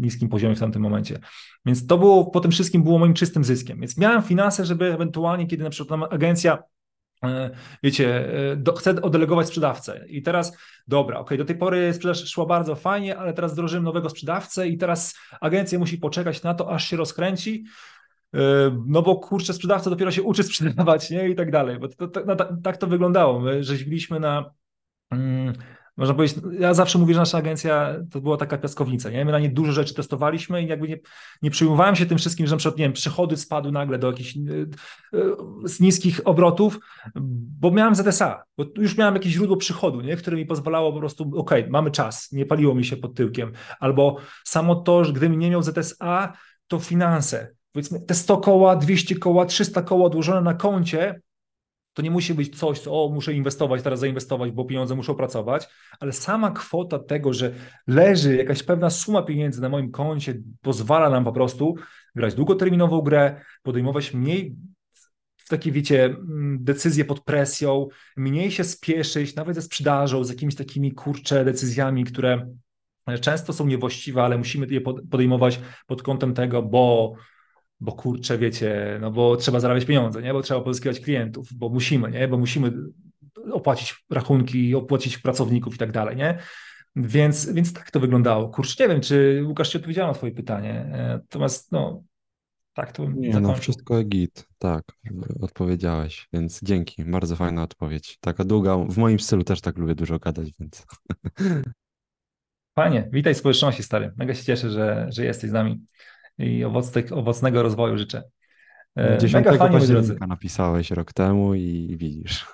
niskim poziomie w tamtym momencie. Więc to było, po tym wszystkim było moim czystym zyskiem. Więc miałem finanse, żeby ewentualnie, kiedy na przykład agencja, wiecie, chcę oddelegować sprzedawcę i teraz, dobra, do tej pory sprzedaż szła bardzo fajnie, ale teraz wdrożyłem nowego sprzedawcę i teraz agencja musi poczekać na to, aż się rozkręci, no bo kurczę, sprzedawca dopiero się uczy sprzedawać, nie, i tak dalej, bo tak to wyglądało. My rzeźbiliśmy na, można powiedzieć, ja zawsze mówię, że nasza agencja to była taka piaskownica, nie? My na niej dużo rzeczy testowaliśmy i jakby nie przyjmowałem się tym wszystkim, że na przykład, nie wiem, przychody spadły nagle do jakichś z niskich obrotów, bo miałem ZSA, bo już miałem jakieś źródło przychodu, nie? Które mi pozwalało po prostu, mamy czas, nie paliło mi się pod tyłkiem, albo samo to, że gdybym nie miał ZSA, to finanse, powiedzmy te 100 koła, 200 koła, 300 koła odłożone na koncie, to nie musi być coś, co muszę inwestować, teraz zainwestować, bo pieniądze muszę opracować, ale sama kwota tego, że leży jakaś pewna suma pieniędzy na moim koncie, pozwala nam po prostu grać długoterminową grę, podejmować mniej takie, wiecie, decyzje pod presją, mniej się spieszyć, nawet ze sprzedażą, z jakimiś takimi, decyzjami, które często są niewłaściwe, ale musimy je podejmować pod kątem tego, bo wiecie, no bo trzeba zarabiać pieniądze, nie? Bo trzeba pozyskiwać klientów, bo musimy, nie? Bo musimy opłacić rachunki, opłacić pracowników i tak dalej, nie? Więc tak to wyglądało. Nie wiem, czy Łukasz ci odpowiedział na twoje pytanie, natomiast Tak, to nie, no wszystko git, tak, odpowiedziałeś, więc dzięki, bardzo fajna odpowiedź. Taka długa, w moim stylu też tak lubię dużo gadać, więc... Fajnie, witaj społeczności, stary. Mega się cieszę, że jesteś z nami i owocnego rozwoju życzę. 10 października napisałeś rok temu i widzisz.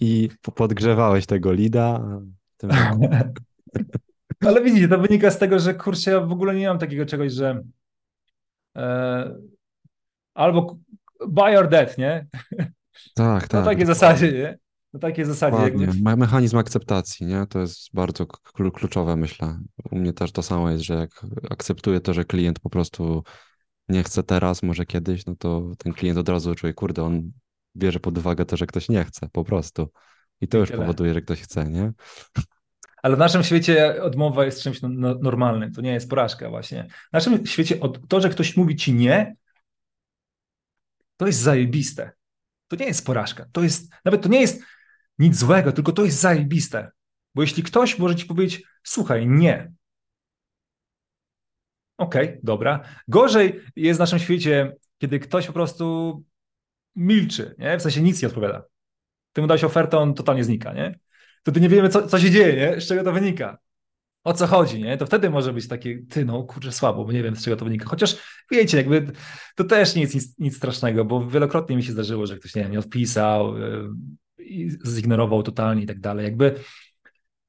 I podgrzewałeś tego lida. Ale widzicie, to wynika z tego, że kurczę, ja w ogóle nie mam takiego czegoś, że albo buy or dead, nie? Tak, tak. Na takiej zasadzie, nie? Na takiej zasadzie. Jakby... Mechanizm akceptacji, nie? To jest bardzo kluczowe, myślę. U mnie też to samo jest, że jak akceptuję to, że klient po prostu nie chce teraz, może kiedyś, no to ten klient od razu czuje, kurde, on bierze pod uwagę to, że ktoś nie chce, po prostu. I to już powoduje, że ktoś chce, nie? Ale w naszym świecie odmowa jest czymś normalnym, to nie jest porażka właśnie. W naszym świecie to, że ktoś mówi ci nie, to jest zajebiste. To nie jest porażka, to jest, nawet to nie jest nic złego, tylko to jest zajebiste. Bo jeśli ktoś może ci powiedzieć, słuchaj, nie, okej, dobra. Gorzej jest w naszym świecie, kiedy ktoś po prostu milczy, nie? W sensie nic nie odpowiada. Ty mu dałeś ofertę, on totalnie znika, nie? Wtedy nie wiemy, co się dzieje, nie? Z czego to wynika. O co chodzi, nie? To wtedy może być takie, ty no, kurczę, słabo, bo nie wiem, z czego to wynika. Chociaż wiecie, jakby to też nie jest nic strasznego, bo wielokrotnie mi się zdarzyło, że ktoś, nie wiem, nie odpisał, zignorował totalnie i tak dalej. Jakby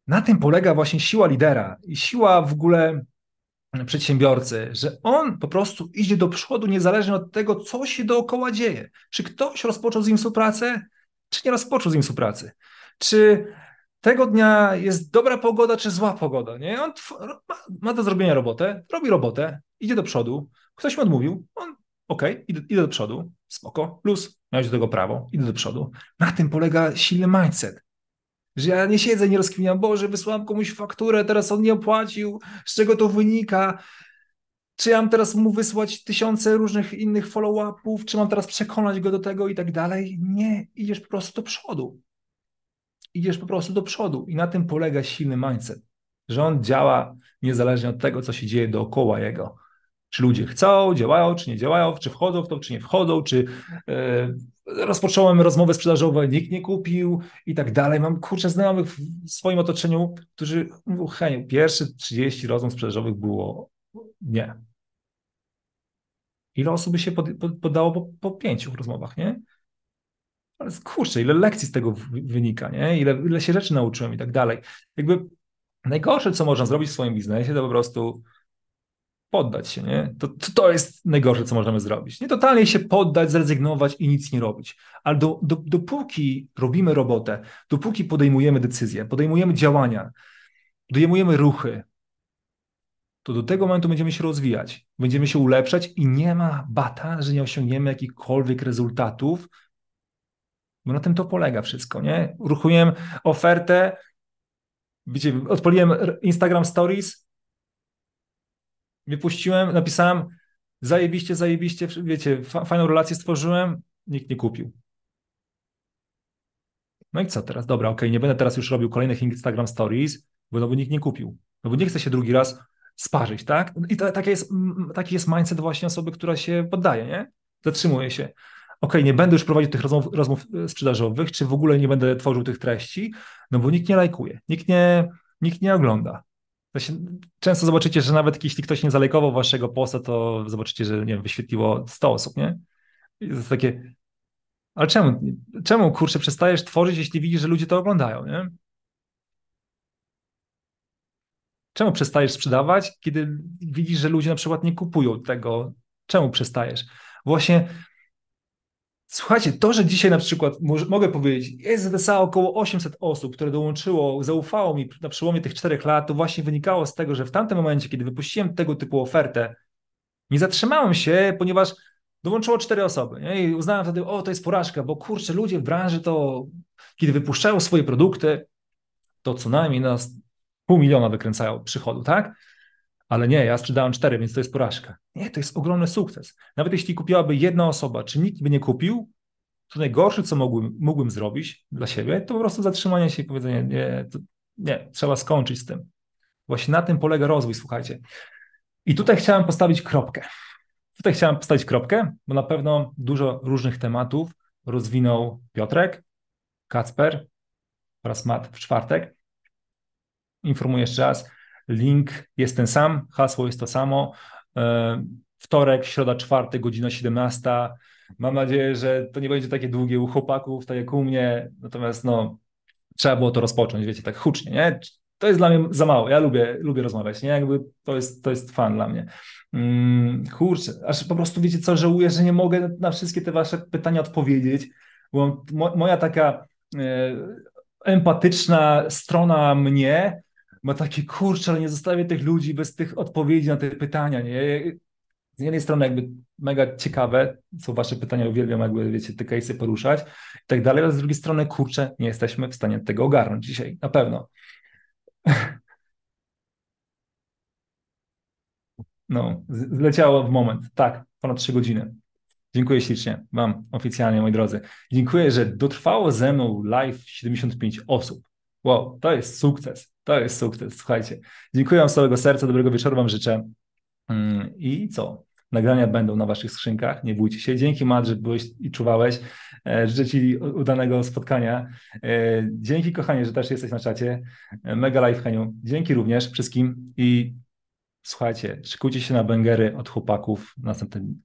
na tym polega właśnie siła lidera i siła w ogóle przedsiębiorcy, że on po prostu idzie do przodu niezależnie od tego, co się dookoła dzieje. Czy ktoś rozpoczął z nim współpracę, czy nie rozpoczął z nim współpracy. Czy tego dnia jest dobra pogoda, czy zła pogoda. Nie? On ma do zrobienia robotę, robi robotę, idzie do przodu. Ktoś mu odmówił, on okej, idę do przodu, spoko, luz, miałeś do tego prawo, idę do przodu. Na tym polega silny mindset. Że ja nie siedzę, nie rozkminiam, Boże, wysłałem komuś fakturę, teraz on nie opłacił, z czego to wynika, czy ja mam teraz mu wysłać 1000 różnych innych follow-upów, czy mam teraz przekonać go do tego i tak dalej. Nie, idziesz po prostu do przodu. Idziesz po prostu do przodu i na tym polega silny mindset, że on działa niezależnie od tego, co się dzieje dookoła jego. Czy ludzie chcą, działają, czy nie działają, czy wchodzą w to, czy nie wchodzą, czy rozpocząłem rozmowę sprzedażową, nikt nie kupił i tak dalej. Mam kurczę znajomych w swoim otoczeniu, którzy mówią, Heniu, pierwsze 30 rozmów sprzedażowych było nie. Ile osób by się poddało po 5 rozmowach, nie? Ale kurczę, ile lekcji z tego wynika, nie? Ile się rzeczy nauczyłem i tak dalej. Jakby najgorsze, co można zrobić w swoim biznesie, to po prostu poddać się, nie? To jest najgorsze, co możemy zrobić. Nie totalnie się poddać, zrezygnować i nic nie robić. Ale dopóki robimy robotę, dopóki podejmujemy decyzje, podejmujemy działania, podejmujemy ruchy, to do tego momentu będziemy się rozwijać, będziemy się ulepszać i nie ma bata, że nie osiągniemy jakichkolwiek rezultatów, bo na tym to polega wszystko, nie? Uruchomiłem ofertę, wiecie, odpaliłem Instagram Stories, wypuściłem, napisałem zajebiście, wiecie, fajną relację stworzyłem, nikt nie kupił. No i co teraz? Dobra, okej, nie będę teraz już robił kolejnych Instagram Stories, bo nikt nie kupił. No bo nie chce się drugi raz sparzyć, tak? I taki jest mindset właśnie osoby, która się poddaje, nie? Zatrzymuje się. Okej, nie będę już prowadził tych rozmów sprzedażowych, czy w ogóle nie będę tworzył tych treści, no bo nikt nie lajkuje, nikt nie ogląda. Często zobaczycie, że nawet jeśli ktoś nie zalajkował waszego posta, to zobaczycie, że nie wiem, wyświetliło 100 osób, nie? I to jest takie, ale czemu kurczę przestajesz tworzyć, jeśli widzisz, że ludzie to oglądają, nie? Czemu przestajesz sprzedawać, kiedy widzisz, że ludzie na przykład nie kupują tego? Czemu przestajesz? Właśnie, słuchajcie, to, że dzisiaj na przykład mogę powiedzieć, jest ZSA około 800 osób, które dołączyło, zaufało mi na przełomie tych 4 lat, to właśnie wynikało z tego, że w tamtym momencie, kiedy wypuściłem tego typu ofertę, nie zatrzymałem się, ponieważ dołączyło 4 osoby, nie? I uznałem wtedy, o, to jest porażka, bo kurczę, ludzie w branży to, kiedy wypuszczają swoje produkty, to co najmniej nas 500 000 wykręcają przychodu, tak? Ale nie, ja sprzedałem 4, więc to jest porażka. Nie, to jest ogromny sukces. Nawet jeśli kupiłaby 1 osoba, czy nikt by nie kupił, to najgorsze, co mógłbym zrobić dla siebie, to po prostu zatrzymanie się i powiedzenie, nie, trzeba skończyć z tym. Właśnie na tym polega rozwój, słuchajcie. I tutaj chciałem postawić kropkę. Tutaj chciałem postawić kropkę, bo na pewno dużo różnych tematów rozwinął Piotrek, Kacper oraz Mat w czwartek. Informuję jeszcze raz, link jest ten sam, hasło jest to samo. Wtorek, środa, czwartek, godzina 17. Mam nadzieję, że to nie będzie takie długie u chłopaków, tak jak u mnie, natomiast no, trzeba było to rozpocząć, wiecie, tak hucznie, nie? To jest dla mnie za mało, ja lubię rozmawiać, nie? Jakby to jest fan dla mnie. Kurczę, aż po prostu wiecie co, żałuję, że nie mogę na wszystkie te wasze pytania odpowiedzieć, bo moja taka empatyczna strona mnie ma takie, kurczę, ale nie zostawię tych ludzi bez tych odpowiedzi na te pytania, nie? Z jednej strony jakby mega ciekawe, są wasze pytania, uwielbiam jakby, wiecie, te case'y poruszać i tak dalej, ale z drugiej strony, kurczę, nie jesteśmy w stanie tego ogarnąć dzisiaj, na pewno. No, zleciało w moment, tak, ponad 3 godziny. Dziękuję ślicznie wam oficjalnie, moi drodzy. Dziękuję, że dotrwało ze mną live 75 osób. Wow, to jest sukces, słuchajcie. Dziękuję wam z całego serca, dobrego wieczoru wam życzę. I co? Nagrania będą na waszych skrzynkach, nie bójcie się. Dzięki, Mat, że byłeś i czuwałeś. Życzę ci udanego spotkania. Dzięki, kochanie, że też jesteś na czacie. Mega live, Heniu. Dzięki również wszystkim i słuchajcie, szykujcie się na bęgery od chłopaków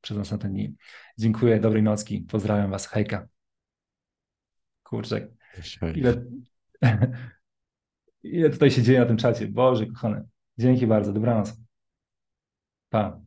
przez następne dni. Dziękuję, dobrej nocki, pozdrawiam was, hejka. Kurczę, ile tutaj się dzieje na tym czacie. Boże, kochane. Dzięki bardzo, dobranoc. Pa.